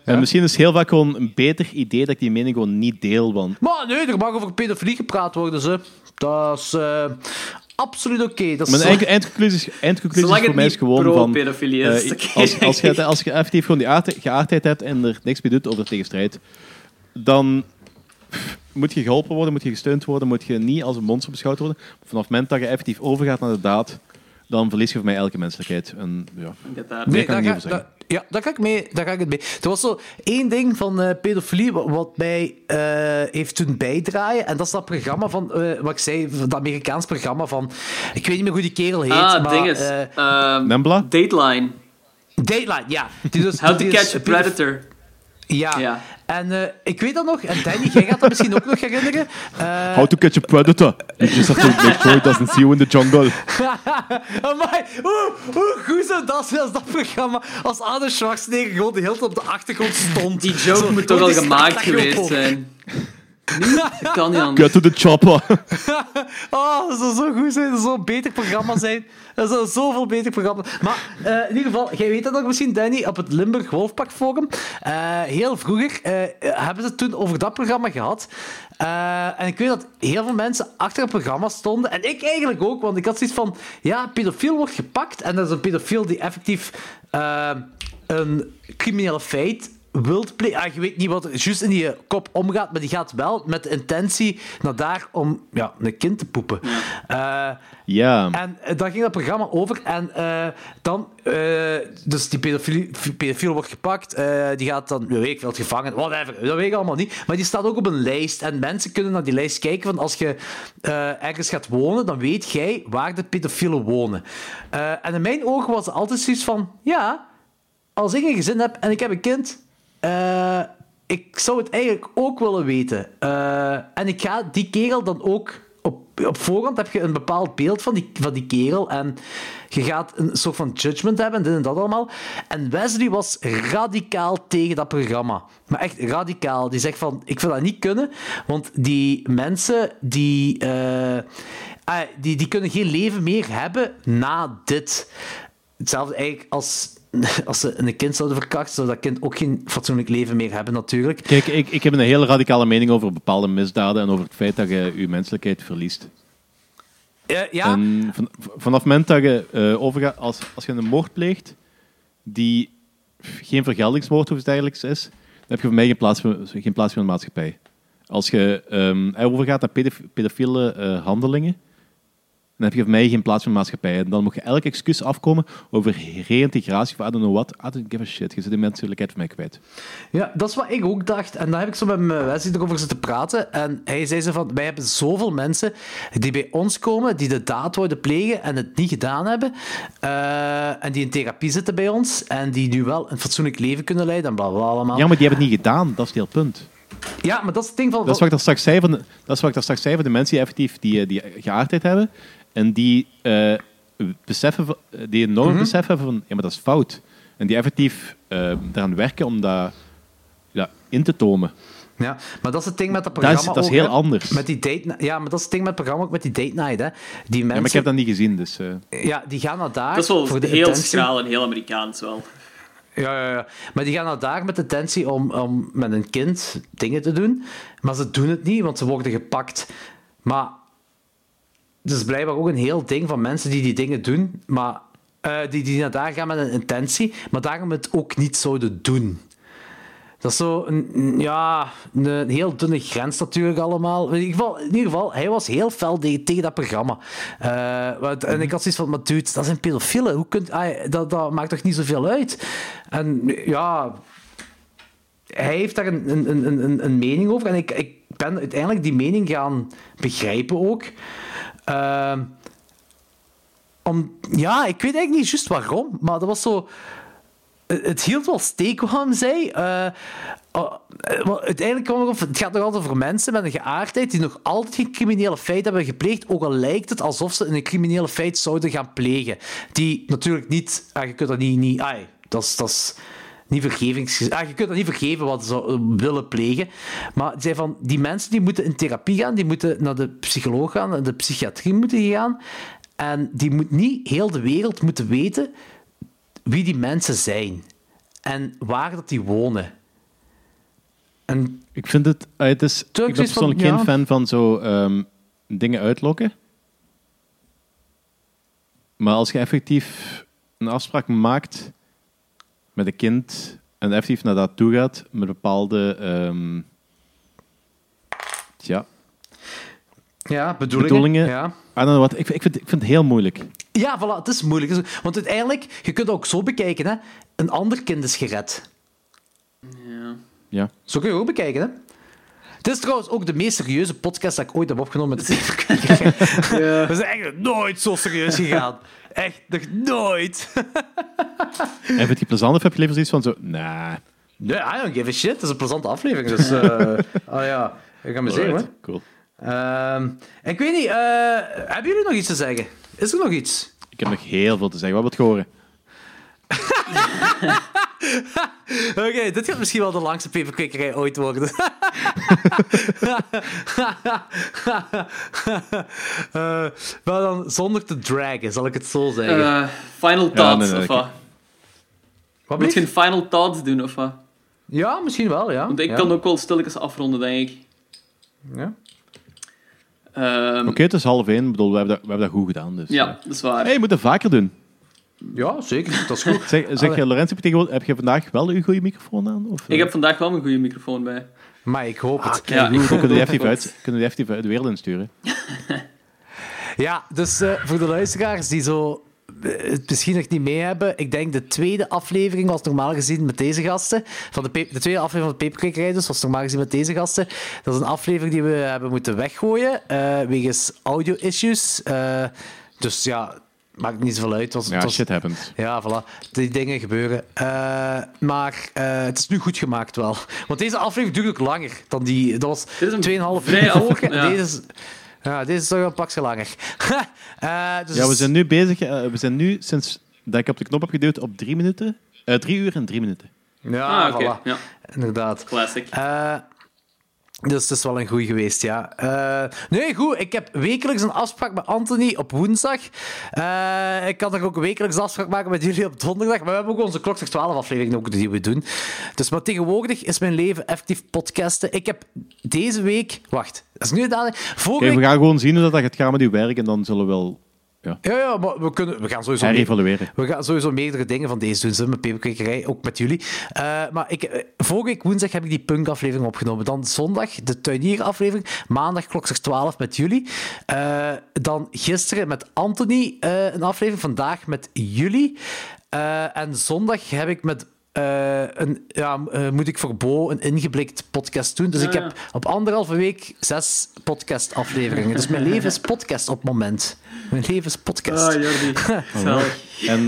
En misschien is het heel vaak gewoon een beter idee dat ik die mening gewoon niet deel, want... Maar nee, er mag over pedofilie gepraat worden, ze. Dat is absoluut oké. Mijn eindconclusie voor mij is gewoon van... Als je effectief gewoon die geaardheid hebt en er niks mee doet of er tegen strijdt, dan moet je geholpen worden, moet je gesteund worden, moet je niet als een monster beschouwd worden. Vanaf het moment dat je effectief overgaat naar de daad, dan verlies je voor mij elke menselijkheid. En, ja, daar ga ik het mee. Er was zo één ding van pedofilie wat mij heeft doen bijdraaien. En dat is dat programma van, wat ik zei, dat Amerikaans programma van... Ik weet niet meer hoe die kerel heet. NAMBLA? Dateline. Dateline, ja. How to catch a predator. Ja. En ik weet dat nog. En Danny, jij gaat dat misschien ook nog herinneren. How to catch a predator. You just have to make sure it doesn't see you in the jungle. Amai, hoe goed zou dat zijn als dat programma... Als Arnold Schwarzenegger gewoon de hele tijd op de achtergrond stond. Die joke moet toch al gemaakt geweest zijn. Nee, dat kan niet anders. Get to the chopper. Oh, dat zou zo goed zijn. Dat zou een beter programma zijn. Dat zou zoveel beter programma. Maar in ieder geval, jij weet dat nog misschien, Danny, op het Limburg Wolfpak Forum. Heel vroeger hebben ze het toen over dat programma gehad. En ik weet dat heel veel mensen achter het programma stonden. En ik eigenlijk ook, want ik had zoiets van... Ja, pedofiel wordt gepakt. En dat is een pedofiel die effectief een criminele feit... je weet niet wat er juist in die kop omgaat, maar die gaat wel met de intentie naar daar om een kind te poepen. En dan ging dat programma over en dus die pedofiel wordt gepakt, die gaat dan, weet ik wel, het gevangen, whatever, dat weet ik allemaal niet, maar die staat ook op een lijst en mensen kunnen naar die lijst kijken, want als je ergens gaat wonen, dan weet jij waar de pedofielen wonen. En in mijn ogen was het altijd zoiets van, ja... Als ik een gezin heb en ik heb een kind, ik zou het eigenlijk ook willen weten. En ik ga die kerel dan ook... Op voorhand heb je een bepaald beeld van die kerel en je gaat een soort van judgment hebben, dit en dat allemaal. En Wesley was radicaal tegen dat programma. Maar echt radicaal. Die zegt van, ik wil dat niet kunnen, want die mensen die kunnen geen leven meer hebben na dit. Hetzelfde eigenlijk als ze een kind zouden verkrachten, zou dat kind ook geen fatsoenlijk leven meer hebben, natuurlijk. Kijk, ik heb een hele radicale mening over bepaalde misdaden en over het feit dat je je menselijkheid verliest. En vanaf het moment dat je overgaat... Als je een moord pleegt die geen vergeldingsmoord of iets dergelijks is, dan heb je voor mij geen plaats van de maatschappij. Als je overgaat naar pedofiele handelingen, dan heb je voor mij geen plaats van de maatschappij. En dan moet je elk excuus afkomen over reïntegratie of I don't know what. I don't give a shit. Je zit de menselijkheid van mij kwijt. Ja, dat is wat ik ook dacht. En daar heb ik zo met mijn Wesley erover zitten praten. En hij zei zo van, wij hebben zoveel mensen die bij ons komen, die de daad worden plegen en het niet gedaan hebben. En die in therapie zitten bij ons. En die nu wel een fatsoenlijk leven kunnen leiden en blablabla allemaal. Ja, maar die hebben het niet gedaan. Dat is het hele punt. Ja, maar dat is het ding van... Dat is wat ik daar straks zei van de mensen die effectief die geaardheid hebben. En die die enorm besef hebben van... Ja, maar dat is fout. En die effectief daaraan werken om dat in te tomen. Ja, maar dat is het ding met dat programma. Dat is heel anders. Met die date, ja, maar dat is het ding met het programma ook met die date night. Hè. Die mensen, ja, maar ik heb dat niet gezien, dus... Ja, die gaan naar daar... Dat is wel voor de heel schraal en heel Amerikaans wel. Ja. Maar die gaan naar daar met de intentie om met een kind dingen te doen. Maar ze doen het niet, want ze worden gepakt. Maar... Het is blijkbaar ook een heel ding van mensen die dingen doen, maar die naar daar gaan met een intentie, maar daarom het ook niet zouden doen. Dat is zo een heel dunne grens natuurlijk allemaal. In ieder geval, hij was heel fel tegen dat programma. En ik had zoiets van, maar dude, dat zijn pedofielen. Dat maakt toch niet zoveel uit? En ja, hij heeft daar een mening over. En ik ben uiteindelijk die mening gaan begrijpen ook. Ik weet eigenlijk niet juist waarom, maar dat was zo... Het hield wel steek wat hem zei. Uiteindelijk kwam het gaat nog altijd over mensen met een geaardheid die nog altijd geen criminele feit hebben gepleegd, ook al lijkt het alsof ze een criminele feit zouden gaan plegen. Die natuurlijk niet... je kunt dat niet... Dat is niet vergevings... je kunt dat niet vergeven wat ze willen plegen. Maar zei van, die mensen die moeten in therapie gaan, die moeten naar de psycholoog gaan, naar de psychiatrie moeten gaan. En die moet niet heel de wereld moeten weten wie die mensen zijn. En waar dat die wonen. En ik vind het... ik ben persoonlijk geen fan van zo dingen uitlokken. Maar als je effectief een afspraak maakt... met een kind en effectief naar dat toe gaat met bepaalde bedoelingen. Ja. Ik vind het heel moeilijk. Ja, voilà, het is moeilijk. Want uiteindelijk, je kunt het ook zo bekijken, hè? Een ander kind is gered. Ja. Zo kun je ook bekijken, hè? Het is trouwens ook de meest serieuze podcast dat ik ooit heb opgenomen met de Peperkukerij. Ja. We zijn eigenlijk nooit zo serieus gegaan. Echt, nog nooit. Heb je het plezant of heb je liever zoiets van zo... Nah. Nee, I don't give a shit. Het is een plezante aflevering. Dus, ik ga me zeggen, hoor. Cool. Ik weet niet, hebben jullie nog iets te zeggen? Is er nog iets? Ik heb nog heel veel te zeggen. Wat wil je horen? Oké, dit gaat misschien wel de langste peperkwekerij ooit worden. Maar dan zonder te dragen, zal ik het zo zeggen. Final thoughts, of wat? Moet je een final thoughts doen, of wat? Ja, misschien wel, ja. Want ik kan ook wel stilletjes afronden, denk ik. Ja. Oké, het is 12:30. Bedoel, we hebben dat goed gedaan. Dus, ja, dat is waar. Hey, je moet dat vaker doen. Ja, zeker. Dat is goed. Zeg je, Lorenz, heb je vandaag wel een goede microfoon aan? Of? Ik heb vandaag wel een goede microfoon bij. Maar ik hoop het. Ja, kunnen we die de wereld insturen? Ja, dus voor de luisteraars die zo het misschien nog niet mee hebben, ik denk de tweede aflevering was normaal gezien met deze gasten. De tweede aflevering van de Peperkukerij dus was normaal gezien met deze gasten. Dat is een aflevering die we hebben moeten weggooien wegens audio-issues. Dus ja... Maakt niet zoveel uit. Het was, shit happens. Ja, voilà. Die dingen gebeuren. Maar het is nu goed gemaakt wel. Want deze aflevering duurt ook langer dan die. Dat was 2,5 uur vorige. Ja. Deze is toch wel een pakje langer. Dus... Ja, we zijn nu bezig. We zijn nu, sinds dat ik op de knop heb geduwd, op 3 minuten. 3 uur en 3 minuten. Ja, voilà. Ja. Inderdaad. Classic. Dus het is wel een goeie geweest, ja. Goed. Ik heb wekelijks een afspraak met Anthony op woensdag. Ik kan er ook wekelijks een afspraak maken met jullie op donderdag. Maar we hebben ook onze Klok zes 12 aflevering ook die we doen. Dus maar tegenwoordig is mijn leven effectief podcasten. Ik heb deze week... Wacht, dat is nu dadelijk... Kijk, we gaan gewoon zien hoe dat gaat gaan met uw werk en dan zullen we wel... Ja, maar we gaan sowieso evalueren. We gaan sowieso meerdere dingen van deze doen, met Peperkukerij, ook met jullie. Maar vorige week woensdag heb ik die punkaflevering opgenomen. Dan zondag de tuinieraflevering. Maandag 12:00 met jullie. Dan gisteren met Anthony een aflevering. Vandaag met jullie. En zondag heb ik met... moet ik voor Bo een ingeblikt podcast doen. Dus ik heb op 1,5 week 6 podcastafleveringen. Dus mijn leven is podcast op het moment. Mijn leven is podcast. Ah, Jordi. En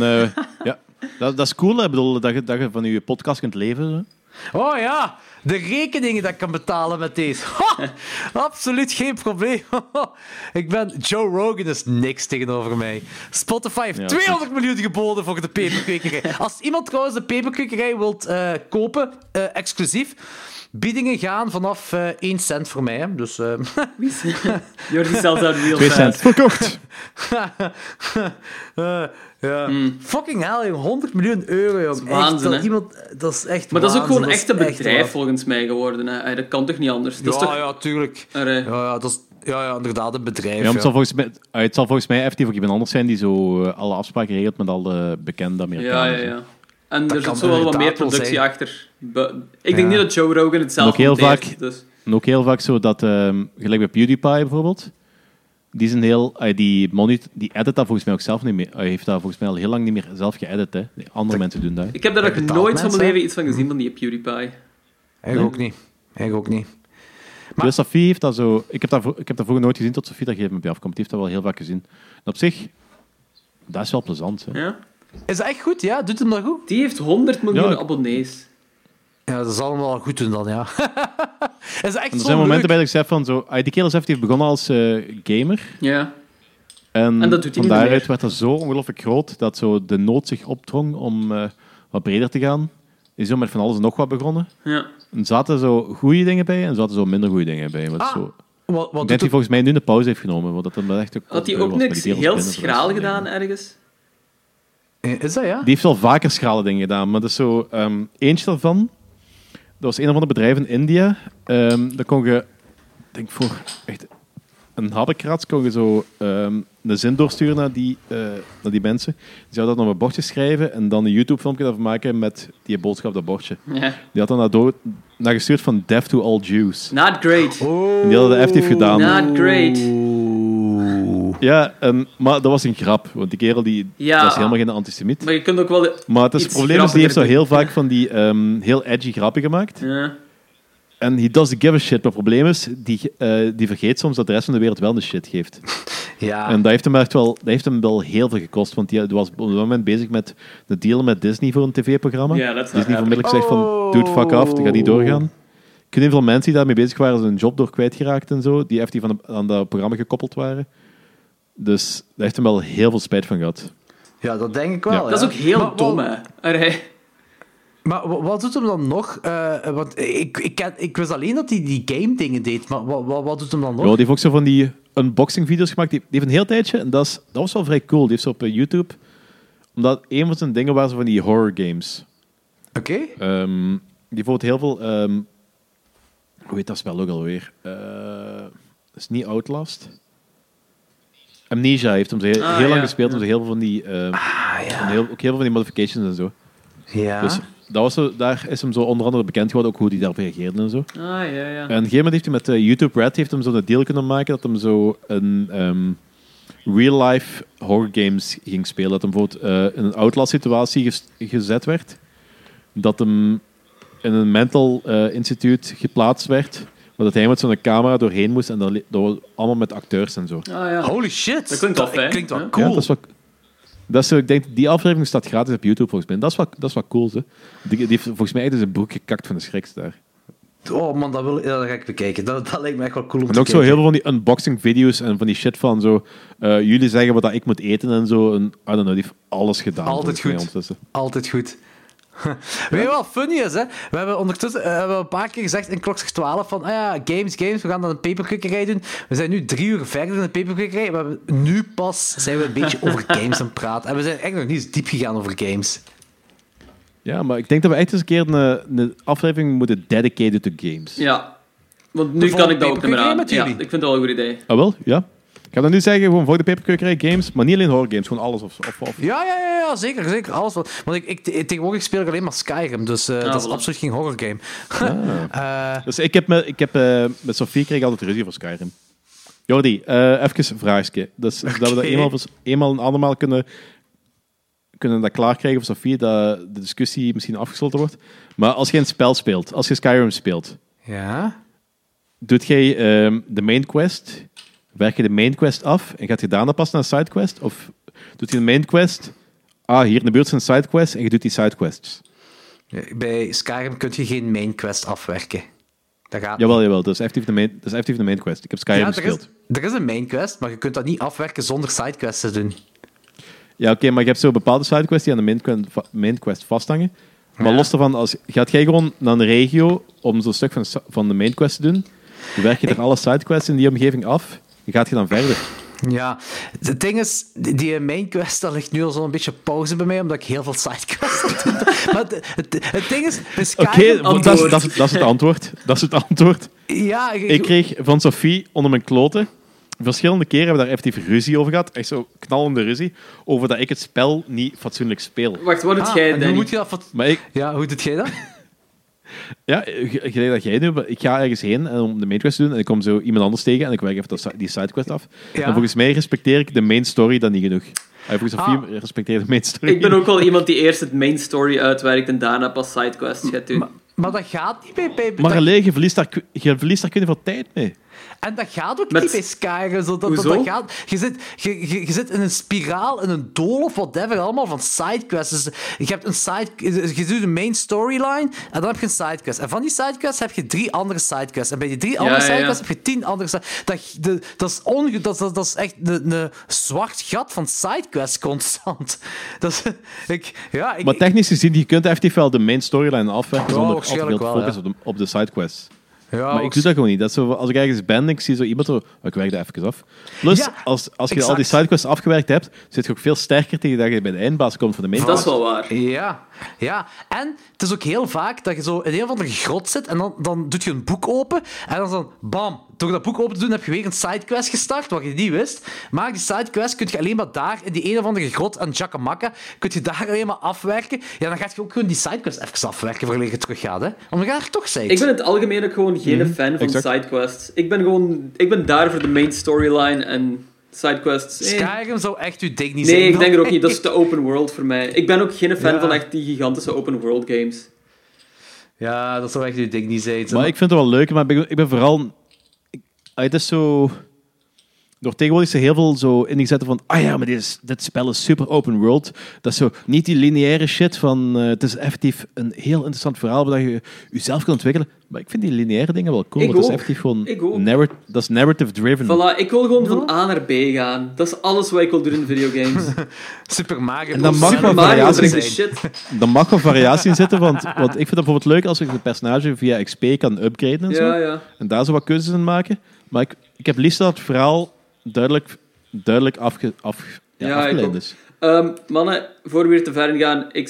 ja, dat is cool, hè? Ik bedoel, dat je van je podcast kunt leven. Hè? Oh ja, de rekeningen dat ik kan betalen met deze. Ha! Absoluut geen probleem. Ik ben Joe Rogan, is niks tegenover mij. Spotify heeft 200 miljoen geboden voor de Peperkukerij. Als iemand trouwens de Peperkukerij wilt kopen, exclusief, Biedingen gaan vanaf 1 cent voor mij. Dus, Jordi zelfs aan de wiel. 2 cent verkocht. Fucking hell, 100 miljoen euro. Jong. Dat is waanzin, echt, dat is echt maar waanzin. Dat is ook gewoon echt een bedrijf echt, volgens mij geworden. Hè. Dat kan toch niet anders? Dat is toch... ja, tuurlijk. Dat is... Ja, inderdaad, een bedrijf. Ja, het zal volgens mij effectief ook iemand anders zijn die zo alle afspraken regelt met alle bekende Amerikanen. Ja. En dat er zit zo wel wat meer productie zijn. Achter. Ik denk niet dat Joe Rogan het zelf hanteert. Dus. En ook heel vaak zo dat, gelijk bij PewDiePie bijvoorbeeld, die is een heel... die edit dat volgens mij ook zelf niet meer. Hij heeft dat volgens mij al heel lang niet meer zelf geëdit. Hè. Andere mensen doen dat. Ik heb daar ook nooit van mijn leven iets van gezien van die PewDiePie. Eigenlijk ook niet. Maar... Dus Sophie heeft dat zo... Ik heb dat vroeger nooit gezien tot Sophie dat gegeven moment bij afkomt. Die heeft dat wel heel vaak gezien. En op zich, dat is wel plezant. Hè. Ja. Is dat echt goed? Ja, doet hem dat goed? Die heeft 100 miljoen abonnees. Ja, dat zal hem wel goed doen dan, ja. Is dat echt er zijn momenten bij dat ik zeg van zo... Die kerel zelf heeft begonnen als gamer. Ja. En dat doet hij van daaruit werd dat zo ongelooflijk groot dat zo de nood zich opdrong om wat breder te gaan. Is zo met van alles nog wat begonnen. Ja. En zaten zo goede dingen bij en zaten zo minder goede dingen bij. Maar zo... Wat hij volgens mij nu de pauze heeft genomen. Want dat echt ook had hij ook niks heel schraal gedaan ergens? Is dat, ja? Die heeft wel vaker schrale dingen gedaan. Maar dat is zo... eentje daarvan... Dat was een of ander bedrijf in India. Daar kon je... denk voor echt een habbekrats kon je zo een zin doorsturen naar die mensen. Die zouden dat nog op een bordje schrijven en dan een YouTube-filmpje daarvan maken met die boodschap op dat bordje. Yeah. Die had dan naar gestuurd van Death to all Jews. Not great. Oh. En die hadden dat effectief gedaan. Not great. Ja, maar dat was een grap. Want die kerel was helemaal geen antisemiet. Maar je kunt ook wel maar het probleem is, die heeft zo heel vaak van die heel edgy grappen gemaakt. Yeah. En he doesn't give a shit. Maar het probleem is, die vergeet soms dat de rest van de wereld wel een shit geeft. Ja. En dat heeft hem wel heel veel gekost. Want die was op dat moment bezig met de deal met Disney voor een tv-programma. Ja, yeah, Disney onmiddellijk zegt van, dude, fuck off, dat gaat niet doorgaan. Ik weet veel mensen die daarmee bezig waren, zijn job door kwijtgeraakt en zo. Die effectief aan dat programma gekoppeld waren. Dus daar heeft hem wel heel veel spijt van gehad. Ja, dat denk ik wel. Ja. Dat is ook heel dom, hè. Maar wat doet hem dan nog? Want ik wist alleen dat hij die game dingen deed, maar wat doet hem dan nog? Ja, die heeft ook zo van die unboxing video's gemaakt. Die heeft een heel tijdje, en dat was wel vrij cool. Die heeft ze op YouTube, omdat een van zijn dingen was van die horror games. Oké. Okay. Die voelt heel veel... hoe heet dat spel ook alweer? Dat is niet Outlast. Amnesia heeft hem heel lang gespeeld. Om heel veel van die... ook heel veel van die modifications en zo. Ja. Dus daar is hem zo onder andere bekend geworden, ook hoe hij daarop reageerde en zo. En op een gegeven moment heeft hij met YouTube Red heeft hem zo een deal kunnen maken dat hem zo een real-life horror games ging spelen. Dat hem bijvoorbeeld in een Outlast-situatie gezet werd. Dat hem in een mental instituut geplaatst werd. Maar dat hij met zo'n camera doorheen moest en dat allemaal met acteurs en zo. Holy shit! Dat klinkt wel cool. Ja, ik denk, die aflevering staat gratis op YouTube volgens mij. Dat is wat cool, hè. Die heeft volgens mij dus een broek gekakt van de schrik daar. Oh man, dat ga ik bekijken. Dat lijkt me echt wel cool om te kijken. En ook zo heel veel van die unboxing video's en van die shit van zo... jullie zeggen wat ik moet eten en zo. En, I don't know, die heeft alles gedaan. Altijd goed. Weet je wat funny is, hè? We hebben ondertussen een paar keer gezegd in klok 12 van, games, we gaan dan een peperkukerij doen. We zijn nu 3 uur verder in de peperkukerij, maar nu pas zijn we een beetje over games aan het praten. En we zijn echt nog niet zo diep gegaan over games. Ja, maar ik denk dat we echt eens een keer een aflevering moeten dedicated to games. Ja, want nu kan ik dat ook niet meer aan. Ja, ik vind dat wel een goed idee. Ah, wel? Ja. Ik ga dan nu zeggen, gewoon voor de peperkukerij games, maar niet alleen horror games, gewoon alles of. Ja, zeker. Alles wat. Want ik tegenwoordig speel ik alleen maar Skyrim, dus dat is absoluut geen horror game. Ja. Dus ik heb met Sophie kreeg altijd ruzie voor Skyrim. Jordi, even een vraagje. Dus dat we dat eenmaal en andermaal kunnen dat klaarkrijgen voor Sophie, dat de discussie misschien afgesloten wordt. Maar als je een spel speelt, als je Skyrim speelt, doet jij de main quest... Werk je de main quest af en gaat je daarna pas naar een sidequest? Of doet je de main quest? Hier in de buurt zijn sidequests en je doet die sidequests. Bij Skyrim kun je geen main quest afwerken. Dat gaat jawel. Dat is effectief de main quest. Ik heb Skyrim gespeeld. Er is een main quest, maar je kunt dat niet afwerken zonder sidequests te doen. Ja, oké, maar je hebt zo bepaalde sidequests die aan de main quest vasthangen. Maar ja, los daarvan, gaat jij gewoon naar de regio om zo'n stuk van de mainquest te doen? Dan werk je dan alle sidequests in die omgeving af en gaat je dan verder? Ja, het ding is, die mainquest, dat ligt nu al zo'n beetje pauze bij mij, omdat ik heel veel sidequests doe. Maar het ding is, bij Skyrim... Oké, dat is het antwoord. Ja, ik kreeg van Sophie onder mijn kloten... Verschillende keren hebben we daar effectief ruzie over gehad. Echt zo knallende ruzie. Over dat ik het spel niet fatsoenlijk speel. Wacht, wat doet jij, Danny? Hoe doet jij dat? Ja, ik denk dat jij nu... Ik ga ergens heen om de mainquest te doen en ik kom zo iemand anders tegen en ik werk even die sidequest af. Ja. En volgens mij respecteer ik de main story dan niet genoeg. Volgens Sophie respecteer de main story. Ik ben ook wel iemand die eerst het main story uitwerkt en daarna pas sidequests gaat doen. Maar dat gaat niet bij... Maar alleen, je verliest daar kunnen veel tijd mee. En dat gaat ook niet bij Skyrim. Je zit in een spiraal, in een dool of whatever, allemaal van sidequests. Dus je doet een main storyline en dan heb je een sidequest. En van die sidequests heb je 3 andere sidequests. En bij die 3 andere sidequests heb je 10 andere sidequests. Dat is echt een zwart gat van sidequests constant. Maar technisch gezien, je kunt effectief wel de main storyline afwerken zonder te focussen op de sidequests. Ja, maar ik doe dat gewoon niet. Dat zo, als ik ergens ben, ik zie zo iemand zo... Ik werk dat even af. Plus, als je al die sidequests afgewerkt hebt, zit je ook veel sterker tegen dat je bij de eindbaas komt van de mainbaas. Dat is wel waar. Ja. En het is ook heel vaak dat je zo in een of andere grot zit en dan doe je een boek open en dan bam, door dat boek open te doen heb je weer een sidequest gestart, wat je niet wist. Maar die sidequest kun je alleen maar daar, in die een of andere grot aan Jacamacca, kun je daar alleen maar afwerken. Ja, dan ga je ook gewoon die sidequest even afwerken voor je terug gaat, hè. Omdat je daar toch zijn. Ik ben in het algemeen ook gewoon geen fan van sidequests. Ik ben daar voor de main storyline en sidequests. Skyrim zou echt uw ding niet zijn. Nee, ik denk het ook niet. Dat is de open world voor mij. Ik ben ook geen fan van echt die gigantische open world games. Ja, dat zou echt uw ding niet zijn. Maar ik vind het wel leuk, maar ik ben vooral... Het is zo... Door tegenwoordig ze heel veel zo in die zetten van... maar dit spel is super open world. Dat is zo niet die lineaire shit van... het is effectief een heel interessant verhaal waar je jezelf kan ontwikkelen. Maar ik vind die lineaire dingen wel cool. Dat is effectief gewoon... Dat is narrative driven. Voilà, ik wil gewoon van A naar B gaan. Dat is alles wat ik wil doen in videogames. Super Mario. En dan mag wel variatie in zitten. Want ik vind het bijvoorbeeld leuk als ik een personage via XP kan upgraden en zo. Ja. En daar zo wat keuzes in maken. Maar ik heb liefst dat het verhaal... duidelijk afgeleid is. Mannen, voor we weer te ver gaan, ik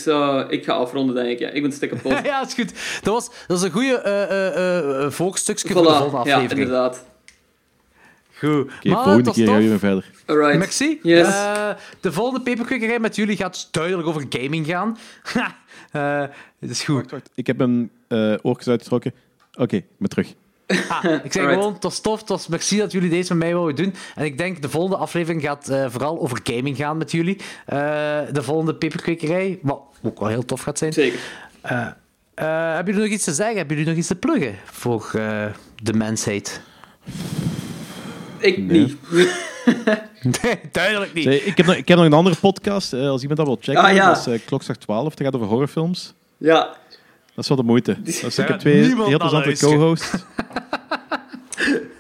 ga afronden, denk ik. Ja. Ik ben stikken pot. Ja, dat is goed. Dat is een goede volksstukje voor de volgende aflevering. Ja, inderdaad. Goed. Okay, volgende keer gaan we weer verder. Alright. Merci. Yes. De volgende peperkukerij met jullie gaat duidelijk over gaming gaan. Het is goed. Wacht. Ik heb mijn oortjes uitgetrokken. Oké, ik ben terug. Ik zeg gewoon, het was tof, het was merci dat jullie deze met mij wouden doen. En ik denk, de volgende aflevering gaat vooral over gaming gaan met jullie. De volgende peperkwekerij, wat ook wel heel tof gaat zijn. Zeker. Hebben jullie nog iets te zeggen? Hebben jullie nog iets te pluggen voor de mensheid? Ik niet. Nee, duidelijk niet. Nee, ik heb nog een andere podcast, als iemand dat wil checken. Dat is Klok zes 12, dat gaat over horrorfilms. Ja. Dat is wel de moeite. Ik heb 2 heel interessante co-hosts.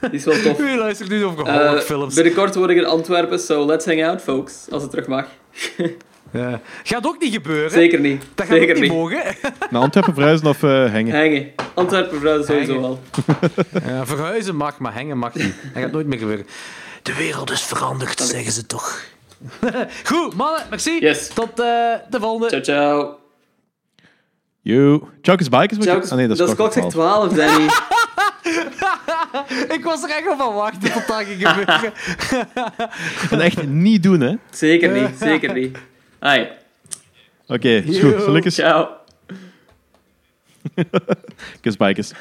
Die is wel tof. U luistert nu over horrorfilms. Binnenkort word ik in Antwerpen, so let's hang out, folks. Als het terug mag. Gaat ook niet gebeuren. Zeker niet. Dat gaat ook niet mogen. Naar Antwerpen verhuizen of hengen? Hengen. Antwerpen verhuizen sowieso wel. Verhuizen mag, maar hengen mag niet. Dat gaat nooit meer gebeuren. De wereld is veranderd, zeggen ze toch. Goed, mannen. Merci. Yes. Tot de volgende. Ciao, ciao. Chokers Bikers? Dat is Klok zes 12, Danny. Ik was er echt al van wachten tot dat ging gebeuren. Dat echt niet doen, hè? Zeker niet. Hai. Oké, is goed. Gelukkig. Ciao. Kus Bikers.